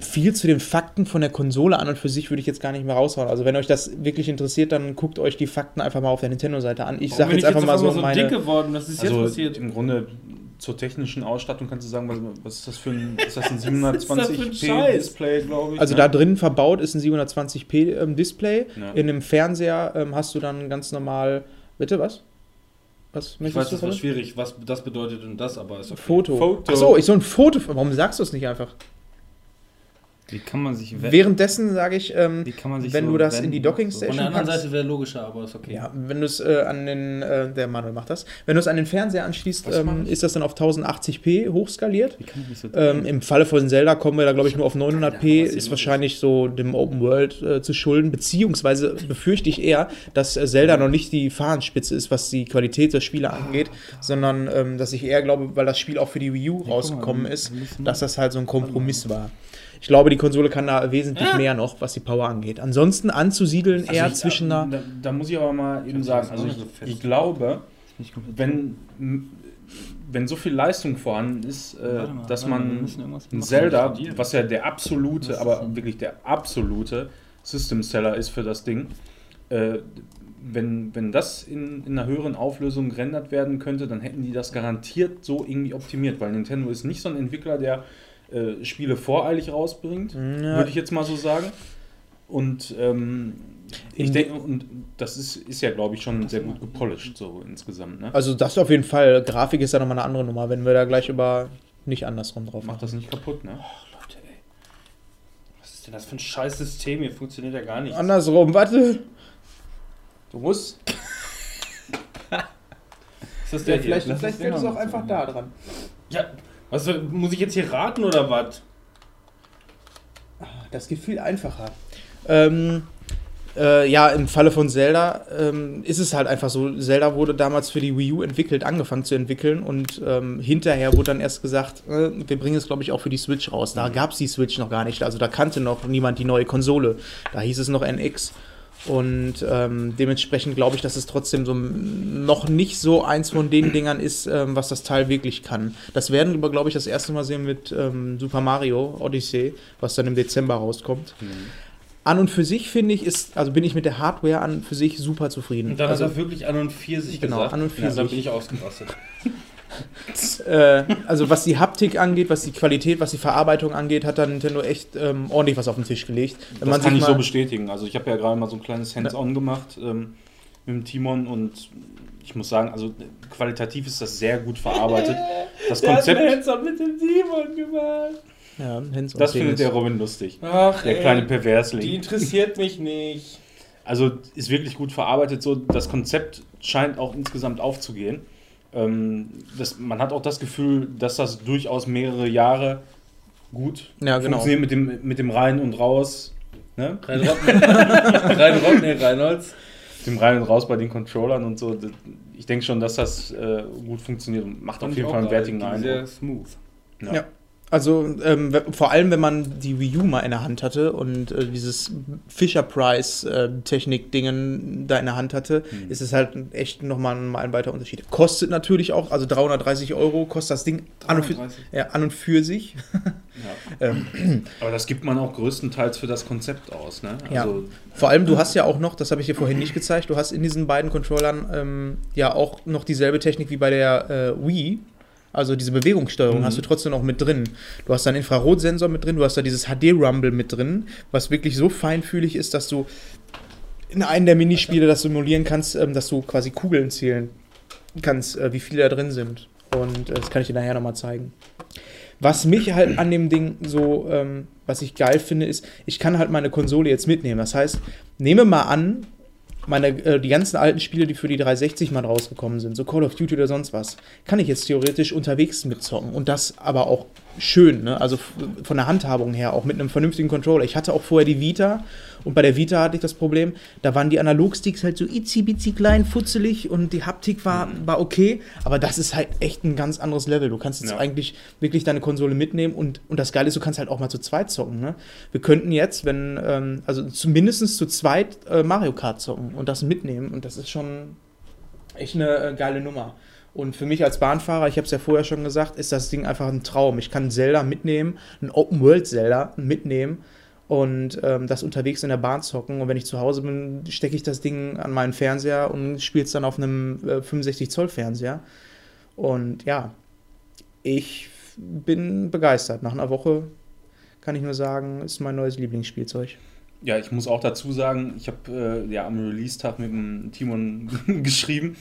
Viel zu den Fakten von der Konsole an und für sich würde ich jetzt gar nicht mehr raushauen. Also wenn euch das wirklich interessiert, dann guckt euch die Fakten einfach mal auf der Nintendo-Seite an. Ich sage jetzt einfach mal so meine... Warum bin ich jetzt einfach mal so dick geworden? Was ist jetzt passiert? Im Grunde zur technischen Ausstattung kannst du sagen, was, was ist das für ein, ist das ein siebenhundertzwanzig p Display, glaube ich. Also ne? Da drin verbaut ist ein siebenhundertzwanzig p ähm, Display. Ja. In einem Fernseher ähm, hast du dann ganz normal... Bitte, was? Was ich weiß, das war schwierig, was das bedeutet und das, aber ist okay. Foto. Foto. Achso, ich soll ein Foto. Warum sagst du es nicht einfach? Wie kann man sich wenden? Währenddessen sage ich, ähm, wenn so du das wenden? in die Dockingstation packst. Von der anderen Seite wäre logischer, aber ist okay. Ja, wenn du es äh, an den, äh, der Manuel macht das, wenn du es an den Fernseher anschließt, ähm, ist das dann auf tausendachtzig p hochskaliert. Wie kann ich so ähm, Im Falle von Zelda kommen wir da, glaube ich, nur auf neunhundert p, ist wahrscheinlich so dem Open World äh, zu schulden, beziehungsweise befürchte ich eher, dass Zelda noch nicht die Fahnenspitze ist, was die Qualität der Spiele angeht, sondern ähm, dass ich eher glaube, weil das Spiel auch für die Wii U ja, rausgekommen mal, ist, dass das halt so ein Kompromiss war. Ich glaube, die Konsole kann da wesentlich ja. mehr noch, was die Power angeht. Ansonsten anzusiedeln also eher ich, zwischen einer... Da, da muss ich aber mal eben sagen, also ich, so ich glaube, wenn, wenn so viel Leistung vorhanden ist, äh, mal, dass man ein Zelda, was ja der absolute, aber wirklich der absolute System-Seller ist für das Ding, äh, wenn, wenn das in, in einer höheren Auflösung gerendert werden könnte, dann hätten die das garantiert so irgendwie optimiert, weil Nintendo ist nicht so ein Entwickler, der äh, Spiele voreilig rausbringt, ja. würde ich jetzt mal so sagen. Und ähm, ich denke, und das ist, ist ja, glaube ich, schon sehr gut gepolished so insgesamt. Ne? Also das auf jeden Fall. Grafik ist ja nochmal eine andere Nummer, wenn wir da gleich über nicht andersrum drauf machen. Macht das nicht kaputt, ne? Oh, Leute, ey. Was ist denn das für ein scheiß System? Hier funktioniert ja gar nichts. Andersrum, warte. Du musst... ist das der ja, vielleicht vielleicht fällt es auch einfach da dran. Ja, was muss ich jetzt hier raten oder was? Das geht viel einfacher. Ähm... Äh, ja, im Falle von Zelda ähm, ist es halt einfach so, Zelda wurde damals für die Wii U entwickelt, angefangen zu entwickeln und ähm, hinterher wurde dann erst gesagt, äh, wir bringen es, glaube ich, auch für die Switch raus. Da gab es die Switch noch gar nicht, also da kannte noch niemand die neue Konsole. Da hieß es noch N X und ähm, dementsprechend glaube ich, dass es trotzdem so noch nicht so eins von den Dingern ist, ähm, was das Teil wirklich kann. Das werden wir, glaube ich, das erste Mal sehen mit ähm, Super Mario Odyssey, was dann im Dezember rauskommt. Mhm. An und für sich finde ich, ist, also bin ich mit der Hardware an und für sich super zufrieden. Und dann also, hat er wirklich an und für sich genau, gesagt. Genau, an und für sich. Ja, dann bin ich ausgerastet. äh, also was die Haptik angeht, was die Qualität, was die Verarbeitung angeht, hat da Nintendo echt ähm, ordentlich was auf den Tisch gelegt. Wenn das man kann ich so bestätigen. Also ich habe ja gerade mal so ein kleines Hands-on gemacht ähm, mit dem Timon und ich muss sagen, also qualitativ ist das sehr gut verarbeitet. Das Konzept... Der hat Hands-on mit dem Timon gemacht. Ja, das findet der Robin lustig. Ach, der ey, kleine Perversling. Die interessiert mich nicht. Also ist wirklich gut verarbeitet. So, das Konzept scheint auch insgesamt aufzugehen. Ähm, das, man hat auch das Gefühl, dass das durchaus mehrere Jahre gut ja, genau. funktioniert mit dem, mit dem Rein und Raus. Ne? Rein und Raus, ne, Reinholz. Dem Rein und Raus bei den Controllern und so. Ich denke schon, dass das äh, gut funktioniert und macht auf jeden Fall einen wertigen Eindruck. Sehr smooth. Ja. ja. Also ähm, vor allem, wenn man die Wii U mal in der Hand hatte und äh, dieses Fisher-Price-Technik-Dingen da in der Hand hatte, mhm. ist es halt echt nochmal ein weiterer Unterschied. Kostet natürlich auch, also dreihundertdreißig Euro kostet das Ding an und für, ja, an und für sich. Ja. ähm. Aber das gibt man auch größtenteils für das Konzept aus. Ne? Also ja. Vor allem, du hast ja auch noch, das habe ich dir vorhin nicht gezeigt, du hast in diesen beiden Controllern ähm, ja auch noch dieselbe Technik wie bei der äh, Wii. Also diese Bewegungssteuerung mhm. hast du trotzdem noch mit drin. Du hast da einen Infrarotsensor mit drin, du hast da dieses H D-Rumble mit drin, was wirklich so feinfühlig ist, dass du in einem der Minispiele das simulieren kannst, dass du quasi Kugeln zählen kannst, wie viele da drin sind. Und das kann ich dir nachher nochmal zeigen. Was mich halt an dem Ding so, was ich geil finde, ist, ich kann halt meine Konsole jetzt mitnehmen. Das heißt, nehme mal an, Meine, äh, die ganzen alten Spiele, die für die dreihundertsechzig mal rausgekommen sind, so Call of Duty oder sonst was, kann ich jetzt theoretisch unterwegs mitzocken. Und das aber auch schön, ne? Also von der Handhabung her, auch mit einem vernünftigen Controller. Ich hatte auch vorher die Vita und bei der Vita hatte ich das Problem, da waren die Analogsticks halt so itzi-bitzi klein, futzelig und die Haptik war, war okay, aber das ist halt echt ein ganz anderes Level. Du kannst jetzt ja. eigentlich wirklich deine Konsole mitnehmen und, und das Geile ist, du kannst halt auch mal zu zweit zocken, ne? Wir könnten jetzt, wenn, ähm, also zumindest zu zweit äh, Mario Kart zocken und das mitnehmen und das ist schon echt eine äh, geile Nummer. Und für mich als Bahnfahrer, ich habe es ja vorher schon gesagt, ist das Ding einfach ein Traum. Ich kann Zelda mitnehmen, ein Open-World-Zelda mitnehmen und ähm, das unterwegs in der Bahn zocken. Und wenn ich zu Hause bin, stecke ich das Ding an meinen Fernseher und spiele es dann auf einem äh, fünfundsechzig Zoll Fernseher. Und ja, ich bin begeistert. Nach einer Woche kann ich nur sagen, ist mein neues Lieblingsspielzeug. Ja, ich muss auch dazu sagen, ich habe äh, ja am Release-Tag mit dem Timon geschrieben.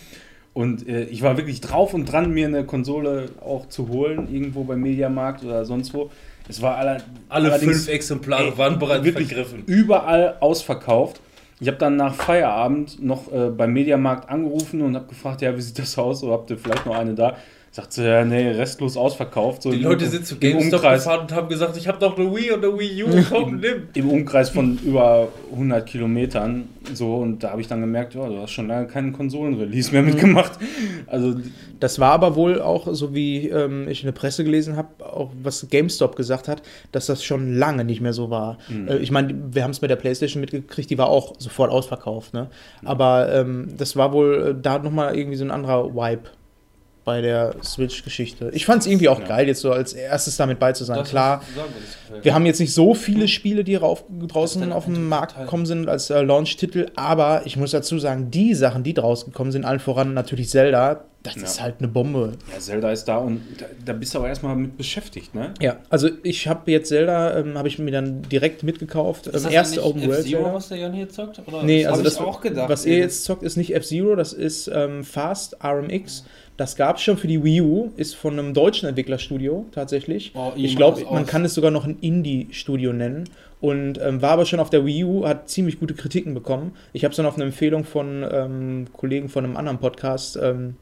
Und äh, ich war wirklich drauf und dran, mir eine Konsole auch zu holen, irgendwo beim Mediamarkt oder sonst wo. Es war aller, Alle fünf Exemplare ey, waren bereits wirklich vergriffen. Überall ausverkauft. Ich habe dann nach Feierabend noch äh, beim Mediamarkt angerufen und habe gefragt, ja, wie sieht das aus? Oder habt ihr vielleicht noch eine da? Sagt sie, ja, nee, restlos ausverkauft. So die Leute sind zu GameStop gefahren und haben gesagt, ich habe doch eine Wii und eine Wii U, komm, nimm. Im Umkreis von über hundert Kilometern. So, und da habe ich dann gemerkt, ja, du hast schon lange keinen Konsolenrelease mehr mitgemacht. Also, das war aber wohl auch, so wie ähm, ich in der Presse gelesen habe, auch was GameStop gesagt hat, dass das schon lange nicht mehr so war. Mhm. Äh, ich meine, wir haben es mit der PlayStation mitgekriegt, die war auch sofort ausverkauft. Ne? Mhm. Aber ähm, das war wohl da nochmal irgendwie so ein anderer Vibe. Bei der Switch-Geschichte. Ich fand es irgendwie auch ja. geil, jetzt so als erstes damit bei zu sein. Das Klar, sagen, wir haben jetzt nicht so viele Spiele, die rauf, draußen auf den Markt gekommen sind als äh, Launch-Titel, aber ich muss dazu sagen, die Sachen, die draußen gekommen sind, allen voran natürlich Zelda, das ja. ist halt eine Bombe. Ja, Zelda ist da und da, da bist du aber erstmal mit beschäftigt, ne? Ja, also ich habe jetzt Zelda, ähm, habe ich mir dann direkt mitgekauft. Ähm, erste Open World Zelda. Was der Jan hier zockt? Oder? Nee, das also das, auch gedacht, was ihr jetzt zockt, ist nicht F-Zero, das ist ähm, Fast R M X. Das gab es schon für die Wii U, ist von einem deutschen Entwicklerstudio tatsächlich. Oh, ich glaube, man kann es sogar noch ein Indie-Studio nennen. Und ähm, war aber schon auf der Wii U, hat ziemlich gute Kritiken bekommen. Ich habe es dann auf eine Empfehlung von ähm, Kollegen von einem anderen Podcast ähm,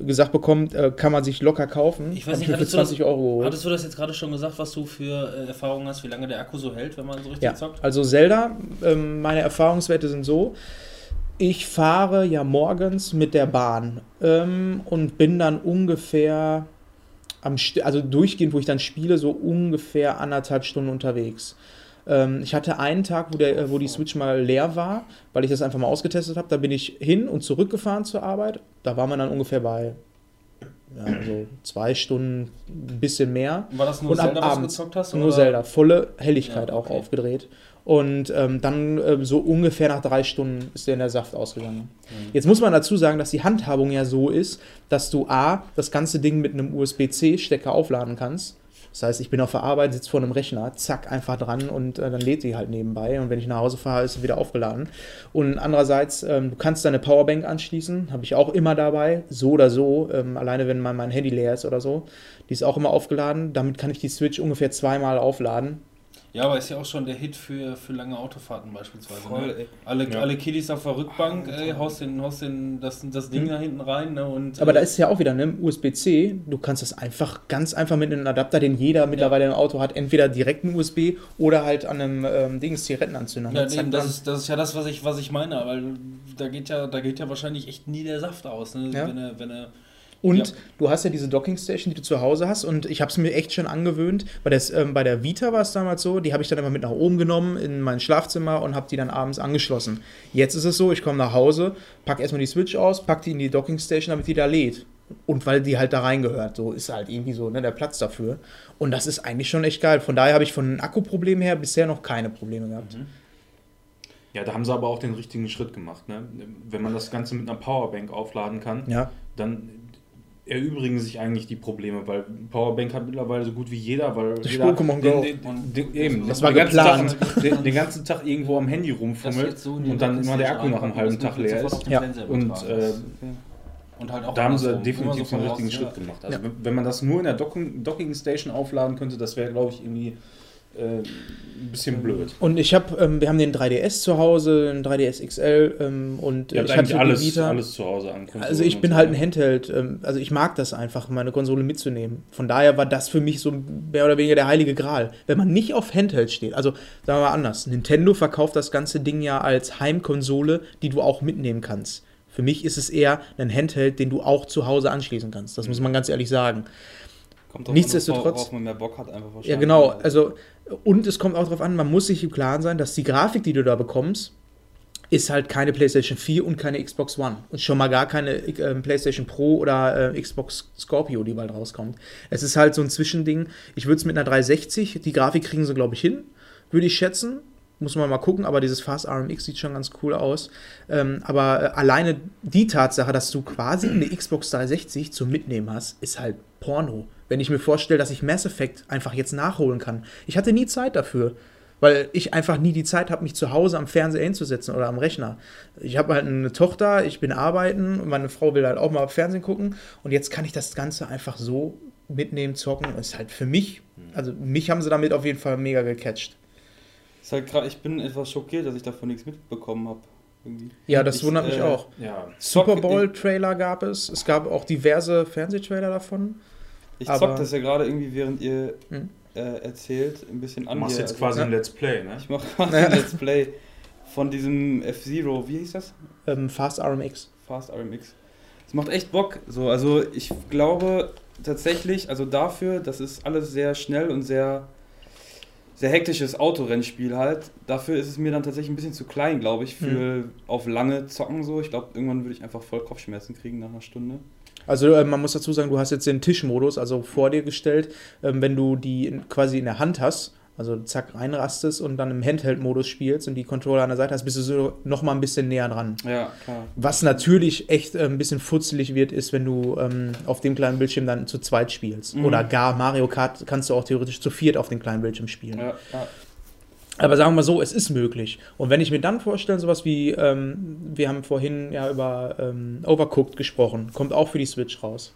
gesagt bekommen, äh, kann man sich locker kaufen. Ich weiß nicht, hattest, für zwanzig Euro. Das, hattest du das jetzt gerade schon gesagt, was du für äh, Erfahrungen hast, wie lange der Akku so hält, wenn man so richtig ja. zockt? Also Zelda, ähm, meine Erfahrungswerte sind so, ich fahre ja morgens mit der Bahn ähm, und bin dann ungefähr, am St- also durchgehend, wo ich dann spiele, so ungefähr anderthalb Stunden unterwegs. Ähm, ich hatte einen Tag, wo, der, äh, wo die Switch mal leer war, weil ich das einfach mal ausgetestet habe. Da bin ich hin und zurückgefahren zur Arbeit. Da war man dann ungefähr bei ja, so zwei Stunden, ein bisschen mehr. War das nur und Zelda, was du gezockt hast? Nur oder? Zelda, volle Helligkeit ja, okay. auch aufgedreht. Und ähm, dann äh, so ungefähr nach drei Stunden ist der in der Saft ausgegangen. Mhm. Jetzt muss man dazu sagen, dass die Handhabung ja so ist, dass du A, das ganze Ding mit einem U S B C Stecker aufladen kannst. Das heißt, ich bin auf der Arbeit, sitze vor einem Rechner, zack, einfach dran und äh, dann lädt die halt nebenbei. Und wenn ich nach Hause fahre, ist sie wieder aufgeladen. Und andererseits, ähm, du kannst deine Powerbank anschließen, habe ich auch immer dabei, so oder so, ähm, alleine wenn mein Handy leer ist oder so. Die ist auch immer aufgeladen, damit kann ich die Switch ungefähr zweimal aufladen. Ja, aber ist ja auch schon der Hit für, für lange Autofahrten beispielsweise. Voll, ne? Alle, ja. alle Kiddies auf der Rückbank, ey, haust, den, haust den, das, das Ding mhm. da hinten rein. Ne? Und, aber äh, da ist ja auch wieder, ne, U S B C, du kannst das einfach, ganz einfach mit einem Adapter, den jeder ja. mittlerweile im Auto hat, entweder direkt einen U S B oder halt an einem ähm, Dings Zigarettenanzünder. Ja, eben, das, ist, das ist ja das, was ich, was ich meine, weil da geht ja, da geht ja wahrscheinlich echt nie der Saft aus, ne? Ja. wenn er, wenn er Und ja. du hast ja diese Dockingstation, die du zu Hause hast. Und ich habe es mir echt schon angewöhnt. Bei, des, ähm, bei der Vita war es damals so, die habe ich dann immer mit nach oben genommen in mein Schlafzimmer und habe die dann abends angeschlossen. Jetzt ist es so, ich komme nach Hause, packe erstmal die Switch aus, packe die in die Dockingstation, damit die da lädt. Und weil die halt da reingehört, so ist halt irgendwie so, ne, der Platz dafür. Und das ist eigentlich schon echt geil. Von daher habe ich von Akkuproblemen her bisher noch keine Probleme gehabt. Mhm. Ja, da haben sie aber auch den richtigen Schritt gemacht. Ne? Wenn man das Ganze mit einer Powerbank aufladen kann, ja. dann erübrigen sich eigentlich die Probleme, weil Powerbank hat mittlerweile so gut wie jeder, weil das jeder den, den, den, eben, das war den geplant. Ganzen Tag, den, den ganzen Tag irgendwo am Handy rumfummelt so und dann immer der Akku nach einem halben Tag leer ist. Ja. Und, äh, und halt auch da haben sie definitiv so einen richtigen raus, Schritt ja. gemacht. Also ja. wenn man das nur in der Docking, Docking Station aufladen könnte, das wäre, glaube ich, irgendwie Äh, ein bisschen blöd. Und ich habe, ähm, wir haben den drei D S zu Hause, den drei D S X L ähm, und äh, ich habe alles, Vita. alles zu Hause an Konsolen. Also ich bin so halt ein Handheld, ähm, also ich mag das einfach, meine Konsole mitzunehmen. Von daher war das für mich so mehr oder weniger der heilige Gral. Wenn man nicht auf Handheld steht, also sagen wir mal anders, Nintendo verkauft das ganze Ding ja als Heimkonsole, die du auch mitnehmen kannst. Für mich ist es eher ein Handheld, den du auch zu Hause anschließen kannst. Das mhm. muss man ganz ehrlich sagen. Kommt drauf Nichtsdestotrotz, an, worauf man mehr Bock hat, einfach wahrscheinlich. Ja, genau. Also, und es kommt auch darauf an, man muss sich im Klaren sein, dass die Grafik, die du da bekommst, ist halt keine PlayStation vier und keine Xbox One. Und schon mal gar keine äh, PlayStation Pro oder äh, Xbox Scorpio, die bald rauskommt. Es ist halt so ein Zwischending. Ich würde es mit einer dreihundertsechzig, die Grafik kriegen sie, glaube ich, hin, würde ich schätzen. Muss man mal gucken, aber dieses Fast R M X sieht schon ganz cool aus. Ähm, aber äh, alleine die Tatsache, dass du quasi eine Xbox dreihundertsechzig zum Mitnehmen hast, ist halt Porno. Wenn ich mir vorstelle, dass ich Mass Effect einfach jetzt nachholen kann. Ich hatte nie Zeit dafür, weil ich einfach nie die Zeit habe, mich zu Hause am Fernseher hinzusetzen oder am Rechner. Ich habe halt eine Tochter, ich bin arbeiten und meine Frau will halt auch mal Fernsehen gucken. Und jetzt kann ich das Ganze einfach so mitnehmen, zocken. Das ist halt für mich, also mich haben sie damit auf jeden Fall mega gecatcht. Ist halt grad, ich bin etwas schockiert, dass ich davon nichts mitbekommen habe. Irgendwie. Ja, das ich, wundert mich äh, auch. Ja. Super Bowl-Trailer gab es. Es gab auch diverse Fernsehtrailer davon. Ich zock das ja gerade irgendwie, während ihr hm? äh, erzählt, ein bisschen an. Du machst jetzt also quasi ein Let's Play, ne? Ich mach quasi ein Let's Play von diesem F-Zero, wie hieß das? Ähm, Fast R M X. Fast R M X. Das macht echt Bock. So, also ich glaube tatsächlich, also dafür, das ist alles sehr schnell und sehr... sehr hektisches Autorennspiel halt. Dafür ist es mir dann tatsächlich ein bisschen zu klein, glaube ich, für hm. auf lange Zocken so. Ich glaube, irgendwann würde ich einfach voll Kopfschmerzen kriegen nach einer Stunde. Also äh, man muss dazu sagen, du hast jetzt den Tischmodus, also vor dir gestellt, ähm, wenn du die in, quasi in der Hand hast, also zack reinrastest und dann im Handheld-Modus spielst und die Controller an der Seite hast, bist du so noch mal ein bisschen näher dran. Ja, klar. Was natürlich echt äh, ein bisschen futzelig wird, ist, wenn du ähm, auf dem kleinen Bildschirm dann zu zweit spielst. Mhm. Oder gar Mario Kart kannst du auch theoretisch zu viert auf dem kleinen Bildschirm spielen. Ja, ja. Aber sagen wir mal so, es ist möglich. Und wenn ich mir dann vorstelle, sowas wie, ähm, wir haben vorhin ja über ähm, Overcooked gesprochen, kommt auch für die Switch raus.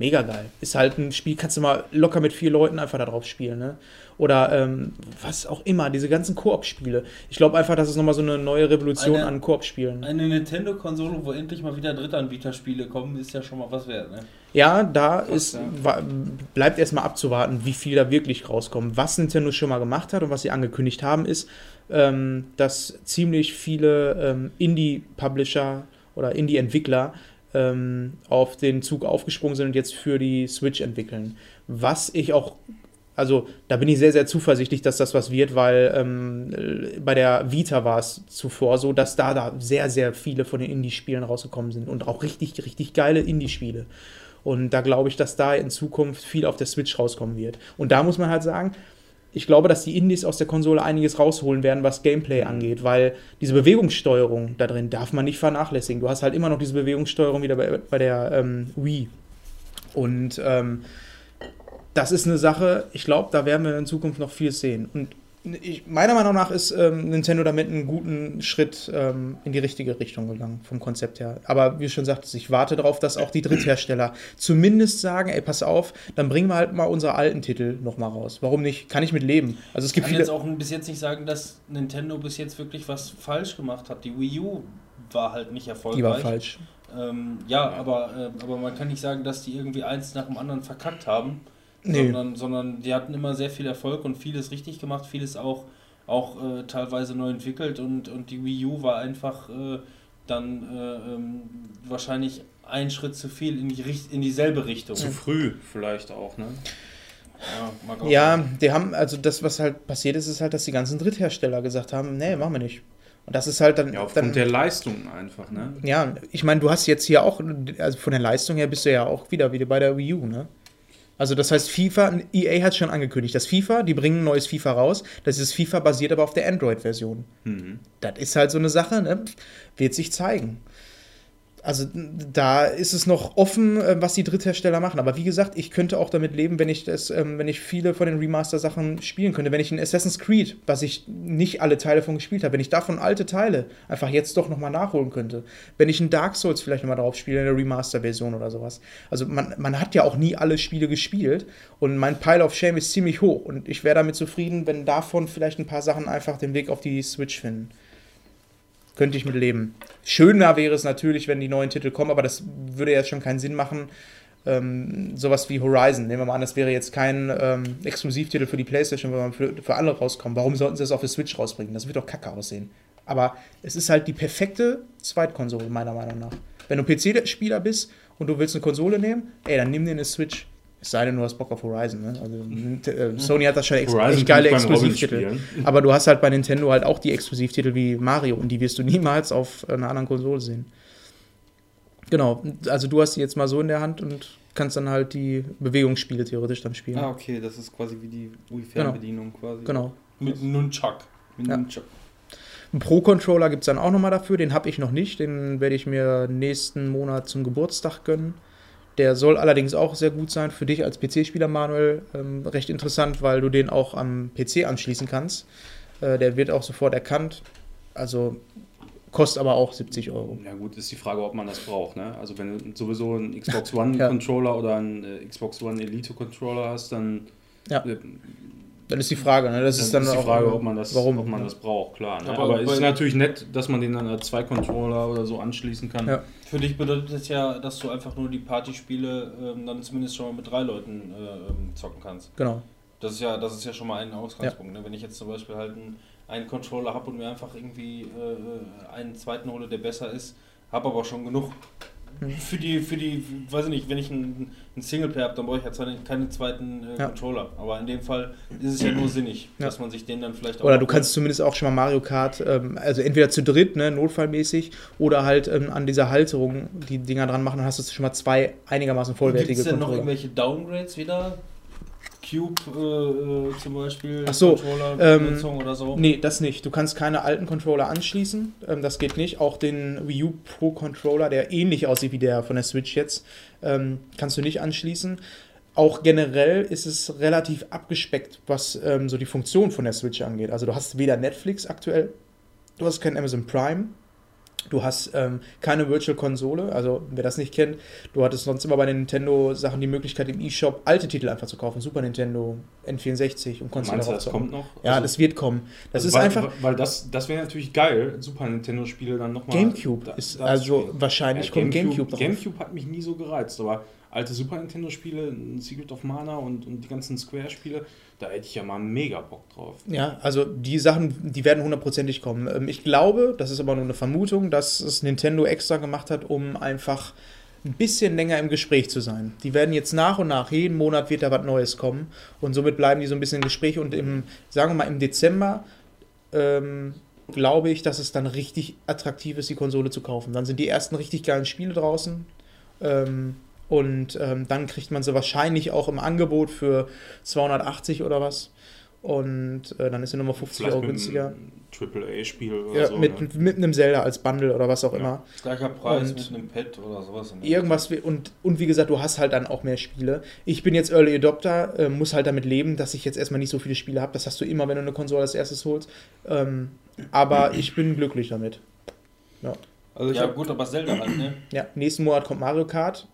Mega geil. Ist halt ein Spiel, kannst du mal locker mit vier Leuten einfach da drauf spielen, ne? Oder ähm, was auch immer, diese ganzen Koop-Spiele. Ich glaube einfach, das ist nochmal so eine neue Revolution eine, an Koop-Spielen. Eine Nintendo-Konsole, wo endlich mal wieder Drittanbieterspiele kommen, ist ja schon mal was wert, ne? Ja, da Krass, ist, ja. Wa- bleibt erstmal abzuwarten, wie viel da wirklich rauskommt. Was Nintendo schon mal gemacht hat und was sie angekündigt haben, ist, ähm, dass ziemlich viele ähm, Indie-Publisher oder Indie-Entwickler auf den Zug aufgesprungen sind und jetzt für die Switch entwickeln. Was ich auch, also da bin ich sehr, sehr zuversichtlich, dass das was wird, weil ähm, bei der Vita war es zuvor so, dass da, da sehr, sehr viele von den Indie-Spielen rausgekommen sind und auch richtig, richtig geile Indie-Spiele. Und da glaube ich, dass da in Zukunft viel auf der Switch rauskommen wird. Und da muss man halt sagen, ich glaube, dass die Indies aus der Konsole einiges rausholen werden, was Gameplay angeht, weil diese Bewegungssteuerung da drin darf man nicht vernachlässigen. Du hast halt immer noch diese Bewegungssteuerung wieder bei, bei der ähm, Wii. Und ähm, das ist eine Sache, ich glaube, da werden wir in Zukunft noch viel sehen. Und ich, meiner Meinung nach ist ähm, Nintendo damit einen guten Schritt ähm, in die richtige Richtung gegangen, vom Konzept her. Aber wie du schon sagtest, ich warte darauf, dass auch die Dritthersteller zumindest sagen, ey, pass auf, dann bringen wir halt mal unsere alten Titel nochmal raus. Warum nicht? Kann ich mit leben. Also es gibt ich kann jetzt auch bis jetzt nicht sagen, dass Nintendo bis jetzt wirklich was falsch gemacht hat. Die Wii U war halt nicht erfolgreich. Die war falsch. Ähm, ja, aber, äh, aber man kann nicht sagen, dass die irgendwie eins nach dem anderen verkackt haben. Nee. Sondern, sondern die hatten immer sehr viel Erfolg und vieles richtig gemacht, vieles auch, auch äh, teilweise neu entwickelt und, und die Wii U war einfach äh, dann äh, ähm, wahrscheinlich ein Schritt zu viel in, die, in dieselbe Richtung. Zu früh vielleicht auch, ne? Ja, mag auch ja die haben, also das, was halt passiert ist, ist halt, dass die ganzen Dritthersteller gesagt haben, nee, machen wir nicht. Und das ist halt dann... Ja, aufgrund dann, der Leistung einfach, ne? Ja, ich meine, du hast jetzt hier auch, also von der Leistung her bist du ja auch wieder, wieder bei der Wii U, ne? Also das heißt, FIFA, E A hat es schon angekündigt, das FIFA, die bringen ein neues FIFA raus, das ist FIFA basiert aber auf der Android-Version. Mhm. Das ist halt so eine Sache, ne? Wird sich zeigen. Also da ist es noch offen, was die Dritthersteller machen. Aber wie gesagt, ich könnte auch damit leben, wenn ich das, wenn ich viele von den Remaster-Sachen spielen könnte. Wenn ich ein Assassin's Creed, was ich nicht alle Teile von gespielt habe, wenn ich davon alte Teile einfach jetzt doch nochmal nachholen könnte. Wenn ich ein Dark Souls vielleicht nochmal drauf spiele, in der Remaster-Version oder sowas. Also man, man hat ja auch nie alle Spiele gespielt und mein Pile of Shame ist ziemlich hoch. Und ich wäre damit zufrieden, wenn davon vielleicht ein paar Sachen einfach den Weg auf die Switch finden. Könnte ich mit leben. Schöner wäre es natürlich, wenn die neuen Titel kommen, aber das würde ja schon keinen Sinn machen. Ähm, sowas wie Horizon, nehmen wir mal an, das wäre jetzt kein ähm, Exklusivtitel für die PlayStation, wenn man für, für alle rauskommt. Warum sollten sie das auf die Switch rausbringen? Das wird doch kacke aussehen. Aber es ist halt die perfekte Zweitkonsole, meiner Meinung nach. Wenn du P C-Spieler bist und du willst eine Konsole nehmen, ey, dann nimm dir eine Switch. Es sei denn, du hast Bock auf Horizon, ne? Also, äh, Sony hat das schon ex- echt geile Exklusivtitel. Aber du hast halt bei Nintendo halt auch die Exklusivtitel wie Mario und die wirst du niemals auf einer anderen Konsole sehen. Genau, also du hast die jetzt mal so in der Hand und kannst dann halt die Bewegungsspiele theoretisch dann spielen. Ah, okay, das ist quasi wie die Wii-Fernbedienung genau. quasi. Genau. Mit Nunchuck. Mit ja. Nunchuck. Einen Pro-Controller gibt es dann auch nochmal dafür, den habe ich noch nicht, den werde ich mir nächsten Monat zum Geburtstag gönnen. Der soll allerdings auch sehr gut sein. Für dich als P C-Spieler, Manuel, ähm, recht interessant, weil du den auch am P C anschließen kannst. Äh, der wird auch sofort erkannt. Also kostet aber auch siebzig Euro. Ja gut, ist die Frage, ob man das braucht, ne? Also wenn du sowieso einen Xbox One-Controller ja. oder einen äh, Xbox One Elite-Controller hast, dann ja. äh, Das ist die Frage, ne? Das ist dann, ist dann die auch Frage, ob man das, warum? Ob man das braucht, klar. Ne? Aber, aber es ist natürlich nett, dass man den dann als zwei Controller oder so anschließen kann. Ja. Für dich bedeutet das ja, dass du einfach nur die Partyspiele ähm, dann zumindest schon mal mit drei Leuten äh, zocken kannst. Genau. Das ist ja, das ist ja schon mal ein Ausgangspunkt. Ja. Ne? Wenn ich jetzt zum Beispiel halt einen, einen Controller habe und mir einfach irgendwie äh, einen zweiten hole, der besser ist, habe aber schon genug. Für die, für die, weiß ich nicht, wenn ich einen, einen Singleplayer habe, dann brauche ich ja halt keinen zweiten äh, ja. Controller. Aber in dem Fall ist es ja nur sinnig, ja. dass man sich den dann vielleicht auch... Oder du kannst zumindest auch schon mal Mario Kart, ähm, also entweder zu dritt, ne, notfallmäßig, oder halt ähm, an dieser Halterung die Dinger dran machen, dann hast du schon mal zwei einigermaßen vollwertige Controller. Gibt es denn noch irgendwelche Downgrades wieder? Cube äh, zum Beispiel, Ach so, Controller, ähm, oder so? Nee, das nicht. Du kannst keine alten Controller anschließen, ähm, das geht nicht. Auch den Wii U Pro Controller, der ähnlich aussieht wie der von der Switch jetzt, ähm, kannst du nicht anschließen. Auch generell ist es relativ abgespeckt, was ähm, so die Funktion von der Switch angeht. Also du hast weder Netflix aktuell, du hast kein Amazon Prime, du hast ähm, keine Virtual-Konsole, also wer das nicht kennt, du hattest sonst immer bei den Nintendo-Sachen die Möglichkeit, im eShop alte Titel einfach zu kaufen, Super Nintendo, N vierundsechzig und Konsole. Meinst du, das kommt noch? Ja, also, das wird kommen. Das also ist weil, einfach... Weil das, das wäre natürlich geil, Super Nintendo-Spiele dann nochmal... Gamecube da, ist, also spielen. wahrscheinlich ja, kommt Gamecube, Gamecube drauf. Gamecube hat mich nie so gereizt, aber alte Super Nintendo-Spiele, Secret of Mana und, und die ganzen Square-Spiele, da hätte ich ja mal mega Bock drauf. Ja, also die Sachen, die werden hundertprozentig kommen. Ich glaube, das ist aber nur eine Vermutung, dass es Nintendo extra gemacht hat, um einfach ein bisschen länger im Gespräch zu sein. Die werden jetzt nach und nach, jeden Monat wird da was Neues kommen und somit bleiben die so ein bisschen im Gespräch und im, sagen wir mal, im Dezember ähm, glaube ich, dass es dann richtig attraktiv ist, die Konsole zu kaufen. Dann sind die ersten richtig geilen Spiele draußen. Ähm, Und ähm, dann kriegt man sie wahrscheinlich auch im Angebot für zweihundertachtzig oder was. Und äh, dann ist sie nochmal fünfzig Euro günstiger. Triple A Spiel oder ja, so. Mit, ne? mit einem Zelda als Bundle oder was auch ja. immer. Gleicher Preis und mit einem Pad oder sowas. Irgendwas und, und wie gesagt, du hast halt dann auch mehr Spiele. Ich bin jetzt Early Adopter, äh, muss halt damit leben, dass ich jetzt erstmal nicht so viele Spiele habe. Das hast du immer, wenn du eine Konsole als erstes holst. Ähm, aber ich bin glücklich damit. Ja, also ich ja hab, gut, aber Zelda halt, ne? Ja, nächsten Monat kommt Mario Kart.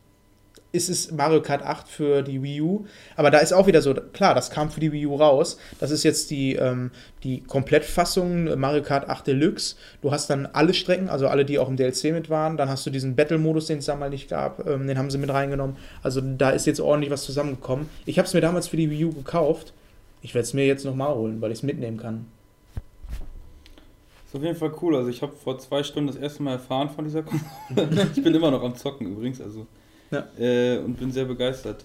Es ist Mario Kart acht für die Wii U, aber da ist auch wieder so, klar, das kam für die Wii U raus, das ist jetzt die, ähm, die Komplettfassung, Mario Kart acht Deluxe, du hast dann alle Strecken, also alle, die auch im D L C mit waren, dann hast du diesen Battle-Modus, den es damals nicht gab, ähm, den haben sie mit reingenommen, also da ist jetzt ordentlich was zusammengekommen. Ich habe es mir damals für die Wii U gekauft, ich werde es mir jetzt nochmal holen, weil ich es mitnehmen kann. Ist auf jeden Fall cool, also ich habe vor zwei Stunden das erste Mal erfahren von dieser Konsole, ich bin immer noch am Zocken übrigens, also... Ja. Äh, und bin sehr begeistert.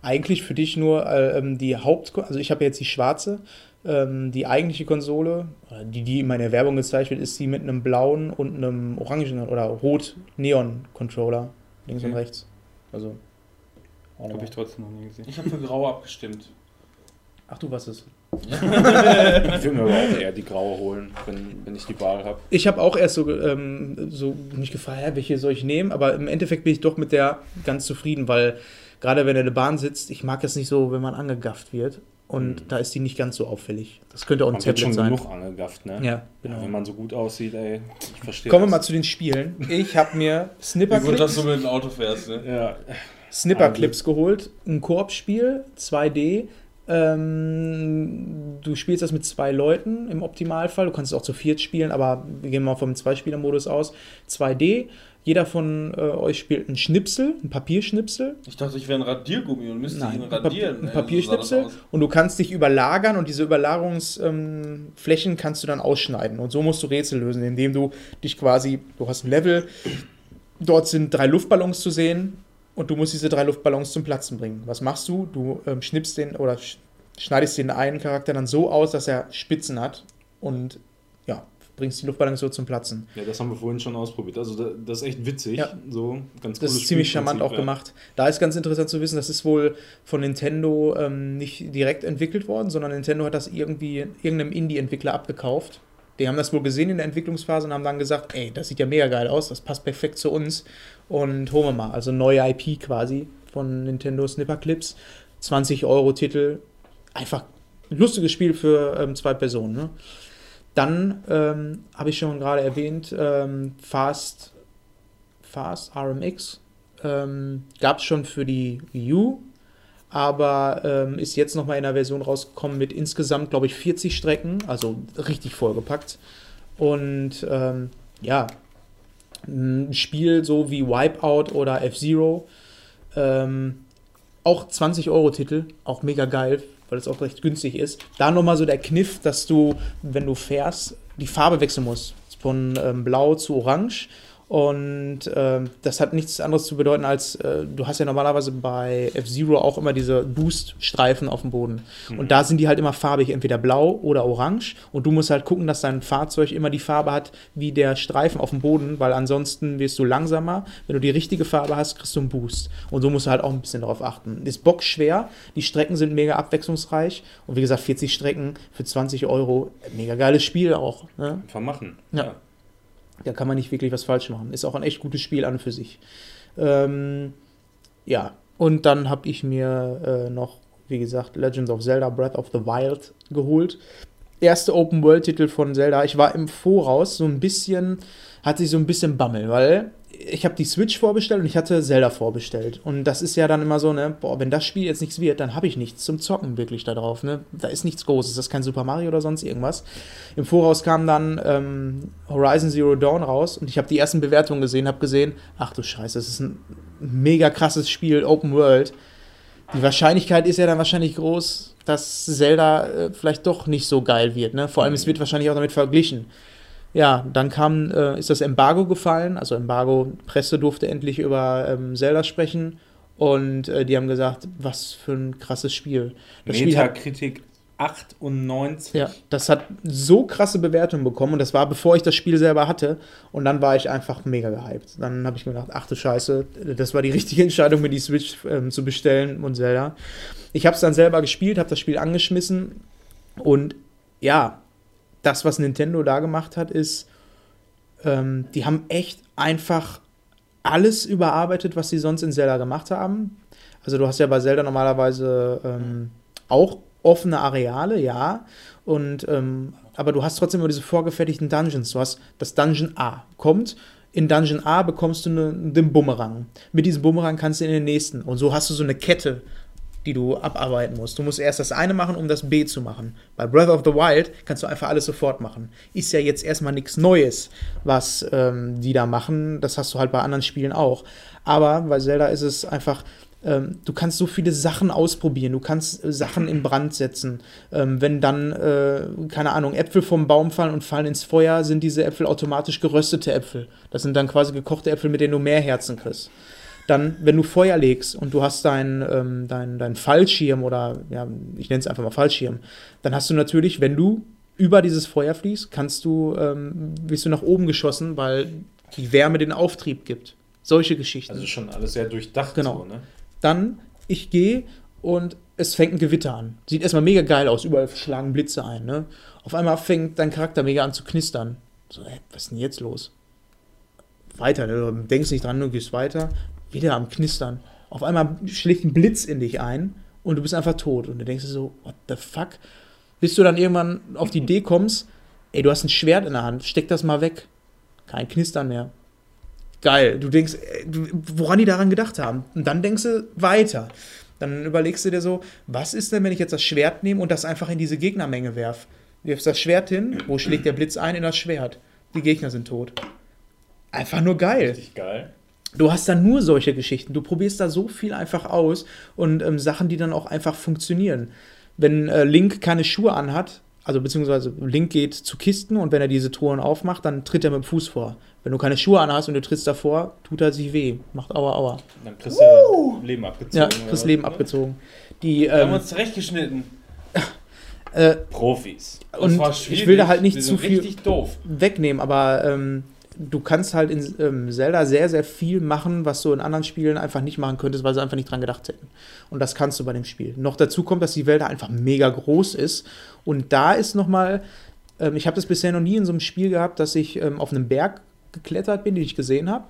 Eigentlich für dich nur ähm, die Haupt... Also ich habe jetzt die schwarze. Ähm, die eigentliche Konsole, die, die in meiner Werbung gezeigt wird, ist die mit einem blauen und einem orangen oder rot-neon-Controller. Links okay. und rechts. Also... Habe ich trotzdem noch nie gesehen. Ich habe für grau abgestimmt. Ach du, was ist? Ich will mir aber auch eher die graue holen, wenn, wenn ich die Wahl habe. Ich habe auch erst so, ähm, so mich gefragt, ja, welche soll ich nehmen, aber im Endeffekt bin ich doch mit der ganz zufrieden, weil gerade wenn er in der Bahn sitzt, ich mag es nicht so, wenn man angegafft wird und mhm. da ist die nicht ganz so auffällig. Das könnte auch ein Tablet sein. Man wird schon genug angegafft, ne? Ja, genau. Ja, wenn man so gut aussieht, ey, ich verstehe. Kommen wir mal zu den Spielen. Ich habe mir Snipper Clips... Gut, dass du mit dem Auto fährst, ne? Ja. Snipper Clips geholt, ein Koop-Spiel, zwei D... Ähm, du spielst das mit zwei Leuten im Optimalfall, du kannst es auch zu viert spielen, aber wir gehen mal vom Zwei-Spieler-Modus aus, zwei D, jeder von äh, euch spielt einen Schnipsel, einen Papierschnipsel. Ich dachte, ich wäre ein Radiergummi und müsste Nein, ihn radieren. Ein, Pap- ein Papierschnipsel so und du kannst dich überlagern und diese Überlagerungsflächen ähm, kannst du dann ausschneiden und so musst du Rätsel lösen, indem du dich quasi, du hast ein Level, dort sind drei Luftballons zu sehen. Und du musst diese drei Luftballons zum Platzen bringen. Was machst du? Du ähm, schnippst den oder sch- schneidest den einen Charakter dann so aus, dass er Spitzen hat und ja, bringst die Luftballons so zum Platzen. Ja, das haben wir vorhin schon ausprobiert. Also da, das ist echt witzig. Ja. So, ganz das ist Spiel- ziemlich charmant Prinzip, auch ja. gemacht. Da ist ganz interessant zu wissen, das ist wohl von Nintendo ähm, nicht direkt entwickelt worden, sondern Nintendo hat das irgendwie irgendeinem Indie-Entwickler abgekauft. Die haben das wohl gesehen in der Entwicklungsphase und haben dann gesagt, ey, das sieht ja mega geil aus, das passt perfekt zu uns und holen wir mal. Also neue I P quasi von Nintendo Snipper Clips, zwanzig Euro Titel, einfach ein lustiges Spiel für ähm, zwei Personen. Ne? Dann ähm, habe ich schon gerade erwähnt, ähm, Fast, Fast R M X ähm, gab es schon für die Wii U, aber ähm, ist jetzt nochmal in einer Version rausgekommen mit insgesamt, glaube ich, vierzig Strecken, also richtig vollgepackt. Und ähm, ja, ein Spiel so wie Wipeout oder F-Zero, ähm, auch zwanzig-Euro-Titel, auch mega geil, weil es auch recht günstig ist. Da nochmal so der Kniff, dass du, wenn du fährst, die Farbe wechseln musst, von ähm, blau zu orange. Und äh, das hat nichts anderes zu bedeuten als, äh, du hast ja normalerweise bei F-Zero auch immer diese Boost-Streifen auf dem Boden. Mhm. Und da sind die halt immer farbig, entweder blau oder orange. Und du musst halt gucken, dass dein Fahrzeug immer die Farbe hat wie der Streifen auf dem Boden, weil ansonsten wirst du langsamer. Wenn du die richtige Farbe hast, kriegst du einen Boost. Und so musst du halt auch ein bisschen darauf achten. Ist bockschwer, die Strecken sind mega abwechslungsreich. Und wie gesagt, vierzig Strecken für zwanzig Euro, mega geiles Spiel auch. Ne? Vermachen, ja. ja. Da kann man nicht wirklich was falsch machen. Ist auch ein echt gutes Spiel an und für sich. Ähm, ja, und dann habe ich mir äh, noch, wie gesagt, Legend of Zelda Breath of the Wild geholt. Erste Open-World-Titel von Zelda. Ich war im Voraus so ein bisschen, hatte ich so ein bisschen Bammel, weil ich habe die Switch vorbestellt und ich hatte Zelda vorbestellt. Und das ist ja dann immer so, ne, boah, wenn das Spiel jetzt nichts wird, dann habe ich nichts zum Zocken wirklich da drauf, ne. Da ist nichts Großes, das ist kein Super Mario oder sonst irgendwas. Im Voraus kam dann ähm, Horizon Zero Dawn raus und ich habe die ersten Bewertungen gesehen, habe gesehen, ach du Scheiße, das ist ein mega krasses Spiel, Open World. Die Wahrscheinlichkeit ist ja dann wahrscheinlich groß, dass Zelda äh, vielleicht doch nicht so geil wird, ne. Vor allem, es wird wahrscheinlich auch damit verglichen. Ja, dann kam, äh, ist das Embargo gefallen, also Embargo, Presse durfte endlich über ähm, Zelda sprechen und äh, die haben gesagt, was für ein krasses Spiel. Das Metakritik achtundneunzig. Ja, das hat so krasse Bewertungen bekommen und das war, bevor ich das Spiel selber hatte, und dann war ich einfach mega gehypt. Dann habe ich mir gedacht, ach du Scheiße, das war die richtige Entscheidung, mir die Switch ähm, zu bestellen und Zelda. Ich habe es dann selber gespielt, habe das Spiel angeschmissen und ja, das, was Nintendo da gemacht hat, ist, ähm, die haben echt einfach alles überarbeitet, was sie sonst in Zelda gemacht haben. Also du hast ja bei Zelda normalerweise ähm, auch offene Areale, ja, und ähm, aber du hast trotzdem immer diese vorgefertigten Dungeons. Du hast das Dungeon A, kommt, in Dungeon A bekommst du ne, den Bumerang. Mit diesem Bumerang kannst du in den nächsten. Und so hast du so eine Kette, die du abarbeiten musst. Du musst erst das eine machen, um das B zu machen. Bei Breath of the Wild kannst du einfach alles sofort machen. Ist ja jetzt erstmal nichts Neues, was ähm, die da machen. Das hast du halt bei anderen Spielen auch. Aber bei Zelda ist es einfach, ähm, du kannst so viele Sachen ausprobieren. Du kannst äh, Sachen in Brand setzen. Ähm, wenn dann, äh, keine Ahnung, Äpfel vom Baum fallen und fallen ins Feuer, sind diese Äpfel automatisch geröstete Äpfel. Das sind dann quasi gekochte Äpfel, mit denen du mehr Herzen kriegst. Dann, wenn du Feuer legst und du hast deinen ähm, dein, dein Fallschirm oder, ja, ich nenne es einfach mal Fallschirm, dann hast du natürlich, wenn du über dieses Feuer fliegst, kannst du, ähm, wirst du nach oben geschossen, weil die Wärme den Auftrieb gibt. Solche Geschichten. Also schon alles sehr durchdacht. Genau. So, ne? Dann, ich gehe und es fängt ein Gewitter an. Sieht erstmal mega geil aus, überall schlagen Blitze ein. Ne? Auf einmal fängt dein Charakter mega an zu knistern. So, ey, was ist denn jetzt los? Weiter, du denkst nicht dran, du gehst weiter. Wieder am Knistern. Auf einmal schlägt ein Blitz in dich ein und du bist einfach tot. Und du denkst dir so, what the fuck? Bis du dann irgendwann auf die Idee kommst, ey, du hast ein Schwert in der Hand, steck das mal weg. Kein Knistern mehr. Geil. Du denkst, ey, woran die daran gedacht haben. Und dann denkst du weiter. Dann überlegst du dir so, was ist denn, wenn ich jetzt das Schwert nehme und das einfach in diese Gegnermenge werfe? Du wirfst das Schwert hin, wo schlägt der Blitz ein? In das Schwert. Die Gegner sind tot. Einfach nur geil. Richtig geil. Du hast dann nur solche Geschichten. Du probierst da so viel einfach aus und ähm, Sachen, die dann auch einfach funktionieren. Wenn äh, Link keine Schuhe anhat, also beziehungsweise Link geht zu Kisten und wenn er diese Truhen aufmacht, dann tritt er mit dem Fuß vor. Wenn du keine Schuhe anhast und du trittst davor, tut er sich weh. Macht aua, aua. Dann kriegst du uh! Leben abgezogen. Ja, kriegst Leben oder? abgezogen. Die, ähm, Wir haben uns zurechtgeschnitten. äh, Profis. Das und war schwierig. Ich will da halt nicht zu viel doof. wegnehmen, aber ähm, du kannst halt in ähm, Zelda sehr, sehr viel machen, was du in anderen Spielen einfach nicht machen könntest, weil sie einfach nicht dran gedacht hätten. Und das kannst du bei dem Spiel. Noch dazu kommt, dass die Welt einfach mega groß ist. Und da ist nochmal, ähm, ich habe das bisher noch nie in so einem Spiel gehabt, dass ich ähm, auf einem Berg geklettert bin, den ich gesehen habe.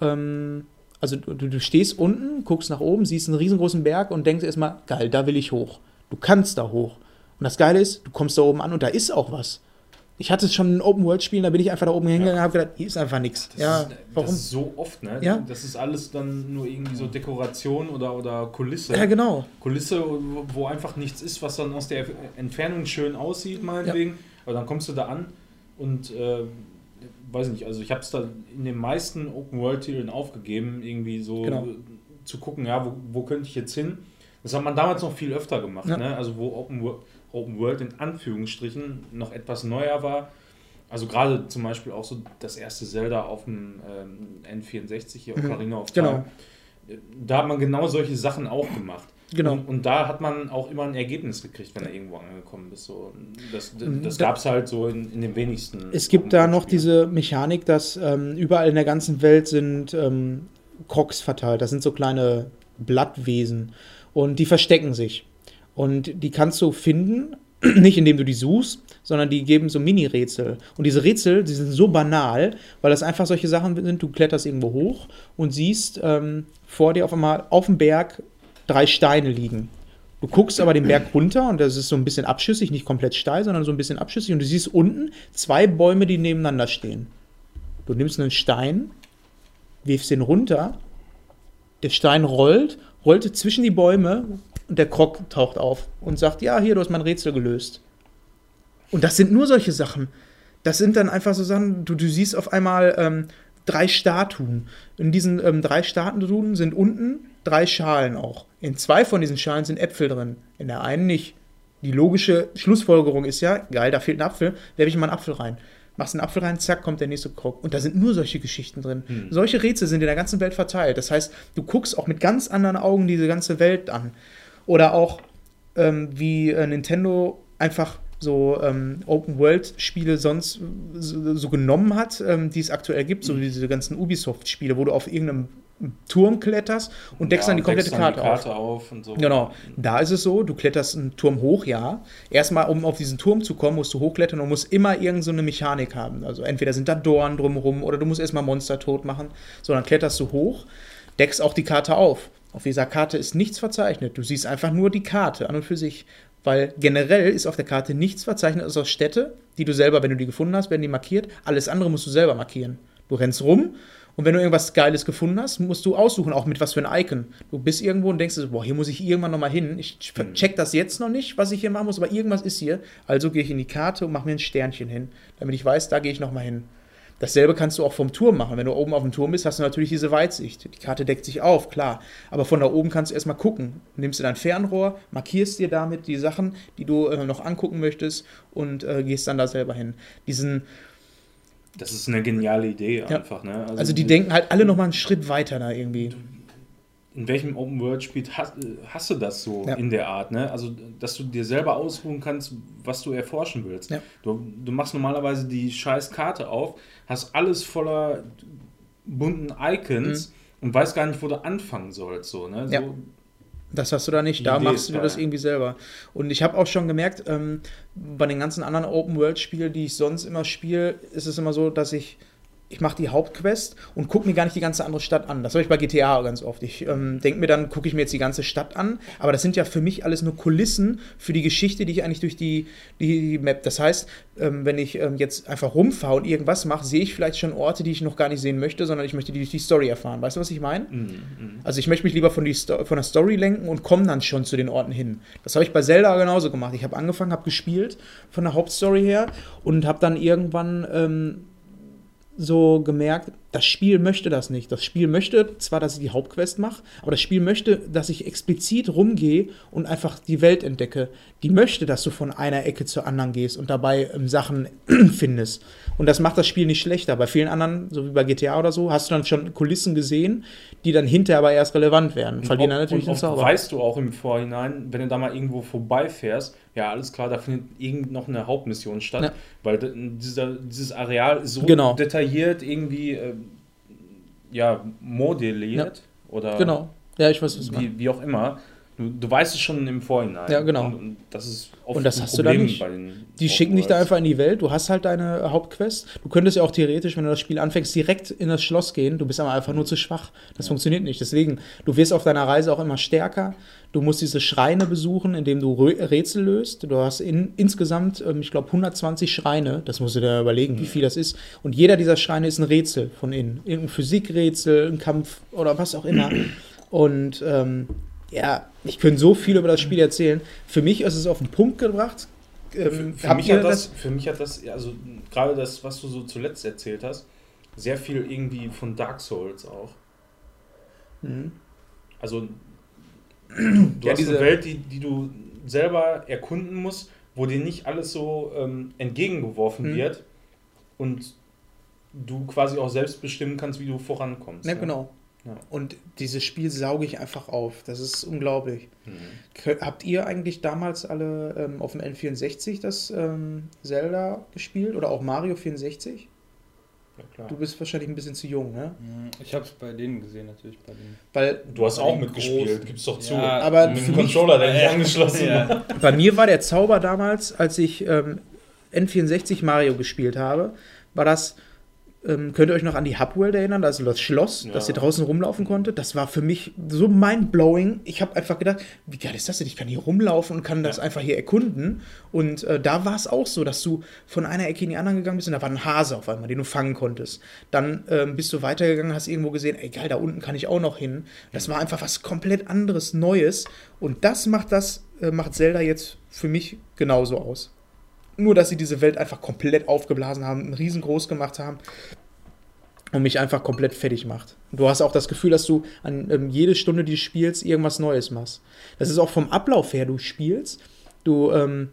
Ähm, also du, du stehst unten, guckst nach oben, siehst einen riesengroßen Berg und denkst erstmal, geil, da will ich hoch. Du kannst da hoch. Und das Geile ist, du kommst da oben an und da ist auch was. Ich hatte schon ein Open-World-Spiel, da bin ich einfach da oben hingegangen und habe gedacht, hier ist einfach nichts. Ja, ist, warum? Das ist so oft, ne? Ja? Das ist alles dann nur irgendwie so Dekoration oder, oder Kulisse. Ja, genau. Kulisse, wo einfach nichts ist, was dann aus der Entfernung schön aussieht, meinetwegen. Ja. Aber dann kommst du da an und, äh, weiß nicht, also ich habe es da in den meisten Open-World-Titeln aufgegeben, irgendwie so genau. zu gucken, ja, wo, wo könnte ich jetzt hin? Das hat man damals noch viel öfter gemacht, ja. ne? Also wo Open-World... Open World in Anführungsstrichen noch etwas neuer war. Also gerade zum Beispiel auch so das erste Zelda auf dem ähm, N vierundsechzig hier, Ocarina of Time. Genau. Da hat man genau solche Sachen auch gemacht. Genau. Und, und da hat man auch immer ein Ergebnis gekriegt, wenn er irgendwo angekommen ist. So, das das da, gab es halt so in, in den wenigsten. Es gibt da noch diese Mechanik, dass ähm, überall in der ganzen Welt sind ähm, Crocs verteilt. Das sind so kleine Blattwesen. Und die verstecken sich. Und die kannst du finden, nicht indem du die suchst, sondern die geben so Mini-Rätsel. Und diese Rätsel, die sind so banal, weil das einfach solche Sachen sind, du kletterst irgendwo hoch und siehst ähm, vor dir auf einmal auf dem Berg drei Steine liegen. Du guckst aber den Berg runter und das ist so ein bisschen abschüssig, nicht komplett steil, sondern so ein bisschen abschüssig. Und du siehst unten zwei Bäume, die nebeneinander stehen. Du nimmst einen Stein, wirfst den runter, der Stein rollt, rollt zwischen die Bäume, und der Krog taucht auf und sagt, ja, hier, du hast mein Rätsel gelöst. Und das sind nur solche Sachen. Das sind dann einfach so Sachen, du, du siehst auf einmal ähm, drei Statuen. In diesen ähm, drei Statuen sind unten drei Schalen auch. In zwei von diesen Schalen sind Äpfel drin, in der einen nicht. Die logische Schlussfolgerung ist ja, geil, da fehlt ein Apfel, werfe ich mal einen Apfel rein. Machst einen Apfel rein, zack, kommt der nächste Krog. Und da sind nur solche Geschichten drin. Hm. Solche Rätsel sind in der ganzen Welt verteilt. Das heißt, du guckst auch mit ganz anderen Augen diese ganze Welt an. Oder auch, ähm, wie äh, Nintendo einfach so ähm, Open-World-Spiele sonst so, so genommen hat, ähm, die es aktuell gibt, so diese ganzen Ubisoft-Spiele, wo du auf irgendeinem Turm kletterst und deckst ja, dann die komplette dann Karte, die Karte auf. auf und so. Genau, da ist es so, du kletterst einen Turm hoch, ja. Erstmal, um auf diesen Turm zu kommen, musst du hochklettern und musst immer irgend so eine Mechanik haben. Also entweder sind da Dornen drumherum oder du musst erstmal Monster tot machen. So, dann kletterst du hoch, deckst auch die Karte auf. Auf dieser Karte ist nichts verzeichnet. Du siehst einfach nur die Karte an und für sich. Weil generell ist auf der Karte nichts verzeichnet, außer Städte, die du selber, wenn du die gefunden hast, werden die markiert. Alles andere musst du selber markieren. Du rennst rum und wenn du irgendwas Geiles gefunden hast, musst du aussuchen, auch mit was für ein Icon. Du bist irgendwo und denkst, boah, hier muss ich irgendwann nochmal hin. Ich check das jetzt noch nicht, was ich hier machen muss, aber irgendwas ist hier. Also gehe ich in die Karte und mache mir ein Sternchen hin, damit ich weiß, da gehe ich nochmal hin. Dasselbe kannst du auch vom Turm machen. Wenn du oben auf dem Turm bist, hast du natürlich diese Weitsicht. Die Karte deckt sich auf, klar. Aber von da oben kannst du erstmal gucken. Nimmst du dein Fernrohr, markierst dir damit die Sachen, die du äh, noch angucken möchtest und äh, gehst dann da selber hin. Diesen Das ist eine geniale Idee ja. einfach. Ne? Also, also die, die denken halt alle nochmal einen Schritt weiter da irgendwie. In welchem Open-World-Spiel hast, hast du das so ja. in der Art? Ne? Also, dass du dir selber ausruhen kannst, was du erforschen willst. Ja. Du, du machst normalerweise die scheiß Karte auf, hast alles voller bunten Icons mhm. und weißt gar nicht, wo du anfangen sollst. So, ne? so ja. Das hast du da nicht. Da Idee machst du da, das ja. irgendwie selber. Und ich habe auch schon gemerkt, ähm, bei den ganzen anderen Open-World-Spielen, die ich sonst immer spiele, ist es immer so, dass ich Ich mache die Hauptquest und gucke mir gar nicht die ganze andere Stadt an. Das habe ich bei G T A ganz oft. Ich ähm, denke mir dann, gucke ich mir jetzt die ganze Stadt an. Aber das sind ja für mich alles nur Kulissen für die Geschichte, die ich eigentlich durch die, die, die Map. Das heißt, ähm, wenn ich ähm, jetzt einfach rumfahre und irgendwas mache, sehe ich vielleicht schon Orte, die ich noch gar nicht sehen möchte, sondern ich möchte die durch die Story erfahren. Weißt du, was ich meine? Mhm. Also ich möchte mich lieber von, die Sto- von der Story lenken und komme dann schon zu den Orten hin. Das habe ich bei Zelda genauso gemacht. Ich habe angefangen, habe gespielt von der Hauptstory her und habe dann irgendwann Ähm, so gemerkt, das Spiel möchte das nicht. Das Spiel möchte zwar, dass ich die Hauptquest mache, aber das Spiel möchte, dass ich explizit rumgehe und einfach die Welt entdecke. Die möchte, dass du von einer Ecke zur anderen gehst und dabei ähm, Sachen findest. Und das macht das Spiel nicht schlechter. Bei vielen anderen, so wie bei G T A oder so, hast du dann schon Kulissen gesehen, die dann hinterher aber erst relevant werden. Und verlieren ob, dann natürlich den Zauber. Weißt du auch im Vorhinein, wenn du da mal irgendwo vorbeifährst, ja, alles klar, da findet irgend noch eine Hauptmission statt, ja. weil dieser, dieses Areal ist so genau. detailliert irgendwie äh, ja, modelliert ja. oder genau. ja, ich weiß, was wie, wie auch immer. Du, du weißt es schon im Vorhinein. Ja, genau. Und, und das ist oft und das ein hast Problem du da nicht. Bei den die schicken dich da einfach in die Welt. Du hast halt deine Hauptquest. Du könntest ja auch theoretisch, wenn du das Spiel anfängst, direkt in das Schloss gehen. Du bist aber einfach nur zu schwach. Das ja. funktioniert nicht. Deswegen, du wirst auf deiner Reise auch immer stärker. Du musst diese Schreine besuchen, indem du Rätsel löst. Du hast in, insgesamt, ich glaube, hundertzwanzig Schreine. Das musst du dir überlegen, wie viel das ist. Und jeder dieser Schreine ist ein Rätsel von innen. Irgendein Physikrätsel, ein Kampf oder was auch immer. Und ähm, ja, ich könnte so viel über das Spiel erzählen. Für mich ist es auf den Punkt gebracht. Ähm, für, für, mich hat das, das? für mich hat das, also gerade das, was du so zuletzt erzählt hast, sehr viel irgendwie von Dark Souls auch. Mhm. Also, du ja, hast diese eine Welt, die, die du selber erkunden musst, wo dir nicht alles so ähm, entgegengeworfen mhm. wird und du quasi auch selbst bestimmen kannst, wie du vorankommst. Ja, ne? Genau. Ja. Und dieses Spiel sauge ich einfach auf. Das ist unglaublich. Mhm. Habt ihr eigentlich damals alle ähm, auf dem N vierundsechzig das ähm, Zelda gespielt? Oder auch Mario vierundsechzig? Ja, klar. Du bist wahrscheinlich ein bisschen zu jung, ne? Ich hab's bei denen gesehen, natürlich. Bei denen. Weil du hast auch mitgespielt, großen, gib's doch zu. Ja, aber mit dem Controller, der nicht angeschlossen war. Bei mir war der Zauber damals, als ich ähm, N vierundsechzig Mario gespielt habe, war das... Ähm, könnt ihr euch noch an die Hubworld erinnern, also das Schloss, ja. das ihr draußen rumlaufen konntet? Das war für mich so mindblowing. Ich habe einfach gedacht, wie geil ist das denn? Ich kann hier rumlaufen und kann das ja. einfach hier erkunden. Und äh, da war es auch so, dass du von einer Ecke in die andere gegangen bist und da war ein Hase auf einmal, den du fangen konntest. Dann ähm, bist du weitergegangen, hast irgendwo gesehen, ey geil, da unten kann ich auch noch hin. Das war einfach was komplett anderes, Neues. Und das macht das, äh, macht Zelda jetzt für mich genauso aus. Nur, dass sie diese Welt einfach komplett aufgeblasen haben, riesengroß gemacht haben und mich einfach komplett fertig macht. Du hast auch das Gefühl, dass du an ähm, jede Stunde, die du spielst, irgendwas Neues machst. Das ist auch vom Ablauf her, du spielst, du, ähm,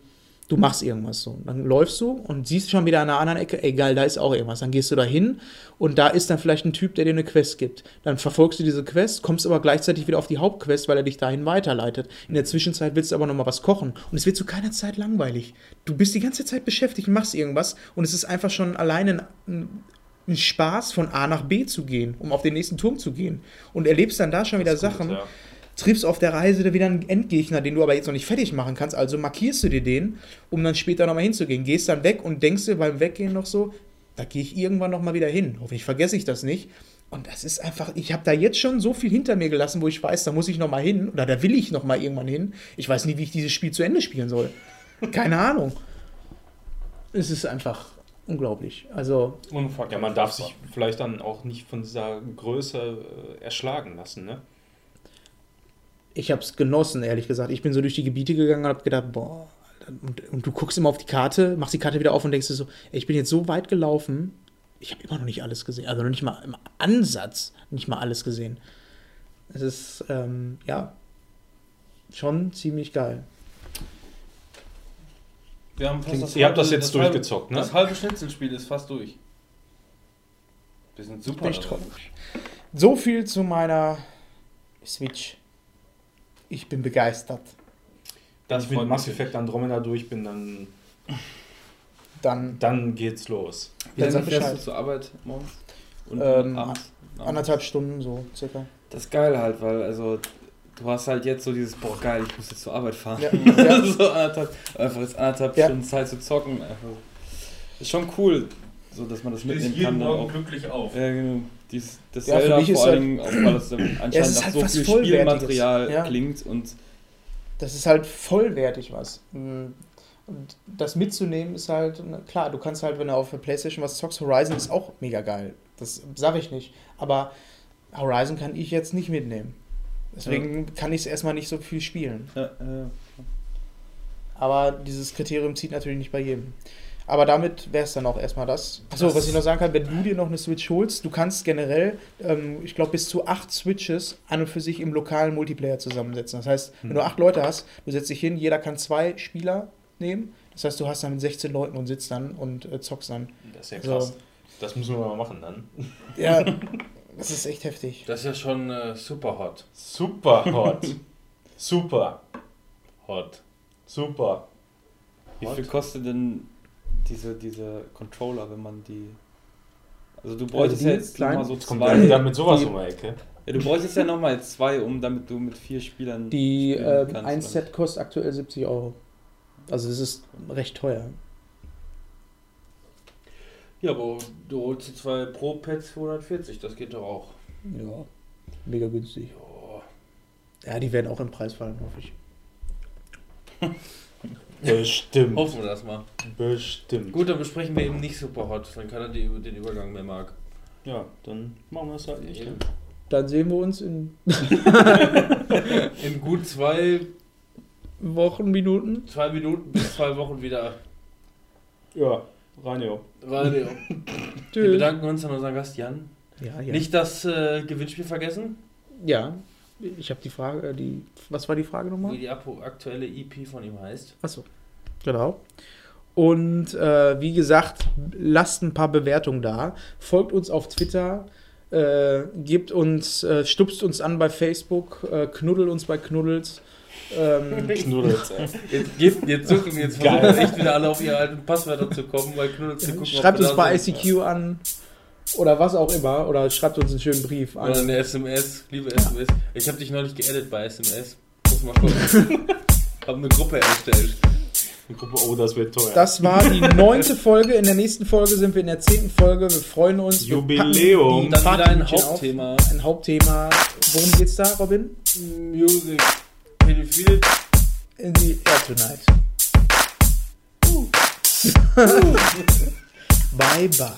du machst irgendwas so. Dann läufst du und siehst schon wieder an einer anderen Ecke, ey geil, da ist auch irgendwas. Dann gehst du da hin und da ist dann vielleicht ein Typ, der dir eine Quest gibt. Dann verfolgst du diese Quest, kommst aber gleichzeitig wieder auf die Hauptquest, weil er dich dahin weiterleitet. In der Zwischenzeit willst du aber nochmal was kochen. Und es wird zu keiner Zeit langweilig. Du bist die ganze Zeit beschäftigt, machst irgendwas und es ist einfach schon alleine ein, ein Spaß, von A nach B zu gehen, um auf den nächsten Turm zu gehen. Und erlebst dann da schon wieder das Sachen. Gut, ja. Triffst auf der Reise wieder einen Endgegner, den du aber jetzt noch nicht fertig machen kannst, also markierst du dir den, um dann später nochmal hinzugehen. Gehst dann weg und denkst dir beim Weggehen noch so, da gehe ich irgendwann nochmal wieder hin. Hoffentlich vergesse ich das nicht. Und das ist einfach, ich habe da jetzt schon so viel hinter mir gelassen, wo ich weiß, da muss ich nochmal hin oder da will ich nochmal irgendwann hin. Ich weiß nie, wie ich dieses Spiel zu Ende spielen soll. Keine Ahnung. Es ist einfach unglaublich. Also unfassbar. Ja, man darf sich vielleicht dann auch nicht von dieser Größe äh, erschlagen lassen, ne? Ich habe es genossen, ehrlich gesagt. Ich bin so durch die Gebiete gegangen und habe gedacht, boah, und, und du guckst immer auf die Karte, machst die Karte wieder auf und denkst dir so, ey, ich bin jetzt so weit gelaufen, ich habe immer noch nicht alles gesehen. Also noch nicht mal im Ansatz nicht mal alles gesehen. Es ist, ähm, ja, schon ziemlich geil. Wir haben fast das Ihr halbe, habt das jetzt das durchgezockt, halbe, ne? Das halbe Schnitzelspiel ist fast durch. Wir sind super. Ich bin traurig. So viel zu meiner Switch. Ich bin begeistert. Dass ich mit Mass Effect Andromeda durch bin, dann, dann, dann geht's los. Wie lange fährst du zur Arbeit morgen? Und ähm, abends, abends. Anderthalb Stunden so circa. Das ist geil halt, weil also du hast halt jetzt so dieses, boah geil, ich muss jetzt zur Arbeit fahren. Ja. Ja. so anderthalb, einfach jetzt anderthalb ja. Stunden Zeit zu zocken. Also, ist schon cool, so dass man das Schließ mitnehmen kann. Morgen auch glücklich auf. Ja, genau. Dies, das ja, Zelda vor allem, halt, auch weil es anscheinend ja, es halt nach so viel Spielmaterial ja. klingt. Und das ist halt vollwertig was. Und das mitzunehmen ist halt, klar, du kannst halt, wenn du auf der Playstation was zockst, Horizon ist auch mega geil. Das sage ich nicht. Aber Horizon kann ich jetzt nicht mitnehmen. Deswegen ja. kann ich es erstmal nicht so viel spielen. Ja, äh. Aber dieses Kriterium zieht natürlich nicht bei jedem. Aber damit wäre es dann auch erstmal das. Achso, was ich noch sagen kann, wenn du dir noch eine Switch holst, du kannst generell, ähm, ich glaube, bis zu acht Switches an und für sich im lokalen Multiplayer zusammensetzen. Das heißt, wenn du acht Leute hast, du setzt dich hin, jeder kann zwei Spieler nehmen. Das heißt, du hast dann mit sechzehn Leuten und sitzt dann und äh, zockst dann. Das ist ja krass. Also, das müssen wir mal machen dann. Ja, das ist echt heftig. Das ist ja schon äh, super hot. Super hot. super hot. Super. Wie viel kostet denn Diese, diese Controller, wenn man die. Also, du bräuchtest ja jetzt mal so zwei. Damit sowas um die Ecke. Ja, du brauchst jetzt ja nochmal zwei, um damit du mit vier Spielern. Die äh, kannst, ein Set oder? Kostet aktuell siebzig Euro. Also es ist recht teuer. Ja, aber du holst die zwei Pro Pads für hundertvierzig, das geht doch auch. Ja, mega günstig. Ja, die werden auch im Preis fallen, hoffe ich. Bestimmt. Hoffen wir das mal. Bestimmt. Gut, dann besprechen wir eben nicht super hot, dann keiner den Übergang mehr mag. Ja, dann machen wir es halt nicht. Eben. Dann sehen wir uns in... in gut zwei... Wochen, Minuten? Zwei Minuten bis zwei Wochen wieder. Ja, Ranio. Ranio. Wir bedanken uns an unseren Gast Jann. Ja, ja. Nicht das äh, Gewinnspiel vergessen? Ja. Ich habe die Frage, die, was war die Frage nochmal? Wie die aktuelle E P von ihm heißt. Achso, genau. Und äh, wie gesagt, lasst ein paar Bewertungen da. Folgt uns auf Twitter, äh, gebt uns, äh, stupst uns an bei Facebook, äh, knuddelt uns bei Knuddels. Ähm, Knuddels, jetzt, jetzt suchen wir jetzt echt wieder alle auf ihre alten Passwörter zu kommen, weil Knuddels zu gucken. Schreibt uns bei I C Q an. Oder was auch immer. Oder schreibt uns einen schönen Brief an. Oder eine S M S. Liebe S M S. Ich habe dich neulich geedit bei S M S. Muss mal gucken. Hab eine Gruppe erstellt. Eine Gruppe, oh, das wird teuer. Das war die neunte Folge. In der nächsten Folge sind wir in der zehnten Folge. Wir freuen uns. Jubiläum. Dann wieder ein Hauptthema. Auf. Ein Hauptthema. Worum geht's da, Robin? Music. Pädophil. In the air tonight. Uh. Uh. Bye, bye.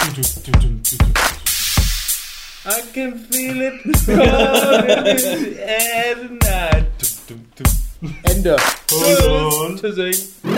I can feel it coming at night. Ende. Und zu singen.